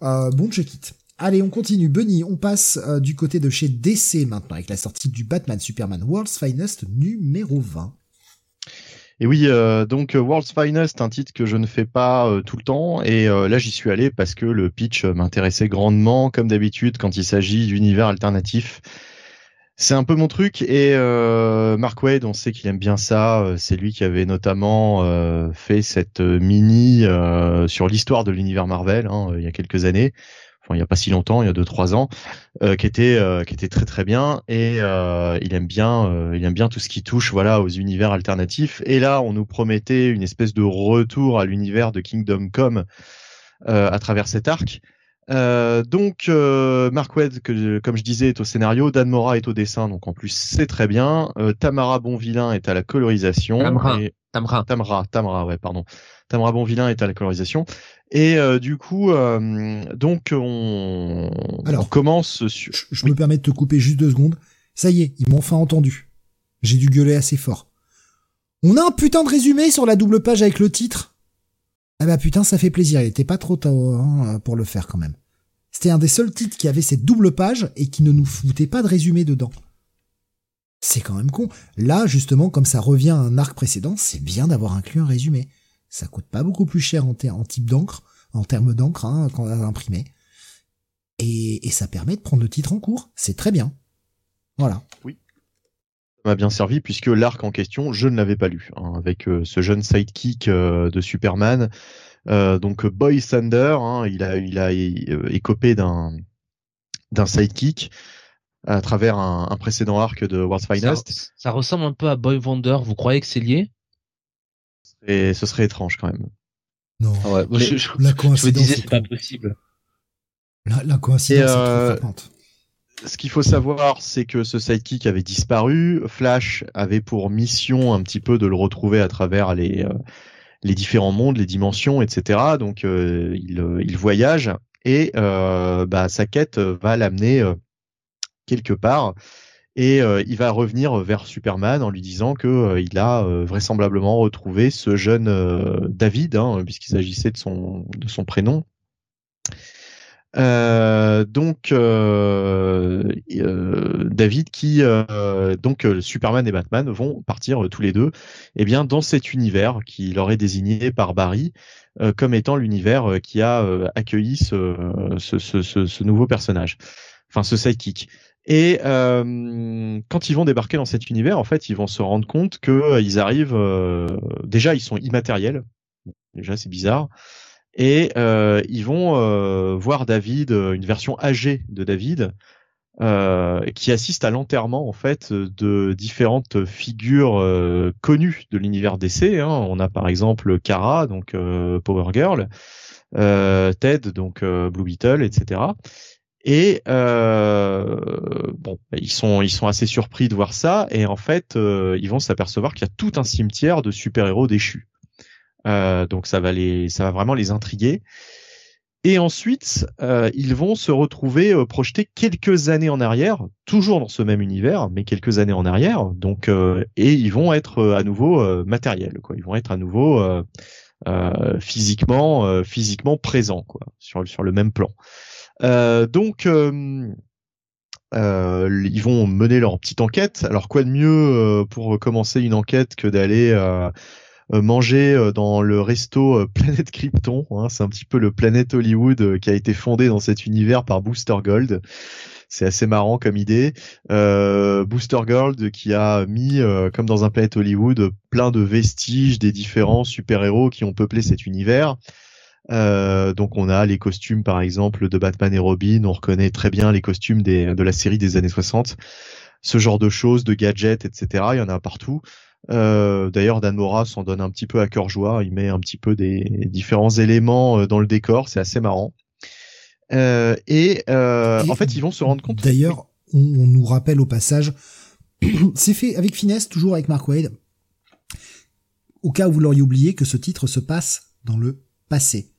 Bon, je quitte. Allez, on continue. Bunny, on passe du côté de chez DC maintenant, avec la sortie du Batman Superman World's Finest numéro 20. Et oui, donc World's Finest, un titre que je ne fais pas tout le temps, et là j'y suis allé parce que le pitch m'intéressait grandement, comme d'habitude quand il s'agit d'univers alternatifs. C'est un peu mon truc, et Mark Waid, on sait qu'il aime bien ça, c'est lui qui avait notamment fait cette mini sur l'histoire de l'univers Marvel, hein, il y a quelques années. Enfin, il n'y a pas si longtemps, il y a 2-3 ans, qui était très très bien, et il aime bien tout ce qui touche, voilà, aux univers alternatifs. Et là, on nous promettait une espèce de retour à l'univers de Kingdom Come à travers cet arc. Donc Mark Waid, que comme je disais, est au scénario, Dan Mora est au dessin, donc en plus c'est très bien. Tamara Bonvillain est à la colorisation. Tamara Bonvillain est à la colorisation. Et on commence sur... Je me permets de te couper juste 2 secondes. Ça y est, ils m'ont enfin entendu. J'ai dû gueuler assez fort. On a un putain de résumé sur la double page avec le titre. Ah bah putain, ça fait plaisir. Il était pas trop tôt pour le faire quand même. C'était un des seuls titres qui avait cette double page et qui ne nous foutait pas de résumé dedans. C'est quand même con. Là, justement, comme ça revient à un arc précédent, c'est bien d'avoir inclus un résumé. Ça coûte pas beaucoup plus cher en termes d'encre, hein, quand on l'a imprimé. Et ça permet de prendre le titre en cours. C'est très bien. Voilà. Oui. Ça m'a bien servi puisque l'arc en question, je ne l'avais pas lu, hein, avec ce jeune sidekick de Superman. Donc Boy Thunder, hein, il a écopé d'un sidekick à travers un précédent arc de World's Finest. Ça ressemble un peu à Boy Wonder. Vous croyez que c'est lié? Et ce serait étrange quand même. Non, ouais, je me disais c'est pas possible. La coïncidence est trop frappante. Ce qu'il faut savoir, c'est que ce sidekick avait disparu. Flash avait pour mission un petit peu de le retrouver à travers les différents mondes, les dimensions, etc. Donc il voyage et sa quête va l'amener quelque part. Et il va revenir vers Superman en lui disant que il a vraisemblablement retrouvé ce jeune David, hein, puisqu'il s'agissait de son prénom. David qui Superman et Batman vont partir tous les deux, eh bien dans cet univers qui leur est désigné par Barry comme étant l'univers qui a accueilli ce nouveau personnage, enfin ce sidekick. Et quand ils vont débarquer dans cet univers, en fait, ils vont se rendre compte que ils arrivent. Déjà, ils sont immatériels. Déjà, c'est bizarre. Et ils vont voir David, une version âgée de David, qui assiste à l'enterrement en fait de différentes figures connues de l'univers DC. Hein. On a par exemple Kara, donc Power Girl, Ted, donc Blue Beetle, etc. Et ils sont assez surpris de voir ça, et en fait ils vont s'apercevoir qu'il y a tout un cimetière de super-héros déchus. Donc ça va vraiment les intriguer. Et ensuite, ils vont se retrouver projetés quelques années en arrière, toujours dans ce même univers, mais quelques années en arrière. Donc, et ils vont être à nouveau matériels, quoi. Ils vont être à nouveau physiquement présents, quoi, sur le même plan. Ils vont mener leur petite enquête. Alors, quoi de mieux pour commencer une enquête que d'aller manger dans le resto Planète Krypton, hein, c'est un petit peu le Planète Hollywood qui a été fondé dans cet univers par Booster Gold. C'est assez marrant comme idée. Booster Gold qui a mis, comme dans un Planète Hollywood, plein de vestiges des différents super-héros qui ont peuplé cet univers. Donc on a les costumes par exemple de Batman et Robin, on reconnaît très bien les costumes de la série des années 60. Ce genre de choses, de gadgets, etc. Il y en a partout. D'ailleurs, Dan Mora s'en donne un petit peu à cœur joie. Il met un petit peu des différents éléments dans le décor. C'est assez marrant. Et en fait, ils vont se rendre compte. D'ailleurs, on nous rappelle au passage, c'est fait avec finesse, toujours avec Mark Waid. Au cas où vous l'auriez oublié, que ce titre se passe dans le passé,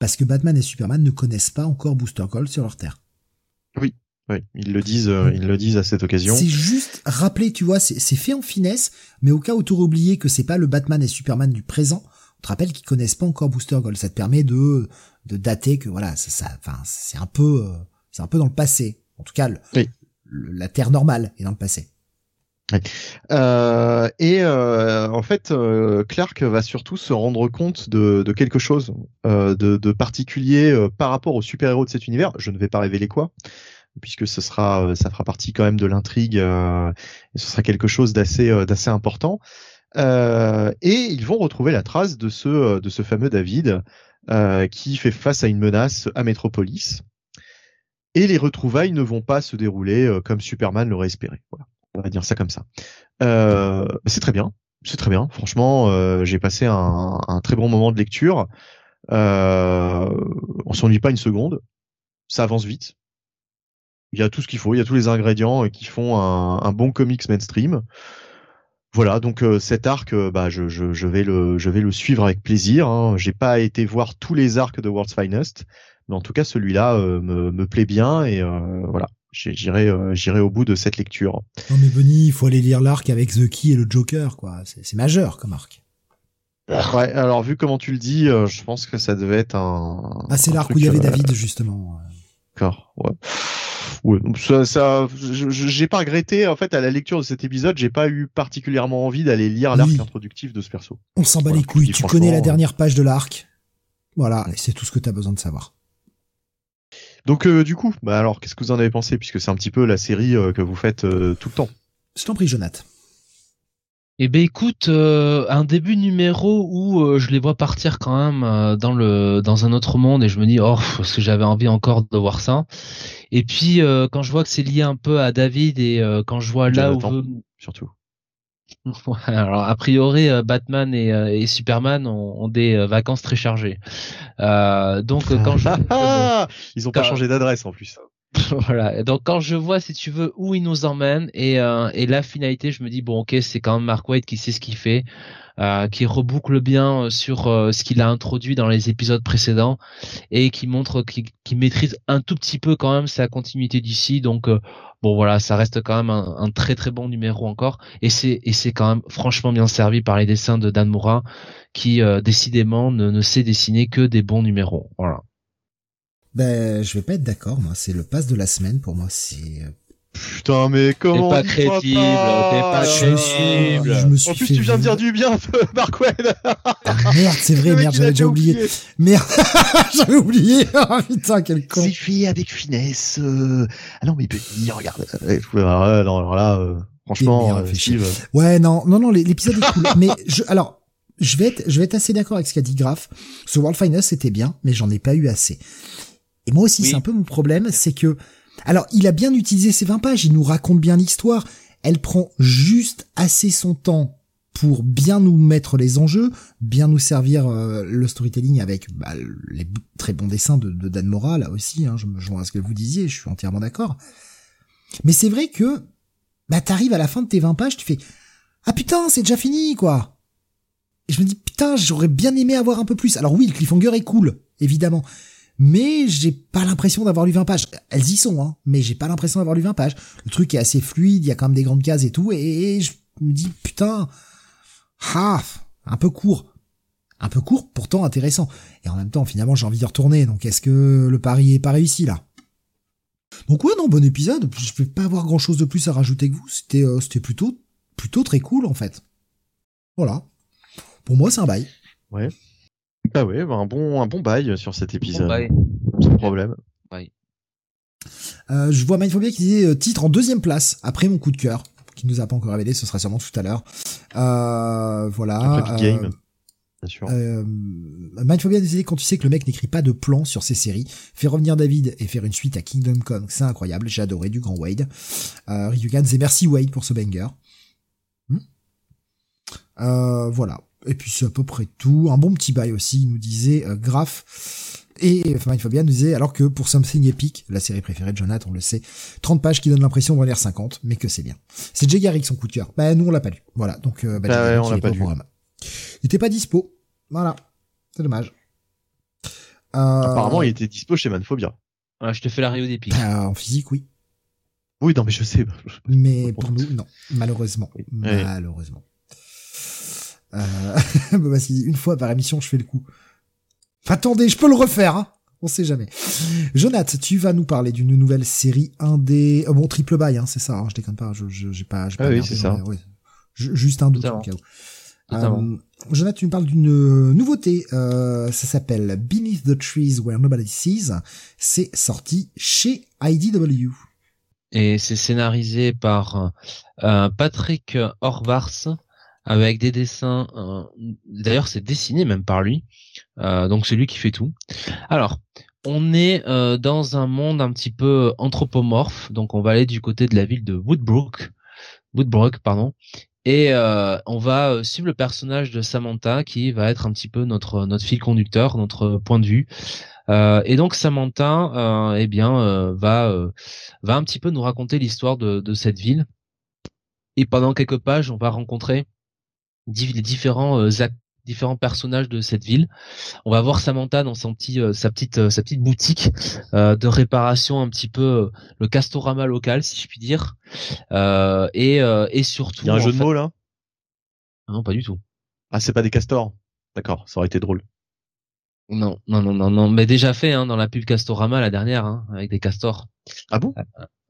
parce que Batman et Superman ne connaissent pas encore Booster Gold sur leur terre. Oui. Oui, ils le disent à cette occasion. C'est juste rappelé, tu vois, c'est fait en finesse, mais au cas où t'aurais oublié que c'est pas le Batman et Superman du présent, on te rappelle qu'ils connaissent pas encore Booster Gold. Ça te permet de dater que voilà, c'est un peu dans le passé. En tout cas, oui. La Terre normale est dans le passé. Oui. En fait, Clark va surtout se rendre compte de quelque chose de particulier par rapport aux super-héros de cet univers. Je ne vais pas révéler quoi, puisque ça fera partie quand même de l'intrigue, et ce sera quelque chose d'assez important. Et ils vont retrouver la trace de ce fameux David, qui fait face à une menace à Metropolis. Et les retrouvailles ne vont pas se dérouler comme Superman l'aurait espéré. Voilà. On va dire ça comme ça. C'est très bien. C'est très bien. Franchement, j'ai passé un très bon moment de lecture. On s'ennuie pas une seconde. Ça avance vite. Il y a tout ce qu'il faut, il y a tous les ingrédients qui font un bon comics mainstream. Voilà, donc cet arc, je vais le suivre avec plaisir. Hein. J'ai pas été voir tous les arcs de World's Finest, mais en tout cas celui-là me plaît bien et voilà, j'irai au bout de cette lecture. Non mais Benny, il faut aller lire l'arc avec The Key et le Joker, quoi. C'est majeur comme arc. Ouais, alors vu comment tu le dis, je pense que ça devait être un. Ah, c'est l'arc où il y avait David justement. D'accord, ouais. Ouais, donc ça, j'ai pas regretté. En fait, à la lecture de cet épisode, j'ai pas eu particulièrement envie d'aller lire l'arc introductif de ce perso. On s'en bat les couilles. Tu connais la dernière page de l'arc. Voilà, et c'est tout ce que t'as besoin de savoir. Donc, du coup, alors, qu'est-ce que vous en avez pensé, puisque c'est un petit peu la série que vous faites tout le temps. Je t'en prie, Jonathan. Eh ben écoute, un début numéro où je les vois partir quand même dans un autre monde et je me dis parce que j'avais envie encore de voir ça. Et puis quand je vois que c'est lié un peu à David et quand je vois là Jonathan, où surtout. Alors a priori Batman et Superman ont des vacances très chargées. Donc quand je ils ont pas changé d'adresse en plus. Voilà. Donc quand je vois, si tu veux, où il nous emmène et la finalité, je me dis bon, ok, c'est quand même Mark Waid qui sait ce qu'il fait, qui reboucle bien sur ce qu'il a introduit dans les épisodes précédents et qui montre qu'il maîtrise un tout petit peu quand même sa continuité d'ici. Donc bon voilà, ça reste quand même un très très bon numéro encore et c'est quand même franchement bien servi par les dessins de Dan Mora qui décidément ne sait dessiner que des bons numéros. Voilà. Ben, je vais pas être d'accord, moi. C'est le pass de la semaine, pour moi, c'est... Putain, mais comment... T'es pas crédible, Je me suis en plus, tu viens de dire du bien de Mark Waid. Merde, c'est vrai, j'avais déjà oublié. Merde, j'avais oublié. Oh, putain, quel con. C'est fait avec finesse. Ah non, mais regarde. Alors là, franchement, Steve... Ouais, non, l'épisode est cool. Mais je vais être assez d'accord avec ce qu'a dit Graf. Ce World Finest, c'était bien, mais j'en ai pas eu assez. Et moi aussi, c'est un peu mon problème, c'est que... Alors, il a bien utilisé ses 20 pages, il nous raconte bien l'histoire, elle prend juste assez son temps pour bien nous mettre les enjeux, bien nous servir le storytelling avec les très bons dessins de Dan Mora, là aussi, hein, je me joins à ce que vous disiez, je suis entièrement d'accord. Mais c'est vrai que t'arrives à la fin de tes 20 pages, tu fais « Ah putain, c'est déjà fini, quoi !» Et je me dis « Putain, j'aurais bien aimé avoir un peu plus !» Alors oui, le cliffhanger est cool, évidemment. mais j'ai pas l'impression d'avoir lu 20 pages. Elles y sont, hein, mais j'ai pas l'impression d'avoir lu 20 pages. Le truc est assez fluide, il y a quand même des grandes cases et tout, et je me dis, putain, un peu court. Un peu court, pourtant intéressant. Et en même temps, finalement, j'ai envie d'y retourner, donc est-ce que le pari est pas réussi, là? Donc ouais, non, bon épisode, je vais pas avoir grand-chose de plus à rajouter que vous, c'était plutôt très cool, en fait. Voilà. Pour moi, c'est un bail. Ouais. Bah ouais, un bon bail sur cet épisode. Sans problème. Bail. Je vois Mindphobia qui disait titre en 2e place, après mon coup de cœur, qui nous a pas encore révélé, ce sera sûrement tout à l'heure. Voilà. Après Big Game. Bien sûr. Mindphobia disait quand tu sais que le mec n'écrit pas de plan sur ses séries, faire revenir David et faire une suite à Kingdom Come, c'est incroyable, j'ai adoré du grand Wade. Ryugan disait merci Wade pour ce banger. Voilà. Et puis c'est à peu près tout. Un bon petit bail aussi, il nous disait Graf. Et Fabien nous disait, alors que pour Something Epic, la série préférée de Jonathan, on le sait, 30 pages qui donnent l'impression d'en lire 50, mais que c'est bien. C'est Jay Garrick son coup de cœur. Bah nous on l'a pas lu. Voilà, donc on l'a pas lu. Il était pas dispo. Voilà. C'est dommage. Apparemment il était dispo chez Manphobia. Voilà, je te fais la réo d'Epic. En physique, oui. Oui, non mais je sais. Mais pour nous, non. Malheureusement. Oui. Malheureusement. Bah, si une fois par émission je fais le coup. Enfin, attendez, je peux le refaire, hein, on sait jamais. Jonath, tu vas nous parler d'une nouvelle série indé, bon triple bail, hein, c'est ça, hein, je déconne pas, j'ai pas oui, c'est ça. Ouais. Juste un doute au cas où. Jonath, tu me parles d'une nouveauté, ça s'appelle Beneath the Trees Where Nobody Sees, c'est sorti chez IDW. Et c'est scénarisé par Patrick Horvath. Avec des dessins, d'ailleurs c'est dessiné même par lui, donc c'est lui qui fait tout. Alors, on est dans un monde un petit peu anthropomorphe, donc on va aller du côté de la ville de Woodbrook, et on va suivre le personnage de Samantha qui va être un petit peu notre fil conducteur, notre point de vue. Et donc Samantha, va un petit peu nous raconter l'histoire de cette ville. Et pendant quelques pages, on va rencontrer différents personnages de cette ville. On va voir Samantha dans sa petite boutique de réparation, un petit peu le Castorama local, si je puis dire. Et surtout, il y a un jeu de mots là ? Non, pas du tout. Ah, c'est pas des castors. D'accord, ça aurait été drôle. Non, mais déjà fait hein, dans la pub Castorama la dernière hein, avec des castors. Ah bon ?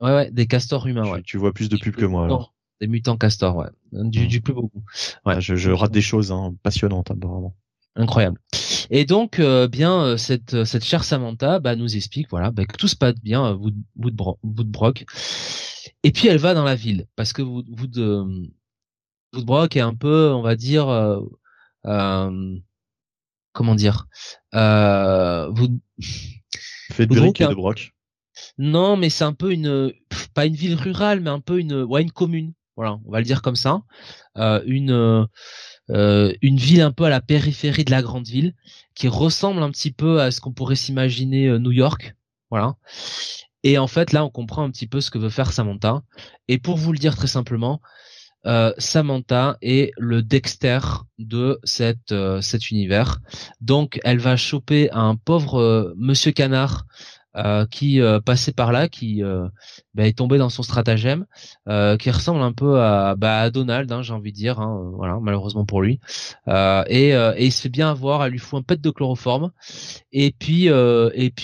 Ouais, des castors humains. Ouais. Tu vois plus de pubs que moi alors. Des mutants castors, ouais. Du plus beaucoup. Ouais. Ah, je rate des choses, hein, passionnantes, vraiment. Incroyable. Et donc, cette chère Samantha, bah, nous explique, voilà, bah, que tout se passe bien à Woodbrook. Et puis, elle va dans la ville. Parce que Woodbrook est un peu, on va dire, comment dire, fait de briques et de broc. Non, mais c'est un peu pas une ville rurale, mais un peu une commune. Voilà, on va le dire comme ça, une ville un peu à la périphérie de la grande ville, qui ressemble un petit peu à ce qu'on pourrait s'imaginer New York, voilà. Et en fait, là, on comprend un petit peu ce que veut faire Samantha. Et pour vous le dire très simplement, Samantha est le Dexter de cet univers. Donc, elle va choper un pauvre Monsieur Canard. Qui passait par là, qui est tombé dans son stratagème, qui ressemble un peu à Donald, hein, j'ai envie de dire, hein, voilà, malheureusement pour lui. Et il se fait bien avoir, elle lui fout un pet de chloroforme, et puis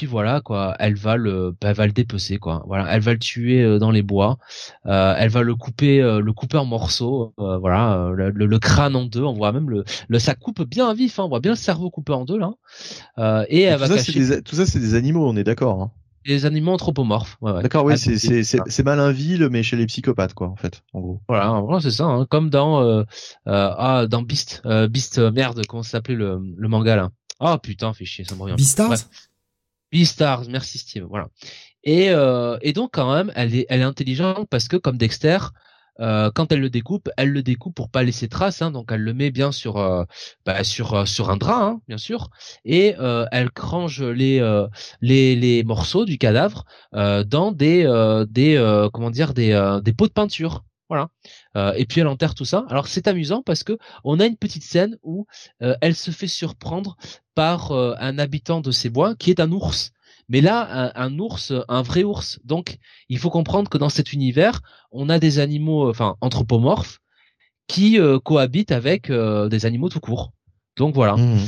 voilà quoi, elle va le dépecer quoi. Voilà, elle va le tuer dans les bois, elle va le couper en morceaux, voilà, le crâne en deux, on voit même ça coupe bien à vif, hein, on voit bien le cerveau coupé en deux là. Et elle va cacher... tout ça c'est des animaux, on est d'accord. Les animaux anthropomorphes. Ouais. D'accord, oui, c'est Malinville, mais chez les psychopathes, quoi, en fait, en gros. Voilà, c'est ça, hein, comme dans dans Beast, merde, comment ça s'appelait le manga là. Ah, oh, putain, fait chier, ça me revient. Beastars, merci Steve, voilà. Et donc quand même, elle est intelligente parce que comme Dexter, quand elle le découpe pour pas laisser trace, hein, donc elle le met bien sur un drap, hein, bien sûr, et elle crange les morceaux du cadavre dans des pots de peinture. Voilà. Et puis elle enterre tout ça. Alors c'est amusant parce que on a une petite scène où elle se fait surprendre par un habitant de ces bois qui est un ours. Mais là, un vrai ours. Donc, il faut comprendre que dans cet univers, on a des animaux, enfin, anthropomorphes, qui cohabitent avec des animaux tout court. Donc voilà. Mmh,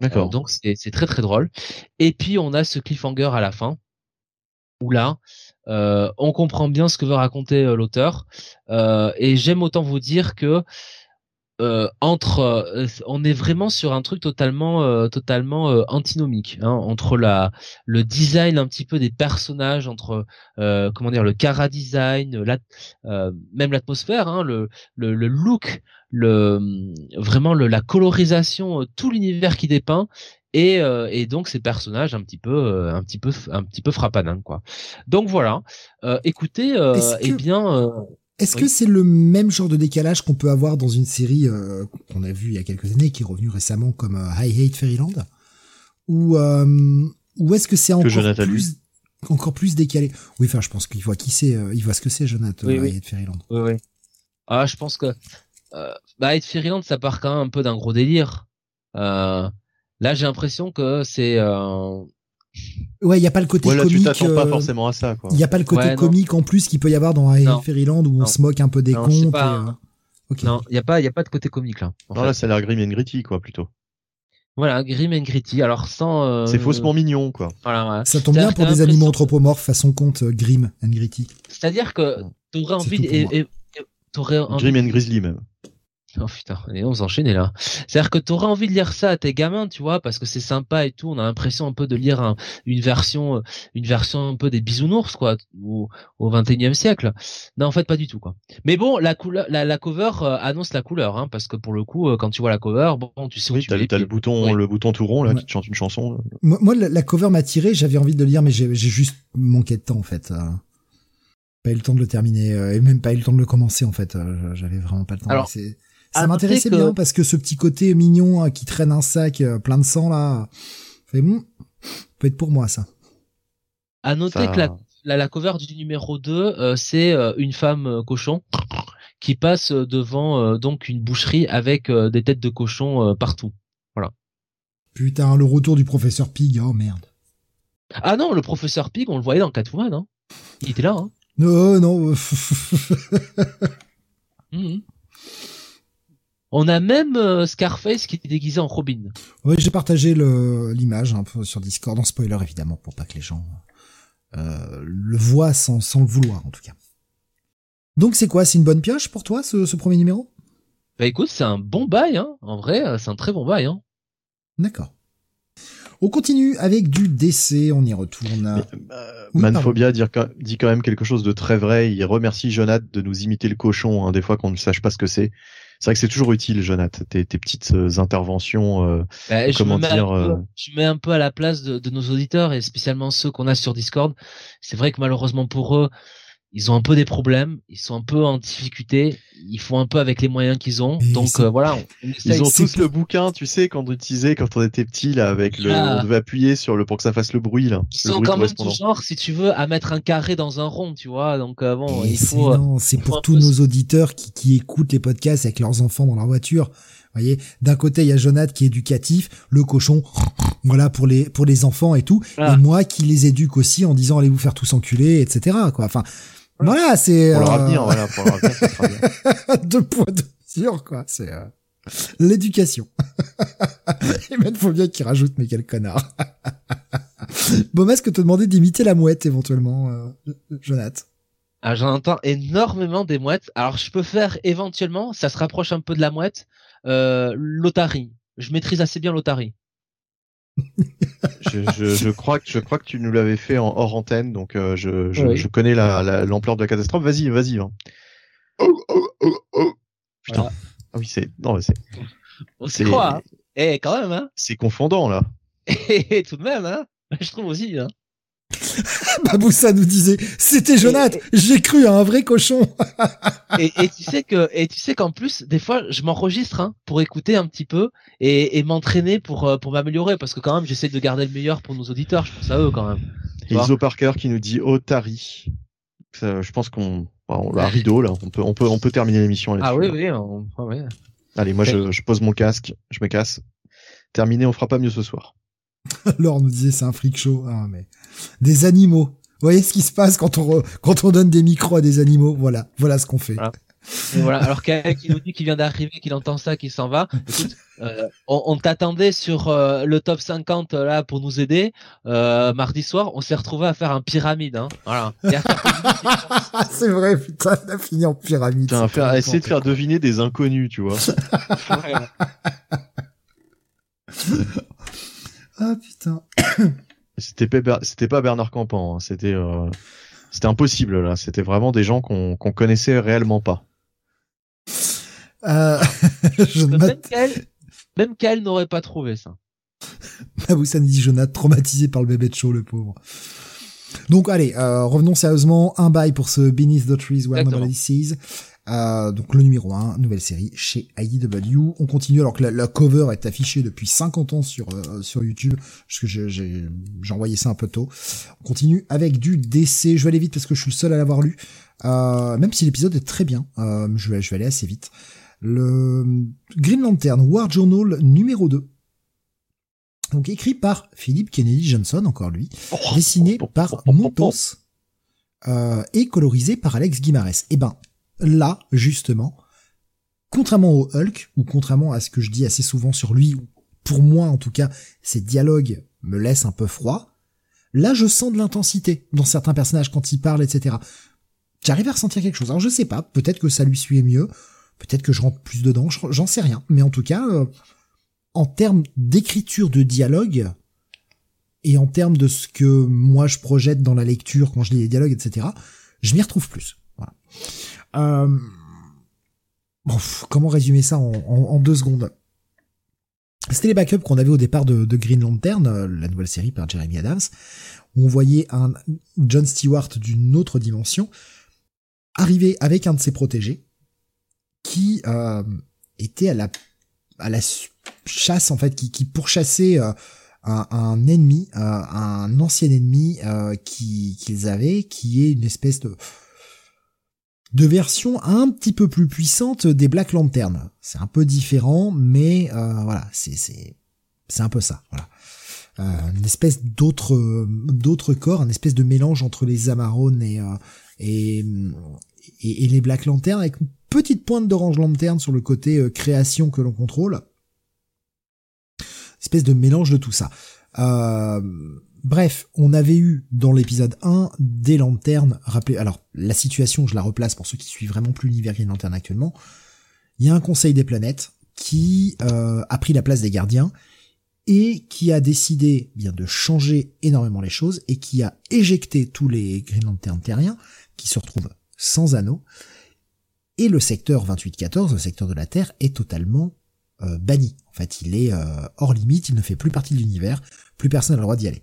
d'accord. Donc c'est très très drôle. Et puis on a ce cliffhanger à la fin, où là, on comprend bien ce que veut raconter l'auteur. Et j'aime autant vous dire que on est vraiment sur un truc totalement antinomique, hein, entre le design un petit peu des personnages, entre le chara design, même l'atmosphère, hein, le look, la colorisation, tout l'univers qui dépeint, et donc ces personnages un petit peu frappadins, quoi. Donc voilà. Écoutez, est-ce que c'est le même genre de décalage qu'on peut avoir dans une série qu'on a vue il y a quelques années, qui est revenue récemment, comme I Hate Fairyland, ou est-ce que c'est encore plus décalé? Oui, enfin, je pense qu'il voit qui c'est, il voit ce que c'est, Jonathan. Oui, I Hate Fairyland. Oui, oui. Ah, je pense que I Hate Fairyland, ça part quand même un peu d'un gros délire. Là, j'ai l'impression que c'est ouais, il y a pas le côté comique. Tu t'attends pas forcément à ça, quoi. Il y a pas le côté comique en plus qu'il peut y avoir dans Fairyland, où on se moque un peu des contes. Okay. Non, il y a pas de côté comique là. Là, ça a l'air grim and gritty, quoi, plutôt. Voilà, grim and gritty. Alors sans. C'est faussement mignon, quoi. Voilà. Ouais. Ça tombe bien pour des animaux anthropomorphes façon conte grim and gritty. C'est-à-dire que t'aurais envie grim and grizzly même. Oh putain, et on s'enchaîne là. C'est-à-dire que t'aurais envie de lire ça à tes gamins, tu vois, parce que c'est sympa et tout. On a l'impression un peu de lire une version un peu des bisounours, quoi, au XXIe siècle. Non, en fait, pas du tout, quoi. Mais bon, la cover annonce la couleur, hein, parce que pour le coup, quand tu vois la cover, bon, tu sais où tu es. T'as le bouton tout rond là, ouais, qui te chante une chanson. Là. Moi, la cover m'a tiré. J'avais envie de le lire, mais j'ai juste manqué de temps, en fait. Pas eu le temps de le terminer et même pas eu le temps de le commencer, en fait. J'avais vraiment pas le temps. Alors, ça m'intéressait bien, parce que ce petit côté mignon, hein, qui traîne un sac plein de sang là, c'est bon, peut être pour moi ça. À noter que la cover du numéro 2, c'est une femme cochon qui passe devant donc une boucherie avec des têtes de cochon partout. Voilà. Putain, le retour du professeur Pig, oh merde. Ah non, le professeur Pig, on le voyait dans Catwoman, hein. Il était là, hein. Non. Mm-hmm. On a même Scarface qui était déguisé en Robin. Oui, j'ai partagé l'image un peu sur Discord, en spoiler évidemment, pour pas que les gens le voient sans le vouloir en tout cas. Donc c'est quoi, c'est une bonne pioche pour toi ce premier numéro ? Bah écoute, c'est un bon bail, hein. En vrai, c'est un très bon bail, hein. D'accord. On continue avec du décès, on y retourne. Manphobia dit quand même quelque chose de très vrai. Il remercie Jonathan de nous imiter le cochon, hein, des fois qu'on ne sache pas ce que c'est. C'est vrai que c'est toujours utile, Jonathan, tes petites interventions. Je me mets un peu à la place de nos auditeurs, et spécialement ceux qu'on a sur Discord. C'est vrai que malheureusement pour eux, ils ont un peu des problèmes, ils sont un peu en difficulté, ils font un peu avec les moyens qu'ils ont. Et donc voilà, ils ont tous le bouquin, tu sais, qu'on utilisait quand on était petit là, avec on devait appuyer sur le pour que ça fasse le bruit là. Ils sont quand même du genre, si tu veux, à mettre un carré dans un rond, tu vois. Donc bon, c'est pour tous nos auditeurs qui écoutent les podcasts avec leurs enfants dans leur voiture. Vous voyez, d'un côté il y a Jonathan qui est éducatif, le cochon, voilà, pour les enfants et tout, voilà. Et moi qui les éduque aussi en disant allez vous faire tous enculer, etc., quoi. Enfin voilà, c'est pour leur avenir, voilà, pour leur avenir, ça sera bien. Deux poids deux mesures, quoi. C'est l'éducation. Et même faut bien qu'ils rajoutent, mais quel connard. Bon, est-ce que te demandais d'imiter la mouette éventuellement, Jonathan? Ah, j'en entends énormément des mouettes. Alors je peux faire éventuellement, ça se rapproche un peu de la mouette. L'otarie. Je maîtrise assez bien l'otarie. je crois que tu nous l'avais fait en hors antenne, donc je connais l'ampleur de la catastrophe. Vas-y. Hein. Oh. Putain. Voilà. Ah oui, c'est. On s'y croit. Hein. Quand même, hein. C'est confondant là. Et tout de même, hein. Je trouve aussi, hein. Baboussa nous disait, c'était Jonathan. J'ai cru à un vrai cochon. et tu sais qu'en plus, des fois, je m'enregistre, hein, pour écouter un petit peu et m'entraîner pour m'améliorer, parce que quand même, j'essaie de garder le meilleur pour nos auditeurs. Je pense à eux quand même. Iso Parker qui nous dit Otari. Je pense qu'on Bon, là, rideau, là, on peut terminer l'émission. Ah oui, oui, oui. Allez, moi, je pose mon casque, je me casse. Terminé, on fera pas mieux ce soir. Laure nous disait, c'est un freak show. Ah, mais... Des animaux. Vous voyez ce qui se passe quand on donne des micros à des animaux. Voilà ce qu'on fait. Voilà. Voilà. Alors quelqu'un qui nous dit qu'il vient d'arriver, qu'il entend ça, qu'il s'en va. Écoute, on t'attendait sur le top 50 là pour nous aider. Mardi soir, on s'est retrouvé à faire un pyramide. Hein. Voilà. C'est vrai, putain, on a fini en pyramide. Putain, essayer de faire deviner des inconnus, tu vois. Ah putain. C'était pas Bernard Campan, hein. C'était impossible là. C'était vraiment des gens qu'on connaissait réellement pas. Même Kael n'aurait pas trouvé ça. Naboussa nous dit Jonathan traumatisé par le bébé de show, le pauvre. Donc allez, revenons sérieusement. Un bail pour ce Beneath the Trees Where Nobody Sees. Donc le numéro 1, nouvelle série chez IDW. On continue alors que la cover est affichée depuis 50 ans sur YouTube, parce que j'ai envoyé ça un peu tôt. On continue avec du DC. Je vais aller vite parce que je suis le seul à l'avoir lu. Même si l'épisode est très bien, je vais aller assez vite. Le Green Lantern War Journal numéro 2. Donc écrit par Philip Kennedy Johnson, encore lui, dessiné par Montos et colorisé par Alex Guimarães. Eh ben là, justement, contrairement au Hulk, ou contrairement à ce que je dis assez souvent sur lui, ou pour moi en tout cas, ses dialogues me laissent un peu froid, là je sens de l'intensité dans certains personnages quand ils parlent, etc. J'arrive à ressentir quelque chose. Alors je sais pas, peut-être que ça lui suit mieux, peut-être que je rentre plus dedans, j'en sais rien. Mais en tout cas, en termes d'écriture de dialogue, et en termes de ce que moi je projette dans la lecture quand je lis les dialogues, etc., je m'y retrouve plus. Voilà. Bon, comment résumer ça en 2 secondes? C'était les backups qu'on avait au départ de Green Lantern, la nouvelle série par Jeremy Adams, où on voyait un John Stewart d'une autre dimension arriver avec un de ses protégés qui était à la chasse, en fait, qui pourchassait un ennemi, un ancien ennemi qu'ils avaient, qui est une espèce de version un petit peu plus puissante des Black Lantern. C'est un peu différent, mais voilà, c'est un peu ça. Voilà, une espèce d'autres corps, un espèce de mélange entre les Amarones et les Black Lantern, avec une petite pointe d'Orange Lantern sur le côté création que l'on contrôle. Une espèce de mélange de tout ça. Bref, on avait eu dans l'épisode 1 des lanternes, rappelez, alors la situation, je la replace pour ceux qui suivent vraiment plus l'univers Green Lantern actuellement. Il y a un conseil des planètes qui a pris la place des gardiens et qui a décidé bien de changer énormément les choses et qui a éjecté tous les Green Lantern terriens qui se retrouvent sans anneaux. Et le secteur 28-14, le secteur de la Terre, est totalement banni. En fait, il est hors limite, il ne fait plus partie de l'univers, plus personne n'a le droit d'y aller.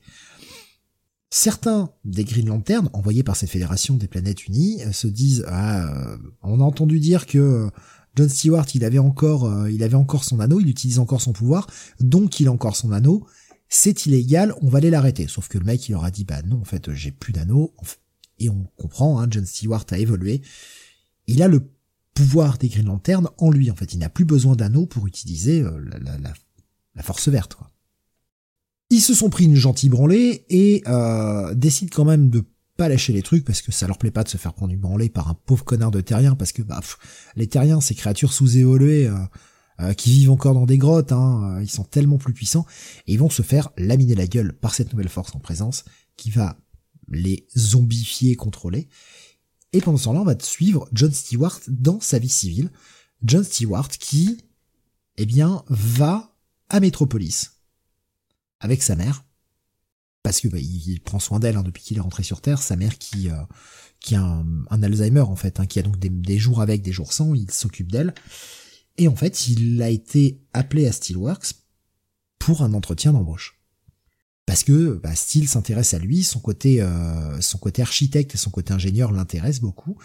Certains des Green Lantern, envoyés par cette fédération des planètes unies, se disent « Ah, on a entendu dire que John Stewart, il avait encore son anneau, il utilise encore son pouvoir, donc il a encore son anneau, c'est illégal, on va aller l'arrêter. » Sauf que le mec, il leur a dit « Bah non, en fait, j'ai plus d'anneau. » Et on comprend, hein, John Stewart a évolué. Il a le pouvoir des Green Lantern en lui, en fait. Il n'a plus besoin d'anneau pour utiliser la force verte, quoi. Ils se sont pris une gentille branlée et décident quand même de pas lâcher les trucs parce que ça leur plaît pas de se faire prendre une branlée par un pauvre connard de terrien, parce que les terriens, ces créatures sous-évoluées qui vivent encore dans des grottes, hein, ils sont tellement plus puissants, et ils vont se faire laminer la gueule par cette nouvelle force en présence qui va les zombifier, contrôler. Et pendant ce temps-là, on va suivre John Stewart dans sa vie civile. John Stewart qui, eh bien, va à Metropolis avec sa mère, parce que il prend soin d'elle, hein, depuis qu'il est rentré sur Terre. Sa mère qui a un Alzheimer, en fait, hein, qui a donc des jours avec, des jours sans, il s'occupe d'elle. Et en fait, il a été appelé à Steelworks pour un entretien d'embauche. Parce que Steel s'intéresse à lui, son côté architecte et son côté ingénieur l'intéressent beaucoup.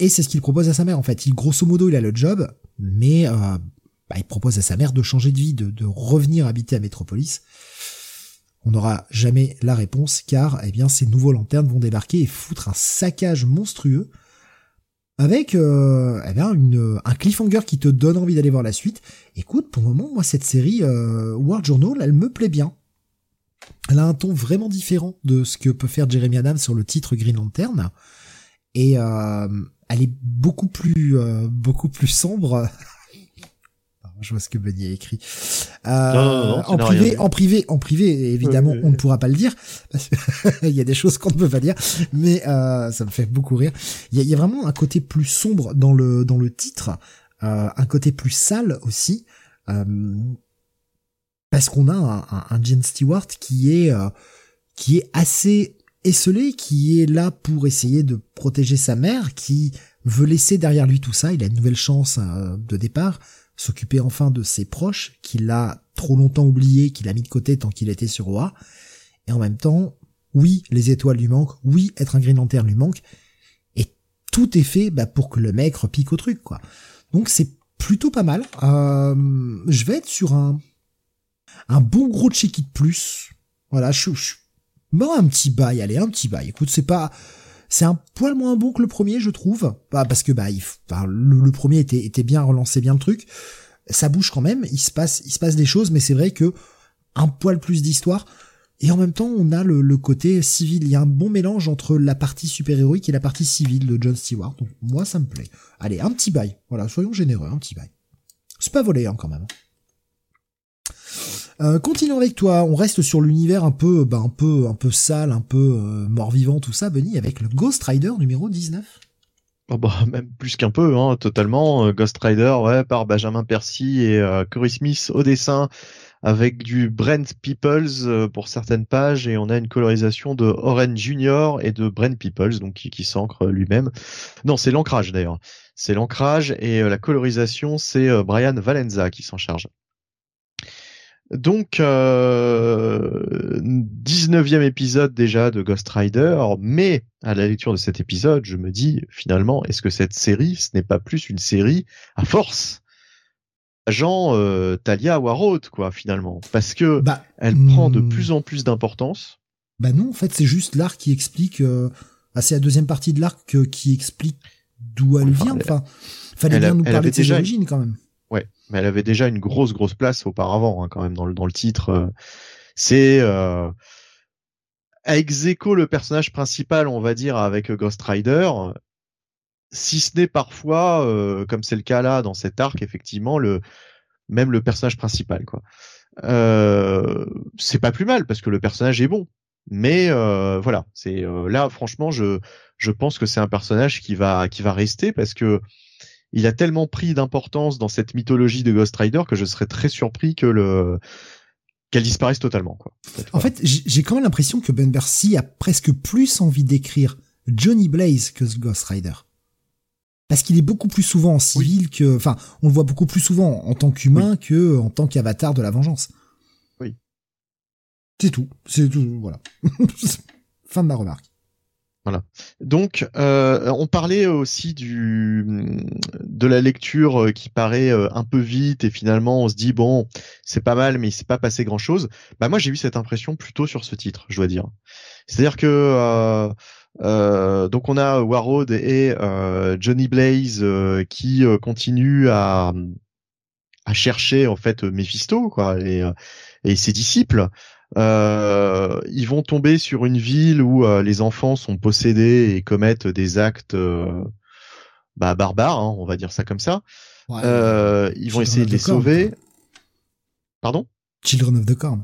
Et c'est ce qu'il propose à sa mère, en fait. Grosso modo, il a le job, mais... il propose à sa mère de changer de vie, de revenir habiter à Metropolis. On n'aura jamais la réponse car eh bien ces nouveaux lanternes vont débarquer et foutre un saccage monstrueux avec un cliffhanger qui te donne envie d'aller voir la suite. Écoute, pour le moment, moi cette série World Journal, elle me plaît bien. Elle a un ton vraiment différent de ce que peut faire Jeremy Adams sur le titre Green Lantern et elle est beaucoup plus sombre. Je vois ce que Benny a écrit. En privé, évidemment, oui. On ne pourra pas le dire. Il y a des choses qu'on ne peut pas dire, mais ça me fait beaucoup rire. Il y a vraiment un côté plus sombre dans le titre, un côté plus sale aussi, parce qu'on a un Jon Stewart qui est assez esselé, qui est là pour essayer de protéger sa mère, qui veut laisser derrière lui tout ça. Il a une nouvelle chance de départ. S'occuper enfin de ses proches, qu'il a trop longtemps oublié, qu'il a mis de côté tant qu'il était sur Oa. Et en même temps, oui, les étoiles lui manquent, oui, être un Green Lantern lui manque, et tout est fait pour que le mec repique au truc, quoi. Donc c'est plutôt pas mal. Je vais être sur un bon gros check de plus. Voilà, un petit bail. Écoute, c'est un poil moins bon que le premier, je trouve. Parce que le premier était bien relancé, bien le truc. Ça bouge quand même, il se passe des choses, mais c'est vrai que un poil plus d'histoire. Et en même temps, on a le côté civil. Il y a un bon mélange entre la partie super-héroïque et la partie civile de Jon Stewart. Donc moi, ça me plaît. Allez, un petit bail. Voilà, soyons généreux, un petit bail. C'est pas volé, quand même. Continuons avec toi, on reste sur l'univers un peu sale, un peu mort-vivant, tout ça, Benny, avec le Ghost Rider numéro 19. Oh même plus qu'un peu, totalement. Ghost Rider, par Benjamin Percy et Corey Smith au dessin, avec du Brent Peoples pour certaines pages, et on a une colorisation de Oren Junior et de Brent Peoples, donc qui s'ancre lui-même. Non, c'est l'ancrage d'ailleurs. C'est l'ancrage, et la colorisation, c'est Brian Valenza qui s'en charge. Donc 19e épisode déjà de Ghost Rider, mais à la lecture de cet épisode, je me dis finalement, est-ce que cette série, ce n'est pas plus une série à force Jean Talia Warroad, quoi, finalement, parce que elle prend de plus en plus d'importance. Non, en fait, c'est juste l'arc qui explique. C'est la deuxième partie de l'arc qui explique d'où elle vient. Enfin, fallait bien nous parler de ses origines quand même. Ouais, mais elle avait déjà une grosse place auparavant, quand même, dans le titre. C'est ex aequo le personnage principal, on va dire, avec Ghost Rider, si ce n'est parfois, comme c'est le cas là dans cet arc, effectivement, même le personnage principal, quoi. C'est pas plus mal parce que le personnage est bon, mais voilà, c'est là franchement, je pense que c'est un personnage qui va rester parce que il a tellement pris d'importance dans cette mythologie de Ghost Rider que je serais très surpris qu'elle disparaisse totalement, quoi. En fait, j'ai quand même l'impression que Ben Percy a presque plus envie d'écrire Johnny Blaze que ce Ghost Rider. Parce qu'il est beaucoup plus souvent en civil on le voit beaucoup plus souvent en tant qu'humain que en tant qu'avatar de la vengeance. Oui. C'est tout, voilà. Fin de ma remarque. Voilà. Donc, on parlait aussi de la lecture qui paraît un peu vite et finalement on se dit bon, c'est pas mal mais il s'est pas passé grand chose. Moi j'ai eu cette impression plutôt sur ce titre, je dois dire. C'est-à-dire que donc on a Warroad et Johnny Blaze qui continuent à chercher en fait Mephisto, quoi, et ses disciples. Ils vont tomber sur une ville où les enfants sont possédés et commettent des actes barbares, on va dire ça comme ça. Ouais, ils vont essayer de les sauver. Pardon ? Children of the Corn.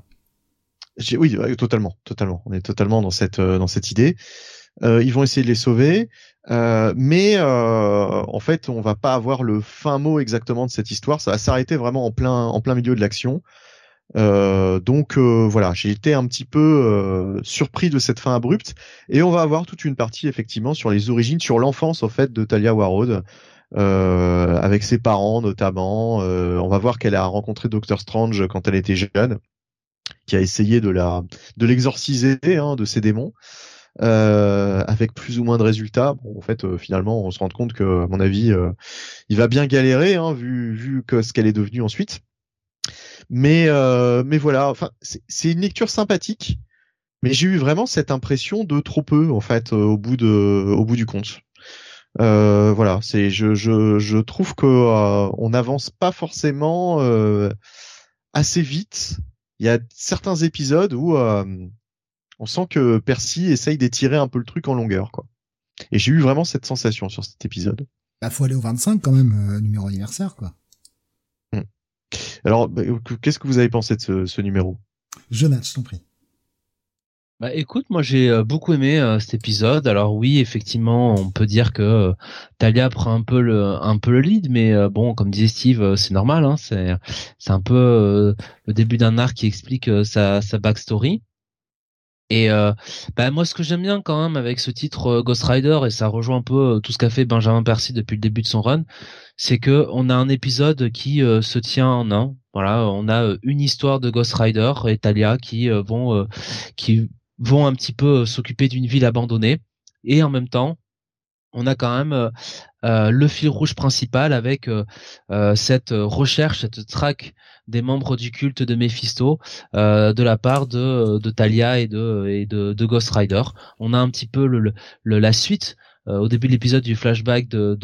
Oui, totalement. On est totalement dans cette idée. Ils vont essayer de les sauver, mais en fait, on va pas avoir le fin mot exactement de cette histoire. Ça va s'arrêter vraiment en plein milieu de l'action. Donc voilà, j'ai été un petit peu surpris de cette fin abrupte et on va avoir toute une partie effectivement sur les origines, sur l'enfance en fait de Talia Warroad avec ses parents notamment. On va voir qu'elle a rencontré Doctor Strange quand elle était jeune, qui a essayé de l'exorciser de ses démons avec plus ou moins de résultats. En fait, finalement, on se rend compte que, à mon avis, il va bien galérer vu ce qu'elle est devenue ensuite. mais voilà, enfin c'est une lecture sympathique, mais j'ai eu vraiment cette impression de trop peu en fait au bout du compte. Voilà, c'est je trouve que on n'avance pas forcément assez vite. Il y a certains épisodes où on sent que Percy essaye d'étirer un peu le truc en longueur, quoi. Et j'ai eu vraiment cette sensation sur cet épisode. Bah, faut aller au 25 quand même, numéro anniversaire, quoi. Alors, bah, qu'est-ce que vous avez pensé de ce numéro ? Jonathan, je t'en prie. Bah, écoute, moi, j'ai beaucoup aimé cet épisode. Alors oui, effectivement, on peut dire que Talia prend un peu le lead, mais bon, comme disait Steve, c'est normal, hein, c'est un peu le début d'un arc qui explique sa backstory. Et bah moi ce que j'aime bien quand même avec ce titre Ghost Rider, et ça rejoint un peu tout ce qu'a fait Benjamin Percy depuis le début de son run, c'est que on a un épisode qui se tient en un. Voilà, on a une histoire de Ghost Rider et Talia qui vont un petit peu s'occuper d'une ville abandonnée, et en même temps on a quand même le fil rouge principal avec cette recherche, cette traque des membres du culte de Mephisto de la part de Talia et de Ghost Rider. On a un petit peu la suite au début de l'épisode du flashback de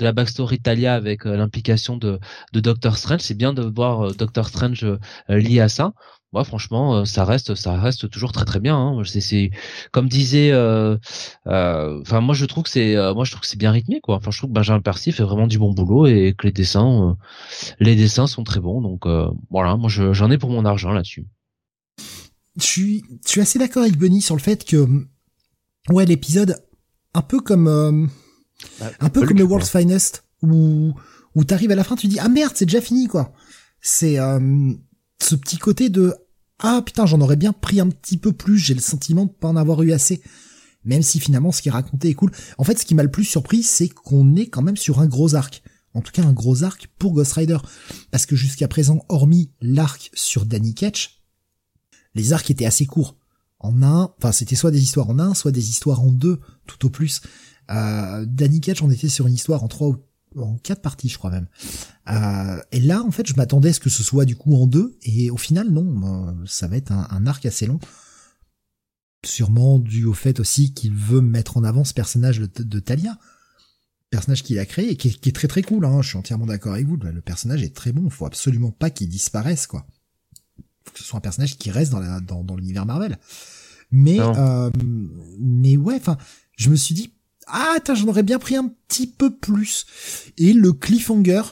la backstory de Talia avec l'implication de Doctor Strange. C'est bien de voir Doctor Strange lié à ça. Moi, franchement, ça reste toujours très très bien, hein. C'est comme disait, enfin moi je trouve que c'est bien rythmé, quoi. Enfin je trouve que Benjamin Percy fait vraiment du bon boulot et que les dessins sont très bons. Donc voilà, moi j'en ai pour mon argent là-dessus. Je suis assez d'accord avec Benny sur le fait que ouais, l'épisode un peu comme le World's Finest où t'arrives à la fin, tu dis ah merde, c'est déjà fini, quoi. C'est ce petit côté de ah putain, j'en aurais bien pris un petit peu plus, j'ai le sentiment de pas en avoir eu assez, même si finalement ce qui est raconté est cool. En fait, ce qui m'a le plus surpris, c'est qu'on est quand même sur un gros arc, en tout cas un gros arc pour Ghost Rider, parce que jusqu'à présent, hormis l'arc sur Danny Ketch, les arcs étaient assez courts, en un, enfin c'était soit des histoires en un, soit des histoires en deux tout au plus. Danny Ketch, on était sur une histoire en 4 parties, je crois même. Et là, en fait, je m'attendais à ce que ce soit du coup en 2, et au final, non, ça va être un arc assez long. Sûrement dû au fait aussi qu'il veut mettre en avant ce personnage de Talia, personnage qu'il a créé et qui est très très cool, hein. Je suis entièrement d'accord avec vous, le personnage est très bon, faut absolument pas qu'il disparaisse, quoi. Faut que ce soit un personnage qui reste dans l'univers Marvel. Mais ouais, enfin, je me suis dit ah, attends, j'en aurais bien pris un petit peu plus. Et le cliffhanger,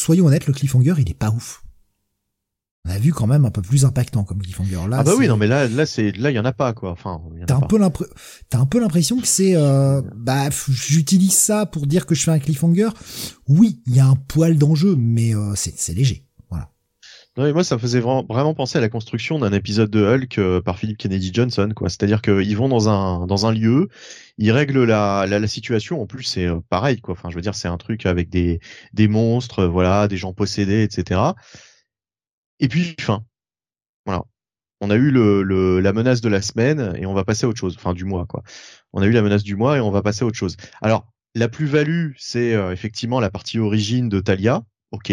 soyons honnêtes, le cliffhanger, il est pas ouf. On a vu quand même un peu plus impactant comme cliffhanger là. Ah bah oui, non mais là il y en a pas, quoi. Enfin, t'as un peu l'impression que c'est bah j'utilise ça pour dire que je fais un cliffhanger. Oui, il y a un poil d'enjeu, mais c'est léger. Voilà. Non, mais moi ça me faisait vraiment penser à la construction d'un épisode de Hulk par Philip Kennedy Johnson, quoi. C'est-à-dire que ils vont dans un lieu, ils règlent la situation. En plus c'est pareil, quoi. Enfin je veux dire, c'est un truc avec des monstres, voilà, des gens possédés, etc. Et puis fin. Voilà. On a eu la menace de la semaine et on va passer à autre chose. Enfin du mois, quoi. On a eu la menace du mois et on va passer à autre chose. Alors la plus-value, c'est effectivement la partie origine de Talia. Ok.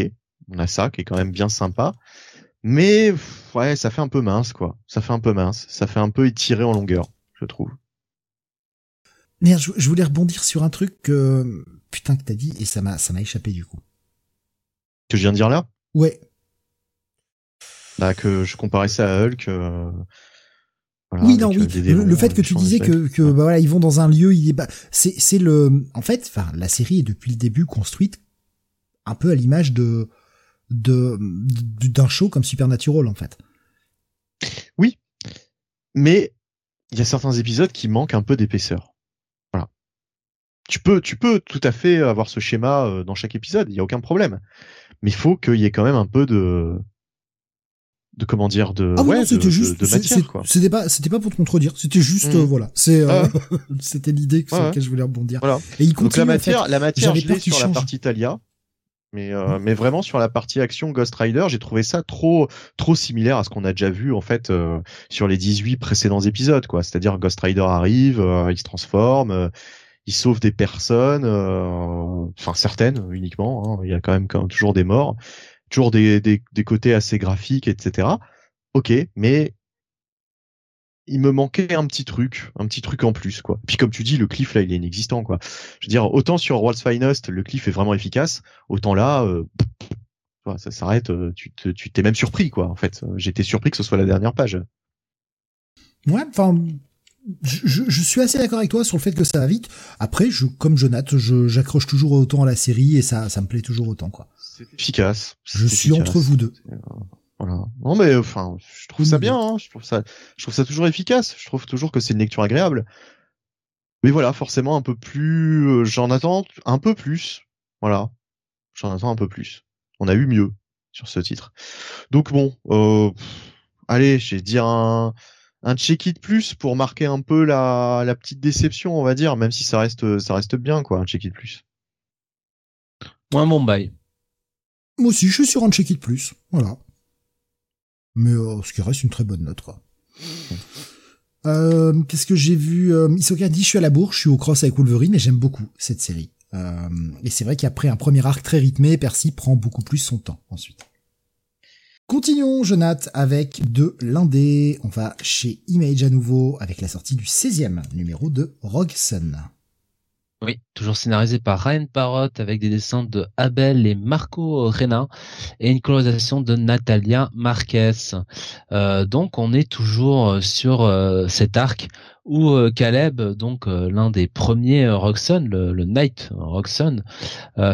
On a ça qui est quand même bien sympa, mais ouais, ça fait un peu mince, quoi. Ça fait un peu étiré en longueur, je trouve. Merde, je voulais rebondir sur un truc que t'as dit et ça m'a échappé du coup. Que je viens de dire là ? Ouais. Bah que je comparais ça à Hulk. Voilà, oui, non, oui. Le fait que tu disais que bah voilà, ils vont dans un lieu, en fait, la série est depuis le début construite un peu à l'image d'un show comme Supernatural, en fait. Oui, mais il y a certains épisodes qui manquent un peu d'épaisseur. Voilà. Tu peux tout à fait avoir ce schéma dans chaque épisode, il n'y a aucun problème. Mais il faut qu'il y ait quand même un peu de comment dire, de ah ouais, non, c'était juste, de matière, quoi. C'était pas pour te contredire, c'était juste voilà, c'est c'était l'idée sur laquelle je voulais rebondir. Voilà. Et il continue. Donc la matière je l'ai sur la partie Talia. Mais vraiment sur la partie action Ghost Rider, j'ai trouvé ça trop similaire à ce qu'on a déjà vu en fait sur les 18 précédents épisodes, quoi. C'est-à-dire Ghost Rider arrive, il se transforme, il sauve des personnes, enfin certaines uniquement, hein. Il y a quand même toujours des morts. toujours des côtés assez graphiques, etc. Ok, mais il me manquait un petit truc en plus, quoi. Puis comme tu dis, le cliff là, il est inexistant, quoi. Je veux dire, autant sur World's Finest, le cliff est vraiment efficace, autant là, ça s'arrête. Tu t'es même surpris, quoi. En fait, j'étais surpris que ce soit la dernière page. Ouais, enfin. Je suis assez d'accord avec toi sur le fait que ça va vite. Après, comme Jonathan, j'accroche toujours autant à la série et ça me plaît toujours autant, quoi. C'est efficace. Je suis efficace. Entre vous deux. Voilà. Non mais enfin, je trouve ça bien. Hein. Je trouve ça toujours efficace. Je trouve toujours que c'est une lecture agréable. Mais voilà, forcément un peu plus. J'en attends un peu plus. Voilà, j'en attends un peu plus. On a eu mieux sur ce titre. Donc bon, allez, je vais dire un check-it plus pour marquer un peu la petite déception, on va dire, même si ça reste bien, quoi, un check-it plus. Moi, mon bail. Moi aussi, je suis sur un check-it plus, voilà. Mais ce qui reste une très bonne note, quoi. Qu'est-ce que j'ai vu? Hisoka dit, je suis à la bourre, je suis au cross avec Wolverine, et j'aime beaucoup cette série. Et c'est vrai qu'après un premier arc très rythmé, Percy prend beaucoup plus son temps, ensuite. Continuons, Jonathan, avec de l'indé. On va chez Image à nouveau avec la sortie du 16e numéro de Rogue Sun. Oui, toujours scénarisé par Ryan Parrott avec des dessins de Abel et Marco Renan et une colorisation de Natalia Marquez. Donc on est toujours sur cet arc où Caleb, donc l'un des premiers Roxxon, le Knight Roxxon,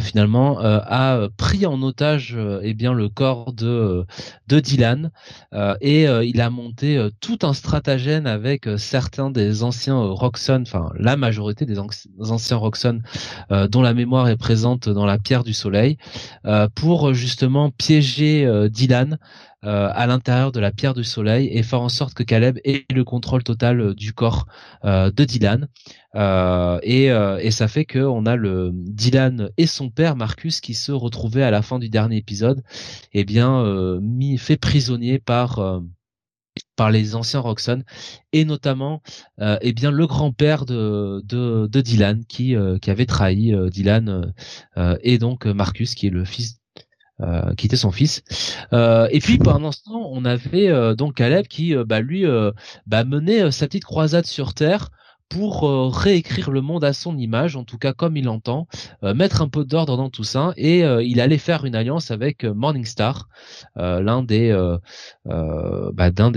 finalement a pris en otage le corps de Dylan et il a monté tout un stratagème avec certains des anciens Roxxon, enfin la majorité des anciens Roxxon dont la mémoire est présente dans la pierre du soleil pour justement piéger Dylan à l'intérieur de la pierre du soleil et faire en sorte que Caleb ait le contrôle total du corps de Dylan et ça fait que on a le Dylan et son père Marcus qui se retrouvaient à la fin du dernier épisode fait prisonnier par les anciens Roxxon et notamment le grand-père de Dylan qui avait trahi Dylan et donc Marcus qui est le fils qui était son fils. Et puis pendant ce temps, on avait donc Caleb qui menait sa petite croisade sur Terre pour réécrire le monde à son image, en tout cas comme il l'entend, mettre un peu d'ordre dans tout ça, et il allait faire une alliance avec Morningstar, d'un des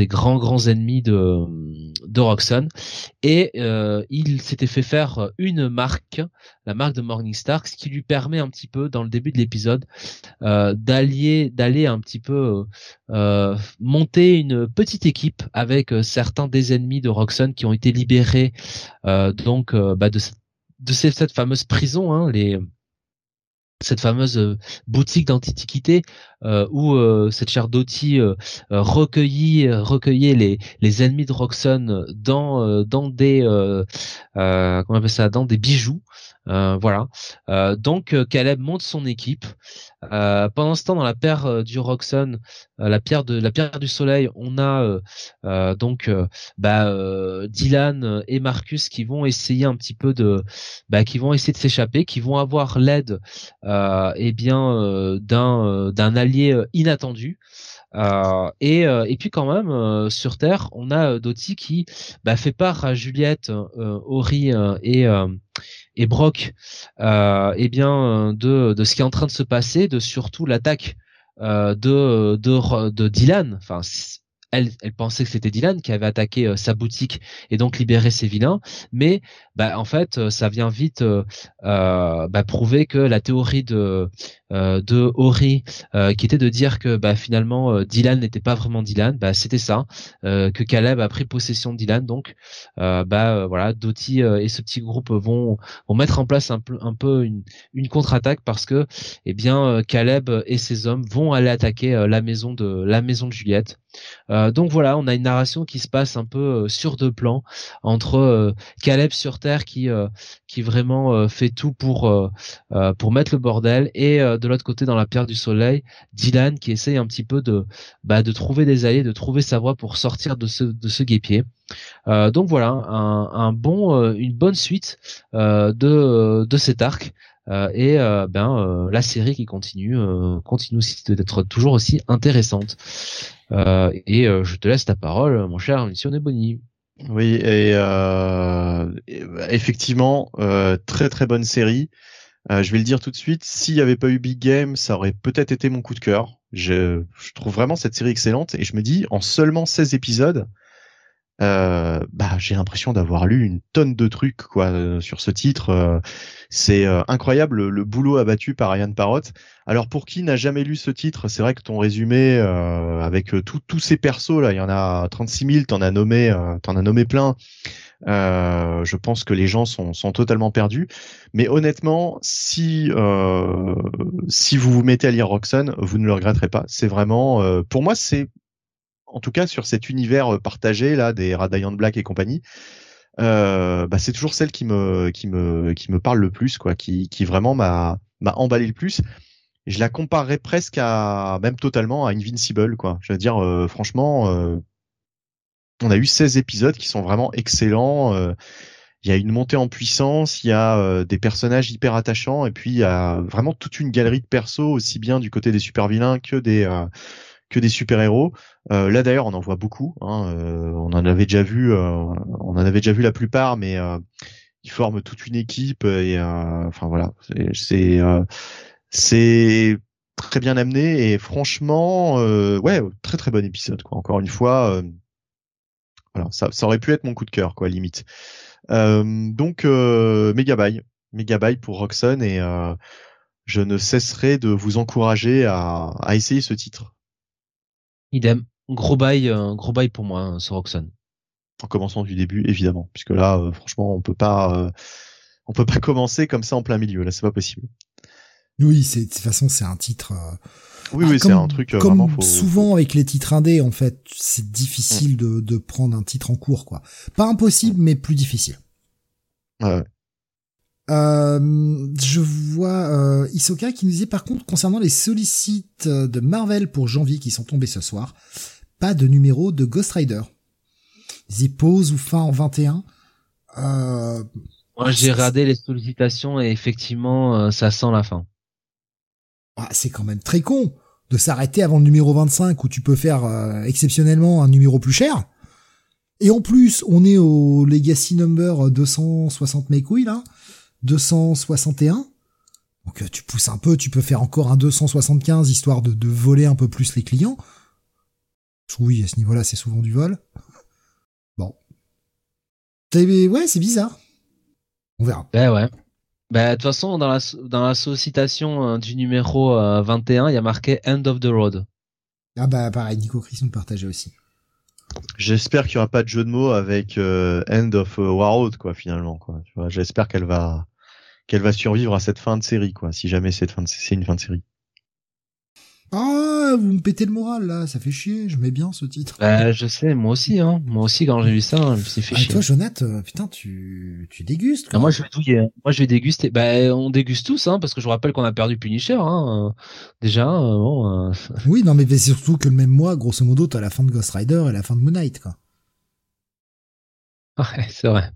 grands ennemis de Roxxon, et il s'était fait faire une marque, la marque de Morningstar, ce qui lui permet un petit peu, dans le début de l'épisode, d'aller un petit peu monter une petite équipe avec certains des ennemis de Roxxon qui ont été libérés cette fameuse prison, cette fameuse boutique d'antiquité où cette chère Dottie recueillait les ennemis de Roxxon dans des bijoux. Donc Caleb monte son équipe. Pendant ce temps, dans la pierre du Roxxon, la pierre du soleil, on a Dylan et Marcus qui vont essayer un petit peu qui vont essayer de s'échapper, qui vont avoir l'aide d'un allié inattendu. Et puis quand même sur Terre, on a Dottie qui fait part à Juliette, Ori et Brock de ce qui est en train de se passer, de surtout l'attaque de Dylan. Enfin, elle pensait que c'était Dylan qui avait attaqué sa boutique et donc libéré ses vilains, mais en fait ça vient vite prouver que la théorie de Ori qui était de dire que finalement Dylan n'était pas vraiment Dylan, c'était ça, que Caleb a pris possession de Dylan, donc Dottie et ce petit groupe vont mettre en place un peu une contre-attaque parce que Caleb et ses hommes vont aller attaquer la maison de Juliette. Donc voilà, on a une narration qui se passe un peu sur deux plans entre Caleb sur Terre qui vraiment fait tout pour mettre le bordel et de l'autre côté dans la pierre du soleil, Dylan qui essaye un petit peu de trouver des alliés, de trouver sa voie pour sortir de ce guêpier. Donc voilà, une bonne suite de cet arc. La série qui continue aussi d'être toujours aussi intéressante. Je te laisse ta parole, mon cher Missione Bonny. Oui, effectivement, très très bonne série. Je vais le dire tout de suite, s'il n'y avait pas eu Big Game, ça aurait peut-être été mon coup de cœur. Je trouve vraiment cette série excellente et je me dis, en seulement 16 épisodes, j'ai l'impression d'avoir lu une tonne de trucs sur ce titre. C'est incroyable le boulot abattu par Ryan Parrott. Alors pour qui n'a jamais lu ce titre, c'est vrai que ton résumé avec tous ces persos là, il y en a 36 000, t'en as nommé plein. Je pense que les gens sont totalement perdus. Mais honnêtement, si vous vous mettez à lire Roxanne, vous ne le regretterez pas. C'est vraiment, pour moi, c'est en tout cas sur cet univers partagé là des Radiant Black et compagnie, c'est toujours celle qui me parle le plus qui vraiment m'a emballé le plus. Je la comparerais presque même totalement à Invincible Je veux dire franchement, on a eu 16 épisodes qui sont vraiment excellents. Il y a une montée en puissance, il y a des personnages hyper attachants et puis il y a vraiment toute une galerie de persos aussi bien du côté des super-vilains que des super-héros. Là d'ailleurs, on en voit beaucoup. On en avait déjà vu, la plupart, mais ils forment toute une équipe. Et enfin voilà, c'est très bien amené et franchement, très très bon épisode. Encore une fois, ça aurait pu être mon coup de cœur, limite. Donc méga bail pour Roxanne et je ne cesserai de vous encourager à essayer ce titre. Idem, gros bail pour moi sur Roxanne. En commençant du début, évidemment, puisque là, franchement, on peut pas commencer comme ça en plein milieu. Là, c'est pas possible. Oui, de toute façon, c'est un titre. C'est un truc vraiment. Comme souvent avec les titres indés, en fait, c'est difficile de prendre un titre en cours, Pas impossible, mais plus difficile. Ouais. Je vois Isoka qui nous dit par contre concernant les sollicites de Marvel pour janvier qui sont tombés ce soir, pas de numéro de Ghost Rider. Ils y posent ou fin en 21. Moi j'ai regardé les sollicitations et effectivement ça sent la fin. Ah, c'est quand même très con de s'arrêter avant le numéro 25 où tu peux faire exceptionnellement un numéro plus cher. Et en plus on est au Legacy Number 260 mes couilles là. 261. Donc tu pousses un peu, tu peux faire encore un 275 histoire de voler un peu plus les clients. Oui, à ce niveau-là, c'est souvent du vol. Bon. Ouais, c'est bizarre. On verra. Ouais. De toute façon, dans la sollicitation du numéro 21, il y a marqué End of the Road. Ah pareil, Nico Chris nous partageait aussi. J'espère qu'il n'y aura pas de jeu de mots avec End of Warroad finalement Tu vois, j'espère qu'elle va survivre à cette fin de série si jamais c'est une fin de série. Ah, vous me pétez le moral là, ça fait chier, je mets bien ce titre. Je sais, moi aussi quand j'ai vu ça, je me suis fait chier. Toi Jonathan, putain, tu dégustes moi je vais douiller. Moi je vais déguster. On déguste tous parce que je vous rappelle qu'on a perdu Punisher déjà Oui, non mais c'est surtout que le même mois grosso modo t'as la fin de Ghost Rider et la fin de Moon Knight Ouais, c'est vrai.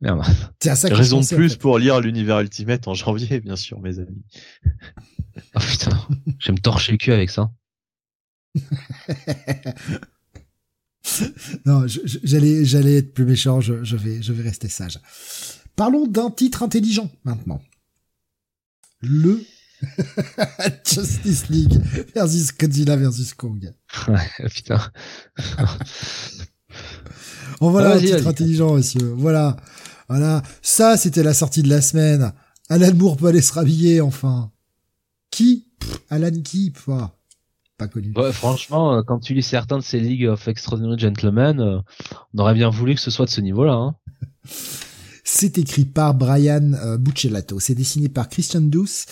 Merde. C'est à ça que raison de plus pour lire l'univers Ultimate en janvier, bien sûr, mes amis. Oh putain, je vais me torcher le cul avec ça. Non, j'allais être plus méchant, je vais rester sage. Parlons d'un titre intelligent maintenant. Le Justice League versus Godzilla versus Kong. Ouais, putain. Oh, voilà un titre intelligent, messieurs. Voilà. Ça, c'était la sortie de la semaine. Alan Moore peut aller se rhabiller, enfin. Qui? Alan qui? Pas connu. Ouais, franchement, quand tu lis certains de ces League of Extraordinary Gentlemen, on aurait bien voulu que ce soit de ce niveau-là, C'est écrit par Brian Buccellato. C'est dessiné par Christian Douce,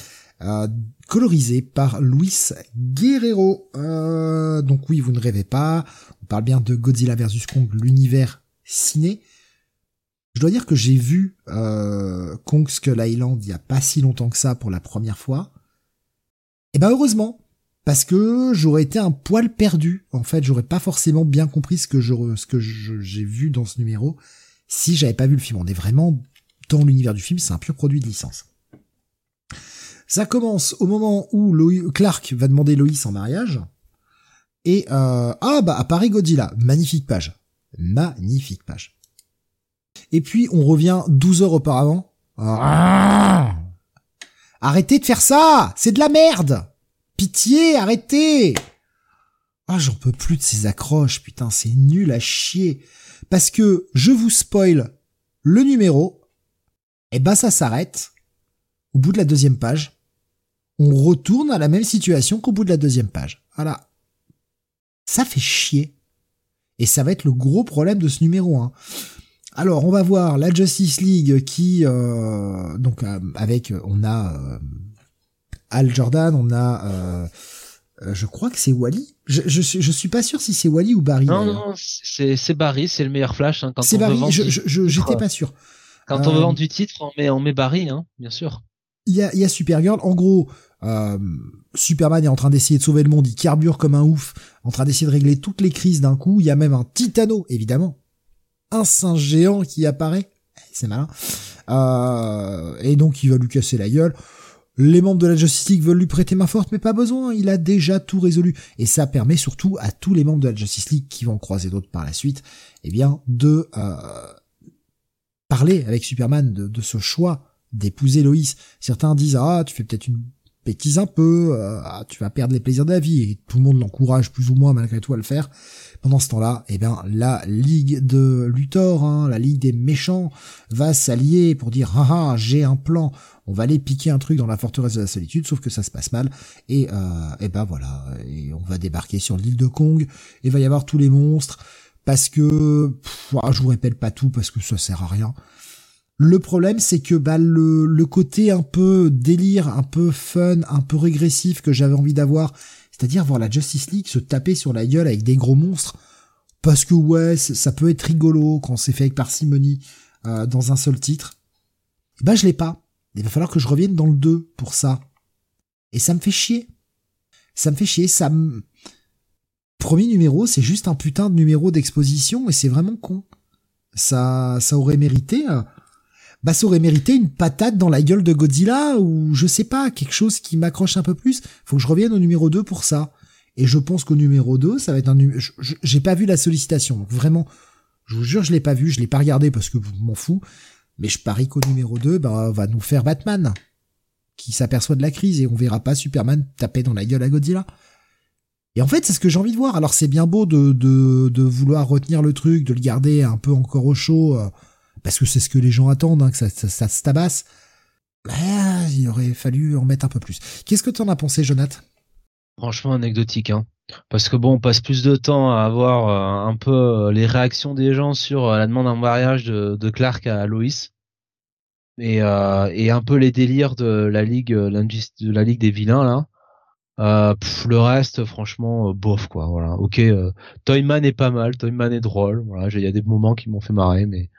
colorisé par Luis Guerrero. Donc oui, vous ne rêvez pas. On parle bien de Godzilla vs Kong, l'univers ciné. Je dois dire que j'ai vu Kong Skull Island il y a pas si longtemps que ça pour la première fois. Et bah heureusement, parce que j'aurais été un poil perdu. En fait, j'aurais pas forcément bien compris ce que j'ai vu dans ce numéro si j'avais pas vu le film. On est vraiment dans l'univers du film, c'est un pur produit de licence. Ça commence au moment où Clark va demander Lois en mariage. Et apparaît Godzilla. Magnifique page. Et puis on revient 12 heures auparavant. Arrêtez de faire ça, c'est de la merde. Pitié, arrêtez. J'en peux plus de ces accroches, putain, c'est nul à chier. Parce que je vous spoil le numéro. Et ben ça s'arrête au bout de la deuxième page. On retourne à la même situation qu'au bout de la deuxième page. Voilà. Ça fait chier. Et ça va être le gros problème de ce numéro 1. Alors, on va voir la Justice League qui... On a Hal Jordan, on a... je crois que c'est Wally. Je suis pas sûr si c'est Wally ou Barry. Non, c'est Barry, c'est le meilleur Flash. Hein, quand c'est on Barry, j'étais pas sûr. Quand on veut vendre du titre, on met Barry, hein, bien sûr. Il y a Supergirl. En gros... Superman est en train d'essayer de sauver le monde, il carbure comme un ouf, en train d'essayer de régler toutes les crises d'un coup. Il y a même un Titano, évidemment, un singe géant qui apparaît, c'est malin, et donc il va lui casser la gueule. Les membres de la Justice League veulent lui prêter main forte, mais pas besoin, il a déjà tout résolu. Et ça permet surtout à tous les membres de la Justice League qui vont croiser d'autres par la suite, eh bien, de parler avec Superman de ce choix d'épouser Lois. Certains disent tu fais peut-être une bêtise un peu, tu vas perdre les plaisirs de la vie, et tout le monde l'encourage plus ou moins malgré tout à le faire. Pendant ce temps-là, la Ligue de Luthor, la Ligue des méchants, va s'allier pour dire j'ai un plan, on va aller piquer un truc dans la forteresse de la solitude, sauf que ça se passe mal, et on va débarquer sur l'île de Kong, et va y avoir tous les monstres, parce que je vous répète pas tout parce que ça sert à rien. Le problème, c'est que le côté un peu délire, un peu fun, un peu régressif que j'avais envie d'avoir, c'est-à-dire voir la Justice League se taper sur la gueule avec des gros monstres, parce que ouais, ça peut être rigolo quand c'est fait avec parcimonie dans un seul titre, je l'ai pas. Il va falloir que je revienne dans le 2 pour ça. Et ça me fait chier. Premier numéro, c'est juste un putain de numéro d'exposition, et c'est vraiment con. Ça aurait mérité... ça aurait mérité une patate dans la gueule de Godzilla, ou je sais pas, quelque chose qui m'accroche un peu plus. Faut que je revienne au numéro 2 pour ça. Et je pense qu'au numéro 2, ça va être j'ai pas vu la sollicitation. Donc vraiment, je vous jure, je l'ai pas vu, je l'ai pas regardé parce que je m'en fous. Mais je parie qu'au numéro 2, va nous faire Batman, qui s'aperçoit de la crise, et on verra pas Superman taper dans la gueule à Godzilla. Et en fait, c'est ce que j'ai envie de voir. Alors c'est bien beau de vouloir retenir le truc, de le garder un peu encore au chaud, parce que c'est ce que les gens attendent, que ça se tabasse. Il aurait fallu en mettre un peu plus. Qu'est-ce que t'en as pensé, Jonathan? Franchement, anecdotique, parce que on passe plus de temps à avoir un peu les réactions des gens sur la demande en mariage de Clark à Lois, et un peu les délires de la ligue des vilains là. Le reste, franchement, bof quoi. Voilà. Ok, Toyman est pas mal, Toyman est drôle. Voilà, il y a des moments qui m'ont fait marrer, mais.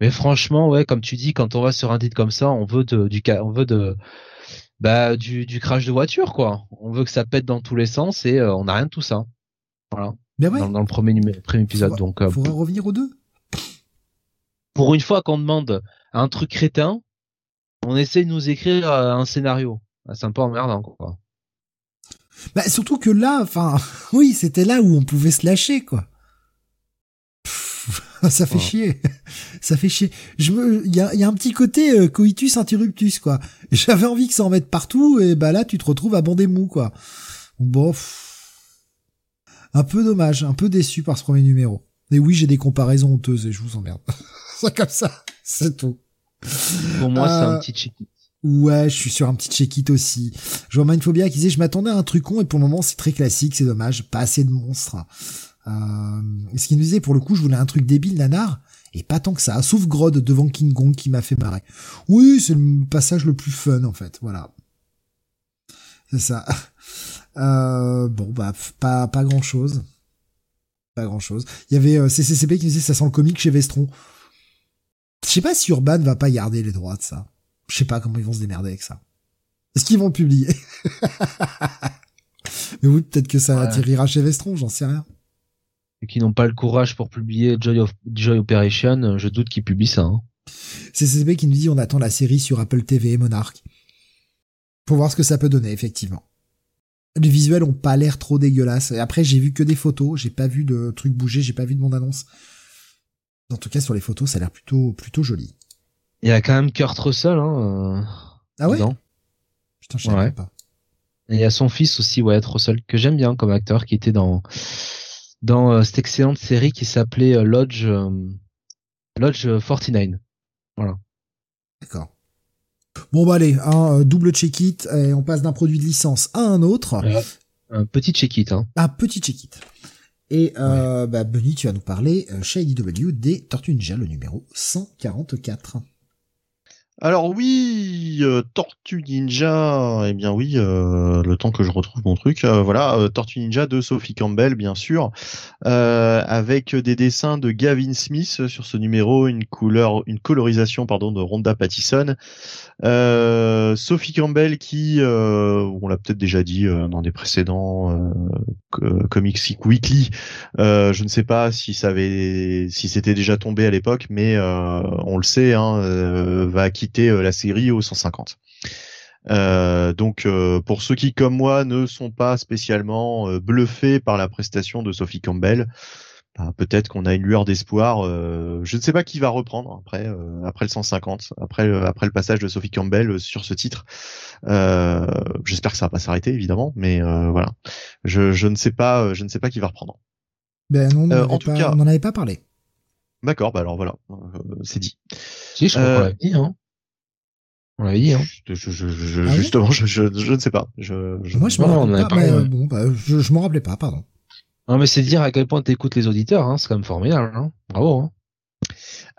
Mais franchement, ouais, comme tu dis, quand on va sur un titre comme ça, on veut du crash de voiture, quoi. On veut que ça pète dans tous les sens, et on n'a rien de tout ça. Voilà. Mais ouais. Dans le premier épisode. Il faudra revenir aux deux. Pour une fois qu'on demande un truc crétin, on essaie de nous écrire un scénario. C'est un peu emmerdant, quoi. Surtout que là, c'était là où on pouvait se lâcher, quoi. Ça fait chier. Ça fait chier. Il y a un petit côté coitus interruptus, quoi. J'avais envie que ça en mette partout, et là, tu te retrouves à bander mou, quoi. Un peu dommage, un peu déçu par ce premier numéro. Et oui, j'ai des comparaisons honteuses et je vous emmerde. C'est comme ça. C'est tout. Pour moi, c'est un petit check-it. Ouais, je suis sur un petit check-it aussi. Je vois Mindphobia qui disait, je m'attendais à un truc con et pour le moment, c'est très classique, c'est dommage. Pas assez de monstres. Ce qu'il nous disait, pour le coup, je voulais un truc débile, nanar, et pas tant que ça, sauf Grodd devant King Kong qui m'a fait marrer. Oui, c'est le passage le plus fun, en fait, voilà. C'est ça. Pas grand-chose. Pas grand-chose. Il y avait CCCP qui nous disait, ça sent le comique chez Vestron. Je sais pas si Urban va pas garder les droits de ça. Je sais pas comment ils vont se démerder avec ça. Est-ce qu'ils vont publier? Mais oui, peut-être que ça attirera chez Vestron, j'en sais rien. Et qui n'ont pas le courage pour publier Joy Operation, je doute qu'ils publient ça. Hein. CCB qui nous dit on attend la série sur Apple TV et Monarch. Pour voir ce que ça peut donner, effectivement. Les visuels ont pas l'air trop dégueulasses. Et après, j'ai vu que des photos, j'ai pas vu de trucs bouger, j'ai pas vu de bande-annonce. En tout cas, sur les photos, ça a l'air plutôt joli. Il y a quand même Kurt Russell, hein. Ah ouais? Putain, je savais pas. Et il y a son fils aussi, Wyatt Russell, que j'aime bien comme acteur, qui était dans cette excellente série qui s'appelait Lodge 49. Voilà. D'accord. Bon bah allez, double check-it, et on passe d'un produit de licence à un autre. Un petit check-it. Un petit check-it. Et bah Benny, tu vas nous parler chez IDW des Tortues Ninja, le numéro 144. Alors oui, Tortue Ninja, eh bien oui, le temps que je retrouve mon truc, voilà, Tortue Ninja de Sophie Campbell, bien sûr, avec des dessins de Gavin Smith sur ce numéro, une colorisation de Rhonda Pattison. Sophie Campbell qui, on l'a peut-être déjà dit dans des précédents Comics Weekly, je ne sais pas si c'était déjà tombé à l'époque, mais on le sait, va quitter la série au 150. Donc pour ceux qui comme moi ne sont pas spécialement bluffés par la prestation de Sophie Campbell, peut-être qu'on a une lueur d'espoir. Je ne sais pas qui va reprendre après le 150, après le passage de Sophie Campbell sur ce titre. J'espère que ça va pas s'arrêter évidemment, mais voilà. Je ne sais pas qui va reprendre. Ben non, on n'en avait pas parlé. D'accord, bah alors voilà, c'est dit. Si, je crois qu'on l'avait dit, On l'avait dit, Justement, je ne sais pas. Moi, je m'en rappelais pas. Je m'en rappelais pas, pardon. Non, mais c'est dire à quel point t'écoutes les auditeurs, c'est quand même formidable, Bravo,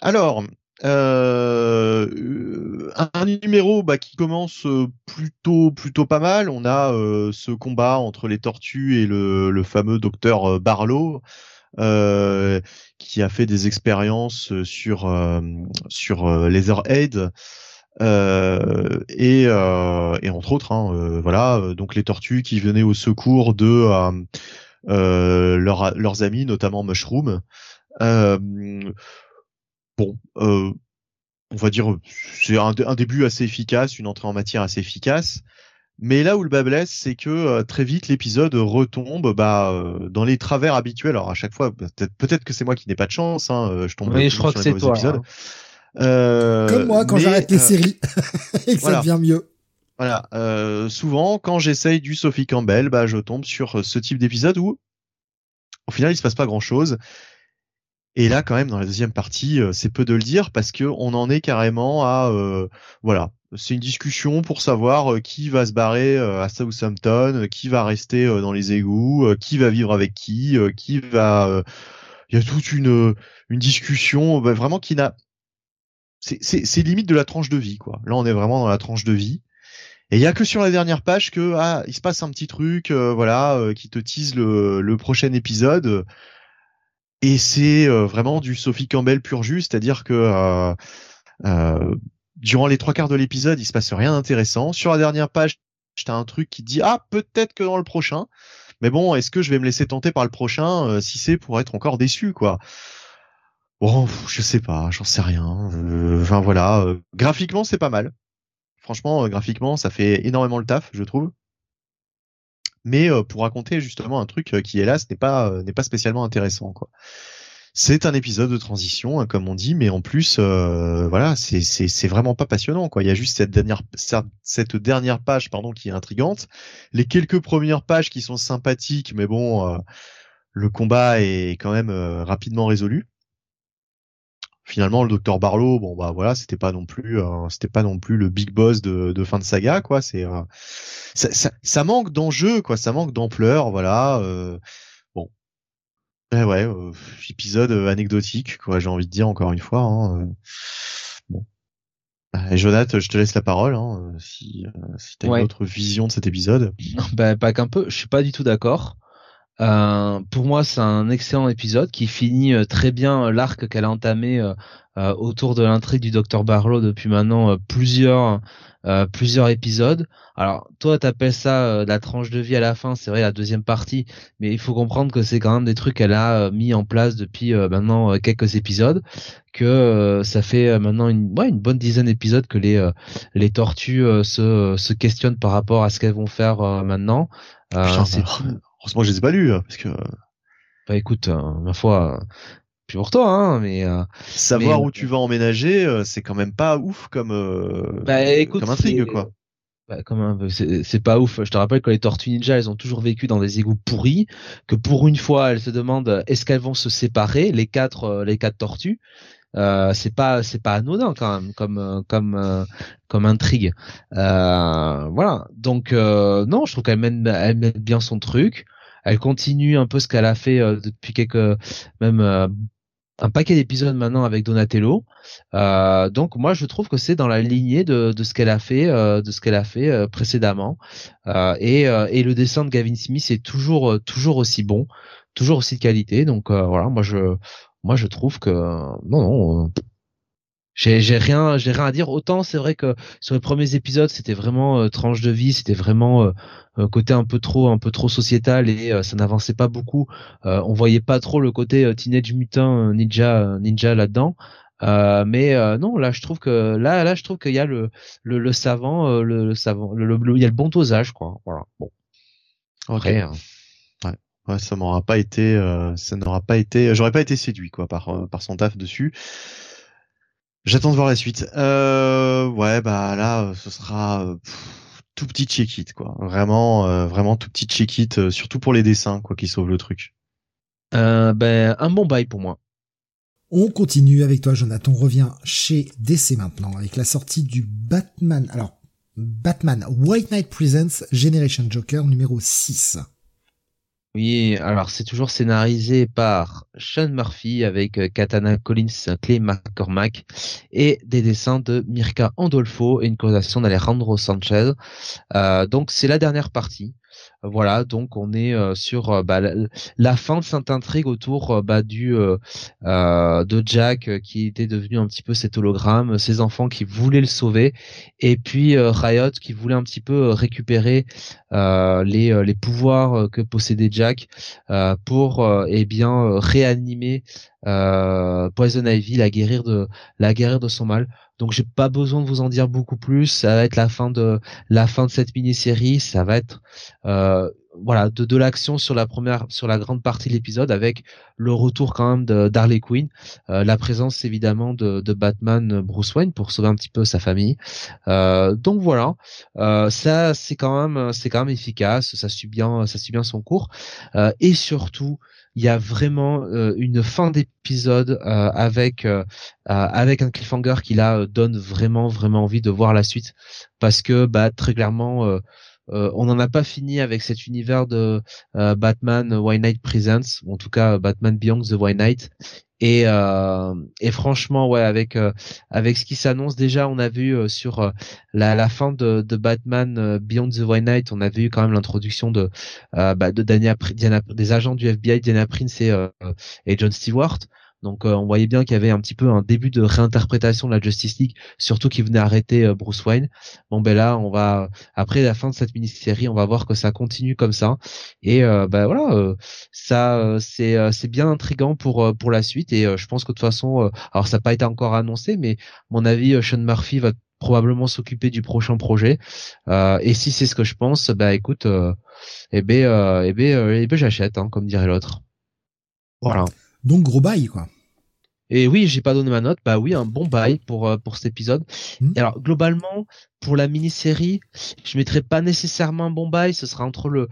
Alors, un numéro qui commence plutôt pas mal. On a ce combat entre les tortues et le fameux docteur Barlow, qui a fait des expériences sur Leatherhead et entre autres voilà, donc les tortues qui venaient au secours de leurs amis, notamment Mushroom. On va dire c'est un début assez efficace, une entrée en matière assez efficace. Mais là où le bas blesse, c'est que très vite l'épisode retombe dans les travers habituels. Alors à chaque fois, peut-être que c'est moi qui n'ai pas de chance, je tombe. Mais je crois que c'est toi. Comme moi quand j'arrête les séries et que ça devient mieux. Voilà. Souvent, quand j'essaye du Sophie Campbell, je tombe sur ce type d'épisode où, au final, il se passe pas grand-chose. Et là, quand même, dans la deuxième partie, c'est peu de le dire parce que on en est carrément à voilà. C'est une discussion pour savoir qui va se barrer à Southampton, qui va rester dans les égouts, qui va vivre avec qui va. Il y a toute une discussion vraiment qui n'a. C'est limite de la tranche de vie, quoi. Là, on est vraiment dans la tranche de vie. Et il y a que sur la dernière page que il se passe un petit truc, qui te tease le prochain épisode. Et c'est vraiment du Sophie Campbell pur jus, c'est-à-dire que. Durant les 3 quarts de l'épisode, il se passe rien d'intéressant. Sur la dernière page, t'as un truc qui te dit peut-être que dans le prochain. Mais bon, est-ce que je vais me laisser tenter par le prochain si c'est pour être encore déçu, quoi. Bon, je sais pas, j'en sais rien. Enfin voilà, graphiquement c'est pas mal. Franchement, graphiquement, ça fait énormément le taf, je trouve. Mais pour raconter justement un truc qui hélas n'est pas spécialement intéressant, quoi. C'est un épisode de transition, comme on dit, mais en plus, voilà, c'est vraiment pas passionnant, quoi. Il y a juste cette dernière page, qui est intrigante. Les quelques premières pages qui sont sympathiques, mais bon, le combat est quand même rapidement résolu. Finalement, le docteur Barlow, voilà, c'était pas non plus le big boss de fin de saga, quoi. C'est ça manque d'enjeu, quoi. Ça manque d'ampleur, voilà. Épisode anecdotique, quoi, j'ai envie de dire encore une fois. Bon. Jonathan, je te laisse la parole, si t'as une autre vision de cet épisode. Pas qu'un peu, je suis pas du tout d'accord. Pour moi, c'est un excellent épisode qui finit très bien l'arc qu'elle a entamé autour de l'intrigue du Dr Barlow depuis maintenant plusieurs épisodes. Alors, toi, t'appelles ça la tranche de vie à la fin, c'est vrai, la deuxième partie, mais il faut comprendre que c'est quand même des trucs qu'elle a mis en place depuis maintenant quelques épisodes, que ça fait maintenant une bonne dizaine d'épisodes que les tortues se questionnent par rapport à ce qu'elles vont faire maintenant. Putain, c'est cool. Heureusement, je les ai pas lus, parce que. Bah écoute, ma foi, plus pour toi, hein, mais. Savoir où tu vas emménager, c'est quand même pas ouf comme. Bah écoute, comme intrigue, quoi. Bah comme un, c'est pas ouf. Je te rappelle que les Tortues Ninja, elles ont toujours vécu dans des égouts pourris. Que pour une fois, elles se demandent est-ce qu'elles vont se séparer, les quatre tortues. C'est pas anodin quand même comme intrigue. Voilà. Donc non, je trouve qu'elle mène bien son truc. Elle continue un peu ce qu'elle a fait depuis un paquet d'épisodes maintenant avec Donatello. Donc moi je trouve que c'est dans la lignée de ce qu'elle a fait précédemment. Et le dessin de Gavin Smith est toujours aussi bon, toujours aussi de qualité. Donc voilà, moi je trouve que non, j'ai rien à dire. Autant c'est vrai que sur les premiers épisodes c'était vraiment tranche de vie, c'était vraiment côté un peu trop sociétal et ça n'avançait pas beaucoup. On voyait pas trop le côté Teenage Mutant Ninja là-dedans. Mais non, là je trouve que là je trouve qu'il y a le savant, il y a le bon dosage, quoi. Voilà. Bon. Après, okay. Ouais, ça n'aura pas été, j'aurais pas été séduit, quoi, par son taf dessus. J'attends de voir la suite. Ouais, bah, là, ce sera, tout petit check-it, quoi. Vraiment tout petit check-it, surtout pour les dessins, quoi, qui sauvent le truc. Un bon bail pour moi. On continue avec toi, Jonathan. On revient chez DC maintenant, avec la sortie du Batman. Alors, Batman White Knight Presents Generation Joker numéro 6. Oui, alors c'est toujours scénarisé par Sean Murphy avec Katana Collins, Clay McCormack et des dessins de Mirka Andolfo et une colorisation d'Alejandro Sanchez. Donc c'est la dernière partie. Voilà, donc on est sur la fin de cette intrigue autour de Jack qui était devenu un petit peu cet hologramme, ses enfants qui voulaient le sauver, et puis Riot qui voulait un petit peu récupérer les pouvoirs que possédait Jack pour réanimer Poison Ivy, la guérir de son mal. Donc j'ai pas besoin de vous en dire beaucoup plus. Ça va être la fin de cette mini-série. Ça va être de l'action sur la grande partie de l'épisode, avec le retour quand même d'Harley Quinn, la présence évidemment de Batman Bruce Wayne pour sauver un petit peu sa famille. Donc voilà, ça c'est quand même efficace. Ça suit bien son cours et surtout. Il y a vraiment une fin d'épisode avec un cliffhanger qui là donne vraiment envie de voir la suite, parce que très clairement on n'en a pas fini avec cet univers de Batman White Knight Presents, ou en tout cas Batman Beyond the White Knight. Et franchement, ouais, avec ce qui s'annonce, déjà on a vu sur la fin de Batman Beyond the White Knight, on avait eu quand même l'introduction de Diana, des agents du FBI, Diana Prince et John Stewart. Donc on voyait bien qu'il y avait un petit peu un début de réinterprétation de la Justice League, surtout qui venait arrêter Bruce Wayne. Bon là, on va, après la fin de cette mini-série, on va voir que ça continue comme ça. Et ça c'est bien intriguant pour la suite. Et je pense que de toute façon, alors ça n'a pas été encore annoncé, mais à mon avis, Sean Murphy va probablement s'occuper du prochain projet. Et si c'est ce que je pense, écoute, j'achète, hein, comme dirait l'autre. Voilà. Donc gros bail, quoi. Et oui, j'ai pas donné ma note. Bah oui, un bon bail pour cet épisode. Et alors globalement, pour la mini-série, je mettrai pas nécessairement un bon bail. Ce sera entre le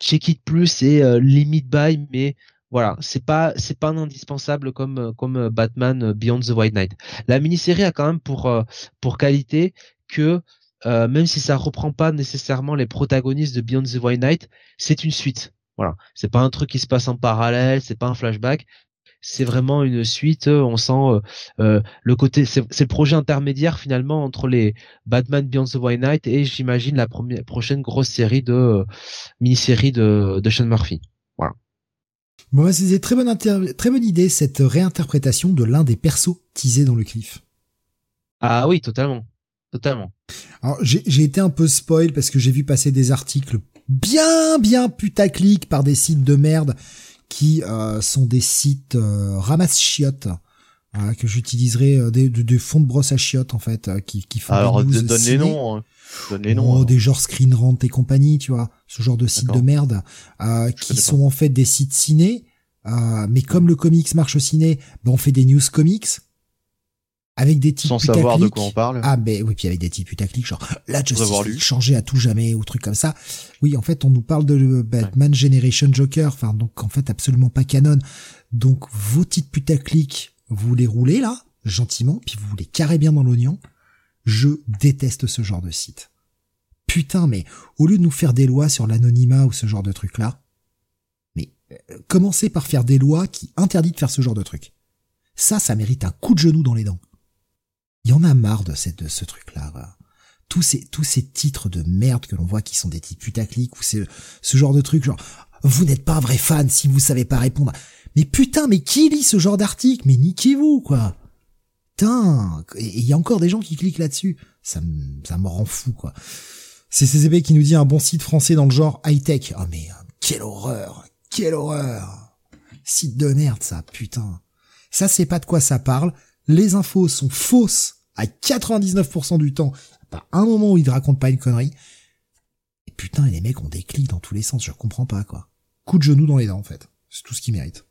check it plus et limite bail, mais voilà, c'est pas un indispensable comme Batman Beyond the White Knight. La mini-série a quand même pour qualité que même si ça reprend pas nécessairement les protagonistes de Beyond the White Knight, c'est une suite. Voilà, c'est pas un truc qui se passe en parallèle, c'est pas un flashback, c'est vraiment une suite. On sent le côté, c'est le projet intermédiaire finalement entre les Batman Beyond the White Knight et j'imagine la prochaine grosse série de mini-série de Sean Murphy. Bon, c'était très bonne idée, cette réinterprétation de l'un des persos teasés dans le cliff. Ah oui, totalement. Alors, j'ai été un peu spoil parce que j'ai vu passer des articles bien putaclic par des sites de merde qui sont des sites ramasse-chiottes. Que j'utiliserai des fonds de brosse à chiottes en fait qui font. Alors donne les noms, des genres Screen Rant et compagnie, tu vois, ce genre de sites de merde qui sont en fait des sites ciné, mais comme le comics marche au ciné, ben on fait des news comics avec des types sans putaclic, savoir de quoi on parle. Ah ben oui, puis avec des types putaclic genre la Justice League changée à tout jamais ou truc comme ça. Oui, en fait, on nous parle de Batman Generation Joker, enfin donc en fait absolument pas canon. Donc vos titres putaclic, vous les roulez là, gentiment, puis vous les carrez bien dans l'oignon. Je déteste ce genre de site. Putain, mais au lieu de nous faire des lois sur l'anonymat ou ce genre de truc là, mais commencez par faire des lois qui interdisent de faire ce genre de truc. Ça mérite un coup de genou dans les dents. Il y en a marre de ce truc là. Voilà. Tous ces titres de merde que l'on voit qui sont des titres putaclic ou ce genre de truc genre vous n'êtes pas un vrai fan si vous savez pas répondre. Mais putain, mais qui lit ce genre d'article? Mais niquez-vous, quoi. Putain. Il y a encore des gens qui cliquent là-dessus. Ça me rend fou, quoi. C'est CCB qui nous dit un bon site français dans le genre high-tech. Oh, mais quelle horreur. Quelle horreur. Site de merde, ça, putain. Ça, c'est pas de quoi ça parle. Les infos sont fausses à 99% du temps. Pas un moment où ils te racontent pas une connerie. Et putain, les mecs ont des clics dans tous les sens. Je comprends pas, quoi. Coup de genou dans les dents, en fait. C'est tout ce qu'ils méritent.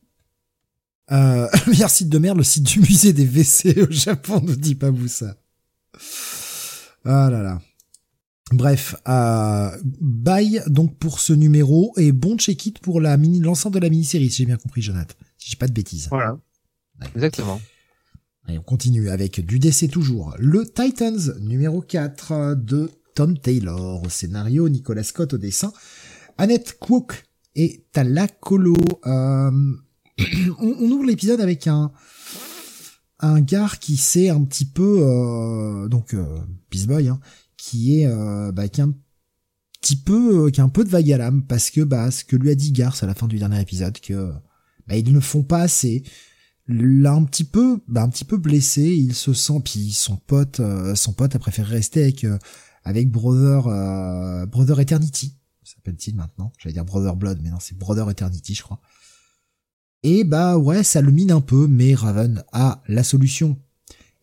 Le meilleur site de merde, le site du musée des WC au Japon, ne dit pas vous ça. Ah là là. Bref, bye donc pour ce numéro et bon check-it pour l'ensemble de la mini-série, si j'ai bien compris, Jonathan. Si j'ai pas de bêtises. Voilà. Ouais. Exactement. Allez, on continue avec du DC toujours. Le Titans, numéro 4 de Tom Taylor au scénario, Nicolas Scott au dessin, Annette Kwok et Talakolo. On ouvre l'épisode avec un gars qui sait un petit peu Beast Boy hein, qui a un peu de vague à l'âme parce que ce que lui a dit Garth à la fin du dernier épisode que ils ne font pas assez, l'a un petit peu blessé, il se sent puis son pote a préféré rester avec Brother Eternity, s'appelle-t-il maintenant, j'allais dire Brother Blood mais non, c'est Brother Eternity je crois. Et ouais, ça le mine un peu, mais Raven a la solution.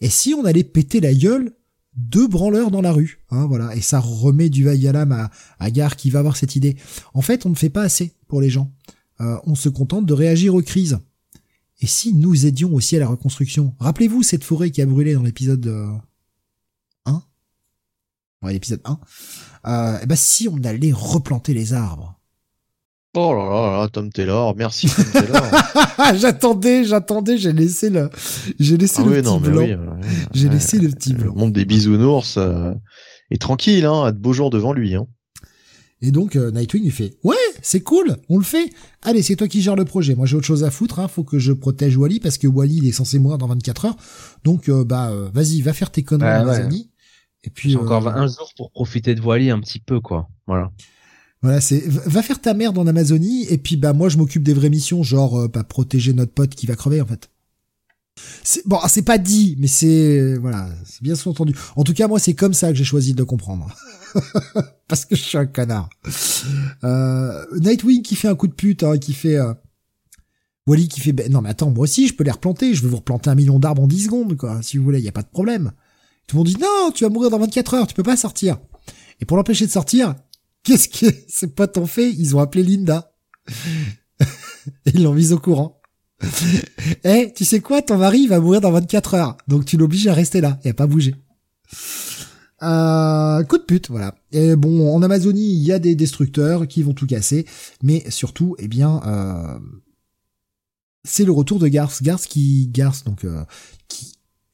Et si on allait péter la gueule de branleurs dans la rue, hein, voilà. Et ça remet du vague à l'âme à Gar qui va avoir cette idée. En fait, on ne fait pas assez pour les gens. On se contente de réagir aux crises. Et si nous aidions aussi à la reconstruction? Rappelez-vous cette forêt qui a brûlé dans l'épisode 1. Ouais, l'épisode 1. Si on allait replanter les arbres. Oh là là, Tom Taylor, merci Tom Taylor. J'attendais, j'ai laissé le petit blanc. J'ai laissé le petit blanc. Le monde des bisounours est tranquille, hein, a de beaux jours devant lui. Hein. Et donc Nightwing il fait, ouais, c'est cool, on le fait. Allez, c'est toi qui gères le projet. Moi j'ai autre chose à foutre, hein, faut que je protège Wally parce que Wally il est censé mourir dans 24 heures. Donc vas-y, va faire tes conneries, mes amis. Et puis j'ai encore un jour pour profiter de Wally un petit peu quoi. Voilà. Voilà, c'est va faire ta merde en Amazonie et puis moi je m'occupe des vraies missions genre protéger notre pote qui va crever en fait. C'est bon, c'est pas dit mais c'est voilà, c'est bien sous-entendu. En tout cas, moi c'est comme ça que j'ai choisi de le comprendre. Parce que je suis un connard. Nightwing qui fait un coup de pute hein, qui fait Wally qui fait non mais attends, moi aussi je peux les replanter, je vais vous replanter 1 million d'arbres en 10 secondes quoi, si vous voulez, il y a pas de problème. Tout le monde dit non, tu vas mourir dans 24 heures, tu peux pas sortir. Et pour l'empêcher de sortir, qu'est-ce que ces potes ont fait? Ils ont appelé Linda. Ils l'ont mise au courant. Tu sais quoi? Ton mari va mourir dans 24 heures. Donc tu l'obliges à rester là et à pas bouger. Coup de pute, voilà. Et bon, en Amazonie, il y a des destructeurs qui vont tout casser. Mais surtout, c'est le retour de Garth.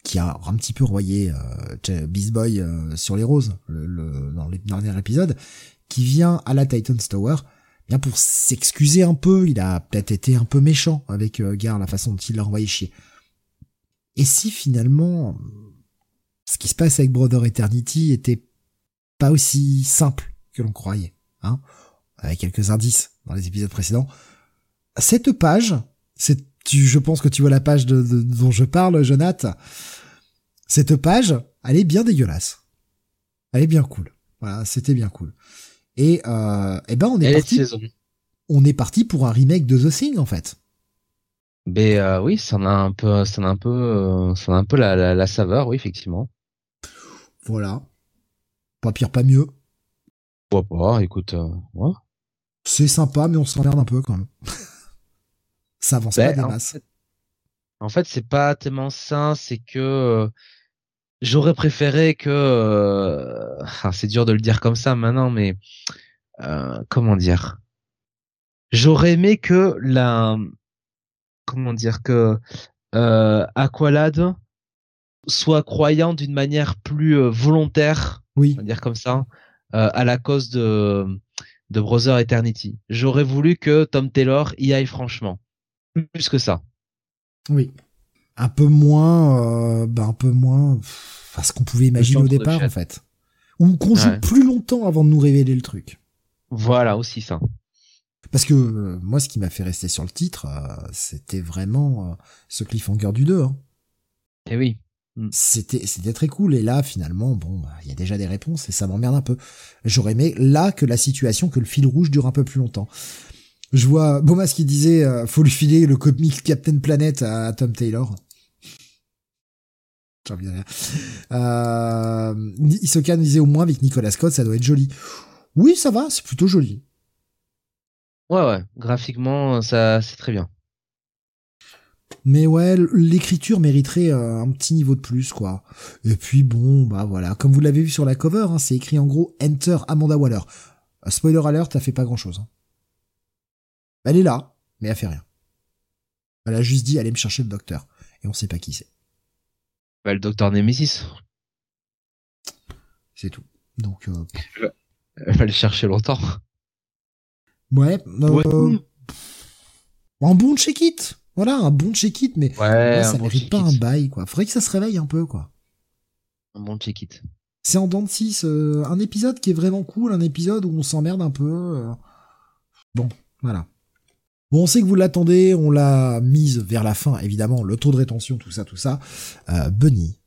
Qui a un petit peu envoyé Beast Boy sur les roses dans le dernier épisode, qui vient à la Titan's Tower bien pour s'excuser un peu, il a peut-être été un peu méchant avec Gar, la façon dont il l'a envoyé chier. Et si finalement ce qui se passe avec Brother Eternity était pas aussi simple que l'on croyait, hein, avec quelques indices dans les épisodes précédents, cette page, je pense que tu vois la page dont je parle, Jonathan. Cette page, elle est bien dégueulasse. Elle est bien cool. Voilà, c'était bien cool. Et on est parti pour un remake de The Thing, en fait. Ben oui, ça en a un peu la saveur, oui, effectivement. Voilà. Pas pire, pas mieux. Pourquoi pas, écoute, ouais. C'est sympa, mais on s'emmerde un peu quand même. Ça avance pas des masses. En fait, c'est pas tellement ça, c'est que j'aurais préféré que... c'est dur de le dire comme ça maintenant, mais... comment dire ? J'aurais aimé que Aqualad soit croyant d'une manière plus volontaire, oui, on va dire comme ça, à la cause de Brother Eternity. J'aurais voulu que Tom Taylor y aille franchement, plus que ça. Oui, un peu moins, ce qu'on pouvait imaginer au départ en fait, ou qu'on joue plus longtemps avant de nous révéler le truc. Voilà, aussi ça. Parce que moi, ce qui m'a fait rester sur le titre, c'était vraiment ce cliffhanger du 2. Hein. Eh oui. C'était très cool. Et là, finalement, il y a déjà des réponses et ça m'emmerde un peu. J'aurais aimé, là, que le fil rouge dure un peu plus longtemps. Je vois Bomas qui disait faut lui filer le comic Captain Planet à Tom Taylor. J'ai envie de dire. Isoka nous disait au moins avec Nicolas Scott, ça doit être joli. Oui, ça va, c'est plutôt joli. Ouais, graphiquement, ça, c'est très bien. Mais ouais, l'écriture mériterait un petit niveau de plus, quoi. Et puis voilà, comme vous l'avez vu sur la cover, hein, c'est écrit en gros Enter Amanda Waller. Spoiler alert, elle fait pas grand chose. Hein. Elle est là, mais elle fait rien. Elle a juste dit allez me chercher le docteur, et on sait pas qui c'est. Bah, le docteur Nemesis. C'est tout. Donc. Elle va le chercher longtemps. Ouais. Un bon check-it. Voilà, un bon check-it, mais ouais, ça mérite pas un bail, quoi. Faudrait que ça se réveille un peu, quoi. Un bon check-it. C'est en dents de scie, un épisode qui est vraiment cool, un épisode où on s'emmerde un peu. Voilà. On sait que vous l'attendez, on l'a mise vers la fin, évidemment, le taux de rétention, tout ça. Bunny,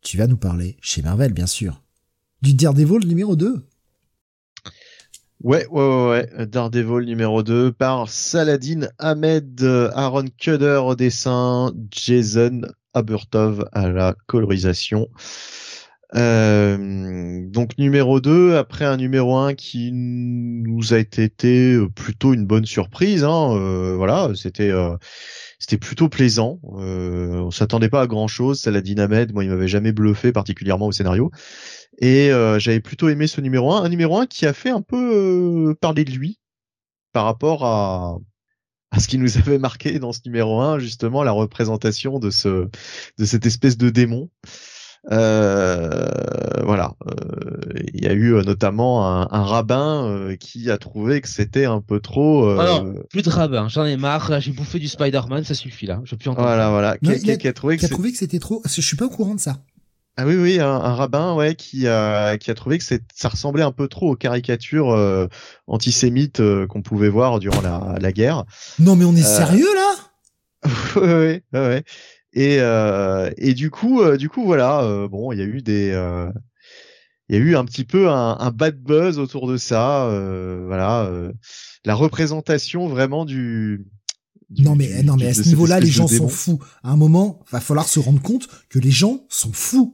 tu vas nous parler, chez Marvel, bien sûr, du Daredevil numéro 2. Ouais. Daredevil numéro 2 par Saladin Ahmed, Aaron Cudder au dessin, Jason Abertov à la colorisation. Donc numéro 2 après un numéro 1 qui nous a été plutôt une bonne surprise. Voilà, c'était plutôt plaisant. On s'attendait pas à grand chose. Saladin Ahmed, moi, il m'avait jamais bluffé particulièrement au scénario. Et j'avais plutôt aimé ce numéro 1. Un numéro 1 qui a fait un peu parler de lui par rapport à ce qui nous avait marqué dans ce numéro 1, justement, la représentation de cette espèce de démon. Voilà. Il y a eu notamment un rabbin qui a trouvé que c'était un peu trop... Alors, plus de rabbin, j'en ai marre, j'ai bouffé du Spider-Man, ça suffit là. Je peux entendre. Voilà. Qui a trouvé que c'était trop... Je suis pas au courant de ça. Ah oui, un rabbin, qui a trouvé que ça ressemblait un peu trop aux caricatures antisémites qu'on pouvait voir durant la guerre. Non, mais on est sérieux là ? Ouais. Et du coup, voilà, il y a eu un petit peu un bad buzz autour de ça, voilà, la représentation vraiment du non mais à ce niveau-là, les gens sont fous. À un moment, va falloir se rendre compte que les gens sont fous.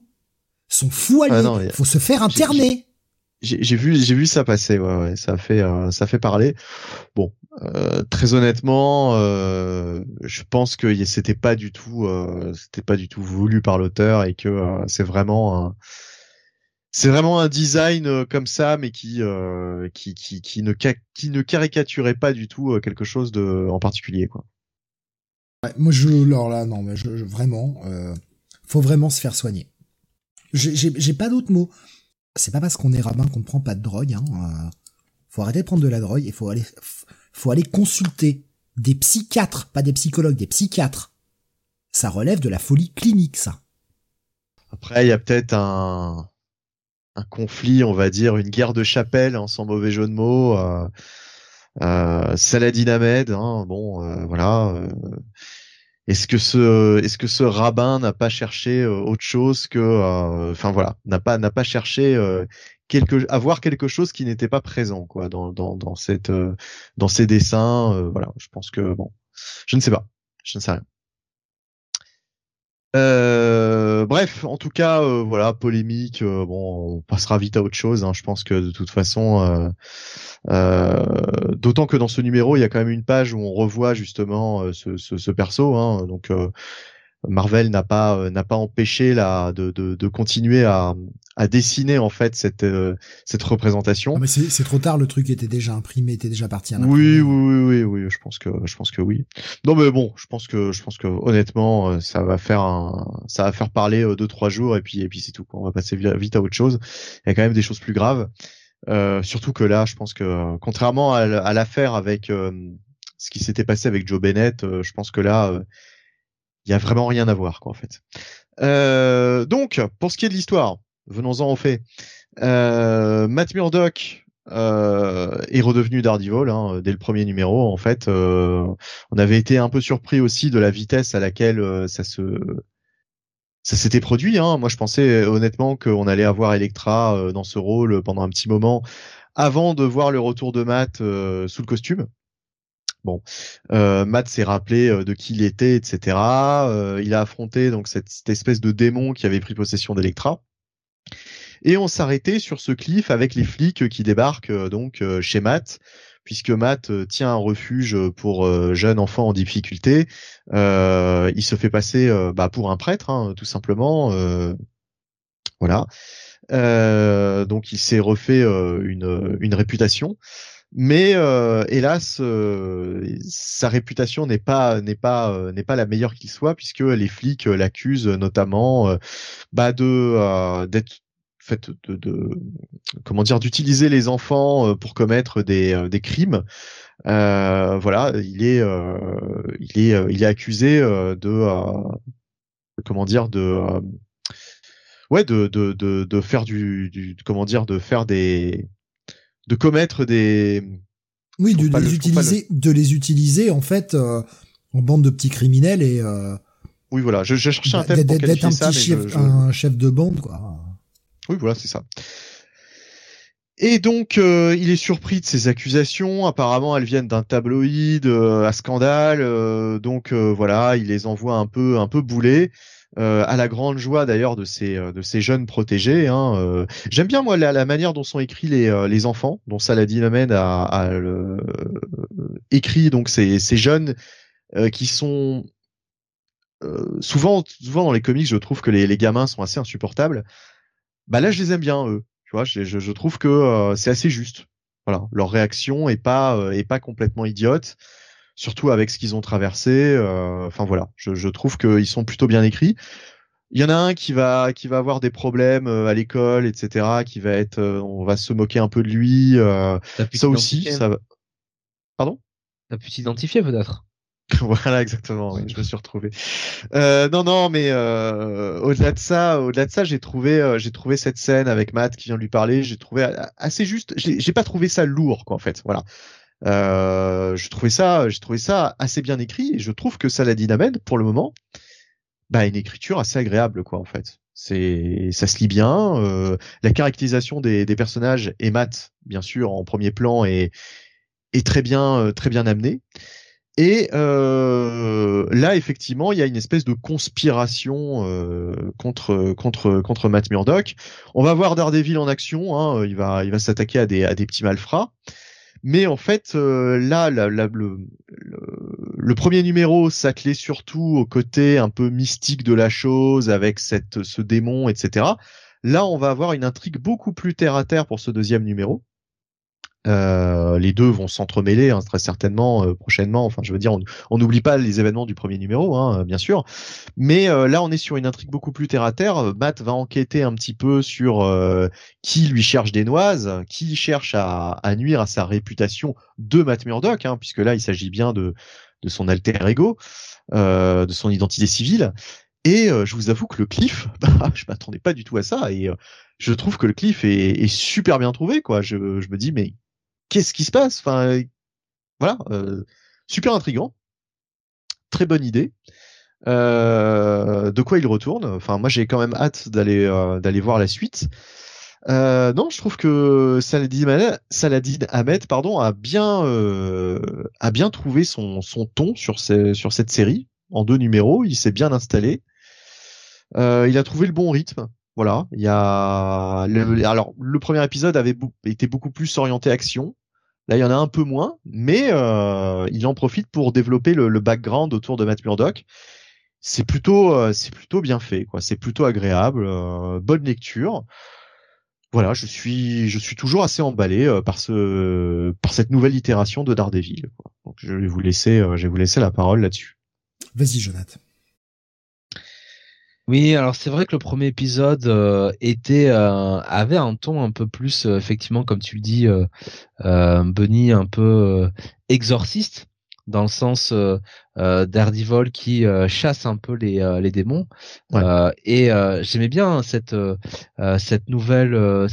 Sont fous à lui. Faut se faire interner. J'ai vu ça passer, ouais, ça fait parler. Très honnêtement, je pense que c'était pas du tout voulu par l'auteur et que c'est vraiment un design comme ça, mais qui ne caricaturait pas du tout quelque chose de en particulier, quoi. Ouais, moi faut vraiment se faire soigner. J'ai pas d'autres mots. C'est pas parce qu'on est rabbin qu'on ne prend pas de drogue, hein. Faut arrêter de prendre de la drogue et faut aller consulter des psychiatres, pas des psychologues, des psychiatres. Ça relève de la folie clinique, ça. Après, il y a peut-être un conflit, on va dire, une guerre de chapelle, sans mauvais jeu de mots, Saladin Ahmed, hein, bon, voilà. Est-ce que ce rabbin n'a pas cherché autre chose que, voilà, n'a pas cherché avoir quelque chose qui n'était pas présent, quoi, dans ces dessins, voilà. Je pense que bon, je ne sais rien. Bref, en tout cas, voilà, polémique. Bon, on passera vite à autre chose. Hein, je pense que de toute façon, d'autant que dans ce numéro, il y a quand même une page où on revoit justement ce perso. Hein, donc, Marvel n'a pas empêché là de continuer à dessiner en fait cette représentation. Non, mais c'est trop tard. Le truc était déjà imprimé, était déjà parti. Oui. Je pense que oui. Non, mais bon, je pense que honnêtement, ça va faire parler 2-3 jours et puis c'est tout. Quoi. On va passer vite à autre chose. Il y a quand même des choses plus graves. Surtout que là, je pense que contrairement à l'affaire avec ce qui s'était passé avec Joe Bennett, je pense que là. Il y a vraiment rien à voir, quoi, en fait. Donc, pour ce qui est de l'histoire, venons-en au fait. Matt Murdock est redevenu Daredevil dès le premier numéro, en fait. On avait été un peu surpris aussi de la vitesse à laquelle ça s'était produit. Hein. Moi, je pensais honnêtement qu'on allait avoir Elektra dans ce rôle pendant un petit moment avant de voir le retour de Matt sous le costume. Bon, Matt s'est rappelé de qui il était, etc. Il a affronté donc cette espèce de démon qui avait pris possession d'Electra. Et on s'arrêtait sur ce cliff avec les flics qui débarquent chez Matt, puisque Matt tient un refuge pour jeunes enfants en difficulté. Il se fait passer pour un prêtre, hein, tout simplement. Voilà. Donc il s'est refait une réputation. Mais hélas, sa réputation n'est pas la meilleure qu'il soit, puisque les flics l'accusent notamment d'utiliser les enfants pour commettre des crimes. Voilà, il est accusé de commettre des... Oui, de les utiliser en fait en bande de petits criminels et... Oui, voilà, je cherchais un thème pour qualifier ça. Un chef de bande, quoi. Oui, voilà, c'est ça. Et donc, il est surpris de ces accusations. Apparemment, elles viennent d'un tabloïd à scandale. Voilà, il les envoie un peu boulés. À la grande joie d'ailleurs de ces jeunes protégés. Hein. J'aime bien moi la manière dont sont écrits les enfants, dont Saladin Ahmed a écrit donc ces jeunes qui sont souvent dans les comics, je trouve que les gamins sont assez insupportables. Bah là je les aime bien eux. Tu vois, je trouve que c'est assez juste. Voilà, leur réaction est pas complètement idiote. Surtout avec ce qu'ils ont traversé. Voilà, je trouve qu'ils sont plutôt bien écrits. Il y en a un qui va avoir des problèmes à l'école, etc. Qui va être, on va se moquer un peu de lui. Ça aussi, ça va. Pardon ? T'as pu t'identifier peut-être. Voilà, exactement. Oui, je me suis retrouvé. Non, mais au-delà de ça, j'ai trouvé cette scène avec Matt qui vient lui parler. J'ai trouvé assez juste. J'ai pas trouvé ça lourd, quoi, en fait. Voilà. J'ai trouvé ça assez bien écrit et je trouve que Saladin Ahmed, pour le moment, une écriture assez agréable, quoi, en fait. Ça se lit bien, la caractérisation des personnages et Matt, bien sûr, en premier plan est très bien amenée. Et, là, effectivement, il y a une espèce de conspiration, contre Matt Murdock. On va voir Daredevil en action, hein, il va s'attaquer à des petits malfrats. Mais en fait, là, le premier numéro s'attelait surtout au côté un peu mystique de la chose, avec ce démon, etc. Là, on va avoir une intrigue beaucoup plus terre à terre pour ce deuxième numéro. Les deux vont s'entremêler, hein, très certainement, prochainement. Enfin, je veux dire, on n'oublie pas les événements du premier numéro, hein, bien sûr. Mais là, on est sur une intrigue beaucoup plus terre à terre. Matt va enquêter un petit peu sur qui lui cherche des noises, qui cherche à nuire à sa réputation de Matt Murdock, hein, puisque là, il s'agit bien de son alter ego, de son identité civile. Et je vous avoue que le cliff, je m'attendais pas du tout à ça. Et je trouve que le cliff est super bien trouvé, quoi. Je me dis, mais qu'est-ce qui se passe ? Enfin, Voilà, super intriguant, très bonne idée. De quoi il retourne. Enfin, moi j'ai quand même hâte d'aller voir la suite. Non, je trouve que Saladin Ahmed, a bien trouvé son ton sur cette série. En 2 numéros, il s'est bien installé. Il a trouvé le bon rythme. Voilà. Alors, le premier épisode avait été beaucoup plus orienté action. Là, il y en a un peu moins, mais il en profite pour développer le background autour de Matt Murdock. C'est plutôt bien fait, quoi. C'est plutôt agréable. Bonne lecture. Voilà, je suis toujours assez emballé par cette nouvelle itération de Daredevil, quoi. Donc je vais vous laisser la parole là-dessus. Vas-y, Jonathan. Oui, alors c'est vrai que le premier épisode avait un ton un peu plus, effectivement, comme tu le dis, Benny, un peu exorciste, dans le sens Daredevil qui chasse un peu les démons, ouais. Et j'aimais bien cette nouvelle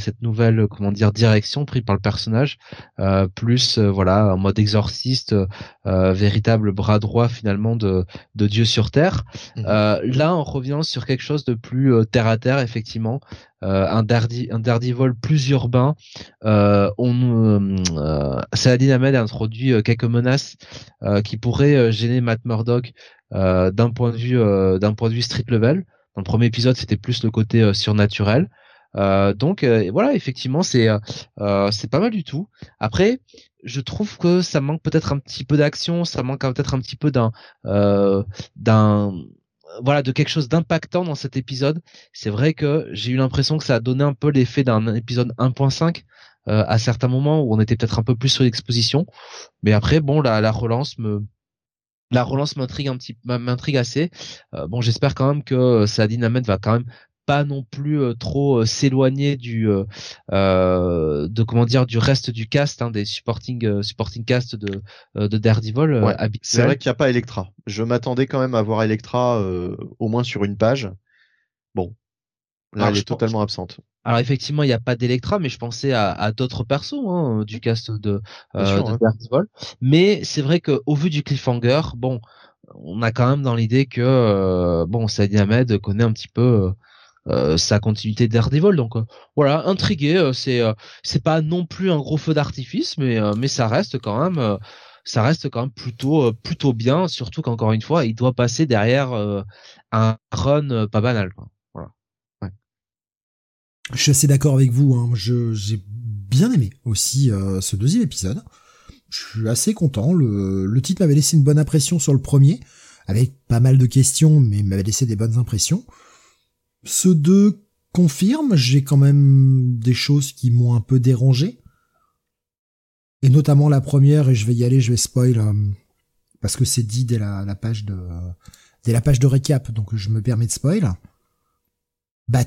comment dire direction prise par le personnage, voilà, en mode exorciste, véritable bras droit finalement de Dieu sur terre. Là on revient sur quelque chose de plus terre à terre, effectivement, un Daredevil plus urbain. Saladin Ahmed a introduit quelques menaces qui pourraient gêner Matt Murdock d'un point de vue street level. Dans le premier épisode, c'était plus le côté surnaturel. Donc voilà, effectivement, c'est pas mal du tout. Après, je trouve que ça manque peut-être un petit peu d'action, ça manque peut-être un petit peu de quelque chose d'impactant dans cet épisode. C'est vrai que j'ai eu l'impression que ça a donné un peu l'effet d'un épisode 1.5. À certains moments où on était peut-être un peu plus sur l'exposition, mais après bon, la relance m'intrigue un petit, m'intrigue assez. Bon, j'espère quand même que Saladin Ahmed va quand même pas non plus trop s'éloigner du reste du cast, hein, des supporting cast de Daredevil, ouais, habituel. C'est vrai qu'il n'y a pas Elektra. Je m'attendais quand même à voir Elektra au moins sur une page. Bon, là elle est totalement absente. Alors effectivement, il n'y a pas d'Electra, mais je pensais à d'autres persos, hein, du cast de Daredevil. Mais c'est vrai qu'au vu du cliffhanger, bon, on a quand même dans l'idée que Saladin Ahmed connaît un petit peu sa continuité Daredevil. Donc voilà, intrigué. C'est pas non plus un gros feu d'artifice, mais ça reste quand même plutôt bien. Surtout qu'encore une fois, il doit passer derrière un run pas banal, quoi. Je suis assez d'accord avec vous, hein. J'ai bien aimé aussi ce deuxième épisode. Je suis assez content. Le titre m'avait laissé une bonne impression sur le premier, avec pas mal de questions, mais m'avait laissé des bonnes impressions. Ce 2 confirme, j'ai quand même des choses qui m'ont un peu dérangé. Et notamment la première, et je vais y aller, je vais spoil, parce que c'est dit dès la page de récap, donc je me permets de spoil. Bah,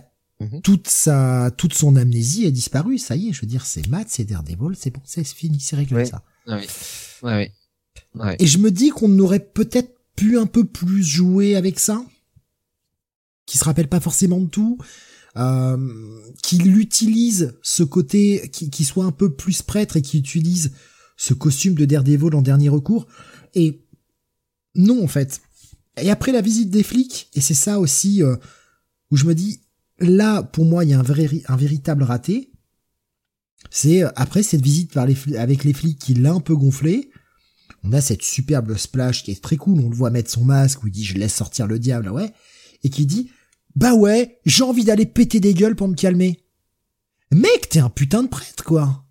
toute son amnésie a disparu, ça y est, je veux dire, c'est Matt, c'est Daredevil, c'est bon, c'est fini, c'est réglé, ouais. Ça. Ouais. Et je me dis qu'on aurait peut-être pu un peu plus jouer avec ça, qui se rappelle pas forcément de tout, qu'il utilise ce côté, qui soit un peu plus prêtre et qui utilise ce costume de Daredevil en dernier recours, et non en fait. Et après la visite des flics, et c'est ça aussi où je me dis, là, pour moi, il y a un véritable raté. C'est après cette visite avec les flics qui l'a un peu gonflé. On a cette superbe splash qui est très cool. On le voit mettre son masque où il dit « Je laisse sortir le diable », ouais. Et qui dit « Bah ouais, j'ai envie d'aller péter des gueules pour me calmer. » Mec, t'es un putain de prêtre, quoi.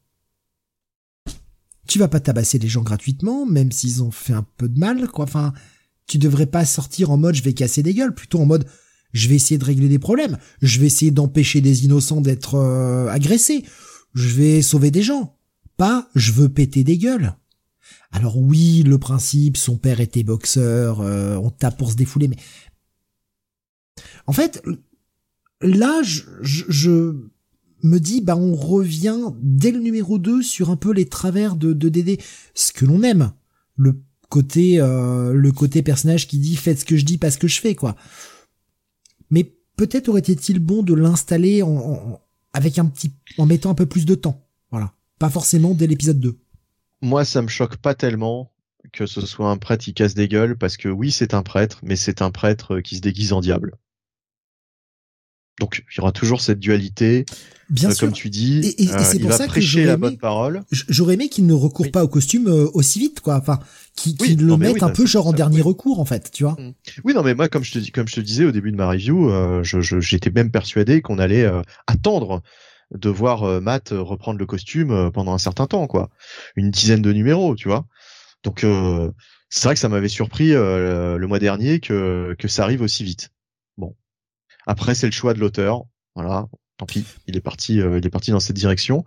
Tu vas pas tabasser les gens gratuitement, même s'ils ont fait un peu de mal, quoi. Enfin, tu devrais pas sortir en mode « Je vais casser des gueules », plutôt en mode « Je vais essayer de régler des problèmes. Je vais essayer d'empêcher des innocents d'être agressés. Je vais sauver des gens. Pas, je veux péter des gueules. » Alors oui, le principe, son père était boxeur, on tape pour se défouler, mais... En fait, là, je me dis, bah, on revient dès le numéro 2 sur un peu les travers de Dédé. Ce que l'on aime. Le côté personnage qui dit « Faites ce que je dis, pas ce que je fais », quoi. Mais peut-être aurait-il bon de l'installer en mettant un peu plus de temps. Voilà. Pas forcément dès l'épisode 2. Moi, ça me choque pas tellement que ce soit un prêtre qui casse des gueules, parce que oui, c'est un prêtre, mais c'est un prêtre qui se déguise en diable. Donc, il y aura toujours cette dualité, Bien sûr. Comme tu dis, et c'est il pour va ça prêcher la bonne parole. J'aurais aimé qu'il ne recourt pas au costume aussi vite, quoi. Enfin, qu'il le mette un peu en dernier recours, en fait, tu vois. Oui, non, mais moi, comme je te disais au début de ma review, j'étais même persuadé qu'on allait attendre de voir Matt reprendre le costume pendant un certain temps, quoi. Une dizaine de numéros, tu vois. Donc, c'est vrai que ça m'avait surpris le mois dernier que ça arrive aussi vite. Bon. Après, c'est le choix de l'auteur. Voilà. Tant pis. Il est parti dans cette direction.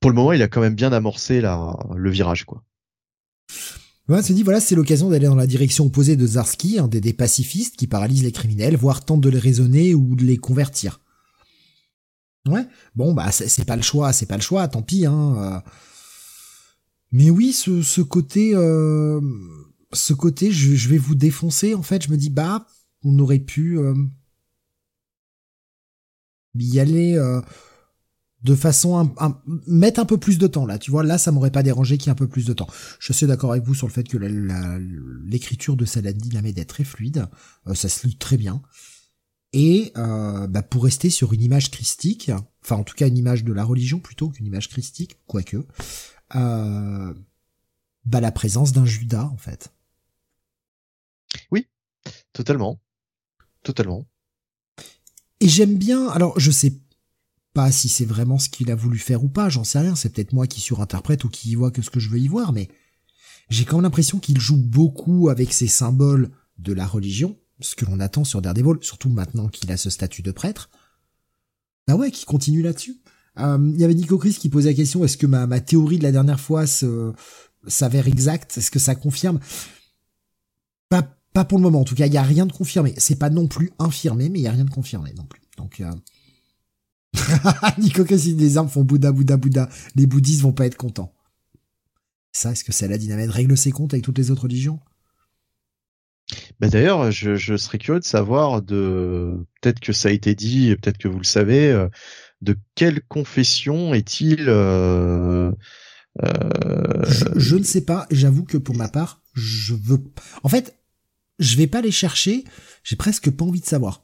Pour le moment, il a quand même bien amorcé le virage, quoi. On s'est dit, voilà, c'est l'occasion d'aller dans la direction opposée de Zarski, hein, des pacifistes qui paralysent les criminels, voire tentent de les raisonner ou de les convertir. Ouais. Bon, bah, c'est pas le choix. Tant pis, hein. Mais oui, ce côté, je vais vous défoncer. En fait, je me dis, bah, on aurait pu y aller de façon mettre un peu plus de temps là. Tu vois, là, ça m'aurait pas dérangé qu'il y ait un peu plus de temps. Je suis d'accord avec vous sur le fait que l'écriture de Saladin Ahmed est très fluide, ça se lit très bien. Et bah, pour rester sur une image christique, enfin en tout cas une image de la religion plutôt qu'une image christique, quoique. Bah la présence d'un Judas en fait. Oui, totalement. Et j'aime bien, alors je sais pas si c'est vraiment ce qu'il a voulu faire ou pas, j'en sais rien, c'est peut-être moi qui surinterprète ou qui y vois que ce que je veux y voir, mais j'ai quand même l'impression qu'il joue beaucoup avec ces symboles de la religion, ce que l'on attend sur Daredevil, surtout maintenant qu'il a ce statut de prêtre. Bah ouais, qui continue là-dessus. Il y avait Nico Chris qui posait la question, est-ce que ma théorie de la dernière fois s'avère exacte? Est-ce que ça confirme? Pas pour le moment, en tout cas, il n'y a rien de confirmé. C'est pas non plus infirmé, mais il n'y a rien de confirmé non plus. Donc, Nico Chris, si les armes font Bouddha, les bouddhistes vont pas être contents. Ça, est-ce que c'est la dynamite règle ses comptes avec toutes les autres religions? Bah d'ailleurs, je serais curieux de savoir peut-être que ça a été dit, peut-être que vous le savez, de quelle confession est-il je ne sais pas, j'avoue que pour ma part, en fait, je vais pas les chercher, j'ai presque pas envie de savoir.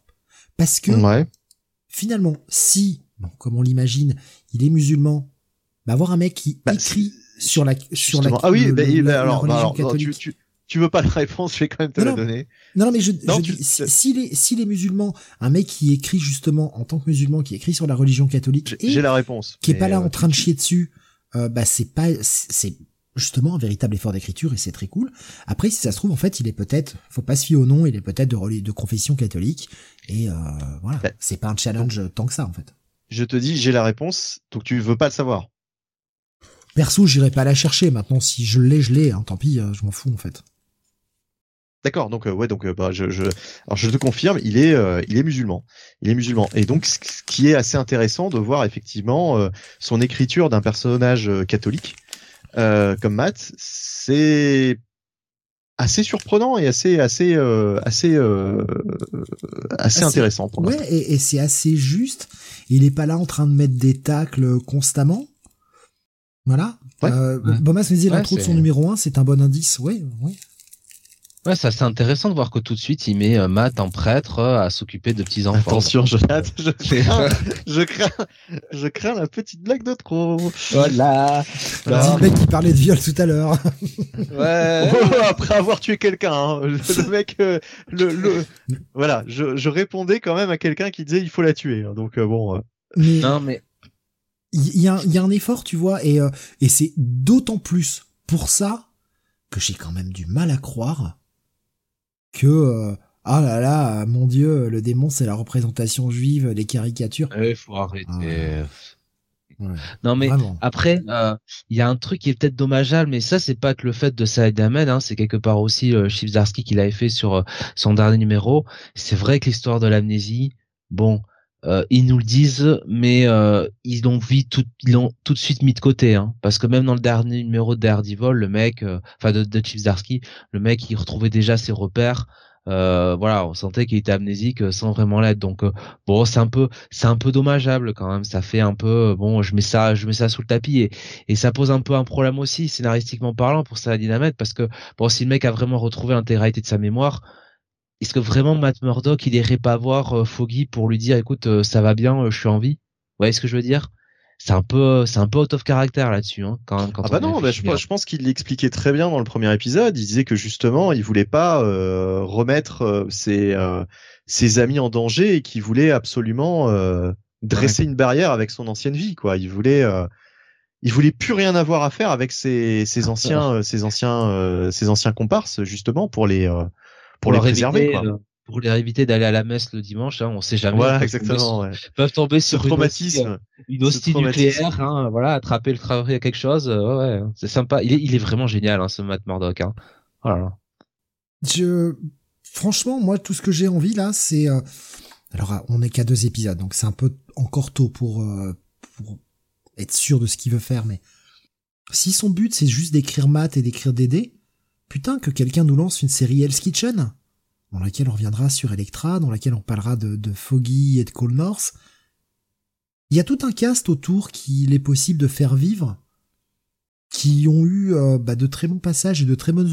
Parce que, finalement, si, bon, comme on l'imagine, il est musulman, bah avoir un mec qui écrit sur la ah oui, religion catholique... Tu veux pas la réponse, je vais quand même te la donner. Non, mais si les musulmans, un mec qui écrit justement en tant que musulman, qui écrit sur la religion catholique, j'ai la réponse, qui est pas là en train de chier dessus, bah c'est justement un véritable effort d'écriture et c'est très cool. Après, si ça se trouve, en fait, il est peut-être, faut pas se fier au nom, il est peut-être de confession catholique et voilà, bah, c'est pas un challenge tant que ça en fait. Je te dis, j'ai la réponse, donc tu veux pas le savoir. Perso, j'irai pas la chercher maintenant. Si je l'ai, hein, tant pis, je m'en fous en fait. D'accord, donc alors je te confirme, il est musulman. Il est musulman. Et donc ce qui est assez intéressant de voir effectivement son écriture d'un personnage catholique comme Matt, c'est assez surprenant et assez intéressant pour moi. Ouais, et c'est assez juste, il est pas là en train de mettre des tacles constamment. Voilà. Ouais. Bomas me disait l'intro de son numéro 1, c'est un bon indice, oui. Ouais, ça c'est intéressant de voir que tout de suite il met Matt en prêtre à s'occuper de petits enfants. Attention, je crains la petite blague de trop. Voilà. Le petit mec qui parlait de viol tout à l'heure. Ouais. Après avoir tué quelqu'un, hein. Le mec, voilà, je répondais quand même à quelqu'un qui disait il faut la tuer. Donc bon. Non mais il y a un effort, tu vois, et c'est d'autant plus pour ça que j'ai quand même du mal à croire. Que ah là là, mon Dieu, le démon c'est la représentation juive, les caricatures. Faut arrêter. Ouais. Non mais vraiment. Après, y a un truc qui est peut-être dommageable, mais ça c'est pas que le fait de Saïd Ahmed, hein, c'est quelque part aussi Chip Zdarsky qui l'avait fait sur son dernier numéro. C'est vrai que l'histoire de l'amnésie, bon, ils nous le disent, mais ils l'ont tout de suite mis de côté, hein, parce que même dans le dernier numéro de Daredevil, le mec, enfin de Chip Zdarsky, le mec il retrouvait déjà ses repères Voilà, on sentait qu'il était amnésique sans vraiment l'être. Donc bon, c'est un peu dommageable quand même. Ça fait un peu bon, je mets ça sous le tapis et ça pose un peu un problème aussi scénaristiquement parlant pour sa dynamite, parce que bon, si le mec a vraiment retrouvé l'intégralité de sa mémoire, est-ce que vraiment Matt Murdock il irait pas voir Foggy pour lui dire écoute, ça va bien, je suis en vie. Vous voyez ce que je veux dire? C'est un peu out of character là-dessus, hein, quand ah bah non, bah je pense qu'il l'expliquait très bien dans le premier épisode. Il disait que justement, il voulait pas remettre ses amis en danger et qu'il voulait absolument dresser une barrière avec son ancienne vie, quoi. Il voulait plus rien avoir à faire avec ses anciens comparses, justement pour les préserver, quoi. Pour leur éviter d'aller à la messe le dimanche, hein, on sait jamais. Voilà, exactement. Peuvent tomber sur une hostie nucléaire, hein, voilà, attraper le travail à quelque chose. Ouais, c'est sympa. Il est vraiment génial, hein, ce Matt Murdock. Hein. Oh là là. Franchement, moi, tout ce que j'ai envie là, c'est. Alors, on n'est qu'à 2 épisodes, donc c'est un peu encore tôt pour être sûr de ce qu'il veut faire. Mais si son but c'est juste d'écrire Matt et d'écrire Dédé, putain, que quelqu'un nous lance une série Hell's Kitchen, dans laquelle on reviendra sur Elektra, dans laquelle on parlera de Foggy et de Cole North. Il y a tout un cast autour qu'il est possible de faire vivre, qui ont eu de très bons passages et de très bonnes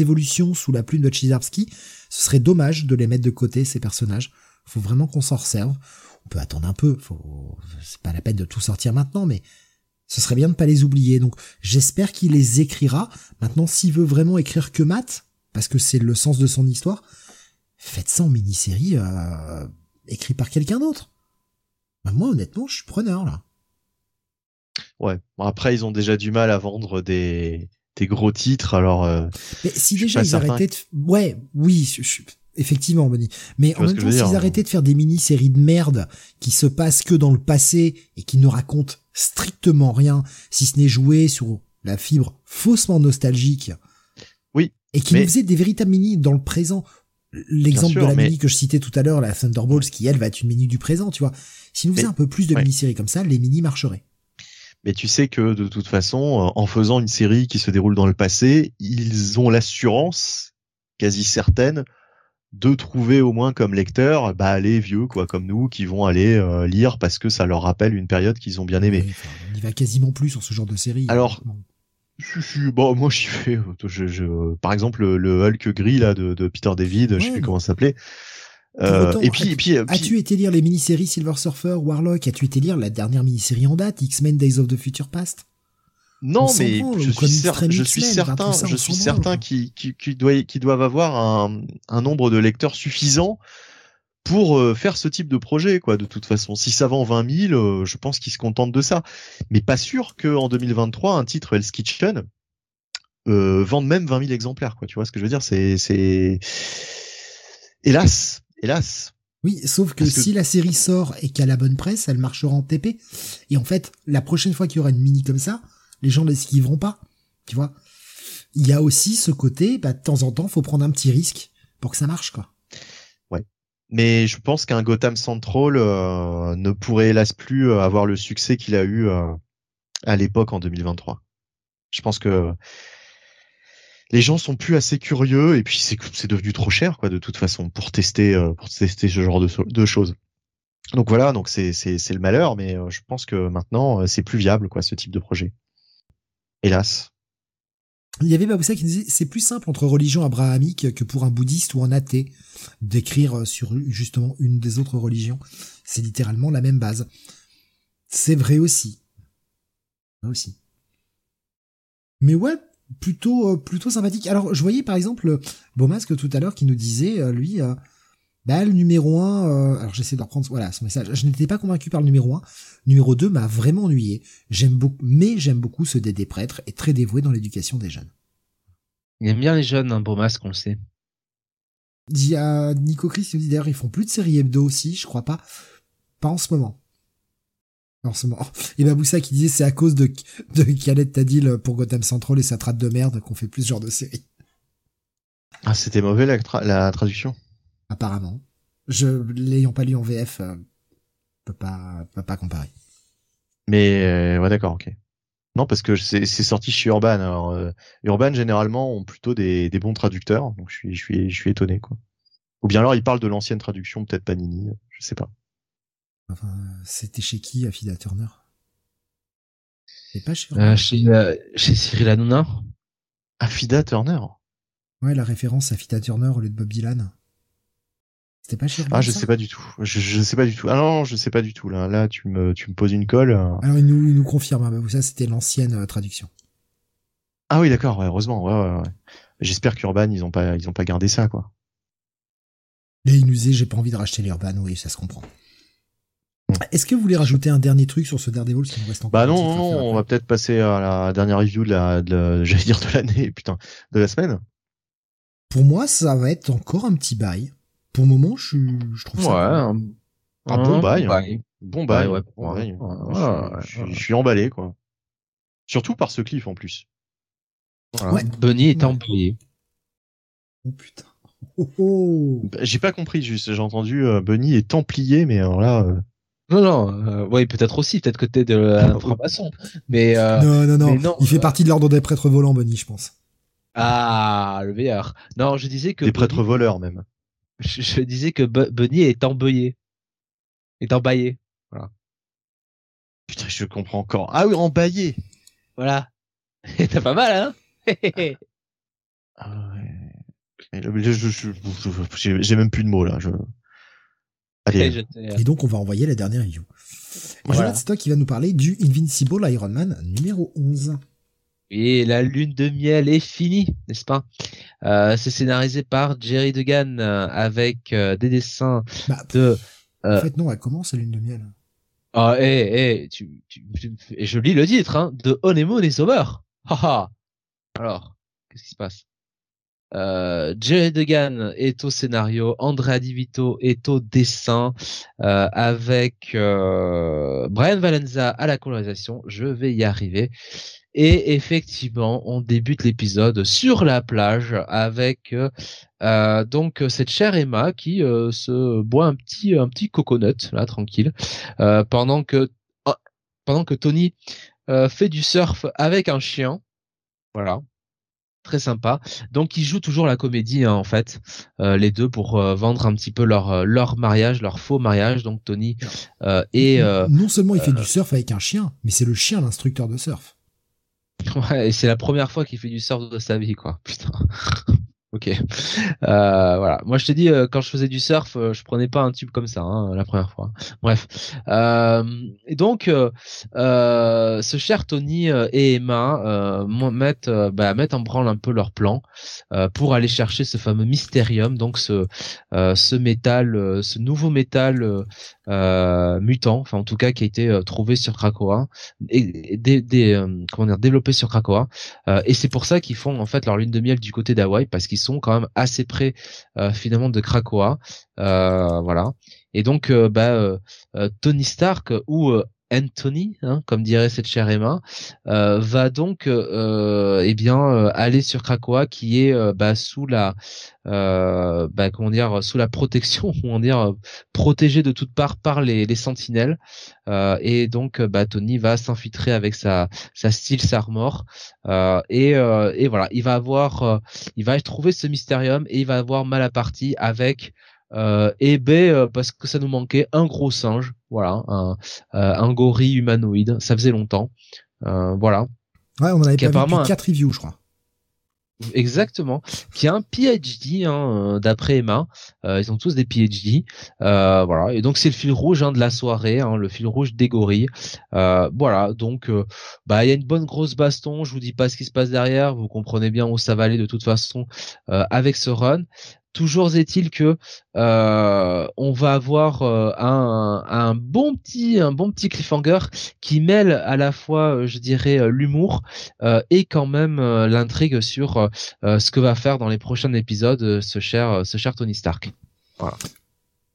évolutions sous la plume de Chizarski. Ce serait dommage de les mettre de côté, ces personnages. Faut vraiment qu'on s'en resserve. On peut attendre un peu, c'est pas la peine de tout sortir maintenant, mais ce serait bien de pas les oublier. Donc j'espère qu'il les écrira. Maintenant, s'il veut vraiment écrire que Matt, parce que c'est le sens de son histoire, faites ça en mini-série écrit par quelqu'un d'autre. Ben moi, honnêtement, je suis preneur, là. Ouais. Bon, après, ils ont déjà du mal à vendre des gros titres, alors... mais si déjà, ils arrêtaient de... Ouais, oui, effectivement, Benny. Mais en même temps, s'ils arrêtaient de faire des mini-séries de merde qui se passent que dans le passé et qui ne racontent strictement rien, si ce n'est jouer sur la fibre faussement nostalgique... Oui. Et qui nous faisaient des véritables minis dans le présent... L'exemple de la mini que je citais tout à l'heure, la Thunderbolts, qui elle va être une mini du présent, tu vois. Si nous faisait un peu plus de mini-séries comme ça, les mini marcheraient. Mais tu sais que de toute façon, en faisant une série qui se déroule dans le passé, ils ont l'assurance quasi certaine de trouver au moins comme lecteur les vieux, quoi, comme nous, qui vont aller lire parce que ça leur rappelle une période qu'ils ont bien aimée. Ouais, enfin, on y va quasiment plus sur ce genre de série. Alors. Bon, moi j'y fais. Par exemple, le Hulk gris là de Peter David, je sais plus comment ça s'appelait. As-tu été lire les mini-séries Silver Surfer, Warlock? As-tu été lire la dernière mini-série en date, X-Men Days of the Future Past? Non, mais je suis certain qu'ils doivent avoir un nombre de lecteurs suffisant pour faire ce type de projet, quoi. De toute façon, si ça vend 20 000, je pense qu'ils se contentent de ça. Mais pas sûr que en 2023, un titre Hell's Kitchen vende même 20 000 exemplaires, quoi. Tu vois ce que je veux dire? C'est hélas. Oui, sauf que si la série sort et qu'elle a la bonne presse, elle marchera en TP. Et en fait, la prochaine fois qu'il y aura une mini comme ça, les gens l'esquiveront pas. Tu vois? Il y a aussi ce côté, de temps en temps, faut prendre un petit risque pour que ça marche, quoi. Mais je pense qu'un Gotham Central ne pourrait hélas plus avoir le succès qu'il a eu à l'époque en 2023. Je pense que les gens sont plus assez curieux et puis c'est devenu trop cher, quoi, de toute façon, pour tester ce genre de choses. Donc voilà, donc c'est le malheur, mais je pense que maintenant c'est plus viable, quoi, ce type de projet. Hélas. Il y avait Baboussa qui disait, c'est plus simple entre religion abrahamique que pour un bouddhiste ou un athée d'écrire sur justement une des autres religions. C'est littéralement la même base. C'est vrai aussi. Mais ouais, plutôt sympathique. Alors, je voyais par exemple Beaumasque tout à l'heure qui nous disait, lui, le numéro 1, alors j'essaie de reprendre son message. Je n'étais pas convaincu par le numéro 1. Numéro 2 m'a vraiment ennuyé. J'aime beaucoup ce Dédé prêtre et très dévoué dans l'éducation des jeunes. Il aime bien les jeunes, hein, Beaumasque, on le sait. Il y a Nico Chris qui nous dit d'ailleurs, ils font plus de séries hebdo aussi, je crois pas. Pas en ce moment. Et Baboussa qui disait, c'est à cause de Khaled Tadil pour Gotham Central et sa traite de merde qu'on fait plus ce genre de série. Ah, c'était mauvais la traduction. Apparemment. Je l'ayant pas lu en VF, peut pas comparer. Mais ouais, d'accord, ok. Non, parce que c'est sorti chez Urban. Alors Urban généralement ont plutôt des bons traducteurs, donc je suis étonné, quoi. Ou bien alors il parle de l'ancienne traduction, peut-être Panini, je sais pas. Enfin, c'était chez qui, Afida Turner? C'est pas chez chez Cyril Hanouna. Afida Turner. Ouais, la référence à Afida Turner au lieu de Bob Dylan. C'était pas chez... Ah, je sais pas du tout. Je sais pas du tout. Ah non, je sais pas du tout. Là, tu me poses une colle. Alors il nous confirme. Hein, ça, c'était l'ancienne traduction. Ah oui, d'accord. Ouais, heureusement. Ouais. J'espère qu'Urban, ils ont pas gardé ça, quoi. Les Inusés, j'ai pas envie de racheter les Urban. Oui, ça se comprend. Est-ce que vous voulez rajouter un dernier truc sur ce Daredevil, si nous reste encore? Bah non, on va peut-être passer à la dernière review de l'année, de la semaine. Pour moi, ça va être encore un petit bail. Pour le moment, je trouve ça. Ouais. Un bon bail. Bon bail. Je suis emballé, quoi. Surtout par ce cliff, en plus. Voilà. Ouais. Bunny est emballé. Oh putain. Bah, j'ai pas compris, juste j'ai entendu Bunny est templier, mais alors là non, ouais, peut-être aussi, peut-être que t'es de la franc-maçon, mais non, il fait partie de l'ordre des prêtres volants, Bunny, je pense. Ah, le meilleur. Non, je disais que des prêtres voleurs même. Je disais que Bunny est embaillé. Voilà. Putain, je comprends encore. Ah oui, embaillé. Voilà. T'as pas mal, hein. Ah ouais. J'ai même plus de mots là. Allez. Et donc on va envoyer la dernière review. Voilà. Jonathan Stock qui va nous parler du Invincible Iron Man numéro 11. Et la lune de miel est finie, n'est-ce pas? C'est scénarisé par Jerry Dugan avec des dessins de... En fait non, elle commence la lune de miel. Ah, et je lis le titre, hein, de Honeymoon is Over. Haha. Alors, qu'est-ce qui se passe? Jerry Dugan est au scénario, Andrea DiVito est au dessin, avec Brian Valenza à la colorisation. Je vais y arriver. Et effectivement, on débute l'épisode sur la plage avec donc cette chère Emma qui se boit un petit coconut là, tranquille, pendant que Tony fait du surf avec un chien. Voilà. Très sympa. Donc ils jouent toujours la comédie, hein, en fait, les deux, pour vendre un petit peu leur mariage, leur faux mariage. Donc Tony non seulement il fait du surf avec un chien, mais c'est le chien l'instructeur de surf. Ouais, et c'est la première fois qu'il fait du surf de sa vie, quoi. Putain. Ok. Voilà. Moi je te dis, quand je faisais du surf, je prenais pas un tube comme ça, hein, la première fois. Bref. Et donc ce cher Tony et Emma mettent en branle un peu leur plan pour aller chercher ce fameux Mysterium, donc ce nouveau métal mutant, enfin en tout cas qui a été trouvé sur Krakoa et développé sur Krakoa, et c'est pour ça qu'ils font en fait leur lune de miel du côté d'Hawaï, parce qu'ils sont quand même assez près finalement de Krakoa, voilà. Et donc Tony Stark ou Anthony, hein, comme dirait cette chère Emma, va donc aller sur Krakoa, qui est sous la protection, protégée de toutes parts par les sentinelles, et donc Tony va s'infiltrer avec sa Steel's Armor, et voilà, il va trouver ce Mysterium, et il va avoir mal à partie avec parce que ça nous manquait un gros singe, voilà, un gorille humanoïde, ça faisait longtemps, voilà. Ouais, on en avait pas vu depuis 4 reviews, je crois. Exactement, qui a un PhD, hein, d'après Emma, ils ont tous des PhD, voilà, et donc c'est le fil rouge, hein, de la soirée, hein, le fil rouge des gorilles, voilà, donc il y a une bonne grosse baston, je vous dis pas ce qui se passe derrière, vous comprenez bien où ça va aller de toute façon avec ce run. Toujours est-il que on va avoir un bon petit cliffhanger qui mêle à la fois, je dirais, l'humour et quand même l'intrigue sur ce que va faire dans les prochains épisodes ce cher Tony Stark. Voilà.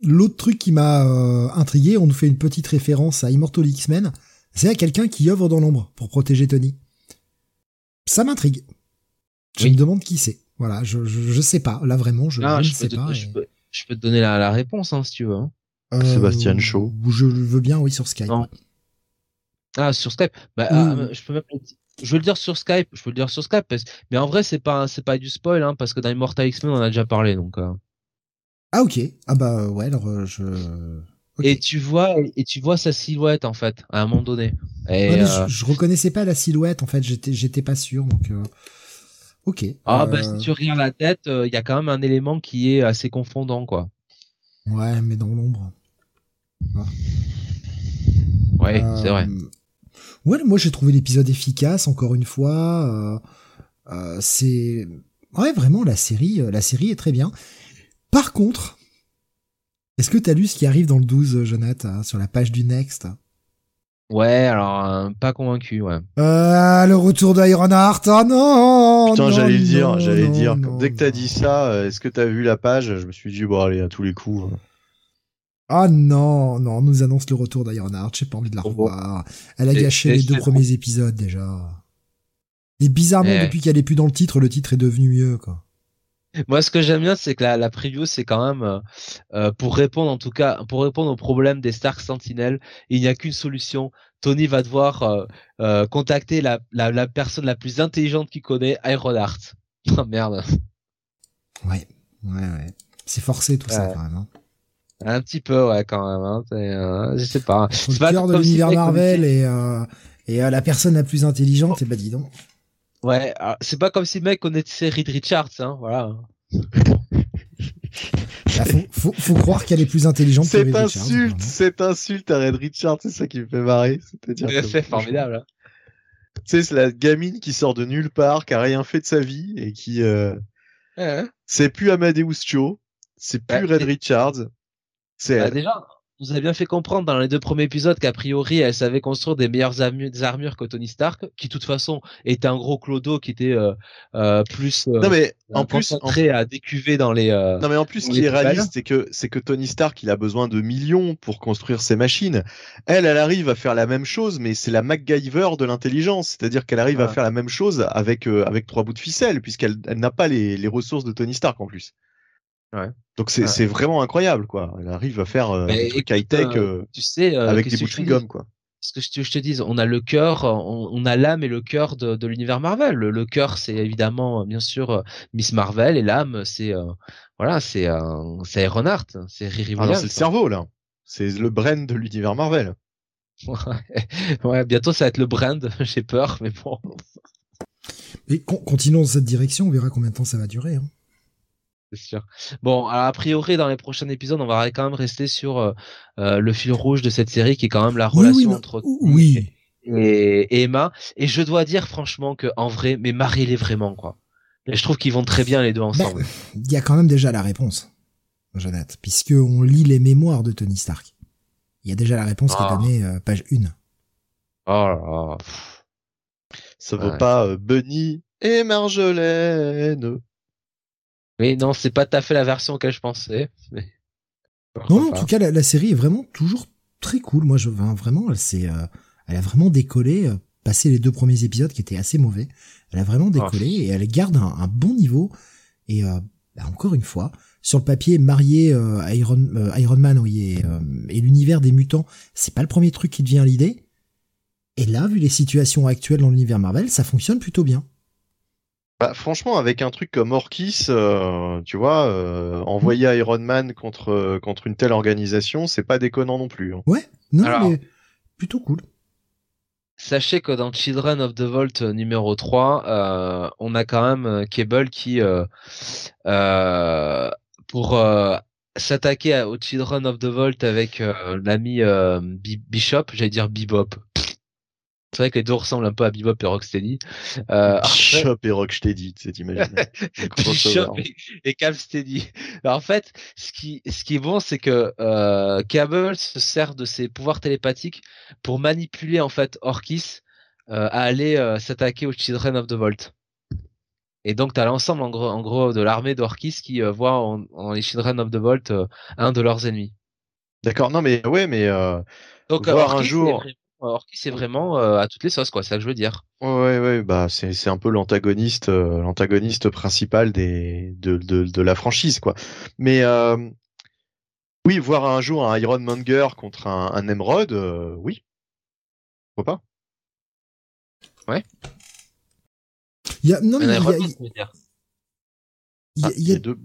L'autre truc qui m'a intrigué, on nous fait une petite référence à Immortal X-Men, c'est à quelqu'un qui œuvre dans l'ombre pour protéger Tony. Ça m'intrigue. Je me demande qui c'est. Voilà, je sais pas. Là, vraiment, je ne sais pas. Je peux te donner la réponse, hein, si tu veux. Hein. Sébastien Shaw. Je veux bien, oui, sur Skype. Non. Ah, sur Skype. Je vais le dire sur Skype. Je peux le dire sur Skype. Mais en vrai, c'est pas du spoil, hein, parce que dans Immortal X-Men, on en a déjà parlé, donc. Ah ok, ah bah ouais, alors je... Okay. Et tu vois sa silhouette en fait à un moment donné. Et ouais, je reconnaissais pas la silhouette en fait, j'étais pas sûr donc. Ok. Ah bah si tu regardes la tête, il y a quand même un élément qui est assez confondant quoi. Ouais, mais dans l'ombre. Ah. Ouais, c'est vrai. Ouais, moi j'ai trouvé l'épisode efficace encore une fois. C'est ouais vraiment la série est très bien. Par contre, est-ce que t'as lu ce qui arrive dans le 12, Jonathan, hein, sur la page du Next? Ouais, alors, pas convaincu, ouais. Le retour d'Ironheart, ah non! Putain, j'allais le dire. Dès que t'as dit ça, est-ce que t'as vu la page? Je me suis dit, bon, allez, à tous les coups. Ah non, on nous annonce le retour d'Ironheart, j'ai pas envie de la revoir. Elle a gâché les deux premiers épisodes, déjà. Et bizarrement, depuis qu'elle est plus dans le titre est devenu mieux, quoi. Moi, ce que j'aime bien, c'est que la preview, c'est quand même pour répondre au problème des Stark Sentinels, il n'y a qu'une solution. Tony va devoir contacter la personne la plus intelligente qu'il connaît, Ironheart. Oh, merde. Ouais. C'est forcé tout ça quand même. Hein. Un petit peu, ouais, quand même. Hein. Je sais pas. Hein. C'est le cœur de l'univers Marvel et la personne la plus intelligente, et bah dis donc. Ouais, c'est pas comme si le mec connaissait Reed Richards, hein, voilà. Là, faut croire qu'elle est plus intelligente que Reed Richards. Cette insulte à Reed Richards, c'est ça qui me fait marrer. C'est formidable. Tu sais, c'est la gamine qui sort de nulle part, qui a rien fait de sa vie, et qui... C'est plus Amadeus Cho, c'est plus Reed Richards, c'est elle. Déjà, vous avez bien fait comprendre dans les deux premiers épisodes qu'a priori elle savait construire des meilleures armures que Tony Stark, qui de toute façon était un gros clodo qui était plus non mais en plus concentré à décuver dans les non mais en plus ce qui est réaliste c'est que Tony Stark il a besoin de millions pour construire ses machines. Elle arrive à faire la même chose mais c'est la MacGyver de l'intelligence, c'est-à-dire qu'elle arrive à faire la même chose avec trois bouts de ficelle puisqu'elle n'a pas les ressources de Tony Stark en plus. Ouais. Donc c'est vraiment incroyable quoi. Elle arrive à faire des trucs high tech tu sais, avec des bouts de gomme quoi. Ce que je te dis, on a le cœur, on a l'âme et le cœur de l'univers Marvel. Le cœur c'est évidemment bien sûr Miss Marvel et l'âme c'est c'est Ironheart, c'est Riri Williams. C'est le cerveau là. C'est le brain de l'univers Marvel. Ouais, bientôt ça va être le brand, j'ai peur mais bon. Et continuons dans cette direction, on verra combien de temps ça va durer. Hein. C'est sûr. Bon, alors, a priori, dans les prochains épisodes, on va quand même rester sur le fil rouge de cette série, qui est quand même la relation entre et Emma. Et je dois dire franchement que, en vrai, mais mariez-les vraiment, quoi. Et je trouve qu'ils vont très bien les deux ensemble. Il y a quand même déjà la réponse, Jonathan, puisque on lit les mémoires de Tony Stark. Il y a déjà la réponse qui est donnée page 1. Oh là. Ça vaut pas Bunny et Marjolaine. Oui, non, c'est pas tout à fait la version auquel je pensais. Mais... Non, en tout cas, la série est vraiment toujours très cool. Moi, vraiment, elle a vraiment décollé, passé les deux premiers épisodes qui étaient assez mauvais. Elle a vraiment décollé et elle garde un bon niveau. Et encore une fois, sur le papier, marié Iron Man et l'univers des mutants, c'est pas le premier truc qui te vient à l'idée. Et là, vu les situations actuelles dans l'univers Marvel, ça fonctionne plutôt bien. Bah, franchement, avec un truc comme Orkis, tu vois, envoyer Iron Man contre une telle organisation, c'est pas déconnant non plus. Hein. Ouais, non, alors, mais plutôt cool. Sachez que dans Children of the Vault numéro 3, on a quand même Cable qui, pour s'attaquer au Children of the Vault avec l'ami Bishop, j'allais dire Bebop. C'est vrai que les deux ressemblent un peu à Bebop et Rocksteady. Bishop et Rocksteady, tu sais, t'imagines. Bishop et Capsteady. En fait, ce qui est bon, c'est que, Cable se sert de ses pouvoirs télépathiques pour manipuler, en fait, Orkis, à aller, s'attaquer aux Children of the Vault. Et donc, t'as l'ensemble, en gros, de l'armée d'Orkis qui, voit en les Children of the Vault, un de leurs ennemis. D'accord. Non, mais, ouais, mais, donc, voir Orkis, un jour. Orkis c'est vraiment à toutes les sauces quoi, c'est ça que je veux dire. Ouais, bah c'est un peu l'antagoniste principal de la franchise quoi. Mais oui, voir un jour un Ironmonger contre un Emerald, oui. Pourquoi pas. Ouais. Il y a non mais il y a deux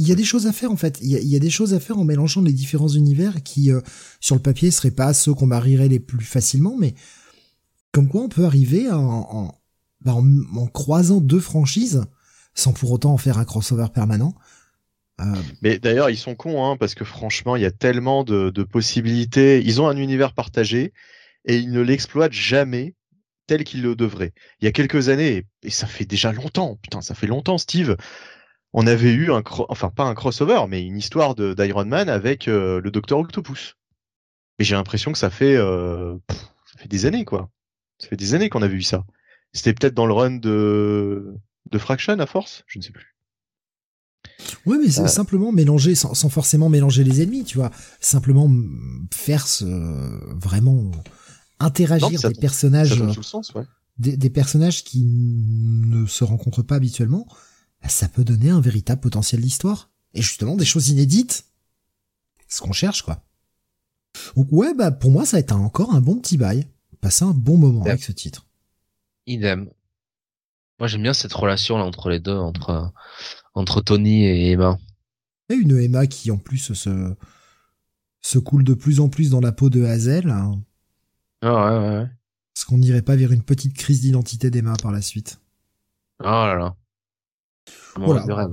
Il y a des choses à faire en fait. Il y a des choses à faire en mélangeant les différents univers qui, sur le papier, seraient pas ceux qu'on marierait les plus facilement, mais comme quoi on peut arriver en croisant deux franchises sans pour autant en faire un crossover permanent. Mais d'ailleurs ils sont cons parce que franchement il y a tellement de possibilités. Ils ont un univers partagé et ils ne l'exploitent jamais tel qu'ils le devraient. Il y a quelques années, et ça fait déjà longtemps, Steve, on avait eu un crossover, mais une histoire d'Iron Man avec le Docteur Octopus. Et j'ai l'impression que ça fait des années quoi. Ça fait des années qu'on avait eu ça. C'était peut-être dans le run de Fraction à force, je ne sais plus. Oui, mais c'est simplement mélanger, sans forcément mélanger les ennemis, tu vois. Simplement faire vraiment interagir des personnages, des personnages qui ne se rencontrent pas habituellement. Ça peut donner un véritable potentiel d'histoire. Et justement, des choses inédites. Ce qu'on cherche, quoi. Donc ouais, pour moi, ça va être encore un bon petit bail. Passer un bon moment avec ce titre. Idem. Moi, j'aime bien cette relation là entre les deux, entre Tony et Emma. Et une Emma qui, en plus, se coule de plus en plus dans la peau de Hazel. Ah ouais. Est-ce qu'on n'irait pas vers une petite crise d'identité d'Emma par la suite? Oh là là. Voilà.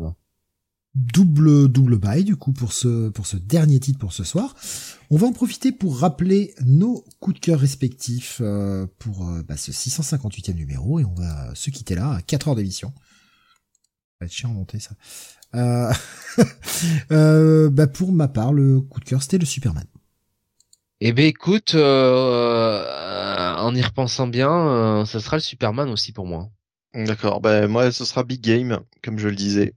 Double bail, du coup, pour ce dernier titre pour ce soir. On va en profiter pour rappeler nos coups de cœur respectifs pour ce 658e numéro, et on va se quitter là à 4 heures d'émission. Ça va être chiant à monter, ça. Pour ma part, le coup de cœur, c'était le Superman. Eh ben écoute, en y repensant bien, ça sera le Superman aussi pour moi. D'accord, moi, ce sera Big Game, comme je le disais.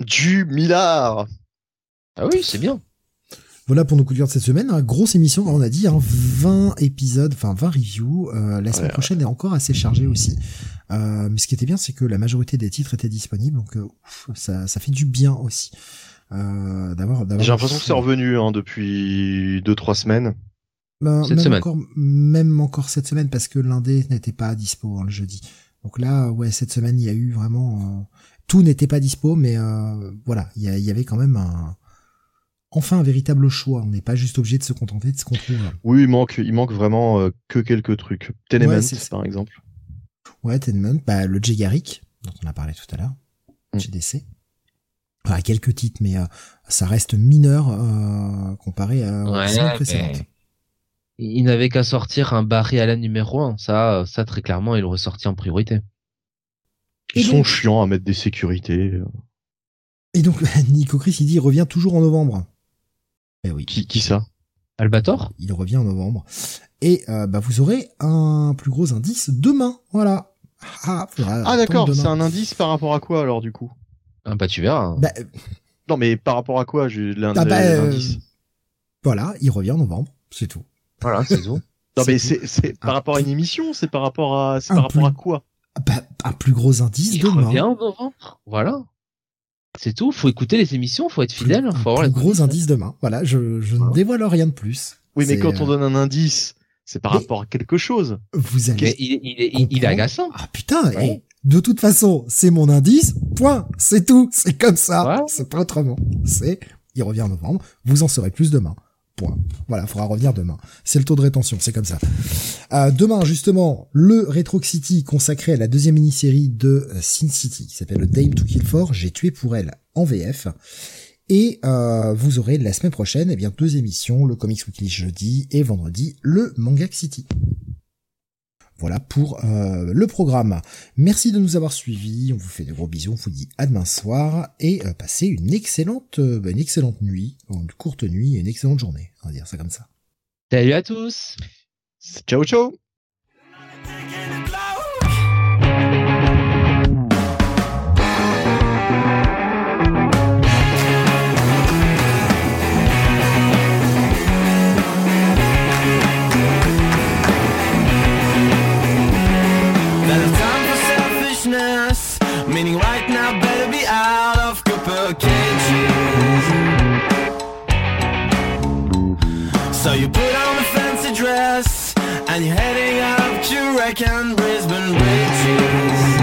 Du Millard. Ah oui, c'est bien. Voilà pour nos coups de cœur de cette semaine. Grosse émission, on a dit, 20 épisodes, 20 reviews. La semaine prochaine est encore assez chargée aussi. Mais ce qui était bien, c'est que la majorité des titres étaient disponibles, donc ça fait du bien aussi. J'ai l'impression que c'est revenu depuis 2-3 semaines. Même encore cette semaine, parce que l'indé n'était pas dispo le jeudi. Donc là, ouais, cette semaine, il y a eu vraiment... Tout n'était pas dispo, mais voilà, il y avait quand même un véritable choix. On n'est pas juste obligé de se contenter de ce qu'on trouve. Oui, il manque vraiment que quelques trucs. Tenement, par exemple. Ouais, Tenement, le Jay Garrick, dont on a parlé tout à l'heure, JDC. Enfin, quelques titres, mais ça reste mineur comparé aux saisons précédentes. Il n'avait qu'à sortir un Barry Allen numéro 1, ça très clairement, il aurait sorti en priorité. Ils sont chiants à mettre des sécurités. Et donc, Nico Chris, il dit, il revient toujours en novembre. Eh oui. Qui ça? Albator? Il revient en novembre. Et, vous aurez un plus gros indice demain. Voilà. D'accord. Demain. C'est un indice par rapport à quoi, alors, du coup? Tu verras. Non, mais par rapport à quoi, l'indice? Voilà, il revient en novembre. C'est tout. Voilà, c'est tout. Non, mais c'est par rapport à une émission, c'est par rapport à, à quoi? Un plus gros indice demain. Il revient en novembre. Voilà. C'est tout. Faut écouter les émissions, faut être fidèle. Faut avoir les gros indices demain. Voilà. Je ne dévoile rien de plus. Oui, mais quand on donne un indice, c'est par rapport à quelque chose. Vous allez. Il est agaçant. Ah, putain. Ouais. De toute façon, c'est mon indice. Point. C'est tout. C'est comme ça. Ouais. C'est pas autrement. Il revient en novembre. Vous en saurez plus demain. Point. Voilà, faudra revenir demain. C'est le taux de rétention, c'est comme ça. Demain, justement, le Retro City consacré à la deuxième mini-série de Sin City, qui s'appelle le Dame to Kill For, j'ai tué pour elle en VF. Et vous aurez la semaine prochaine, deux émissions, le Comics Weekly jeudi et vendredi, le Manga City. Voilà pour le programme. Merci de nous avoir suivis, on vous fait de gros bisous, on vous dit à demain soir et passez une excellente nuit, une courte nuit et une excellente journée, on va dire ça comme ça. Salut à tous. Ciao ciao. Meaning right now better be out of copper cages. So you put on a fancy dress and you're heading up to Brisbane Bridges.